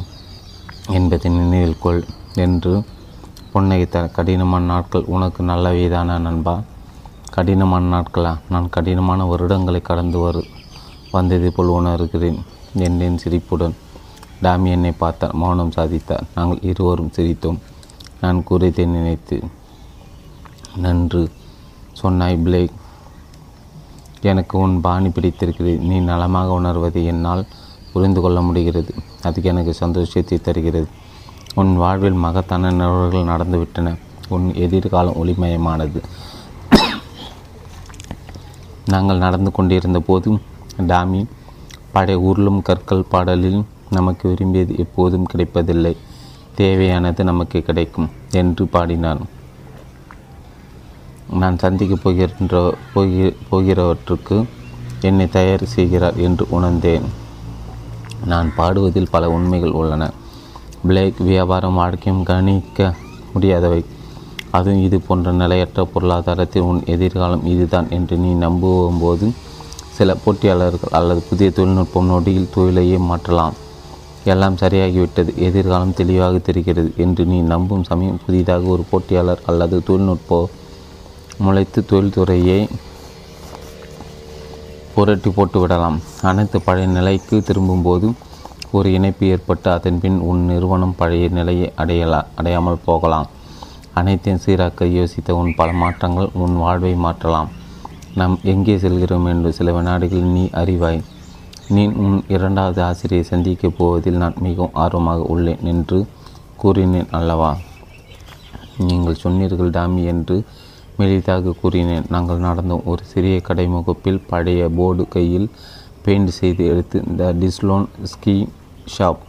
என்பதை நினைவில் கொள் என்று புன்னகைத்தார். கடினமான நாட்கள் உனக்கு நல்லவைதான நண்பா? கடினமான நாட்களா? நான் கடினமான வருடங்களை கடந்து வந்தது போல் உணர்கிறேன் என்றேன் சிரிப்புடன். டாமி என்னை பார்த்தார், மௌனம் சாதித்தார். நாங்கள் இருவரும் சிரித்தோம். நான் கூறியதை நினைத்து. நன்று சொன்னாய் பிளேக், எனக்கு உன் பாணி பிடித்திருக்கிறது. நீ நலமாக உணர்வதை என்னால் புரிந்து கொள்ள முடிகிறது. அதுக்கு எனக்கு சந்தோஷத்தை தருகிறது. உன் வாழ்வில் மகத்தான நிகழ்வுகள் நடந்துவிட்டன. உன் எதிர்காலம் ஒளிமயமானது. நாங்கள் நடந்து கொண்டிருந்த போது டாமி படை உருளும் கற்கள் பாடலில், நமக்கு விரும்பியது எப்போதும் கிடைப்பதில்லை, தேவையானது நமக்கு கிடைக்கும் என்று பாடினான். நான் சந்திக்கப் போகிறவற்றுக்கு என்னை தயார் செய்கிறார் என்று உணர்ந்தேன். நான் பாடுவதில் பல உண்மைகள் உள்ளன பிளேக். வியாபாரம் வாழ்க்கையும் கணிக்க முடியாதவை. அதுவும் இது போன்ற நிலையற்ற பொருளாதாரத்தில் உன் எதிர்காலம் இதுதான் என்று நீ நம்பும்போது சில போட்டியாளர்கள் அல்லது புதிய தொழில்நுட்பம் நொடியில் தொழிலையே மாற்றலாம். எல்லாம் சரியாகிவிட்டது, எதிர்காலம் தெளிவாக தெரிகிறது என்று நீ நம்பும் சமயம் புதிதாக ஒரு போட்டியாளர் அல்லது தொழில்நுட்பம் முளைத்து தொழில்துறையை புரட்டி போட்டுவிடலாம். அனைத்து பழைய நிலைக்கு திரும்பும்போது ஒரு இணைப்பு ஏற்பட்டு அதன் பின் உன் நிறுவனம் பழைய நிலையை அடையாமல் போகலாம். அனைத்தையும் சீராக்க யோசித்த உன் பல மாற்றங்கள் உன் வாழ்வை மாற்றலாம். நாம் எங்கே செல்கிறோம் என்று சில வினாடிகள் நீ அறிவாய். நீ உன் இரண்டாவது ஆசிரியரை சந்திக்கப் போவதில் நான் மிகவும் ஆர்வமாக உள்ளேன் என்று கூறினேன் அல்லவா? நீங்கள் சொன்னீர்கள் டாமி என்று மெளிதாக கூறினேன். நாங்கள் நடந்தோம். ஒரு சிறிய கடைமுகப்பில் பழைய போர்டு கையில் பெயிண்ட் செய்து எடுத்து இந்த டிஸ்லோன் ஸ்கீ ஷாப்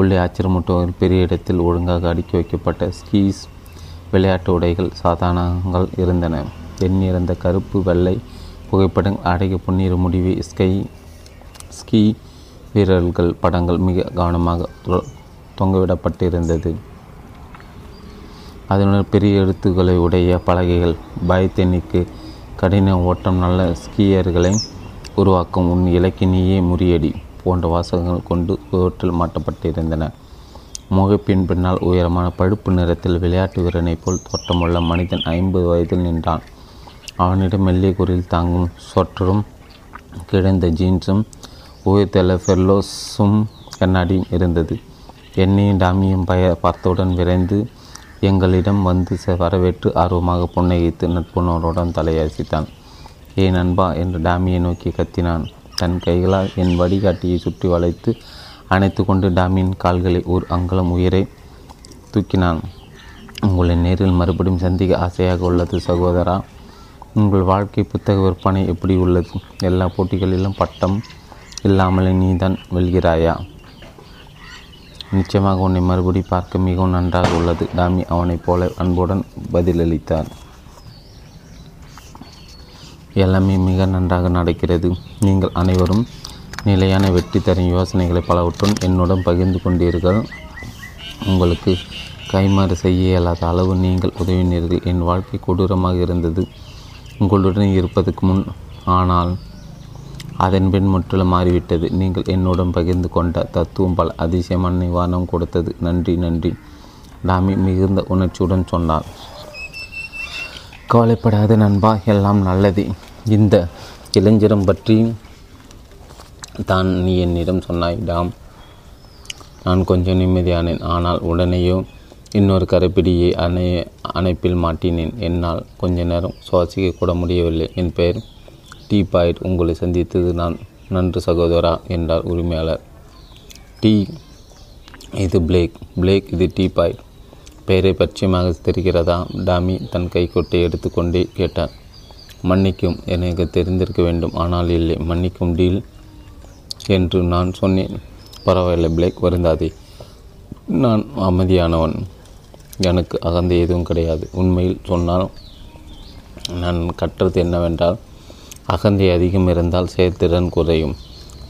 உள்ளே ஆச்சரியமூட்டும் பெரிய இடத்தில் ஒழுங்காக அடுக்கி வைக்கப்பட்ட ஸ்கீஸ், விளையாட்டு உடைகள், சாதாரணங்கள் இருந்தன. எண்ணிறந்த கருப்பு வெள்ளை புகைப்படங்கள், அடைய பொன்னிற முடிவு, ஸ்கீ வீரர்கள் படங்கள் மிக கவனமாக தொங்கவிடப்பட்டிருந்தது. அதனுடன் பெரிய எழுத்துக்களை உடைய பலகைகள், பயத்தென்னிக்கு கடின ஓட்டம், நல்ல ஸ்கீயர்களை உருவாக்கும், உன் இலக்கினியே முறியடி போன்ற வாசகங்கள் கொண்டு சுவற்றில் மாட்டப்பட்டிருந்தன. முகப்பின் பின்னால் உயரமான பழுப்பு நிறத்தில் விளையாட்டு வீரனை போல் தோட்டமுள்ள மனிதன் 50 வயதில் நின்றான். அவனிடம் மெல்லிய குரில் தாங்கும் சொற்றரும் கிடந்த ஜீன்ஸும் உயர்த்தள ஃபெர்லோஸும் கண்ணாடியும் இருந்தது. என்னையும் டாமியும் பார்த்தவுடன் விரைந்து எங்களிடம் வந்து வரவேற்று ஆர்வமாக புன்னகைத்து நட்புணர்வுடன் தலையசித்தான். ஏ நண்பா என்று டாமியை நோக்கி கத்தினான். தன் கைகளால் என் வடிகாட்டியை சுற்றி வளைத்து அணைத்து கொண்டு டாமியின் கால்களை ஒரு அங்குலம் உயிரை தூக்கினான். உங்களை நேரில் மறுபடியும் சந்திக்க ஆசையாக உள்ளது சகோதரா. உங்கள் வாழ்க்கை புத்தக விற்பனை எப்படி உள்ளது? எல்லா போட்டிகளிலும் பட்டம் இல்லாமலே நீதான் வெல்கிறாயா? நிச்சயமாக உன்னை மறுபடி பார்க்க மிகவும் நன்றாக உள்ளது டாமி அவனைப் போல அன்புடன் பதிலளித்தார். எல்லாமே மிக நன்றாக நடக்கிறது. நீங்கள் அனைவரும் நிலையான வெற்றி தரும் யோசனைகளை பலவற்றுடன் என்னுடன் பகிர்ந்து கொண்டீர்கள். உங்களுக்கு கைமாறு செய்ய இயலாத அளவு நீங்கள் உதவினீர்கள். என் வாழ்க்கை கொடூரமாக இருந்தது உங்களுடன் இருப்பதற்கு முன், ஆனால் அதன் பின் முற்றிலும் மாறிவிட்டது. நீங்கள் என்னுடன் பகிர்ந்து கொண்ட தத்துவம் பல அதிசயமான நிவாரணம் கொடுத்தது. நன்றி நன்றி டாமி மிகுந்த உணர்ச்சியுடன் சொன்னார். கவலைப்படாத நண்பா, எல்லாம் நல்லது. இந்த இளைஞரம் பற்றி தான் நீ என்னிடம் சொன்னாய் டாம். நான் கொஞ்சம் நிம்மதியானேன். ஆனால் உடனேயோ இன்னொரு கரைப்பிடியை அணைப்பில் மாட்டினேன். என்னால் கொஞ்ச நேரம் சுவாசிக்க கூட முடியவில்லை. என் பெயர் டீ பாய்ட். உங்களை சந்தித்தது நான் நன்று சகோதரா என்றார் உரிமையாளர். டீ இது பிளேக், பிளேக் இது டீ பாய்ட். பெயரை பட்சியமாக தெரிகிறதா? டாமி தன் கைக்கொட்டை எடுத்துக்கொண்டே கேட்டார். மன்னிக்கும், எனக்கு தெரிந்திருக்க வேண்டும், ஆனால் இல்லை. மன்னிக்கும் டீல் என்று நான் சொன்னேன். பரவாயில்லை பிளேக், வருந்தாதே, நான் அமைதியானவன். எனக்கு அகந்தை எதுவும் கிடையாது. உண்மையில் சொன்னால் நான் கற்றது என்னவென்றால், அகந்தை அதிகம் இருந்தால் செயல்திறன் குறையும்.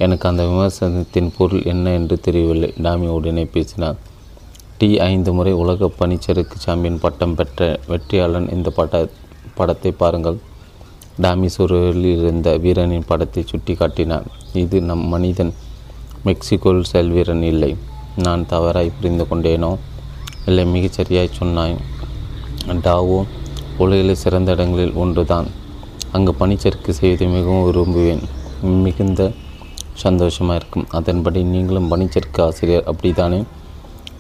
எனக்கு அந்த விமர்சனத்தின் பொருள் என்ன என்று தெரியவில்லை. டாமி உடனே பேசினார். டி 5 முறை உலக பனிச்சறுக்கு சாம்பியன் பட்டம் பெற்ற வெற்றியாளன் இந்த படத்தை பாருங்கள். டாமி சுருளில் இருந்த வீரனின் படத்தை சுட்டி காட்டினார். இது நம் மனிதன் மெக்சிகோவில் செல்வீரன் இல்லை. நான் தவறாய் புரிந்து கொண்டேனோ? இல்லை, மிகச்சரியாய் சொன்னாய். டாவோ உலகில் சிறந்த இடங்களில் ஒன்று தான். அங்கு பனிச்சறுக்கு செய்து மிகவும் விரும்புவேன். மிகுந்த சந்தோஷமாக இருக்கும். அதன்படி நீங்களும் பனிச்சறுக்கு ஆசிரியர் அப்படித்தானே?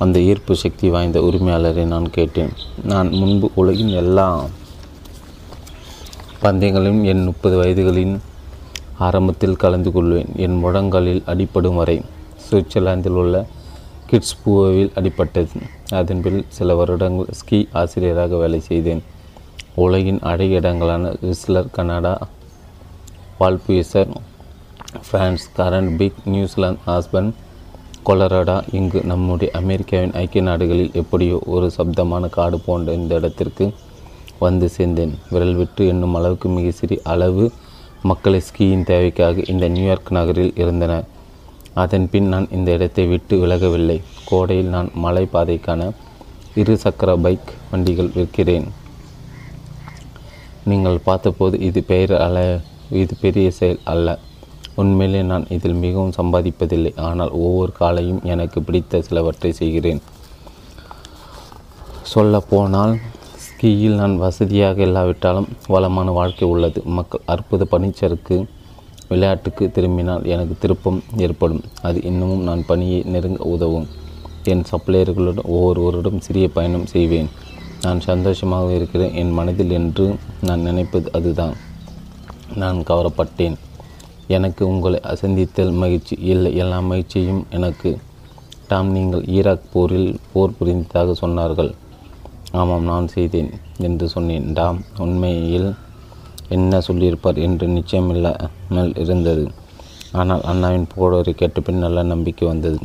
அந்த ஈர்ப்பு சக்தி வாய்ந்த உரிமையாளரை நான் கேட்டேன். நான் முன்பு உலகின் எல்லா பந்தயங்களையும் என் 30 வயதுகளின் ஆரம்பத்தில் கலந்து கொள்வேன். என் முழங்காலில் அடிப்படும் வரை. சுவிட்சர்லாந்தில் உள்ள கிட்ஸ் பூவில் அடிப்பட்டது. அதன் பின் சில வருடங்கள் ஸ்கீ ஆசிரியராக வேலை செய்தேன். உலகின் அழகிய இடங்களான விஸ்லர், கனடா, வால்புயசர், பிரான்ஸ், கரண்ட் பிக், நியூசிலாந்து, ஆஸ்பன், கொலராடா. இங்கு நம்முடைய அமெரிக்காவின் ஐக்கிய நாடுகளில் எப்படியோ ஒரு சப்தமான காடு போன்ற இந்த இடத்திற்கு வந்து சேர்ந்தேன். விரல் விட்டு என்னும் அளவுக்கு மிக சிறிய அளவு மக்களை ஸ்கீயின் தேவைக்காக இந்த நியூயார்க் நகரில் இருந்தனர். அதன் பின் நான் இந்த இடத்தை விட்டு விலகவில்லை. கோடையில் நான் மலை பாதைக்கான 2 சக்கர பைக் வண்டிகள் விற்கிறேன். நீங்கள் பார்த்தபோது இது பெரிய செயல் அல்ல. உண்மையிலே நான் இதில் மிகவும் சம்பாதிப்பதில்லை. ஆனால் ஒவ்வொரு காலையும் எனக்கு பிடித்த சிலவற்றை செய்கிறேன். சொல்லப்போனால் ஸ்கீயில் நான் வசதியாக இல்லாவிட்டாலும் வளமான வாழ்க்கை உள்ளது. மக்கள் அற்புத பனிச்சறுக்கு விளையாட்டுக்கு திரும்பினால் எனக்கு திருப்பம் ஏற்படும். அது இன்னமும் நான் பணியை நெருங்க உதவும். என் சப்ளையர்களுடன் ஒவ்வொருவருடன் சிறிய பயணம் செய்வேன். நான் சந்தோஷமாக இருக்கிறேன். என் மனதில் என்று நான் நினைப்பது அதுதான். நான் கவரப்பட்டேன். எனக்கு உங்களை சந்தித்தல் மகிழ்ச்சி. இல்லை, எல்லா மகிழ்ச்சியும் எனக்கு. டாம், நீங்கள் ஈராக் போர் புரிந்ததாக சொன்னார்கள். ஆமாம், நான் செய்தேன் என்று சொன்னேன். டாம் உண்மையில் என்ன சொல்லியிருப்பார் என்று நிச்சயமில்லாமல் இருந்தது. ஆனால் அண்ணாவின் புகழோரை கேட்டபின் நல்ல நம்பிக்கை வந்தது.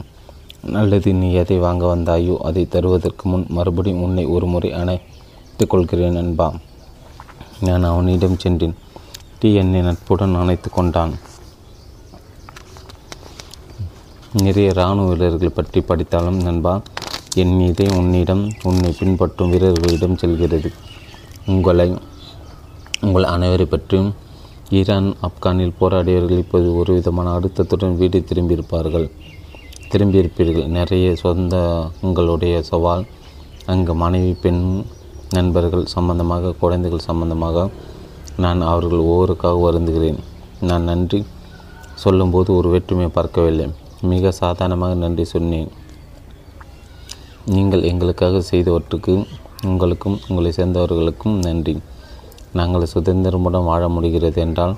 நல்லது, நீ எதை வாங்க வந்தாயோ அதை தருவதற்கு முன் மறுபடியும் உன்னை ஒரு முறை அணைத்து கொள்கிறேன் என்பா. நான் அவனிடம் சென்றேன். டி என்னை நட்புடன் அணைத்து கொண்டான். நிறைய இராணுவ வீரர்கள் பற்றி படித்தாலும் நண்பா, என் இதை உன்னிடம் உன்னை பின்பற்றும் வீரர்களிடம் செல்கிறது. உங்கள் அனைவரை பற்றியும் ஈரான், ஆப்கானில் போராடியவர்கள் இப்போது ஒரு விதமான அழுத்தத்துடன் வீடு திரும்பியிருப்பீர்கள். நிறைய சொந்தங்களுடைய சவால். அங்கு மனைவி, பெண் நண்பர்கள் சம்பந்தமாக, குழந்தைகள் சம்பந்தமாக நான் அவர்கள் ஒவ்வொருக்காக வருந்துகிறேன். நான் நன்றி சொல்லும்போது ஒரு வேற்றுமையை பார்க்கவில்லை. மிக சாதாரணமாக நன்றி சொன்னேன். நீங்கள் எங்களுக்காக செய்தவற்றுக்கு உங்களுக்கும் உங்களை சேர்ந்தவர்களுக்கும் நன்றி. நாங்கள் சுதந்திரமுடன் வாழ முடிகிறது என்றால்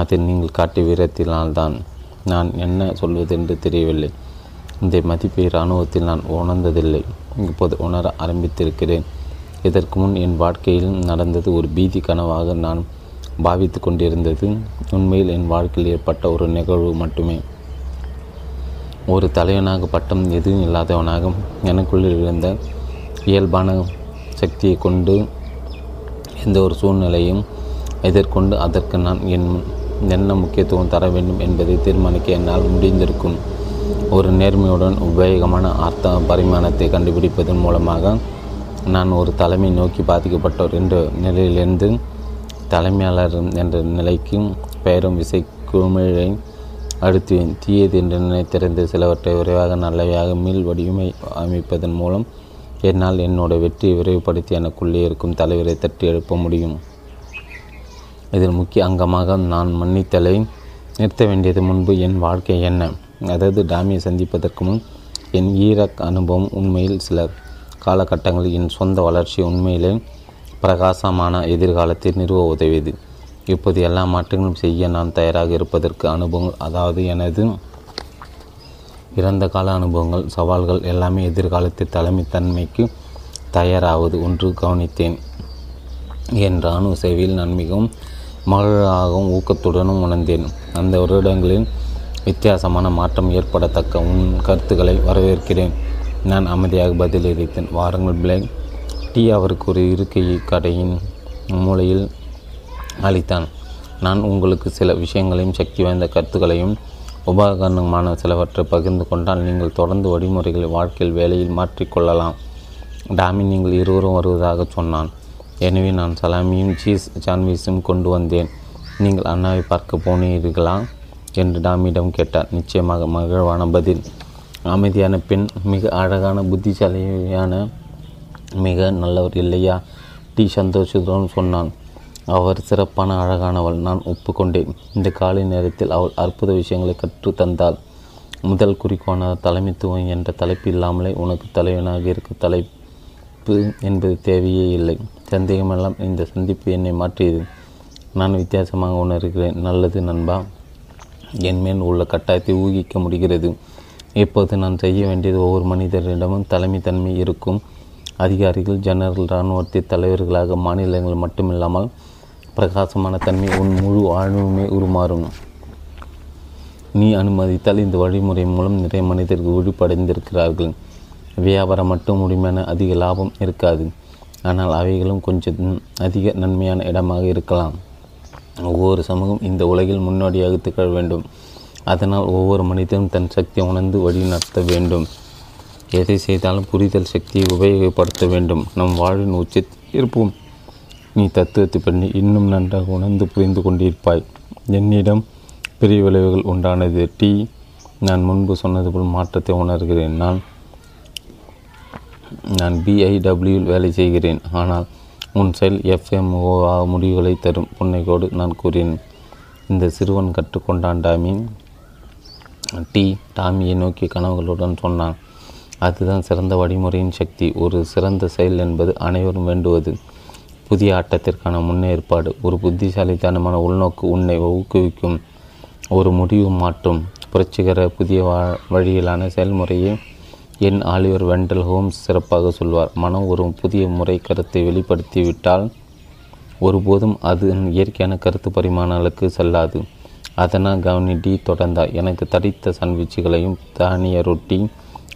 அது நீங்கள் காட்டிய வீரத்தினால்தான். நான் என்ன சொல்வதென்று தெரியவில்லை. இந்த மதிப்பை இராணுவத்தில் நான் உணர்ந்ததில்லை. இப்போது உணர ஆரம்பித்திருக்கிறேன். இதற்கு முன் என் வாழ்க்கையில் நடந்தது ஒரு பீதி கனவாக நான் பாவித்து கொண்டிருந்தது உண்மையில் என் வாழ்க்கையில் ஏற்பட்ட ஒரு நிகழ்வு மட்டுமே. ஒரு தலைவனாக, பட்டம் எதுவும் இல்லாதவனாக, எனக்குள்ளில் இருந்த இயல்பான சக்தியை கொண்டு எந்த ஒரு சூழ்நிலையும் எதிர்கொண்டு அதற்கு நான் என்ன முக்கியத்துவம் தர வேண்டும் என்பதை தீர்மானிக்க என்னால் முடிந்திருக்கும். ஒரு நேர்மையுடன் உபயோகமான அர்த்த பரிமாணத்தை கண்டுபிடிப்பதன் மூலமாக நான் ஒரு தலைமை நோக்கி பாதிக்கப்பட்டோர் என்ற நிலையிலிருந்து தலைமையாளர் என்ற நிலைக்கு பெயரும் விசை குமிழை அழுத்துவேன். தீயது என்று நினைத்திருந்து சிலவற்றை விரைவாக நல்லவையாக மீள் வடிவமை அமைப்பதன் மூலம் என்னால் என்னோட வெற்றியை விரைவுபடுத்தி எனக்குள்ளே இருக்கும் தலைவரை தட்டி எழுப்ப முடியும். இதில் முக்கிய அங்கமாக நான் மன்னித்தலை நிறுத்த வேண்டியது முன்பு என் வாழ்க்கை என்ன, அதாவது டாமியை சந்திப்பதற்கு முன் என் ஈராக் அனுபவம். உண்மையில் சில காலகட்டங்களில் என் சொந்த வளர்ச்சி உண்மையிலே பிரகாசமான எதிர்காலத்தை நிறுவ உதவியது. இப்போது எல்லா மாற்றங்களும் செய்ய நான் தயாராக இருப்பதற்கு அனுபவங்கள், அதாவது எனது இறந்த கால அனுபவங்கள், சவால்கள் எல்லாமே எதிர்காலத்தில் தலைமைத்தன்மைக்கு தயாராவது ஒன்று கவனித்தேன். என் இராணுவ சேவையில் நான் மிகவும் மகிழ்வாகவும் ஊக்கத்துடனும் உணர்ந்தேன். அந்த வருடங்களில் வித்தியாசமான மாற்றம் ஏற்படத்தக்க உன் கருத்துக்களை வரவேற்கிறேன். நான் அமைதியாக பதிலளித்தேன். வாருங்கள் பிளேக், கட்டி அவருக்கு ஒரு இருக்கையை கடையின் மூலையில் அளித்தான். நான் உங்களுக்கு சில விஷயங்களையும் சக்தி வாய்ந்த கருத்துக்களையும் உபகரணமான சிலவற்றை பகிர்ந்து கொண்டால் நீங்கள் தொடர்ந்து வழிமுறைகளை வாழ்க்கையில் வேலையில் மாற்றிக்கொள்ளலாம். டாமி, நீங்கள் இருவரும் வருவதாக சொன்னான். எனவே நான் சலாமியும் சீஸ் சாண்ட்விச்சும் கொண்டு வந்தேன். நீங்கள் அண்ணாவை பார்க்க போனீர்களா என்று டாமியிடம் கேட்டார். நிச்சயமாக, மகிழ்வான பதில். அமைதியான பெண், மிக அழகான, புத்திசாலியான, மிக நல்லவர் இல்லையா? டி சந்தோஷத்துடன் சொன்னான். அவர் சிறப்பான, அழகானவள். நான் ஒப்புக்கொண்டேன். இந்த காலை நேரத்தில் அவள் அற்புத விஷயங்களை கற்றுத்தந்தாள். முதல் குறிக்கோண தலைமைத்துவம் என்ற தலைப்பு இல்லாமலே உனக்கு தலைவனாக இருக்க தலைப்பு என்பது தேவையே இல்லை. சந்தேகமெல்லாம் இந்த சந்திப்பு என்னை மாற்றியது. நான் வித்தியாசமாக உணர்கிறேன். நல்லது நண்பா, என் மேல் உள்ள கட்டாயத்தை ஊகிக்க முடிகிறது. இப்போது நான் செய்ய வேண்டியது ஒவ்வொரு மனிதரிடமும் தலைமைத்தன்மை இருக்கும். அதிகாரிகள், ஜெனரல், இராணுவத்தை தலைவர்களாக மாநிலங்கள் மட்டுமில்லாமல் பிரகாசமான தன்மை உன் முழு ஆளுமே உருமாறும். நீ அனுமதித்தால் இந்த வழிமுறை மூலம் நிறைய மனிதர்கள் விழிப்படைந்திருக்கிறார்கள். வியாபாரம் மட்டும் உரிமையான அதிக லாபம் இருக்காது, ஆனால் அவைகளும் கொஞ்சம் அதிக நன்மையான இடமாக இருக்கலாம். ஒவ்வொரு சமூகம் இந்த உலகில் முன்னோடியாக திகழ வேண்டும். அதனால் ஒவ்வொரு மனிதனும் தன் சக்தியை உணர்ந்து வழிநடத்த வேண்டும். எதை செய்தாலும் புரிதல் சக்தியை உபயோகப்படுத்த வேண்டும். நம் வாழ்வின் உச்சத்தில் இருப்போம். நீ தத்துவத்தை பண்ணி இன்னும் நன்றாக உணர்ந்து புரிந்து கொண்டிருப்பாய். என்னிடம் பெரிய விளைவுகள் உண்டானது. டி, நான் முன்பு சொன்னது போல் மாற்றத்தை உணர்கிறேன். நான் BIW-ல் வேலை செய்கிறேன், ஆனால் உன் செயல் FMO முடிவுகளை தரும் புன்னைக்கோடு நான் கூறினேன். இந்த சிறுவன் கற்றுக்கொண்டான். டாமியை நோக்கி கனவுகளுடன் சொன்னான். அதுதான் சிறந்த வழிமுறையின் சக்தி. ஒரு சிறந்த செயல் என்பது அனைவரும் வேண்டுவது. புதிய ஆட்டத்திற்கான முன்னேற்பாடு, ஒரு புத்திசாலித்தனமான உள்நோக்கு உன்னை ஊக்குவிக்கும், ஒரு முடிவு மாற்றும் புரட்சிகர புதிய வழியிலான செயல்முறையை என் ஆலிவர் வெண்டல் ஹோம்ஸ் சிறப்பாக சொல்வார். மனம் ஒரு புதிய முறை கருத்தை வெளிப்படுத்திவிட்டால் ஒருபோதும் அது இயற்கையான கருத்து பரிமாணங்களுக்கு செல்லாது. அதனால் கவனி, டி தொடர்ந்தார். எனக்கு தடித்த சாண்ட்விச்சுகளையும் தானிய ரொட்டி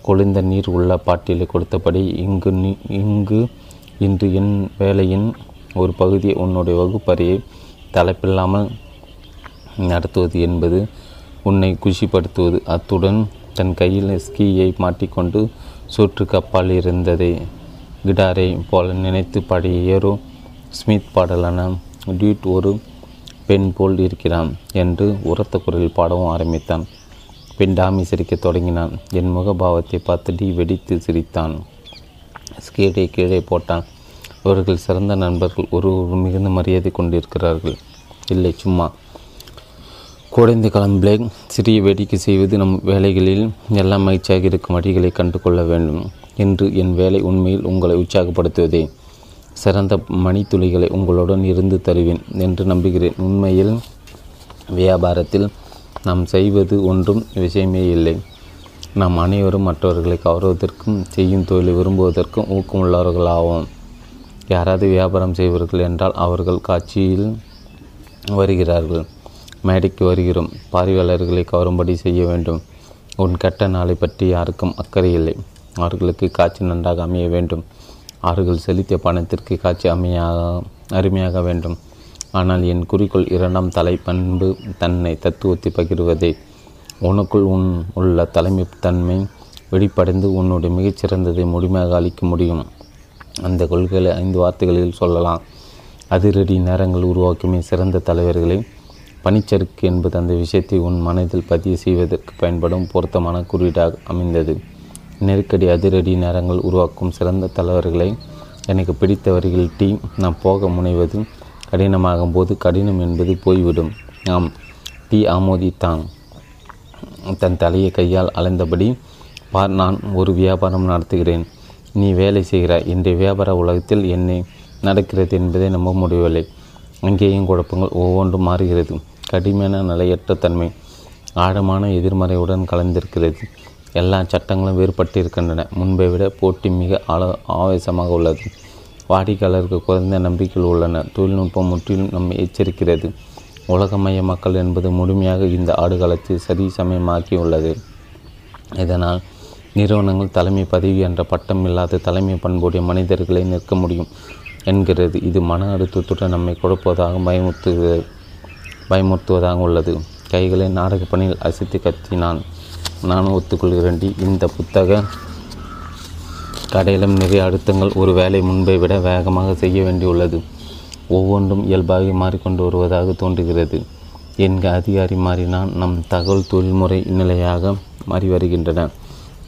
கொழுந்த நீர் உள்ள பாட்டிலை கொடுத்தபடி இன்று என் வேலையின் ஒரு பகுதியை உன்னுடைய வகுப்பறையை தலைப்பில்லாமல் நடத்துவது என்பது உன்னை குஷிப்படுத்துவது. அத்துடன் தன் கையில் ஸ்கீயை மாட்டிக்கொண்டு சுற்றுக்கப்பால் இருந்ததை கிடாரை போல நினைத்து பாடிய ஏரோ ஸ்மித் பாடலான டியூட் ஒரு பெண் போல் இருக்கிறான் என்று உரத்த குரலில் பாடவும் ஆரம்பித்தான். பின் டாமி சிரிக்கத் தொடங்கினான். என் முகபாவத்தை பார்த்து டி வெடித்து சிரித்தான். ஸ்கேட்டை கீழே போட்டான். அவர்கள் சிறந்த நண்பர்கள், ஒரு மிகுந்த மரியாதை கொண்டிருக்கிறார்கள். இல்லை, சும்மா. கோடைந்த காலம் பிளேக், சிறிய வேடிக்கை செய்வது நம் வேலைகளில் எல்லாம் மகிழ்ச்சியாக இருக்கும் வழிகளை கண்டு கொள்ள வேண்டும். இன்று என் வேலை உண்மையில் உங்களை உற்சாகப்படுத்துவதே. சிறந்த மணித்துளிகளை உங்களுடன் இருந்து தருவேன் என்று நம்புகிறேன். உண்மையில் வியாபாரத்தில் நாம் செய்வது ஒன்றும் விஷயமே இல்லை. நாம் அனைவரும் மற்றவர்களை கவர்வதற்கும் செய்யும் தொழிலை விரும்புவதற்கும் ஊக்கமுள்ளவர்களாவோம். யாராவது வியாபாரம் செய்வர்கள் என்றால் அவர்கள் காட்சியில் வருகிறார்கள், மேடைக்கு வருகிறோம், பார்வையாளர்களை கவரும்படி செய்ய வேண்டும். உன் கெட்ட நாளை பற்றி யாருக்கும் அக்கறை இல்லை. அவர்களுக்கு காட்சி நன்றாக அமைய வேண்டும். அவர்கள் செலுத்திய பணத்திற்கு காட்சி அருமையாக வேண்டும். ஆனால் என் குறிக்கோள் இரண்டாம் தலைப்பண்பு, தன்னை தத்துவத்தை பகிர்வதே. உனக்குள் உள்ள தலைமை தன்மை வெளிப்படைந்து உன்னுடைய மிகச்சிறந்ததை முழுமையாக அளிக்க முடியும். அந்த கொள்கைகளை 5 வார்த்தைகளில் சொல்லலாம். அதிரடி நேரங்கள் உருவாக்குமே சிறந்த தலைவர்களை. பனிச்சறுக்கு என்பது அந்த விஷயத்தை உன் மனதில் பதிவு செய்வதற்கு பயன்படும் பொருத்தமான குறியீடாக அமைந்தது. நெருக்கடி அதிரடி நேரங்கள் உருவாக்கும் சிறந்த தலைவர்களை எனக்கு பிடித்தவர்கள். டி, நான் போக முனைவது கடினமாகும் போது கடினம் என்பது போய்விடும். ஆம், டி ஆமோதித்தான். தன் தலையை கையால் அலைந்தபடி பார், நான் ஒரு வியாபாரம் நடத்துகிறேன், நீ வேலை செய்கிறாய். இன்றைய வியாபார உலகத்தில் என்ன நடக்கிறது என்பதை நம்ப முடியவில்லை. அங்கேயும் குழப்பங்கள், ஒவ்வொன்றும் மாறுகிறது. கடுமையான நிலையற்ற தன்மை ஆழமான எதிர்மறையுடன் கலந்திருக்கிறது. எல்லா சட்டங்களும் வேறுபட்டிருக்கின்றன. முன்பை விட போட்டி மிக ஆவேசமாக உள்ளது. வாடிக்கையாளருக்கு குறைந்த நம்பிக்கைகள் உள்ளன. தொழில்நுட்பம் முற்றிலும் நம்மை எச்சரிக்கிறது. உலகமய மக்கள் என்பது முழுமையாக இந்த ஆடுகளத்தை சரி சமயமாக்கியுள்ளது. இதனால் நிறுவனங்கள் தலைமை பதவி என்ற பட்டம் இல்லாத தலைமை பண்புடைய மனிதர்களை நிற்க முடியும் என்கிறது. இது மன அழுத்தத்துடன் நம்மை கொடுப்பதாக பயமுறுத்துவதாக உள்ளது. கைகளை நாடகப்பணியில் அசைத்து கத்தினான். நானும் ஒத்துக்கொள்கிறேன். இந்த புத்தக கடையிலும் நிறைய அழுத்தங்கள் ஒரு வேலை முன்பை விட வேகமாக செய்ய வேண்டியுள்ளது. ஒவ்வொன்றும் இயல்பாக மாறிக்கொண்டு வருவதாக தோன்றுகிறது. எங்கள் அதிகாரி மாறினால் நம் தகவல் தொழில்முறை நிலையாக மாறி வருகின்றன.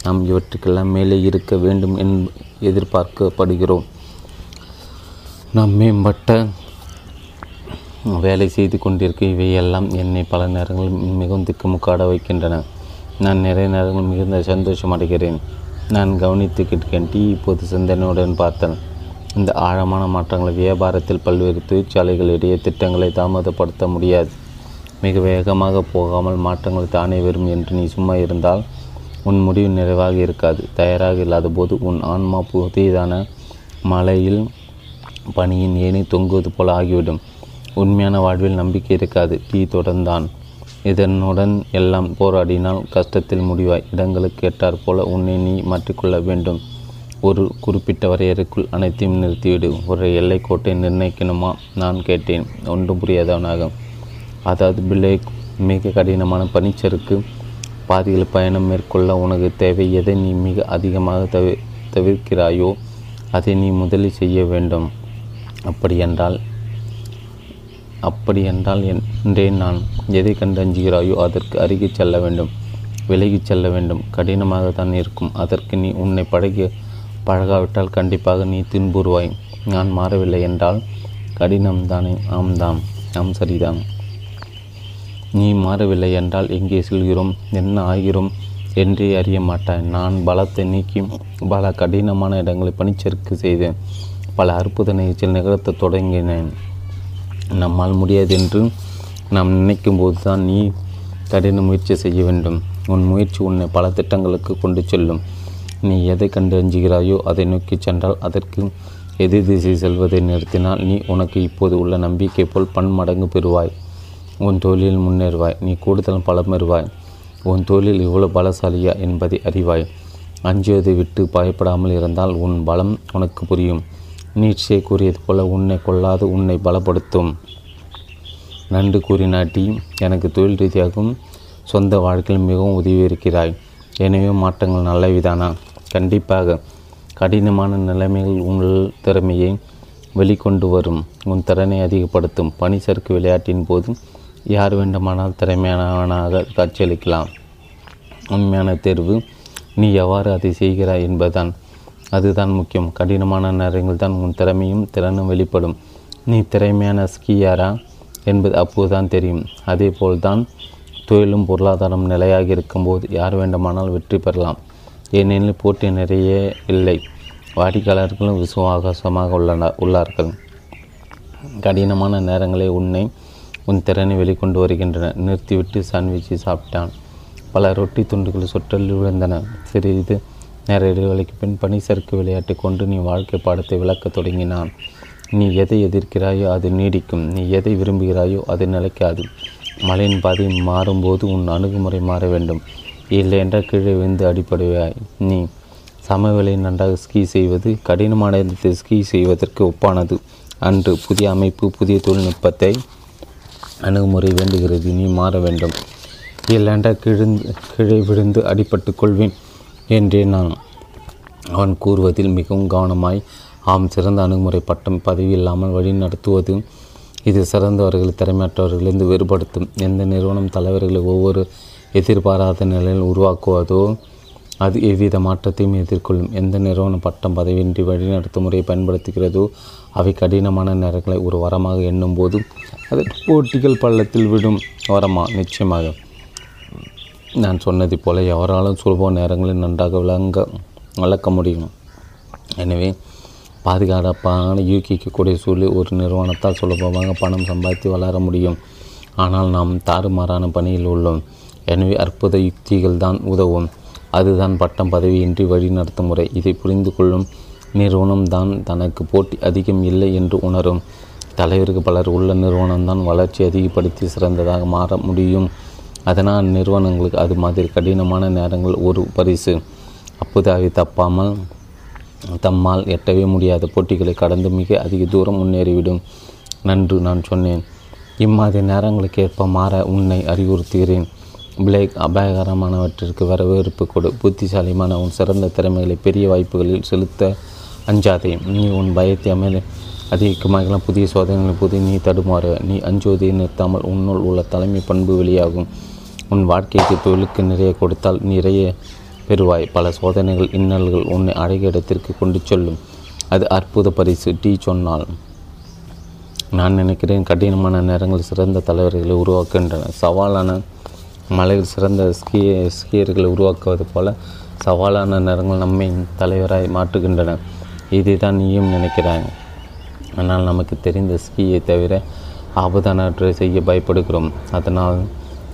நாம் இவற்றுக்கெல்லாம் மேலே இருக்க வேண்டும் என்று எதிர்பார்க்கப்படுகிறோம். நாம் மேம்பட்ட வேலை செய்து கொண்டிருக்க இவையெல்லாம் என்னை பல நேரங்களில் மிகவும் திக்குமுக்காட வைக்கின்றன. நான் நிறைய நேரங்கள் மிகுந்த சந்தோஷம் அடைகிறேன். நான் கவனித்து கேட்கிறேன். இப்போது சிந்தனையுடன் பார்த்தேன். இந்த ஆழமான மாற்றங்கள் வியாபாரத்தில் பல்வேறு தொழிற்சாலைகளிடையே திட்டங்களை தாமதப்படுத்த முடியாது. மிக வேகமாக போகாமல் மாற்றங்கள் தானே வரும் என்று நீ சும்மா இருந்தால் உன் முடிவு நிறைவாக இருக்காது. தயாராக இல்லாத போது உன் ஆன்மா புதியதான மலையில் பணியின் ஏணி தொங்குவது போல ஆகிவிடும். உண்மையான வாழ்வில் நம்பிக்கை இருக்காது. தொடர்ந்தான். இதனுடன் எல்லாம் போராடினால் கஷ்டத்தில் முடிவாய். இடங்களுக்கு ஏற்றாற் போல உன்னை நீ மாற்றிக்கொள்ள வேண்டும். ஒரு குறிப்பிட்ட வரையறைக்குள் அனைத்தையும் நிறுத்திவிடு. ஒரு எல்லைக்கோட்டை நிர்ணயிக்கணுமா? நான் கேட்டேன். ஒன்றும் புரியாதவனாக. அதாவது பிளேக், மிக கடினமான பனிச்சறுக்கு பாதையில் பயணம் மேற்கொள்ள உனக்கு தேவை. எதை நீ மிக அதிகமாக தவிர்க்கிறாயோ அதை நீ முதலில் செய்ய வேண்டும். அப்படி என்றால் என்றே நான் எதை கண்டு அஞ்சுகிறாயோ அதற்கு அருகே செல்ல வேண்டும், விலகிச் செல்ல வேண்டும். கடினமாகத்தான் இருக்கும். அதற்கு நீ உன்னை பழகாவிட்டால் கண்டிப்பாக நீ துன்புறுவாய். நான் மாறவில்லை என்றால் கடினம்தானே? ஆம்தாம், ஆம், சரிதான். நீ மாறவில்லை என்றால் எங்கே செல்கிறோம், என்ன ஆகிறோம் என்றே அறிய மாட்டாய். நான் பலத்தை நீக்கி பல கடினமான இடங்களை பனிச்சறுக்கு செய்தேன். பல அற்புத நிகழ்ச்சியில் நிகழ்த்த தொடங்கினேன். நம்மால் முடியாது என்று நாம் நினைக்கும்போது தான் நீ கடின முயற்சி செய்ய வேண்டும். உன் முயற்சி உன்னை பல திட்டங்களுக்கு கொண்டு செல்லும். நீ எதை கண்டறிஞ்சுகிறாயோ அதை நோக்கி சென்றால், அதற்கு எதிர் திசை செல்வதை நிறுத்தினால் நீ உனக்கு இப்போது உள்ள நம்பிக்கை போல் பன்மடங்கு பெறுவாய். உன் தொழிலில் முன்னேறுவாய். நீ கூடுதல் பலம் பெறுவாய். உன் தொழில் இவ்வளவு பலசாலியா என்பதை அறிவாய். அஞ்சுவதை விட்டு பயப்படாமல் இருந்தால் உன் பலம் உனக்கு புரியும். நீட்சே கூறியது போல உன்னை கொள்ளாது உன்னை பலப்படுத்தும். நண்டு கூறினாட்டி எனக்கு தொழில் ரீதியாகவும் சொந்த வாழ்க்கையில் மிகவும் உதவி இருக்கிறாய். எனவே மாற்றங்கள் நல்லவிதானா? கண்டிப்பாக. கடினமான நிலைமைகள் உன் திறமையை வெளிக்கொண்டு வரும், உன் திறனை அதிகப்படுத்தும். பனிச்சறுக்கு விளையாட்டின் போது யார் வேண்டுமானால் திறமையானவனாக காட்சியளிக்கலாம். உண்மையான தேர்வு நீ எவ்வாறு அதை செய்கிறாய் என்பதுதான். அதுதான் முக்கியம். கடினமான நேரங்கள் தான் உன் திறமையும் திறனும் வெளிப்படும். நீ திறமையான ஸ்கீயாரா என்பது அப்போதுதான் தெரியும். அதே போல்தான் தொழிலும் பொருளாதாரம் நிலையாக இருக்கும்போது யார் வேண்டுமானால் வெற்றி பெறலாம். ஏனெனில் போட்டி நிறைய இல்லை. வாடிக்கையாளர்களும் விசுவாசமாக உள்ளார்கள். கடினமான நேரங்களை உன்னை உன் திறனை வெளிக்கொண்டு வருகின்றன. நிறுத்திவிட்டு சாண்ட்விட்சை சாப்பிட்டான். பல ரொட்டி துண்டுகள் சுற்றலில் விழுந்தன. சிறிது நேர இடைவெளிக்கு பின் பனிச்சறுக்கு விளையாட்டு கொண்டு நீ வாழ்க்கை பாடத்தை விளக்கத் தொடங்கினான். நீ எதை எதிர்க்கிறாயோ அது நீடிக்கும். நீ எதை விரும்புகிறாயோ அது நிலைக்காது. மழையின் பாதை மாறும்போது உன் அணுகுமுறை மாற வேண்டும். இல்லையென்றால் கீழே விழுந்து அடிப்படுவாய். நீ சமவெளி நன்றாக ஸ்கீ செய்வது கடினமான இடத்தில் ஸ்கீ செய்வதற்கு ஒப்பானது அன்று. புதிய அமைப்பு புதிய தொழில்நுட்பத்தை அணுகுமுறை வேண்டுகிறது. நீ மாற வேண்டும். இல்லையென்றால் கீழே விழுந்து அடிபட்டு கொள்வேன் என்றே நான். அவன் கூறுவதில் மிகவும் கவனமாய். ஆம், சிறந்த அணுகுமுறை பட்டம் பதவி இல்லாமல் வழி நடத்துவது. இது சிறந்தவர்களை திறமையற்றவர்களிருந்து வேறுபடுத்தும். எந்த நிறுவனம் தலைவர்களை ஒவ்வொரு எதிர்பாராத நிலையில் உருவாக்குவதோ அது எவ்வித மாற்றத்தையும் எதிர்கொள்ளும். எந்த நிறுவனம் பட்டம் பதவியின்றி வழிநடத்தும் முறையை பயன்படுத்துகிறதோ அவை கடினமான நேரங்களை ஒரு வரமாக எண்ணும் போது அது போட்டிகள் பள்ளத்தில் விடும் வரமா? நிச்சயமாக. நான் சொன்னது போல எவராலும் சுலப நேரங்களில் நன்றாக வளர்க்க முடியும். எனவே பாதுகாப்பான யூகிக்கக்கூடிய சூழல் ஒரு நிறுவனத்தால் சுலபமாக பணம் சம்பாதித்து வளர முடியும். ஆனால் நாம் தாறுமாறான பணியில் உள்ளோம். எனவே அற்புத யுக்திகள் தான் உதவும். அதுதான் பட்டம் பதவியின்றி வழிநடத்தும் முறை. இதை புரிந்து கொள்ளும் நிறுவனம் தான் தனக்கு போட்டி அதிகம் இல்லை என்று உணரும். தலைவருக்கு பலர் உள்ள நிறுவனம்தான் வளர்ச்சி அதிகப்படுத்தி சிறந்ததாக மாற முடியும். அதனால் நிறுவனங்களுக்கு அது மாதிரி கடினமான நேரங்கள் ஒரு பரிசு. அப்போதாகி தப்பாமல் தம்மால் எட்டவே முடியாத போட்டிகளை கடந்து மிக அதிக தூரம் முன்னேறிவிடும். நன்று நான் சொன்னேன். இம்மாதிரி நேரங்களுக்கேற்ப மாற உன்னை அறிவுறுத்துகிறேன். பிளேக், அபாயகரமானவற்றிற்கு வரவேற்பு கொடு. புத்திசாலிமான உன் சிறந்த திறமைகளை பெரிய வாய்ப்புகளில் செலுத்த அஞ்சாதே. நீ உன் பயத்தை அதிகமாகலாம் புதிய சோதனைகளின் போது நீ தடுமாறு. நீ அஞ்சுவதை நிறுத்தாமல் உன்னுள் உள்ள தலைமை பண்பு வெளியாகும். உன் வாழ்க்கைக்கு தொழிலுக்கு நிறைய கொடுத்தால் நிறைய பெறுவாய். பல சோதனைகள் இன்னல்கள் உன்னை அழகிய இடத்திற்கு கொண்டு செல்லும். அது அற்புத பரிசு. டீ சொன்னால் நான் நினைக்கிறேன் கடினமான நேரங்கள் சிறந்த தலைவர்களை உருவாக்குகின்றன. சவாலான மலையில் சிறந்த ஸ்கீயர்களை உருவாக்குவது போல சவாலான நேரங்கள் நம்மை தலைவராய் மாற்றுகின்றன. இதை தான் நீயும் நினைக்கிறாய். ஆனால் நமக்கு தெரிந்த ஸ்கீயை தவிர ஆபத்தானவற்றை செய்ய பயப்படுகிறோம். அதனால்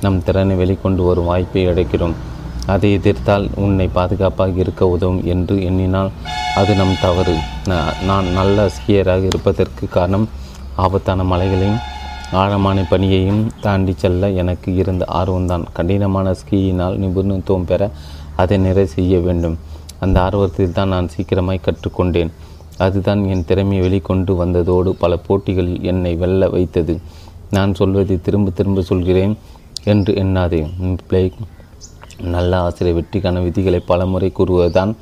நம் திறனை வெளிக்கொண்டு வரும் வாய்ப்பை அடைக்கிறோம். அதை எதிர்த்தால் உன்னை பாதுகாப்பாக இருக்க உதவும் என்று எண்ணினால் அது நம் தவறு. நான் நல்ல ஸ்கீயராக இருப்பதற்கு காரணம் ஆபத்தான மலைகளையும் ஆழமான பணியையும் தாண்டி செல்ல எனக்கு இருந்த ஆர்வம்தான். கடினமான ஸ்கீயினால் நிபுணத்துவம் பெற அதை நிறை செய்ய வேண்டும். அந்த ஆர்வத்தில் தான் நான் சீக்கிரமாய் கற்றுக்கொண்டேன். அதுதான் என் திறமையை வெளிக்கொண்டு வந்ததோடு பல போட்டிகளில் என்னை வெல்ல வைத்தது. நான் சொல்வதை திரும்ப திரும்ப சொல்கிறேன் என்று எண்ணாதே. பிளேக், நல்ல ஆசிரியர் வெற்றிக்கான விதிகளை பல முறை கூறுவதுதான்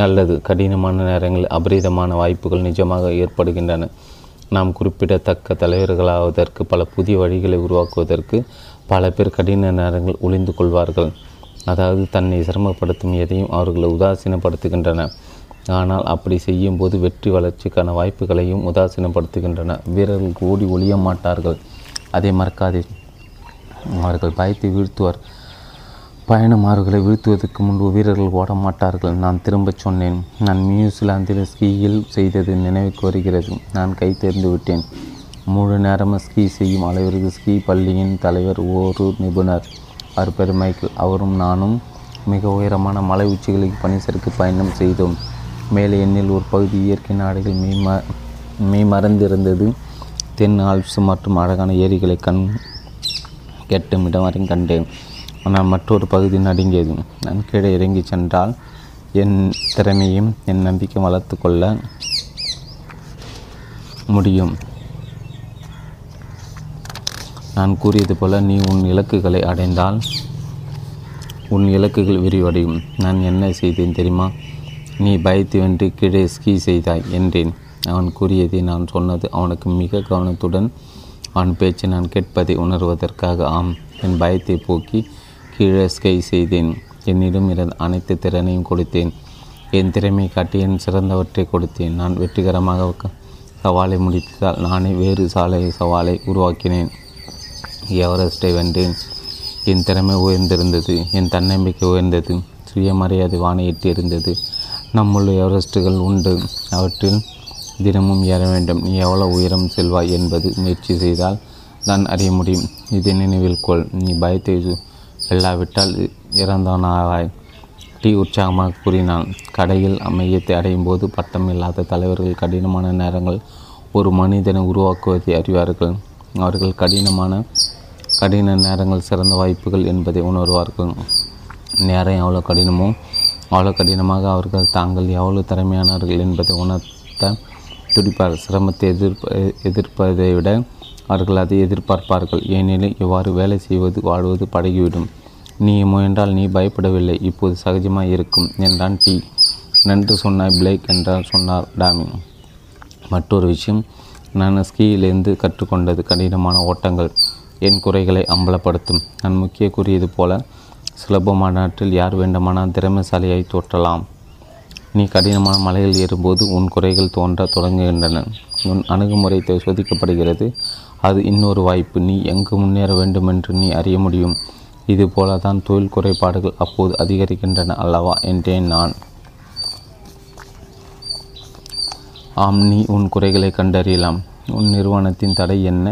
நல்லது. கடினமான நேரங்களில் அபரிதமான வாய்ப்புகள் நிஜமாக ஏற்படுகின்றன. நாம் குறிப்பிடத்தக்க தலைவர்களாவதற்கு பல புதிய வழிகளை உருவாக்குவதற்கு பல பேர் கடின நேரங்கள் ஒளிந்து கொள்வார்கள். அதாவது தன்னை சிரமப்படுத்தும் எதையும் அவர்களை உதாசீனப்படுத்துகின்றன. ஆனால் அப்படி செய்யும் போது வெற்றி வளர்ச்சிக்கான வாய்ப்புகளையும் உதாசீனப்படுத்துகின்றன. வீரர்கள் ஓடி ஒளிய மாட்டார்கள். அதை மறக்காதே. அவர்கள் பயத்தை வீழ்த்துவார். பயணம் அவர்களை வீழ்த்துவதற்கு முன்பு வீரர்கள் ஓட மாட்டார்கள். நான் திரும்பச் சொன்னேன். நான் நியூசிலாந்தில் ஸ்கீயில் செய்தது நினைவுக்கு வருகிறது. நான் கை தேர்ந்து விட்டேன். முழு நேரமாக ஸ்கீ செய்யும் அளவிற்கு ஸ்கீ பள்ளியின் தலைவர் ஒரு நிபுணர். அவர் பேர் மைக்கேல். அவரும் நானும் மிக உயரமான மலை உச்சிகளுக்கு பனிச்சறுக்கு பயணம் செய்தோம். மேலே எண்ணில் ஒரு பகுதி இயற்கை நாடுகள் மெய்மறந்திருந்தது. தென் ஆல்ப்ஸ் மற்றும் அழகான ஏரிகளை கெட்டும் இடம் வரை கண்டேன். ஆனால் மற்றொரு பகுதி நடுங்கியது. நான் கீழே இறங்கி சென்றால் என் திறமையும் என் நம்பிக்கை வளர்த்து கொள்ள முடியும். நான் கூறியது போல நீ உன் இலக்குகளை அடைந்தால் உன் இலக்குகள் விரிவடையும். நான் என்ன செய்தேன் தெரியுமா? நீ பயத்து வென்று கீழே ஸ்கீ செய்தாய் என்றேன். அவன் கூறியதை நான் சொன்னது அவனுக்கு மிக கவனத்துடன் அவன் பேச்சை நான் கேட்பதை உணர்வதற்காக. ஆம், என் பயத்தை போக்கி கீழே ஸ்கை செய்தேன். என்னிடம் இருந்த அனைத்து திறனையும் கொடுத்தேன். என் திறமை காட்டி என் சிறந்தவற்றை கொடுத்தேன். நான் வெற்றிகரமாக சவாலை முடித்தால் நானே வேறு சவாலை உருவாக்கினேன். எவரெஸ்டை வென்றேன். என் திறமை உயர்ந்திருந்தது. என் தன்னம்பிக்கை உயர்ந்தது. சுயமரியாதை வானையிட்டு இருந்தது. நம்முள்ள எவரெஸ்டுகள் உண்டு. அவற்றில் தினமும் ஏற வேண்டும். நீ எவ்வளோ உயரம் செல்வாய் என்பது முயற்சி செய்தால் தான் அறிய முடியும். இதை நினைவில் கொள். நீ பயத்தை வெல்லாவிட்டால் இறந்தவனாவாய். டீ உற்சாகமாக கூறினான். கடையில் அமையத்தை அடையும் போது பட்டம் இல்லாத தலைவர்கள் கடினமான நேரங்கள் ஒரு மனிதனை உருவாக்குவதை அறிவார்கள். அவர்கள் கடின நேரங்கள் சிறந்த வாய்ப்புகள் என்பதை உணர்வார்கள். நேரம் எவ்வளோ கடினமோ அவ்வளோ கடினமாக அவர்கள் தாங்கள் எவ்வளோ திறமையானவர்கள் என்பதை உணர்த்த துடிப்பார். சிரமத்தை எதிர்ப்பதை விட அவர்கள் அதை எதிர்பார்ப்பார்கள். ஏனெனில் இவ்வாறு வேலை செய்வது வாழ்வது பழகிவிடும். நீ முயன்றால் நீ பயப்படவில்லை. இப்போது சகஜமாக இருக்கும் என்றான் டீ. நன்று சொன்னாய் பிளேக் என்றால் சொன்னார் டாமி. மற்றொரு விஷயம் நான் ஸ்கீயிலிருந்து கற்றுக்கொண்டது கடினமான ஓட்டங்கள் என் குறைகளை அம்பலப்படுத்தும். நான் முக்கிய கூறியது போல சுலபமானவற்றில் யார் வேண்டுமானால் திறமைசாலியாய் தோற்றலாம். நீ கடினமான மலையில் ஏறும்போது உன் குறைகள் தோன்ற தொடங்குகின்றன. உன் அணுகுமுறை சோதிக்கப்படுகிறது. அது இன்னொரு வாய்ப்பு. நீ எங்கு முன்னேற வேண்டுமென்று நீ அறிய முடியும். இது போல தான் தொழில் குறைபாடுகள் அப்போது அதிகரிக்கின்றன அல்லவா என்றேன் நான். ஆம், நீ உன் குறைகளை கண்டறியலாம். உன் நிறுவனத்தின் தடை என்ன?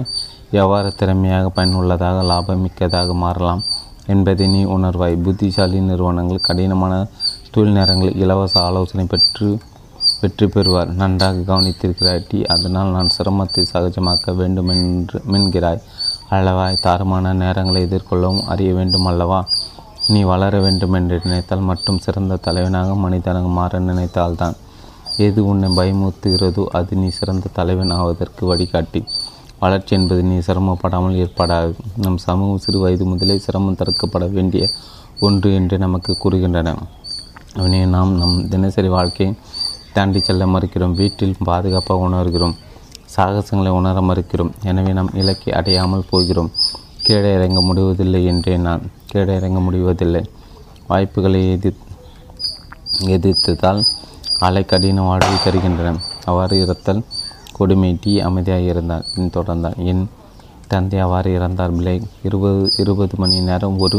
எவ்வாறு திறமையாக பயனுள்ளதாக லாபமிக்கதாக மாறலாம் என்பதை நீ உணர்வாய். புத்திசாலி நிறுவனங்கள் கடினமான தொழில் நேரங்களில் இலவச ஆலோசனை பெற்று வெற்றி பெறுவார். நன்றாக கவனித்திருக்கிறாய் டி. அதனால் நான் சிரமத்தை சகஜமாக்க வேண்டும் என்று மென்கிறாய் அல்லவாய். தாரமான நேரங்களை எதிர்கொள்ளவும் அறிய வேண்டும் அல்லவா? நீ வளர வேண்டும் என்று நினைத்தால் மற்றும் சிறந்த தலைவனாக மனிதனாக மாற நினைத்தால்தான். எது உன்னை பயமுறுத்துகிறதோ அது நீ சிறந்த தலைவன் ஆவதற்கு வழிகாட்டி. வளர்ச்சி என்பது நீ சிரமப்படாமல் ஏற்படாது. நம் சமூகம் சிறு வயது முதலே சிரமம் தடுக்கப்பட வேண்டிய ஒன்று என்று நமக்கு கூறுகின்றன. அவனே நாம் நம் தினசரி வாழ்க்கையை தாண்டி செல்ல மறுக்கிறோம். வீட்டில் பாதுகாப்பாக உணர்கிறோம், சாகசங்களை உணர மறுக்கிறோம். எனவே நாம் இலக்கை அடையாமல் போகிறோம். கீழே இறங்க முடிவதில்லை என்றே நான் கீழே இறங்க முடிவதில்லை. வாய்ப்புகளை எதிர்த்ததால் அலை கடின வாழ்வை தருகின்றன. அவ்வாறு இருத்தல் கொடுமை. டி அமைதியாக இருந்தார், பின் தொடர்ந்தார். என் தந்தை அவ்வாறு இருந்தார். பிளேக் 20 மணி நேரம் ஒரு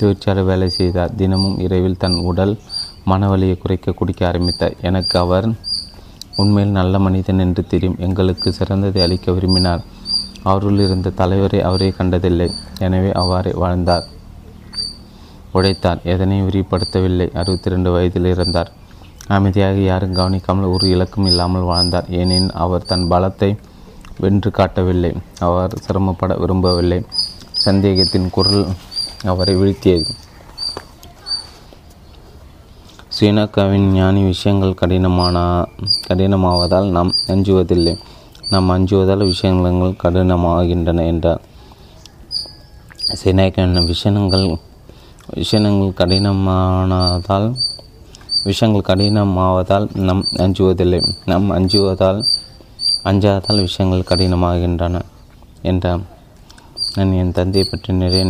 தொழிற்சாலை வேலை செய்தார். தினமும் இரவில் தன் உடல் மனவலியை குறைக்க குடிக்க ஆரம்பித்தார். எனக்கு அவர் உண்மையில் நல்ல மனிதன் என்று தெரியும். எங்களுக்கு சிறந்ததை அளிக்க விரும்பினார். அவருள் இருந்த தலைவரை அவரே கண்டதில்லை. எனவே அவ்வாறே வாழ்ந்தார், உழைத்தார், எதனையும் விரிப்படுத்தவில்லை. 62 வயதில் இருந்தார். அமைதியாக, யாரும் கவனிக்காமல், ஒரு இலக்கும் இல்லாமல் வாழ்ந்தார். ஏனெனில் அவர் தன் பலத்தை வென்று காட்டவில்லை. அவர் சிரமப்பட விரும்பவில்லை. சந்தேகத்தின் குரல் அவரை வீழ்த்தியது. சீனாக்காவின் ஞானி விஷயங்கள் கடினமாவதால் நாம் அஞ்சுவதில்லை, நாம் அஞ்சுவதால் விஷயங்கள் கடினமாகின்றன என்றார். சீனாக்கான விஷயங்கள் கடினமானதால் விஷயங்கள் கடினமாவதால் நாம் அஞ்சுவதில்லை, நாம் அஞ்சாதால் விஷயங்கள் கடினமாகின்றன என்றான். நான் என் தந்தையை பற்றி நிறைய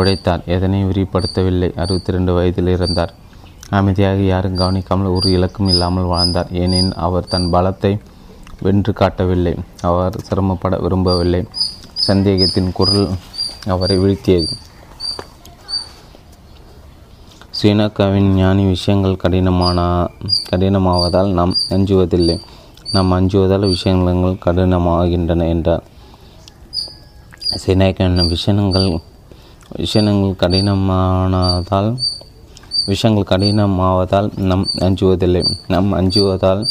உழைத்தார், எதனையும் விரிப்படுத்தவில்லை. 62 வயதில் இருந்தார். அமைதியாக, யாரும் கவனிக்காமல், ஒரு இலக்கும் இல்லாமல் வாழ்ந்தார். ஏனெனில் அவர் தன் பலத்தை வென்று காட்டவில்லை. அவர் சிரமப்பட விரும்பவில்லை. சந்தேகத்தின் குரல் அவரை வீழ்த்தியது. சீனாக்காவின் ஞானி விஷயங்கள் கடினமாவதால் நாம் அஞ்சுவதில்லை, நாம் அஞ்சுவதால் விஷயங்கள் கடினமாகின்றன என்றார். சீனாக்கான விஷயங்கள் கடினமானதால் விஷயங்கள் கடினமாவதால் நாம் அஞ்சுவதில்லை, நாம் அஞ்சாதால்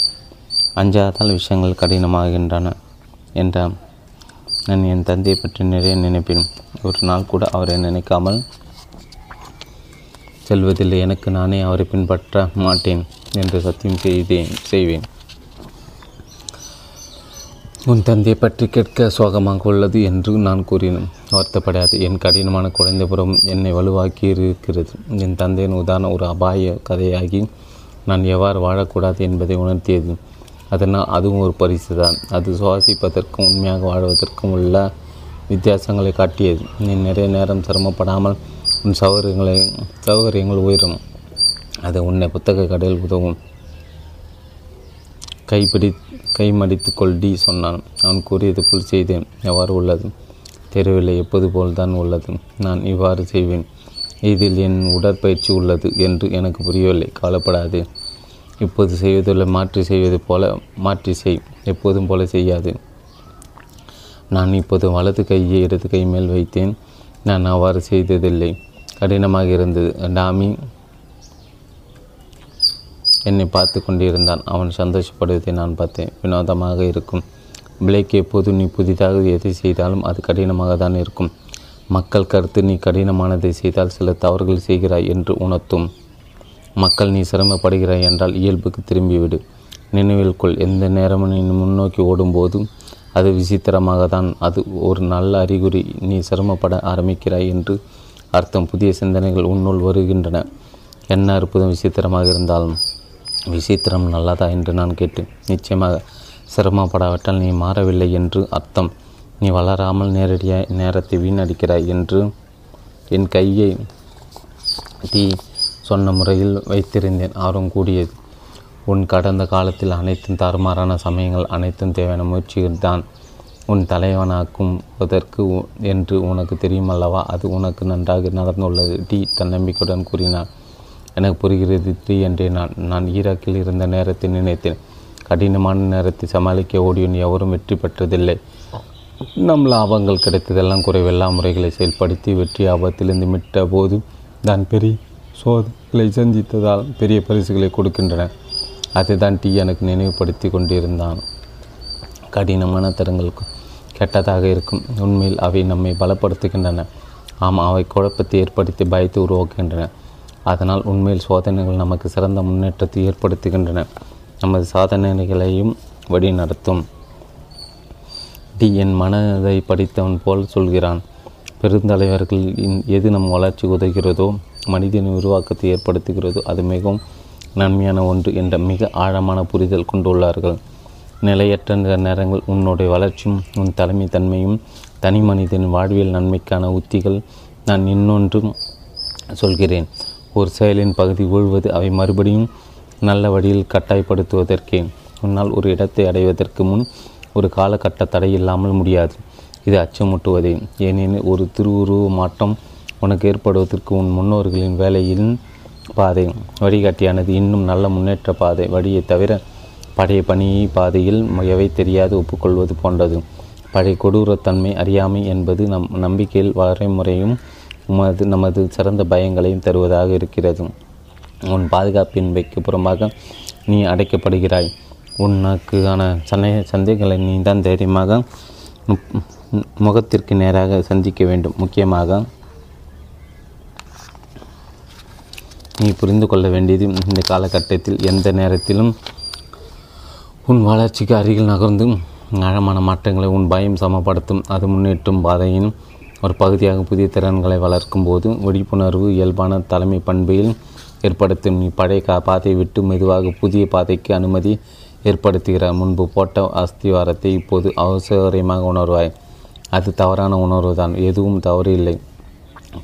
விஷயங்கள் கடினமாகின்றன என்றான். நான் என் தந்தையை பற்றி நிறைய நினைப்பேன். ஒரு நாள் கூட அவரை நினைக்காமல் செல்வதில்லை. எனக்கு நானே அவரை பின்பற்ற மாட்டேன் என்று சத்தியம் செய்வேன். உன் தந்தையை பற்றி கேட்க சோகமாக உள்ளது என்று நான் கூறினேன். வருத்தப்படாது, என் கடினமான குழந்தைபுறம் என்னை வலுவாக்கி இருக்கிறது. என் தந்தையின் உதாரணம் ஒரு அபாய கதையாகி நான் எவ்வாறு வாழக்கூடாது என்பதை உணர்த்தியது. அதனால் அதுவும் ஒரு பரிசு தான். அது சுவாசிப்பதற்கும் உண்மையாக வாழ்வதற்கும் உள்ள வித்தியாசங்களை காட்டியது. நீ நிறைய நேரம் சிரமப்படாமல் உன் சௌகரியங்கள் உயரும். அது உன்னை புத்தக கடையில் உதவும். கைமடித்துக்கொள் டி சொன்னான். நான் கூறியது போல் செய்தேன். எவ்வாறு உள்ளது தெரியவில்லை, எப்போது போல்தான் உள்ளது. நான் இவ்வாறு செய்வேன், இதில் என் உடற்பயிற்சி உள்ளது என்று எனக்கு புரியவில்லை. கவலைப்படாது, இப்போது செய்வதுள்ள மாற்றி செய், எப்போதும் போல செய்யாது. நான் இப்போது வலது கையை இடது கை மேல் வைத்தேன். நான் அவ்வாறு செய்ததில்லை, கடினமாக இருந்தது. டாமி என்னை பார்த்து கொண்டிருந்தான். அவன் சந்தோஷப்படுவதை நான் பார்த்தேன். வினோதமாக இருக்கும். பிளேக் எப்போது நீ புதிதாக எதை செய்தாலும் அது கடினமாக தான் இருக்கும். மக்கள் கருத்து நீ கடினமானதை செய்தால் சில தவறுகள் செய்கிறாய் என்று உணர்த்தும். மக்கள் நீ சிரமப்படுகிறாய் என்றால் இயல்புக்கு திரும்பிவிடு. நினைவில் கொள், எந்த நேரமும் நீ முன்னோக்கி ஓடும்போது அது விசித்திரமாக தான். அது ஒரு நல்ல அறிகுறி. நீ சிரமப்பட ஆரம்பிக்கிறாய் என்று அர்த்தம். புதிய சிந்தனைகள் உன்னுள் வருகின்றன. என்ன அற்புதம். விசித்திரமாக இருந்தாலும் விசித்திரம் நல்லதா என்று நான் கேட்டேன். நிச்சயமாக சிரமப்படாவிட்டால் நீ மாறவில்லை என்று அர்த்தம். நீ வளராமல் நேரடியாக நேரத்தை வீணடிக்கிறாய் என்று என் கையை டீ சொன்ன முறையில் வைத்திருந்தேன். ஆர்வம் கூடியது. உன் கடந்த காலத்தில் அனைத்தும் தாறுமாறான சமயங்கள், அனைத்தும் தேவையான முயற்சிகள் தான் உன் தலைவனாக்கும் அதற்கு என்று உனக்கு தெரியுமல்லவா. அது உனக்கு நன்றாக நடந்துள்ளது டீ தன்னம்பிக்கையுடன் கூறினார். எனக்கு புரிகிறது டி என்றே நான் ஈராக்கில் இருந்த நேரத்தை நினைத்தேன். கடினமான நேரத்தை சமாளிக்க ஓடியும் எவரும் வெற்றி பெற்றதில்லை. நம் லாபங்கள் கிடைத்ததெல்லாம் குறைவெல்லாம் முறைகளை செயல்படுத்தி வெற்றி ஆபத்திலிருந்து மீட்ட போது தான் பெரிய சோதனைகளை சந்தித்ததால் பெரிய பரிசுகளை கொடுக்கின்றன. அதை தான் டீ எனக்கு நினைவுபடுத்தி கொண்டிருந்தான். கடினமான தரங்கள் கெட்டதாக இருக்கும். உண்மையில் அவை நம்மை பலப்படுத்துகின்றன. ஆம், அவை குழப்பத்தை ஏற்படுத்தி பயத்தை உருவாக்குகின்றன. அதனால் உண்மையில் சோதனைகள் நமக்கு சிறந்த முன்னேற்றத்தை ஏற்படுத்துகின்றன, நமது சாதனைகளையும் வழி நடத்தும். டி என் மனதை படித்தவன் போல் சொல்கிறான், பெருந்தலைவர்கள் எது நம் வளர்ச்சி உதவுகிறதோ, மனிதனின் உருவாக்கத்தை ஏற்படுத்துகிறதோ அது மிகவும் நன்மையான ஒன்று என்ற மிக ஆழமான புரிதல் கொண்டுள்ளார்கள். நிலையற்ற நேரங்கள் உன்னுடைய வளர்ச்சியும் உன் தலைமைத்தன்மையும் தனி மனிதனின் வாழ்வியல் நன்மைக்கான உத்திகள். நான் இன்னொன்றும் சொல்கிறேன், ஒரு செயலின் பகுதி ஊழ்வது அவை மறுபடியும் நல்ல வழியில் கட்டாயப்படுத்துவதற்கே. உன்னால் ஒரு இடத்தை அடைவதற்கு முன் ஒரு காலகட்ட தடை இல்லாமல் முடியாது. இது அச்சமூட்டுவதே. ஏனெனில் ஒரு திருவுருவ மாற்றம் உனக்கு ஏற்படுவதற்கு உன் முன்னோர்களின் வேலையின் பாதை வழிகாட்டியானது இன்னும் நல்ல முன்னேற்ற பாதை வழியை தவிர பழைய பணி பாதையில் எவை தெரியாது ஒப்புக்கொள்வது போன்றது. பழைய கொடூரத்தன்மை அறியாமை என்பது நம் நம்பிக்கையில் வரைமுறையும் நமது சிறந்த பயங்களையும் தருவதாக இருக்கிறது. உன் பாதுகாப்பின்மைக்கு புறம்பாக நீ அடைக்கப்படுகிறாய். உனக்கான சந்தேகங்களை நீ தான் தைரியமாக முகத்திற்கு நேராக சந்திக்க வேண்டும். முக்கியமாக நீ புரிந்து கொள்ள வேண்டியது, இந்த காலகட்டத்தில் எந்த நேரத்திலும் உன் வளர்ச்சிக்கு அருகில் நகர்ந்து ஆழமான மாற்றங்களை உன் பயம் சமப்படுத்தும். அது முன்னேற்றும் பாதையின் ஒரு பகுதியாக புதிய திறன்களை வளர்க்கும் போது விழிப்புணர்வு இயல்பான தலைமை பண்பையில் ஏற்படுத்தும். நீ பழைய பாதையை விட்டு மெதுவாக புதிய பாதைக்கு அனுமதி ஏற்படுத்துகிறார். முன்பு போட்ட அஸ்திவாரத்தை இப்போது அவசரமாக உணர்வாய். அது தவறான உணர்வு தான், எதுவும் தவறு இல்லை.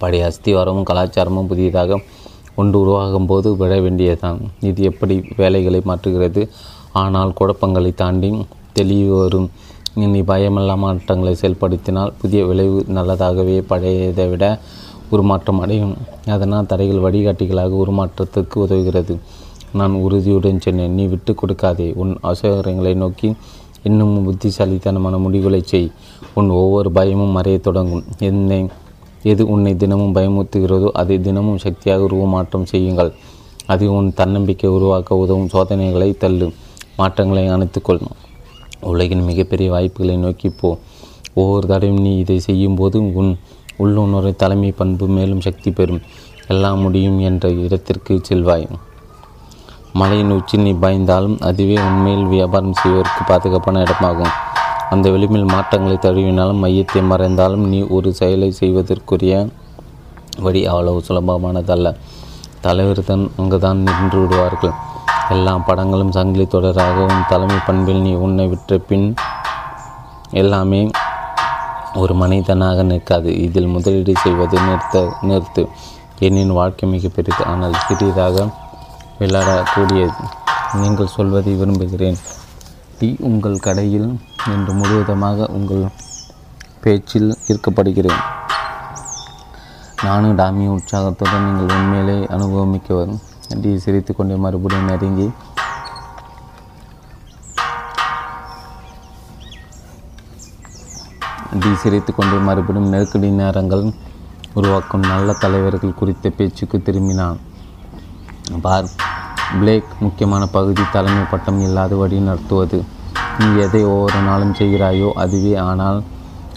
பழைய அஸ்திவாரமும் கலாச்சாரமும் புதியதாக ஒன்று உருவாகும் போது விட வேண்டியதுதான். இது எப்படி வேலைகளை மாற்றுகிறது, ஆனால் குழப்பங்களை தாண்டி தெளிவு வரும். நீ பயமில்லா மாற்றங்களை செயல்படுத்தினால் புதிய விளைவு நல்லதாகவே பழையதை விட உருமாற்றம் அடையும். அதனால் தடைகள் வழிகாட்டிகளாக உருமாற்றத்துக்கு உதவுகிறது. நான் உறுதியுடன் சொன்னேன், நீ விட்டு கொடுக்காதே. உன் அசோகரங்களை நோக்கி இன்னும் புத்திசாலித்தனமான முடிவுகளை செய். உன் ஒவ்வொரு பயமும் மறைய தொடங்கும். எது உன்னை தினமும் பயமுறுத்துகிறதோ அதை தினமும் சக்தியாக உருவமாற்றம் செய்யுங்கள். அது உன் தன்னம்பிக்கை உருவாக்க உதவும். சோதனைகளை தள்ளு, மாற்றங்களை அணைத்துக்கொள். உலகின் மிகப்பெரிய வாய்ப்புகளை நோக்கி போ. ஒவ்வொரு தடையும் நீ இதை செய்யும்போது உன் உள்ளுணர்வு தலைமை பண்பு மேலும் சக்தி பெறும். எல்லாம் முடியும் என்ற இடத்திற்கு செல்வாய். மலையின் உச்சி நீ பாய்ந்தாலும் அதுவே உண்மையில் வியாபாரம் செய்வதற்கு பாதுகாப்பான இடமாகும். அந்த வெளிமையில் மாற்றங்களை தழுவினாலும் மையத்தை மறைந்தாலும் நீ ஒரு செயலை செய்வதற்குரிய வழி அவ்வளவு சுலபமானதல்ல. தலைவர்தான் அங்குதான் நின்று விடுவார்கள். எல்லா படங்களும் சங்கிலி தொடராக உன் தலைமை பண்பில் நீ உன்னை விற்ற பின் எல்லாமே ஒரு மனிதனாக நிற்காது. இதில் முதலீடு செய்வதை நிறுத்து. என் வாழ்க்கை மிகப்பெரியது, ஆனால் சிறியதாக விளையாடக்கூடியது. நீங்கள் சொல்வதை விரும்புகிறேன். டீ உங்கள் கடையில் இன்று முழுவதுமாக உங்கள் பேச்சில் ஈர்க்கப்படுகிறேன். நானும் டாமி உற்சாகத்துடன் நீங்கள் உண்மையிலே அனுபவமிக்கவர். டீ சிரித்து கொண்டே மறுபடியும் நெருங்கி நெருக்கடி நேரங்கள் உருவாக்கும் நல்ல தலைவர்கள் குறித்த பேச்சுக்கு திரும்பினான். பார் பிளேக், முக்கியமான பகுதி தலைமை பட்டம் இல்லாத வழி நடத்துவது. நீ எதை ஒவ்வொரு நாளும் செய்கிறாயோ அதுவே, ஆனால்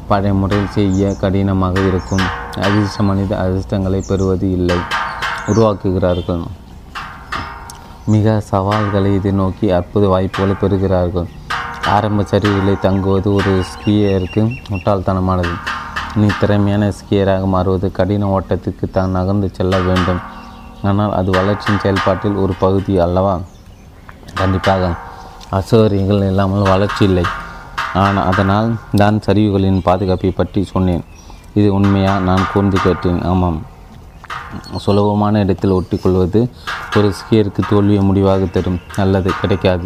பழைய முறையில் செய்ய கடினமாக இருக்கும். அதிர்ஷ்ட மனித அதிர்ஷ்டங்களை பெறுவது இல்லை, உருவாக்குகிறார்கள். மிக சவால்களை இதை நோக்கி அற்புத வாய்ப்புகளை பெறுகிறார்கள். ஆரம்ப சரிவிலை தங்குவது ஒரு ஸ்கீயருக்கு முட்டாள்தனமானது. நீ திறமையான ஸ்கீயராக மாறுவது கடின ஓட்டத்திற்கு தான் நகர்ந்து செல்ல வேண்டும். ஆனால் அது வளர்ச்சியின் செயல்பாட்டில் ஒரு பகுதி அல்லவா? கண்டிப்பாக அசௌகரியங்கள் இல்லாமல் வளர்ச்சி இல்லை. ஆனால் அதனால் தான் சரிவுகளின் பாதுகாப்பை பற்றி சொன்னேன். இது உண்மையா? நான் கூர்ந்து கேட்டேன். ஆமாம், சுலபமான இடத்தில் ஒட்டிக்கொள்வது ஒரு ஸ்கீயருக்கு தோல்வியை முடிவாக தரும். அல்லது கிடைக்காது.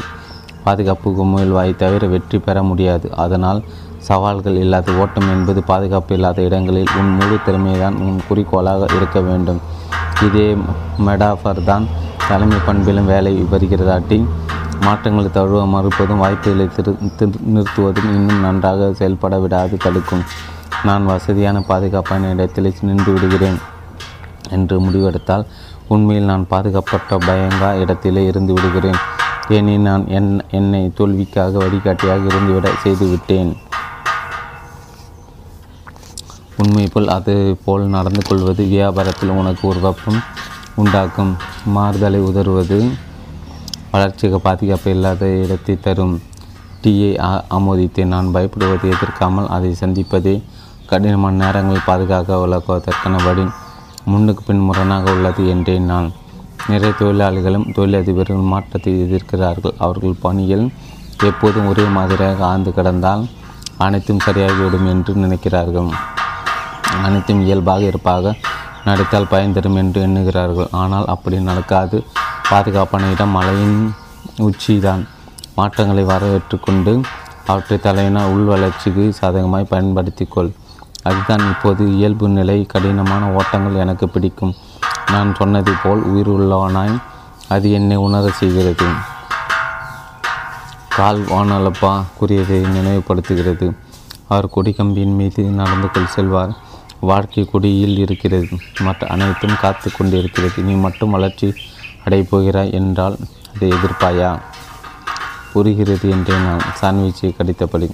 பாதுகாப்புக்கு முயல்வாய் தவிர வெற்றி பெற முடியாது. அதனால் சவால்கள் இல்லாத ஓட்டம் என்பது பாதுகாப்பு இல்லாத இடங்களில் உன் முழு திறமைதான் உன் குறிக்கோளாக இருக்க வேண்டும். இதே மெடாஃபர் தான் தலைமை பண்பிலும் வேலை வருகிறதாட்டி மாற்றங்களை தழுவ மறுப்பதும் வாய்ப்புகளை நிறுத்துவதும் இன்னும் நன்றாக செயல்பட விடாது தடுக்கும். நான் வசதியான பாதுகாப்பான இடத்தில் நின்று விடுகிறேன் என்று முடிவெடுத்தால் உண்மையில் நான் பாதுகாப்பட்ட பயங்கா இடத்திலே இருந்து விடுகிறேன். ஏனெனில் நான் என்னை தோல்விக்காக வழிகாட்டியாக இருந்துவிட செய்துவிட்டேன். உண்மை போல் அது போல் நடந்து கொள்வது வியாபாரத்தில் உனக்கு ஒரு வெப்பம் உண்டாக்கும். மாறுதலை உதறுவது வளர்ச்சிக்கு பாதுகாப்பு இல்லாத இடத்தை தரும். டீயை ஆமோதித்தேன். நான் பயப்படுவதை எதிர்க்காமல் அதை சந்திப்பதே கடினமான நேரங்கள் பாதுகாக்க விளக்குவதற்கான வழி. முன்னுக்கு பின் முரணாக உள்ளது என்றேன். நான் நிறைய தொழிலாளிகளும் தொழிலதிபர்கள் மாற்றத்தை எதிர்க்கிறார்கள். அவர்கள் பணியில் எப்போதும் ஒரே மாதிரியாக ஆழ்ந்து கிடந்தால் அனைத்தும் சரியாகிவிடும் என்று நினைக்கிறார்கள். அனைத்தும் இயல்பாக இருப்பாக நடித்தால் பயன் தரும் என்று எண்ணுகிறார்கள். ஆனால் அப்படி நடக்காது. பாதுகாப்பான இடம் மலையின் உச்சிதான். மாற்றங்களை வரவேற்று கொண்டு அவற்றை தலையின உள்வளர்ச்சிக்கு சாதகமாய் பயன்படுத்திக்கொள். அதுதான் இப்போது இயல்பு நிலை. கடினமான ஓட்டங்கள் எனக்கு பிடிக்கும். நான் சொன்னது போல் உயிர் உள்ளவனாய் அது என்னை உணர செய்கிறது. கால் வானலப்பா கூறியதை நினைவுபடுத்துகிறது. அவர் கொடிக்கம்பியின் மீது நடந்து கொள் செல்வார். வாழ்க்கை கொடியில் இருக்கிறது, மற்ற அனைத்தும் காத்து கொண்டு இருக்கிறது. நீ மட்டும் வளர்ச்சி அடைபோகிறாய் என்றால் அதை எதிர்ப்பாயா? புரிகிறது என்றே நான் சாண்ட்விட்சை கடித்தபடி.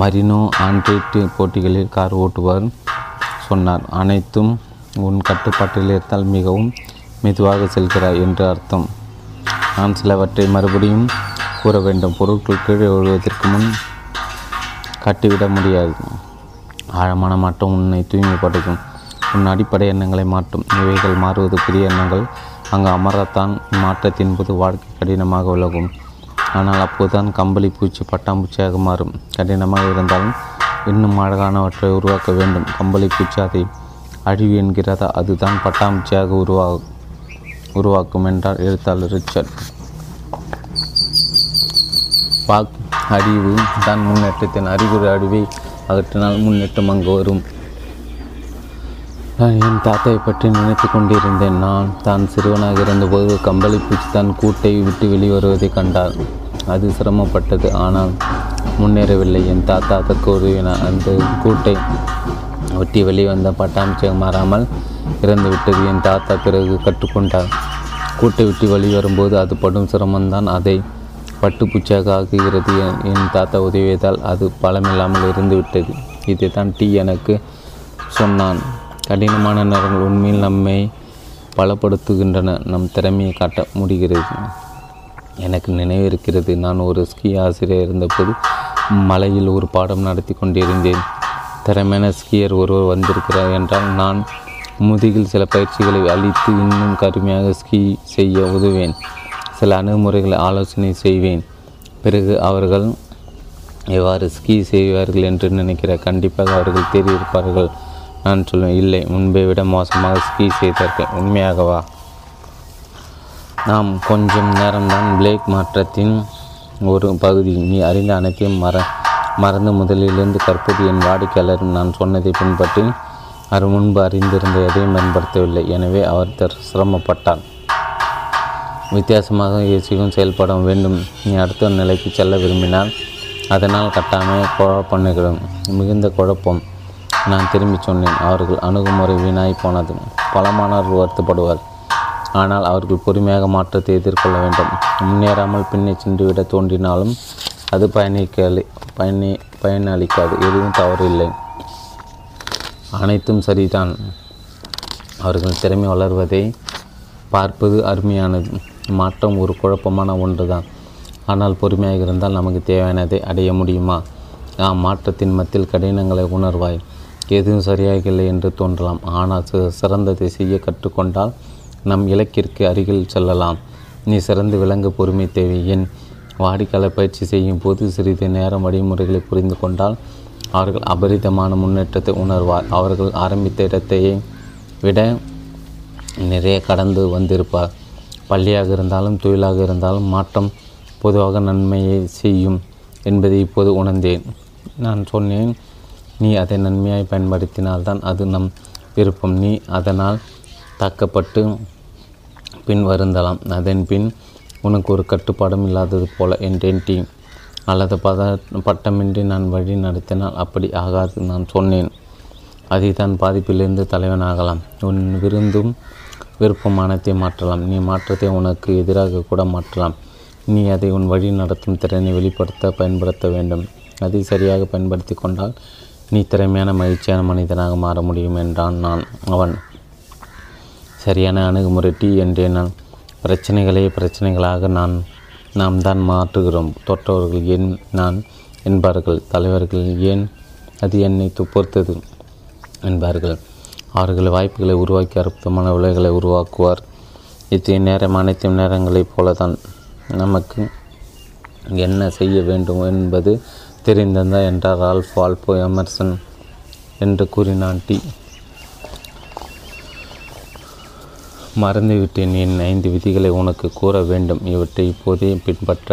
மரினோ ஆண்ட்ரேட் போட்டிகளில் கார் ஓட்டுவார் சொன்னார். அனைத்தும் உன் கட்டுப்பாட்டில் இருந்தால் மிகவும் மெதுவாக செல்கிறாய் என்று அர்த்தம். நான் சிலவற்றை மறுபடியும் கூற வேண்டும். பொருட்கள் கீழே விழுவதற்கு முன் கட்டிவிட முடியாது. ஆழமான மாற்றம் உன்னை தூய்மைப்படுத்தும். உன் அடிப்படை எண்ணங்களை மாற்றும். இவைகள் மாறுவது புதிய எண்ணங்கள். அங்கு அமரத்தான் மாற்றத்தின் போது வாழ்க்கை கடினமாக விலகும். ஆனால் அப்போதுதான் கம்பளி பூச்சி பட்டாம்பூச்சியாக மாறும். கடினமாக இருந்தாலும் இன்னும் அழகானவற்றை உருவாக்க வேண்டும். கம்பளி பூச்சி அதை அழிவு என்கிறதா? அதுதான் பட்டாம்பூச்சியாக உருவாக்கும் என்றார் எழுத்தாளர் ரிச்சர்ட் பாக். அழிவு தான் முன்னேற்றத்தின் அறிகுறி. அழிவை அகற்றினால் முன்னேற்றம் அங்கு வரும். நான் என் தாத்தாவை பற்றி நினைத்து கொண்டிருந்தேன். நான் தான் சிறுவனாக இருந்தபோது கம்பளி பூச்சி தான் கூட்டை விட்டு வெளிவருவதை கண்டார். அது சிரமப்பட்டது, ஆனால் முன்னேறவில்லை. என் தாத்தா அதற்கு உதவினார். அந்த கூட்டை ஒட்டி வெளிவந்த பட்டாம்பூச்சியாக மாறாமல் இறந்துவிட்டது. என் தாத்தா பிறகு கற்றுக்கொண்டார். கூட்டை விட்டு வெளிவரும்போது அது படும் சிரமம்தான் அதை பட்டுப்பூச்சியாக ஆக்குகிறது. என் தாத்தா உதவியதால் அது பலமில்லாமல் இருந்துவிட்டது. இதை தான் டீ எனக்கு சொன்னான். கடினமான நேரங்கள் உண்மையில் நம்மை பலப்படுத்துகின்றன. நம் திறமையை காட்ட முடிகிறது. எனக்கு நினைவிருக்கிறது, நான் ஒரு ஸ்கீ ஆசிரியர் இருந்தபோது மலையில் ஒரு பாடம் நடத்தி கொண்டிருந்தேன். திறமையான ஸ்கீயர் ஒருவர் வந்திருக்கிறார் என்றால் நான் முதுகில் சில பயிற்சிகளை அளித்து இன்னும் கடுமையாக ஸ்கீ செய்ய உதவேன். சில அணுகுமுறைகளை ஆலோசனை செய்வேன். பிறகு அவர்கள் எவ்வாறு ஸ்கீ செய்வார்கள் என்று நினைக்கிறார். கண்டிப்பாக அவர்கள் தெரிவிப்பார்கள். நான் சொல்லுவேன், இல்லை, முன்பை விட மோசமாக ஸ்கீ செய்தார்கள். உண்மையாகவா? நாம் கொஞ்சம் நேரம்தான் பிளேக் மாற்றத்தின் ஒரு பகுதி. நீ அறிந்த அனைத்தையும் மறந்து முதலிலிருந்து கற்பது. என் வாடிக்கையாளர் நான் சொன்னதை பின்பற்றி அவர் முன்பு அறிந்திருந்த எதையும் பயன்படுத்தவில்லை. எனவே அவர் சிரமப்பட்டார். வித்தியாசமாக யோசிக்கும் செயல்பட வேண்டும். நீ அடுத்த நிலைக்கு செல்ல விரும்பினால் அதனால் கட்டாமல் குழப்பம், மிகுந்த குழப்பம். நான் திரும்பி சொன்னேன், அவர்கள் அணுகுமுறை வீணாய் போனது. பலமானவர்கள் வருத்தப்படுவார். ஆனால் அவர்கள் பொறுமையாக மாற்றத்தை எதிர்கொள்ள வேண்டும். முன்னேறாமல் பின்னே சென்றுவிட தோன்றினாலும் அது பயனளிக்காது. எதுவும் தவறில்லை, அனைத்தும் சரிதான். அவர்கள் திறமை வளர்வதை பார்ப்பது அருமையானது. மாற்றம் ஒரு குழப்பமான ஒன்று தான். ஆனால் பொறுமையாக இருந்தால் நமக்கு தேவையானதை அடைய முடியுமா? நாம் மாற்றத்தின் மத்தியில் கடினங்களை உணர்வாய். எதுவும் சரியாக இல்லை என்று தோன்றலாம். ஆனால் சிறந்ததை செய்ய கற்றுக்கொண்டால் நம் இலக்கிற்கு அருகில் செல்லலாம். நீ சிறந்து விளங்க பொறுமை தேவை. என் வாடிக்கையாளர் பயிற்சி செய்யும் போது சிறிது நேரம் வழிமுறைகளை புரிந்து கொண்டால் அவர்கள் அபரிதமான முன்னேற்றத்தை உணர்வார். அவர்கள் ஆரம்பித்த இடத்தையே விட நிறைய கடந்து வந்திருப்பார். பள்ளியாக இருந்தாலும் தொழிலாக இருந்தாலும் மாற்றம் பொதுவாக நன்மையை செய்யும் என்பதை இப்போது உணர்ந்தேன். நான் சொன்னேன், நீ அதை நன்மையாய் பயன்படுத்தினால்தான். அது நம் விருப்பம். நீ அதனால் தாக்கப்பட்டு பின் வருந்தலாம். அதன் பின் உனக்கு ஒரு கட்டுப்பாடும் இல்லாதது போல என்றேன் டீ. அல்லது பட்டமின்றி நான் வழி நடத்தினால் அப்படி ஆகாது நான் சொன்னேன். அதை தான் பாதிப்பிலிருந்து தலைவனாகலாம். உன் விருந்தும் விருப்பம் அனைத்தை மாற்றலாம். நீ மாற்றத்தை உனக்கு எதிராக கூட மாற்றலாம். நீ அதை உன் வழி நடத்தும் திறனை வெளிப்படுத்த பயன்படுத்த வேண்டும். அதை சரியாக பயன்படுத்தி கொண்டால் நீ திறமையான மகிழ்ச்சியான மனிதனாக மாற முடியும் என்றான் நான். அவன் சரியான அணுகுமுறை டி என்றேன். நான் பிரச்சனைகளாக நாம் தான் மாற்றுகிறோம். தொற்றவர்கள் ஏன் நான் என்பார்கள். தலைவர்கள் ஏன் அது என்னை துப்பொறுத்தது என்பார்கள். அவர்கள் வாய்ப்புகளை உருவாக்கி அற்புதமான விலைகளை உருவாக்குவார். இத்தகைய நேரம் அனைத்து நேரங்களைப் போல தான். நமக்கு என்ன செய்ய வேண்டும் என்பது தெரிந்ததா என்றார் ரால்ஃப் வால்டோ எமர்சன் என்று கூறினான் டி. மறந்துவிட்டேன் என் 5 விதிகளை உனக்கு கூற வேண்டும். இவற்றை இப்போதே பின்பற்ற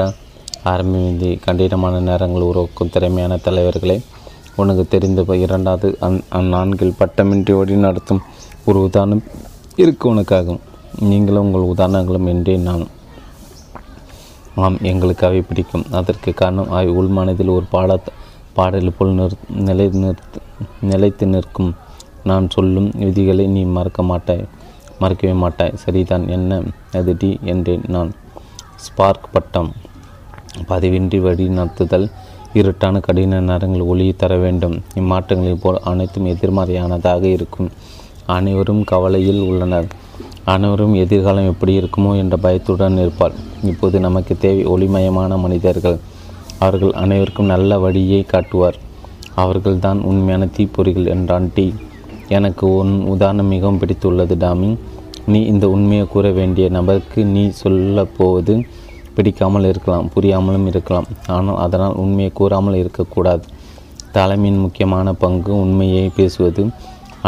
ஆரம்பித்து கடினமான நேரங்கள் உருவாக்கும் திறமையான தலைவர்களை உனக்கு தெரிந்த 2வது அந்நான்கில் பட்டமின்றி வழி நடத்தும் ஒரு உதாரணம் இருக்கு உனக்காகும். நீங்களும் உங்கள் உதாரணங்களும் என்றே நான். ஆம், எங்களுக்கு அவை பிடிக்கும். அதற்கு காரணம் அவை உள்மனதில் ஒரு பாடல் போல் நிலைத்து நிற்கும். நான் சொல்லும் விதிகளை நீ மறக்கவே மாட்டாய். சரிதான், என்ன அது டி என்றேன் நான். ஸ்பார்க் பட்டம் பதிவின்றி வழி நடத்துதல். இருட்டான கடின நேரங்கள் ஒளியை தர வேண்டும். இம்மாற்றங்களைப் போல் அனைத்தும் எதிர்மறையானதாக இருக்கும். அனைவரும் கவலையில் உள்ளனர். அனைவரும் எதிர்காலம் எப்படி இருக்குமோ என்ற பயத்துடன் இருப்பார். இப்போது நமக்கு தேவை ஒளிமயமான மனிதர்கள். அவர்கள் அனைவருக்கும் நல்ல வழியை காட்டுவார். அவர்கள்தான் உண்மையான தீப்பொறிகள் என்றான் டி. எனக்கு உன் உதாரணம் மிகவும் பிடித்துள்ளது டாமி. நீ இந்த உண்மையை கூற வேண்டிய நபருக்கு நீ சொல்ல போவது பிடிக்காமல் இருக்கலாம், புரியாமலும் இருக்கலாம். ஆனால் அதனால் உண்மையை கூறாமல் இருக்கக்கூடாது. தலைமையின் முக்கியமான பங்கு உண்மையை பேசுவது.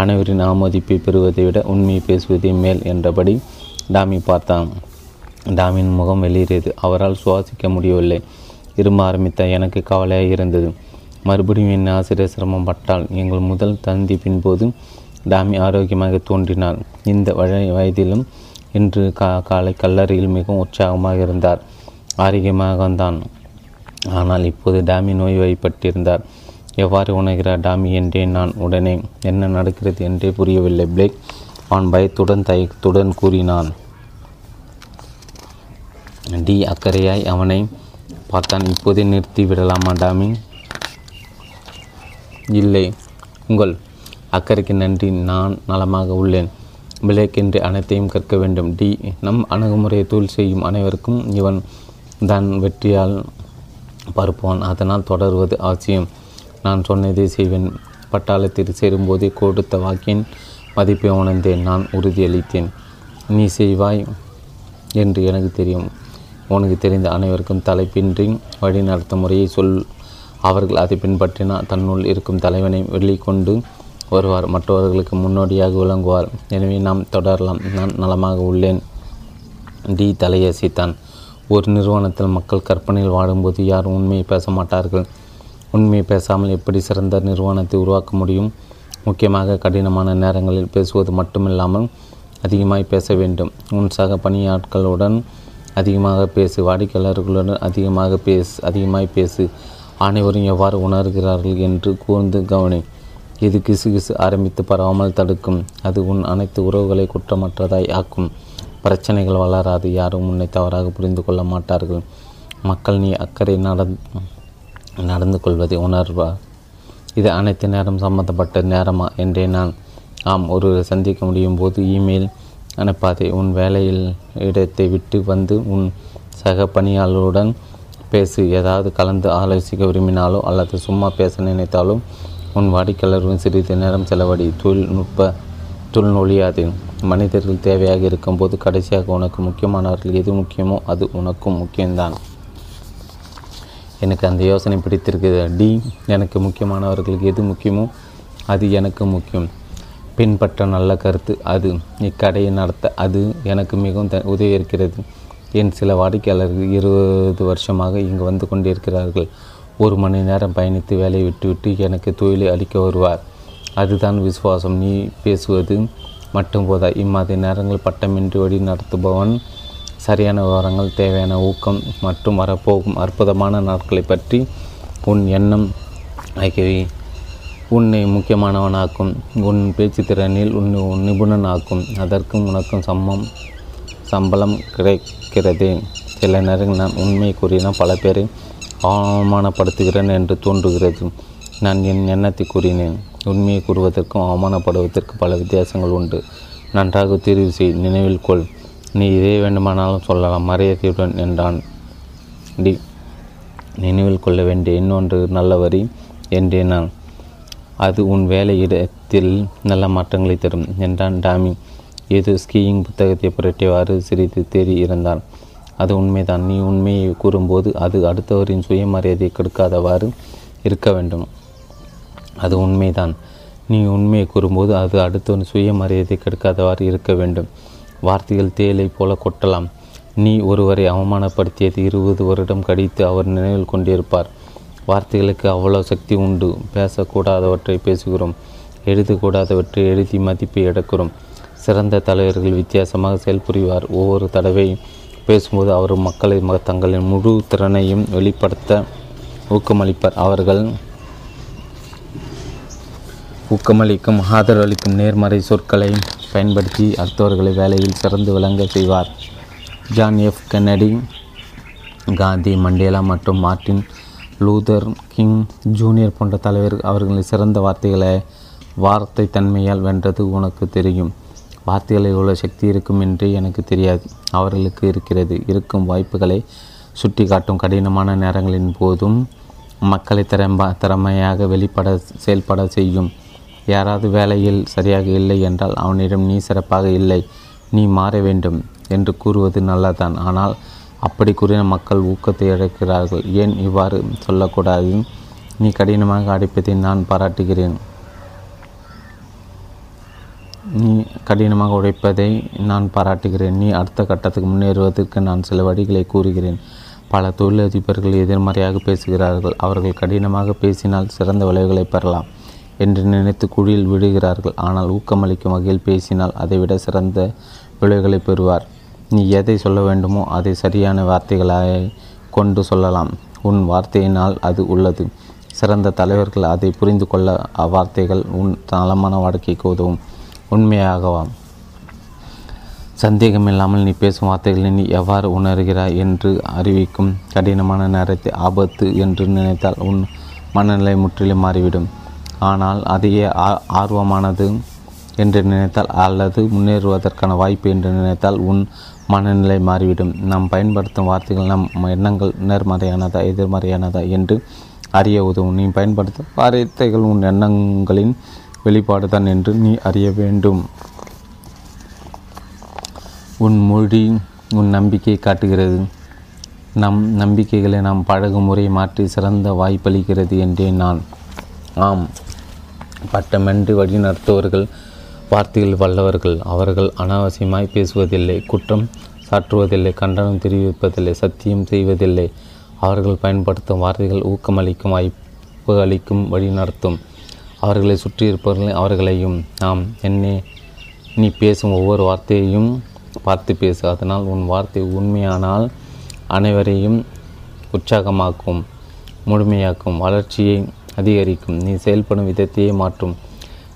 அனைவரின் ஆமதிப்பை பெறுவதை விட உண்மையை பேசுவதே மேல் என்றபடி டாமி பார்த்தான். டாமியின் முகம் வெளியேறியது. அவரால் சுவாசிக்க முடியவில்லை. இரும்ப ஆரம்பித்த எனக்கு கவலையாக இருந்தது. மறுபடியும் என் ஆசிரியர் சிரமம் பட்டால். எங்கள் முதல் சந்திப்பின் போது டாமி ஆரோக்கியமாக தோன்றினார். இந்த வயதிலும் இன்று காலை கல்லறையில் மிகவும் உற்சாகமாக இருந்தார். ஆரோக்கியமாக தான். ஆனால் இப்போது டாமி நோய்வாய்ப்பட்டிருந்தார். எவ்வாறு உணர்கிறார் டாமி என்றேன் நான். உடனே என்ன நடக்கிறது என்றே புரியவில்லை பிளேக், அவன் பயத்துடன் தயக்கத்துடன் கூறினான். டி அக்கறையாய் அவனை பார்த்தான். இப்போதே நிறுத்திவிடலாமா டாமி? இல்லை, உங்கள் அக்கறைக்கு நன்றி. நான் நலமாக உள்ளேன் பிளேக் என்று அனைத்தையும் கற்க வேண்டும் டி. நம் அணுகுமுறையை தொழில் செய்யும் அனைவருக்கும் இவன் தான் வெற்றியால் பரப்புவான். அதனால் தொடர்வது அவசியம். நான் சொன்னதை செய்வேன். பட்டாளத்தில் சேரும்போதே கொடுத்த வாக்கின் மதிப்பை உணர்ந்தேன். நான் உறுதியளித்தேன். நீ செய்வாய் என்று எனக்கு தெரியும். உனக்கு தெரிந்த அனைவருக்கும் தலைப்பின்றி வழி நடத்தும் முறையை சொல். அவர்கள் அதை பின்பற்றினால் தன்னுள் இருக்கும் தலைவனை வெளிக்கொண்டு வருவார். மற்றவர்களுக்கு முன்னோடியாக விளங்குவார். எனவே நாம் தொடரலாம். நான் நலமாக உள்ளேன் டி தலையசைத்தான். ஒரு நிறுவனத்தில் மக்கள் கற்பனையில் வாடும்போது யார் உண்மையை பேச மாட்டார்கள். உண்மையை பேசாமல் எப்படி சிறந்த நிறுவனத்தை உருவாக்க முடியும்? முக்கியமாக கடினமான நேரங்களில் பேசுவது மட்டுமில்லாமல் அதிகமாக பேச வேண்டும். உற்சாக பணியாட்களுடன் அதிகமாக பேசு. வாடிக்கையாளர்களுடன் அதிகமாய் பேசு. அனைவரும் எவ்வாறு உணர்கிறார்கள் என்று கூர்ந்து கவனி. இது கிசுகிசு ஆரம்பித்து பரவாமல் தடுக்கும். அது உன் அனைத்து உறவுகளை குற்றமற்றதாய் ஆக்கும். பிரச்சனைகள் வளராது. யாரும் உன்னை தவறாக புரிந்து கொள்ள மாட்டார்கள். மக்கள் நீ அக்கறை நடந்து கொள்வதை உணர்வார். இது அனைத்து நேரம் சம்பந்தப்பட்ட நேரமா என்றே நான். ஆம், ஒருவரை சந்திக்க முடியும் போது இமெயில் அனுப்பாதே. உன் வேலையில் இடத்தை விட்டு வந்து உன் சக பணியாளருடன் பேசு. ஏதாவது கலந்து ஆலோசிக்க விரும்பினாலோ அல்லது சும்மா பேச நினைத்தாலும் உன் வாடிக்கையாளருடன் சிறிது நேரம் செலவடி. தொழில்நொழியாது. மனிதர்கள் தேவையாக இருக்கும்போது கடைசியாக உனக்கு முக்கியமானவர்கள் எது முக்கியமோ அது உனக்கும் முக்கியம்தான். எனக்கு அந்த யோசனை பிடித்திருக்குது டி. எனக்கு முக்கியமானவர்களுக்கு எது முக்கியமோ அது எனக்கு முக்கியம். பின்பற்ற நல்ல கருத்து அது. இக்கடையை நடத்த அது எனக்கு மிகவும் உதவி இருக்கிறது. என் சில வாடிக்கையாளர்கள் 20 வருஷமாக இங்கு வந்து கொண்டிருக்கிறார்கள். 1 மணி நேரம் பயணித்து வேலையை விட்டுவிட்டு எனக்கு தொழிலை அளிக்க வருவார். அதுதான் விசுவாசம். நீ பேசுவது மட்டும் போதா. இம்மாதிரி நேரங்கள் பட்டமின்றி வழி நடத்துபவன் சரியான விவரங்கள், தேவையான ஊக்கம் மற்றும் வரப்போகும் அற்புதமான நாட்களை பற்றி உன் எண்ணம் ஆகியவை உன்னை முக்கியமானவனாக்கும், உன் பேச்சுத்திறனில் உன் நிபுணனாக்கும். அதற்கும் உனக்கும் சம்பளம் கிடைக்கிறது. சில நேரங்கள் நான் உண்மை கூறினால் பல பேரை அவமானப்படுத்துகிறேன் என்று தோன்றுகிறது. நான் என் எண்ணத்தை கூறினேன். உண்மையை கூறுவதற்கும் அவமானப்படுவதற்கு பல வித்தியாசங்கள் உண்டு. நன்றாக தீர்வு செய். நினைவில் கொள், நீ இதை வேண்டுமானாலும் சொல்லலாம் மரியாதையுடன் என்றான் டி. நினைவில் கொள்ள வேண்டிய இன்னொன்று நல்ல வரி என்றேன் நான். அது உன் வேலை இடத்தில் நல்ல மாற்றங்களை தரும் என்றான் டாமி. ஏதோ ஸ்கீயிங் புத்தகத்தை புரட்டியவாறு சிரித்து தேறி இருந்தான். அது உண்மைதான். நீ உண்மையை கூறும்போது அது அடுத்தவரின் சுயமரியாதையை கெடுக்காதவாறு இருக்க வேண்டும். அது உண்மைதான். நீ உண்மையை கூறும்போது அது அடுத்தவரின் சுயமரியாதையை கெடுக்காதவாறு இருக்க வேண்டும். வார்த்தைகள் தேலை போல கொட்டலாம். நீ ஒருவரை அவமானப்படுத்தியது 20 வருடம் கழித்து அவர் நினைவில் கொண்டிருப்பார். வார்த்தைகளுக்கு அவ்வளோ சக்தி உண்டு. பேசக்கூடாதவற்றை பேசுகிறோம், எழுதக்கூடாதவற்றை எழுதி மதிப்பை எடுக்கிறோம். சிறந்த தலைவர்கள் வித்தியாசமாக செயல்புரிவார். ஒவ்வொரு தடவை பேசும்போது அவர் மக்களை தங்களின் முழு திறனையும் வெளிப்படுத்த ஊக்கமளிப்பார். அவர்கள் ஊக்கமளிக்கும் ஆதரவளிக்கும் நேர்மறை சொற்களை பயன்படுத்தி அடுத்தவர்களை வேலையில் சிறந்து விளங்க செய்வார். John F Kennedy, Gandhi, Mandela மற்றும் மார்ட்டின் லூதர் கிங் ஜூனியர் போன்ற தலைவர் அவர்களின் சிறந்த வார்த்தை தன்மையால் வென்றது உனக்கு தெரியும். வார்த்தைகளை எவ்வளோ சக்தி இருக்கும் என்று எனக்கு தெரியாது. அவர்களுக்கு இருக்கிறது. இருக்கும் வாய்ப்புகளை சுட்டி காட்டும். கடினமான நேரங்களின் போதும் மக்களை திறமையாக செயல்பட செய்யும். யாராவது வேலையில் சரியாக இல்லை என்றால் அவனிடம் நீ சிறப்பாக இல்லை, நீ மாற வேண்டும் என்று கூறுவது நல்லதான். ஆனால் அப்படி கூறின மக்கள் ஊக்கத்தை இழக்கிறார்கள். ஏன் இவ்வாறு சொல்லக்கூடாது? நீ கடினமாக அடிப்பதை நான் பாராட்டுகிறேன். நீ கடினமாக உழைப்பதை நான் பாராட்டுகிறேன். நீ அடுத்த கட்டத்துக்கு முன்னேறுவதற்கு நான் சில வழிகளை கூறுகிறேன். பல தொழிலதிபர்கள் எதிர்மறையாக பேசுகிறார்கள். அவர்கள் கடினமாக பேசினால் சிறந்த விளைவுகளை பெறலாம் என்று நினைத்து குழியில் விடுகிறார்கள். ஆனால் ஊக்கமளிக்கும் வகையில் பேசினால் அதைவிட சிறந்த விளைவுகளை பெறுவார். நீ எதை சொல்ல வேண்டுமோ அதை சரியான வார்த்தைகளாக கொண்டு சொல்லலாம். உன் வார்த்தையினால் அது உள்ளது. சிறந்த தலைவர்கள் அதை புரிந்து கொள்ள அவ்வார்த்தைகள் உன் நலமான வாழ்க்கைக்கு உதவும். உண்மையாகவா? சந்தேகமில்லாமல் நீ பேசும் வார்த்தைகளை நீ எவ்வாறு உணர்கிறாய் என்று அறிவிக்கும். கடினமான நேரத்தை ஆபத்து என்று நினைத்தால் உன் மனநிலை முற்றிலும் மாறிவிடும். ஆனால் அதையே ஆர்வமானது என்று நினைத்தால் அல்லது முன்னேறுவதற்கான வாய்ப்பு என்று நினைத்தால் உன் மனநிலை மாறிவிடும். நாம் பயன்படுத்தும் வார்த்தைகள் நம் எண்ணங்கள் நேர்மறையானதா எதிர்மறையானதா என்று அறிய உதவும். நீ பயன்படுத்தும் வார்த்தைகள் உன் எண்ணங்களின் வெளிப்பாடு தான் என்று நீ அறிய வேண்டும். உன் மொழி உன் நம்பிக்கையை காட்டுகிறது. நம் நம்பிக்கைகளை நாம் பழகும் முறை மாற்றி சிறந்த வாய்ப்பளிக்கிறது என்றேன் நான். ஆம், பட்டமென்று வழிநடத்துவர்கள் வார்த்தைகள் வல்லவர்கள். அவர்கள் அனாவசியமாய் பேசுவதில்லை, குற்றம் சாற்றுவதில்லை, கண்டனம் தெரிவிப்பதில்லை, சத்தியம் செய்வதில்லை. அவர்கள் பயன்படுத்தும் வார்த்தைகள் ஊக்கமளிக்கும், வாய்ப்பு அளிக்கும், வழிநடத்தும். அவர்களை சுற்றியிருப்பவர்களையும் அவர்களையும். ஆம், என்னே, நீ பேசும் ஒவ்வொரு வார்த்தையையும் பார்த்து பேசு. அதனால் உன் வார்த்தை உண்மையானால் அனைவரையும் உற்சாகமாக்கும், முழுமையாக்கும், வளர்ச்சியை அதிகரிக்கும். நீ செயல்படும் விதத்தையே மாற்றும்.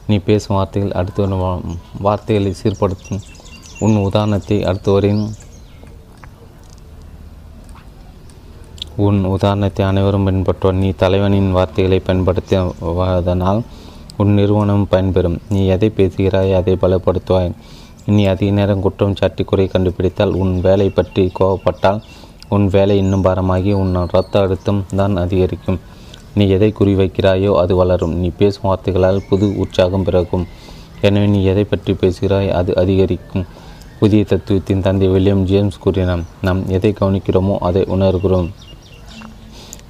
நீ பேசும் வார்த்தைகள் அடுத்தவரின் வார்த்தைகளை சீர்படுத்தும். உன் உதாரணத்தை அனைவரும் பின்பற்றுவார். நீ தலைவனின் வார்த்தைகளை பயன்படுத்துவதனால் உன் நிறுவனம் பயன்பெறும். நீ எதை பேசுகிறாய் அதை பலப்படுத்துவாய். நீ அதிக நேரம் குற்றம் சாட்டி குறை கண்டுபிடித்தால் உன் வேலை பற்றி கோபப்பட்டால் உன் வேலை இன்னும் பாரமாகி உன் இரத்த அழுத்தம் தான் அதிகரிக்கும். நீ எதை குறிவைக்கிறாயோ அது வளரும். நீ பேசும் வார்த்தைகளால் புது உற்சாகம் பிறக்கும். எனவே நீ எதை பற்றி பேசுகிறாய் அது அதிகரிக்கும். புதிய தத்துவத்தின் தந்தை வில்லியம் ஜேம்ஸ் கூறினார், நாம் எதை கவனிக்கிறோமோ அதை உணர்கிறோம்.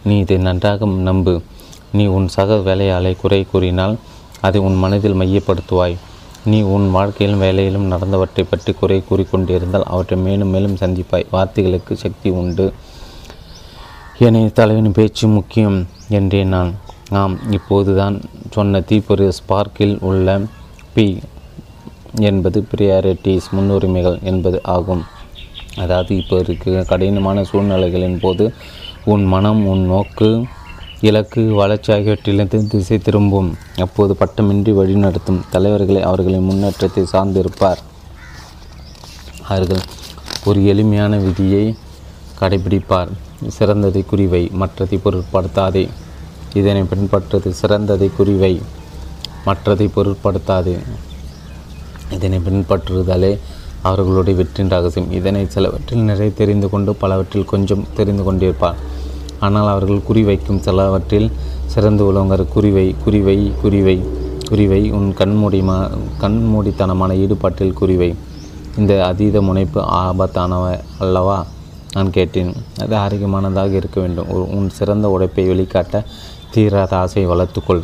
நீ இதை நன்றாக நம்பு. நீ உன் சக வேலையாளை குறை கூறினால் அதை உன் மனதில் மையப்படுத்துவாய். நீ உன் வாழ்க்கையிலும் வேலையிலும் நடந்தவற்றை பற்றி குறை கூறிக்கொண்டிருந்தால் அவற்றை மேலும் மேலும் சந்திப்பாய். வார்த்தைகளுக்கு சக்தி உண்டு. என தலைவனின் பேச்சு முக்கியம் என்றேன் நான். ஆம், இப்போது தான் சொன்ன தீப்பொறி ஸ்பார்க்கில் உள்ள பி என்பது பிரியாரிட்டிஸ் முன்னுரிமைகள் என்பது ஆகும். அதாவது இப்போ இருக்கிற கடினமான சூழ்நிலைகளின் போது உன் மனம், உன் நோக்கு, இலக்கு வளர்ச்சி ஆகியவற்றிலிருந்து திசை திரும்பும். அப்போது பட்டமின்றி வழிநடத்தும் தலைவர்களை அவர்களின் முன்னேற்றத்தை சார்ந்திருப்பார். அவர்கள் ஒரு எளிமையான விதியை கடைபிடிப்பார். சிறந்ததை குறிவை, மற்றதை பொருட்படுத்தாதே. இதனை பின்பற்றது. சிறந்ததை குறிவை, மற்றதை பொருட்படுத்தாது. இதனை பின்பற்றுதலே அவர்களுடைய வெற்றின் ரகசியம். இதனை சிலவற்றில் நிறைய தெரிந்து கொண்டு பலவற்றில் கொஞ்சம் தெரிந்து கொண்டிருப்பார். ஆனால் அவர்கள் குறிவைக்கும் சிலவற்றில் சிறந்து விளங்குவார். குறிவை குறிவை குறிவை குறிவை உன் கண்மூடித்தனமான ஈடுபாட்டில் குறிவை. இந்த அதீத முனைப்பு ஆபத்தானவ அல்லவா? நான் கேட்டேன். அது ஆரோக்கியமானதாக இருக்க வேண்டும். உன் சிறந்த உழைப்பை வெளிக்காட்ட தீராத ஆசையை வளர்த்துக்கொள்.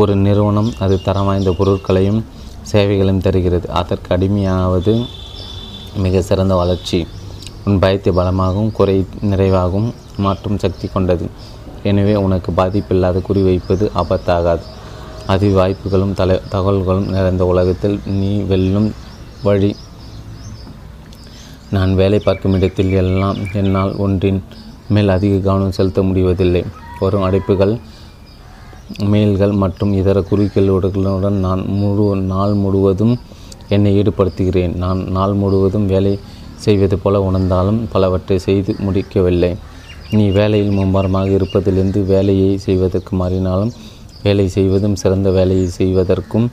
ஒரு நிறுவனம் அது தரம் வாய்ந்த பொருட்களையும் சேவைகளையும் தருகிறது. அதற்கு அடிமையாவது மிக சிறந்த வளர்ச்சி. உன் பயத்தை பலமாகவும் குறை நிறைவாகவும் மாற்றும் சக்தி கொண்டது. எனவே உனக்கு பாதிப்பில்லாத குறிவைப்பது ஆபத்தாகாது. அது வாய்ப்புகளும் தகவல்களும் நிறைந்த உலகத்தில் நீ வெல்லும் வழி. நான் வேலை பார்க்கும் இடத்தில் எல்லாம் என்னால் ஒன்றின் மேல் அதிக கவனம் செலுத்த முடிவதில்லை. வரும் அடைப்புகள், மெயில்கள் மற்றும் இதர குறிக்கோளுடன் நான் நாள் முழுவதும் என்னை ஈடுபடுத்துகிறேன். நான் நாள் முழுவதும் வேலை செய்வது போல உணர்ந்தாலும் பலவற்றை செய்து முடிக்கவில்லை. நீ வேலையில் மும்முரமாக இருப்பதிலிருந்து வேலையை செய்வதற்கு மாறினாலும் வேலை செய்வதும் சிறந்த வேலையை செய்வதற்கும்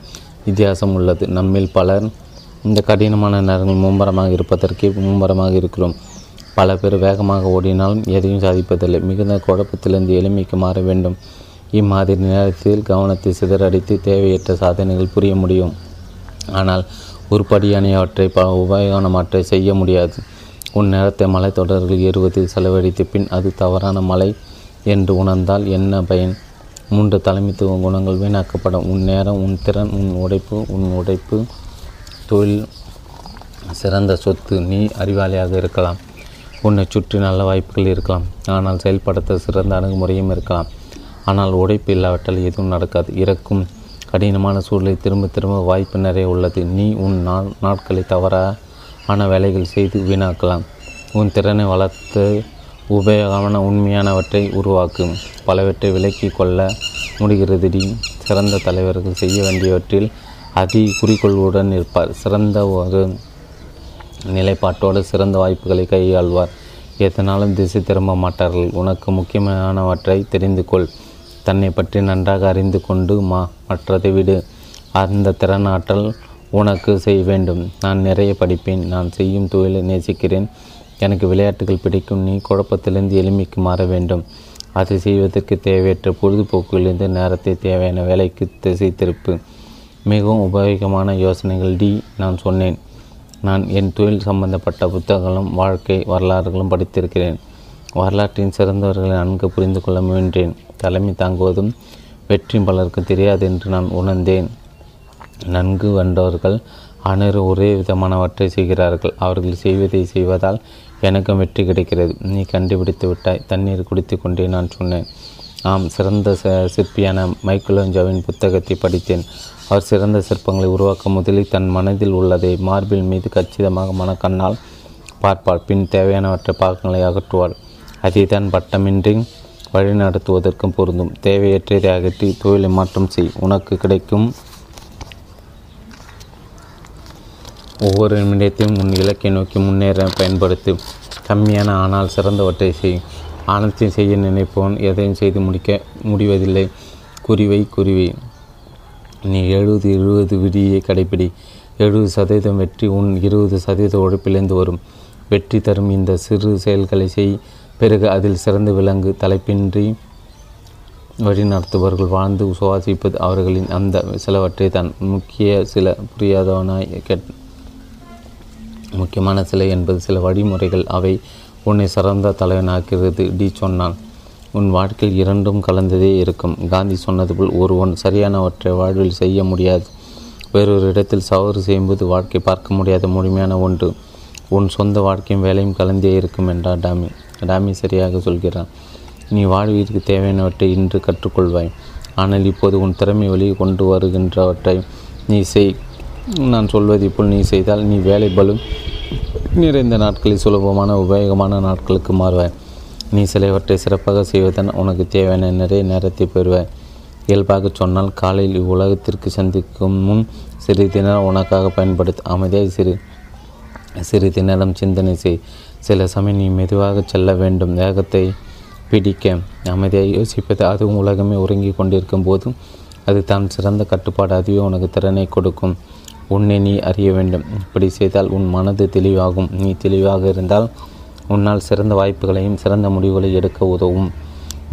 வித்தியாசம் உள்ளது. நம்மில் பலர் இந்த கடினமான நேரங்கள் மும்முரமாக இருப்பதற்கே மும்முரமாக இருக்கிறோம். பல பேர் வேகமாக ஓடினாலும் எதையும் சாதிப்பதில்லை. மிகுந்த குழப்பத்திலிருந்து எளிமைக்கு மாற வேண்டும். இம்மாதிரி நேரத்தில் கவனத்தை சிதறடித்து தேவையற்ற சாதனைகள் புரிய முடியும். ஆனால் உருப்படியானவற்றை உபயோகமாற்றை செய்ய முடியாது. உன் நேரத்தை மலை தொடர்கள் ஏறுவதில் செலவழித்த பின் அது தவறான மலை என்று உணர்ந்தால் என்ன பயன்? 3 தலைமைத்துவ குணங்கள் வீணாக்கப்படும். உன் நேரம், உன் திறன், உன் உழைப்பு தொழில் சிறந்த சொத்து. நீ அறிவாளியாக இருக்கலாம், உன்னை சுற்றி நல்ல வாய்ப்புகள் இருக்கலாம், ஆனால் செயல்படுத்த சிறந்த அணுகுமுறையும் இருக்கலாம். ஆனால் உழைப்பு இல்லாவிட்டால் எதுவும் நடக்காது. இறக்கும் கடினமான சூழலை திரும்ப திரும்ப வாய்ப்பு நிறைய உள்ளது. நீ உன் நாட்களை தவறான வேலைகள் செய்து வீணாக்கலாம். உன் திறனை வளர்த்து உபயோகமான உண்மையானவற்றை உருவாக்கும். பலவற்றை விலக்கி கொள்ள முடிகிறது. சிறந்த தலைவர்கள் செய்ய வேண்டியவற்றில் அதி குறிக்கோளுடன் இருப்பார். சிறந்த ஒரு நிலைப்பாட்டோடு சிறந்த வாய்ப்புகளை கையாள்வார். எதனாலும் திசை திரும்ப மாட்டார்கள். உனக்கு முக்கியமானவற்றை தெரிந்து கொள். தன்னை பற்றி நன்றாக அறிந்து கொண்டு மற்றதை விடு. அந்த திறனாற்றல் உனக்கு செய்ய வேண்டும். நான் நிறைய படிப்பேன். நான் செய்யும் தொழிலை நேசிக்கிறேன். எனக்கு விளையாட்டுகள் பிடிக்கும். நீ குழப்பத்திலிருந்து எளிமைக்கு மாற வேண்டும். அதை செய்வதற்கு தேவையற்ற பொழுதுபோக்குகளிலிருந்து நேரத்தை தேவையான வேலைக்கு திசை திருப்பு. மிகவும் உபயோகமான யோசனைகள் நான் சொன்னேன். நான் என் தொழில் சம்பந்தப்பட்ட புத்தகங்களும் வாழ்க்கை வரலாறுகளும் படித்திருக்கிறேன். வரலாற்றின் சிறந்தவர்களை நன்கு புரிந்து கொள்ள முயன்றேன். தலைமை தாங்குவதும் வெற்றி பலருக்கு தெரியாது என்று நான் உணர்ந்தேன். நன்கு வென்றவர்கள் அனைவரும் ஒரே விதமானவற்றை செய்கிறார்கள். அவர்கள் செய்வதை செய்வதால் எனக்கும் வெற்றி கிடைக்கிறது. நீ கண்டுபிடித்து விட்டாய். தண்ணீர் குடித்து கொண்டே நான் சொன்னேன். ஆம், சிறந்த சிற்பியான மைக்கேலாஞ்சலோவின் புத்தகத்தை படித்தேன். அவர் சிறந்த சிற்பங்களை உருவாக்க முதலில் தன் மனதில் உள்ளதை மார்பில் மீது கச்சிதமாக மனக்கண்ணால் பார்ப்பார். பின் தேவையானவற்றை பாகங்களை அகற்றுவார். அதைத்தான் பட்டமின்றி வழிநடத்துவதற்கும் பொருந்தும். தேவையற்றதை அகற்றி தொழிலை மாற்றம் செய். உனக்கு கிடைக்கும் ஒவ்வொரு நிமிடத்தையும் உன் இலக்கை நோக்கி முன்னேற பயன்படுத்து. கம்மியான ஆனால் சிறந்தவற்றை செய். ஆனத்தையும் செய்ய நினைப்பவன் எதையும் செய்து முடிவதில்லை. குறிவை குறிவை. நீ 70-20 விதியை கடைப்பிடி. 70% வெற்றி உன் 20% உழைப்பிலிருந்து வரும். வெற்றி தரும் இந்த சிறு செயல்களை செய். பிறகு அதில் சிறந்து விளங்கு. தலைப்பின்றி வழிநடத்துபவர்கள் வாழ்ந்து சுவாசிப்பது அவர்களின் அந்த சிலவற்றை தான். முக்கியமான சிலை என்பது சில வழிமுறைகள். அவை உன்னை சிறந்த தலைவனாக்கிறது சொன்னான். உன் வாழ்க்கையில் இரண்டும் கலந்ததே இருக்கும். காந்தி சொன்னது போல் ஒருவன் சரியானவற்றை வாழ்வில் செய்ய முடியாது. வேறொரு இடத்தில் சவாறு செய்யும்போது வாழ்க்கை பார்க்க முடியாத முழுமையான ஒன்று. உன் சொந்த வாழ்க்கையும் வேலையும் கலந்தே இருக்கும் என்றார் டாமி சரியாக சொல்கிறான். நீ வாழ்விற்கு தேவையானவற்றை இன்று கற்றுக்கொள்வாய். ஆனால் இப்போது உன் திறமை வெளியே கொண்டு வருகின்றவற்றை நீ செய். நான் சொல்வதை போல் நீ செய்தால் நீ வேலை பலு நிறைந்த நாட்களில் சுலபமான உபயோகமான நாட்களுக்கு மாறுவாய். நீ சிலவற்றை சிறப்பாக செய்வதன் உனக்கு தேவையான நிறைய நேரத்தை பெறுவாய். இயல்பாக சொன்னால் காலையில் இவ்வுலகத்திற்கு சந்திக்கும் முன் சிறிது நேரம் உனக்காக பயன்படுத்த அமைதியாக சிறிது நேரம் சிந்தனை செய். சில சமயம் நீ மெதுவாக செல்ல வேண்டும், வேகத்தை பிடிக்க அமைதியாக யோசிப்பது. அதுவும் உலகமே உறங்கி கொண்டிருக்கும் போதும் அது தான் சிறந்த கட்டுப்பாடு. அதுவே உனக்கு திறனை கொடுக்கும். உன்னை நீ அறிய வேண்டும். இப்படி செய்தால் உன் மனது தெளிவாகும். நீ தெளிவாக இருந்தால் உன்னால் சிறந்த வாய்ப்புகளையும் சிறந்த முடிவுகளை எடுக்க உதவும்.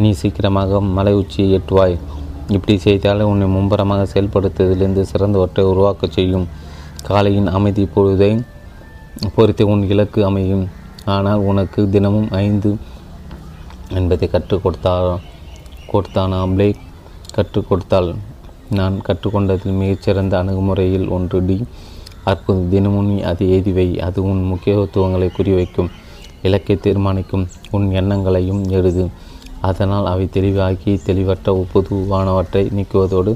நீ சீக்கிரமாக மலை உச்சியை எட்டுவாய். இப்படி செய்தால் உன்னை மும்பரமாக செயல்படுத்துவதிலிருந்து சிறந்தவற்றை உருவாக்க செய்யும். காலையின் அமைதி பொழுதை பொறுத்து உன் இலக்கு அமையும். ஆனால் உனக்கு தினமும் 5 என்பதை கற்றுக் கொடுத்தானா பிளேக் கற்றுக் கொடுத்தாள். நான் கற்றுக்கொண்டதில் மிகச்சிறந்த அணுகுமுறையில் 1D அற்புதம். தினமும் நீ அதை எழுதிவை. அது உன் முக்கியத்துவங்களை குறிவைக்கும், இலக்கை தீர்மானிக்கும். உன் எண்ணங்களையும் எழுது, அதனால் அவை தெளிவாகி தெளிவற்ற பொதுவானவற்றை நீக்குவதோடு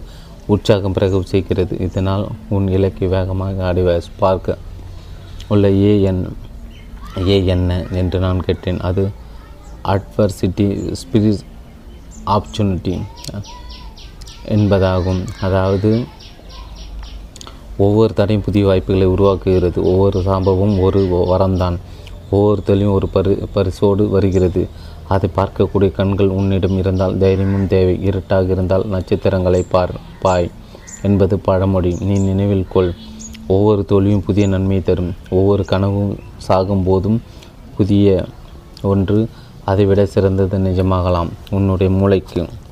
உற்சாகம் பிறகு செய்கிறது. இதனால் உன் இலக்கை வேகமாக அடைவ. ஸ்பார்க் உள்ள ஏ என்ன என்று நான் கேட்டேன். அது அட்வர்சிட்டி ஸ்பிரிட் ஆப்பர்ச்சுனிட்டி என்பதாகும். அதாவது ஒவ்வொரு தடையும் புதிய வாய்ப்புகளை உருவாக்குகிறது. ஒவ்வொரு சம்பவமும் ஒரு வரம்தான். ஒவ்வொருத்தலையும் ஒரு பரிசோடு வருகிறது. அதை பார்க்கக்கூடிய கண்கள் உன்னிடம் இருந்தால் தைரியமும் தேவை. இருட்டாக இருந்தால் நட்சத்திரங்களை பாய் என்பது பழமொழி. நீ நினைவில் கொள், ஒவ்வொரு தோல்வியும் புதிய நன்மையை தரும். ஒவ்வொரு கனவும் சாகும் போதும் புதிய ஒன்று அதைவிட சிறந்தது நிஜமாகலாம். உன்னுடைய மூளைக்கு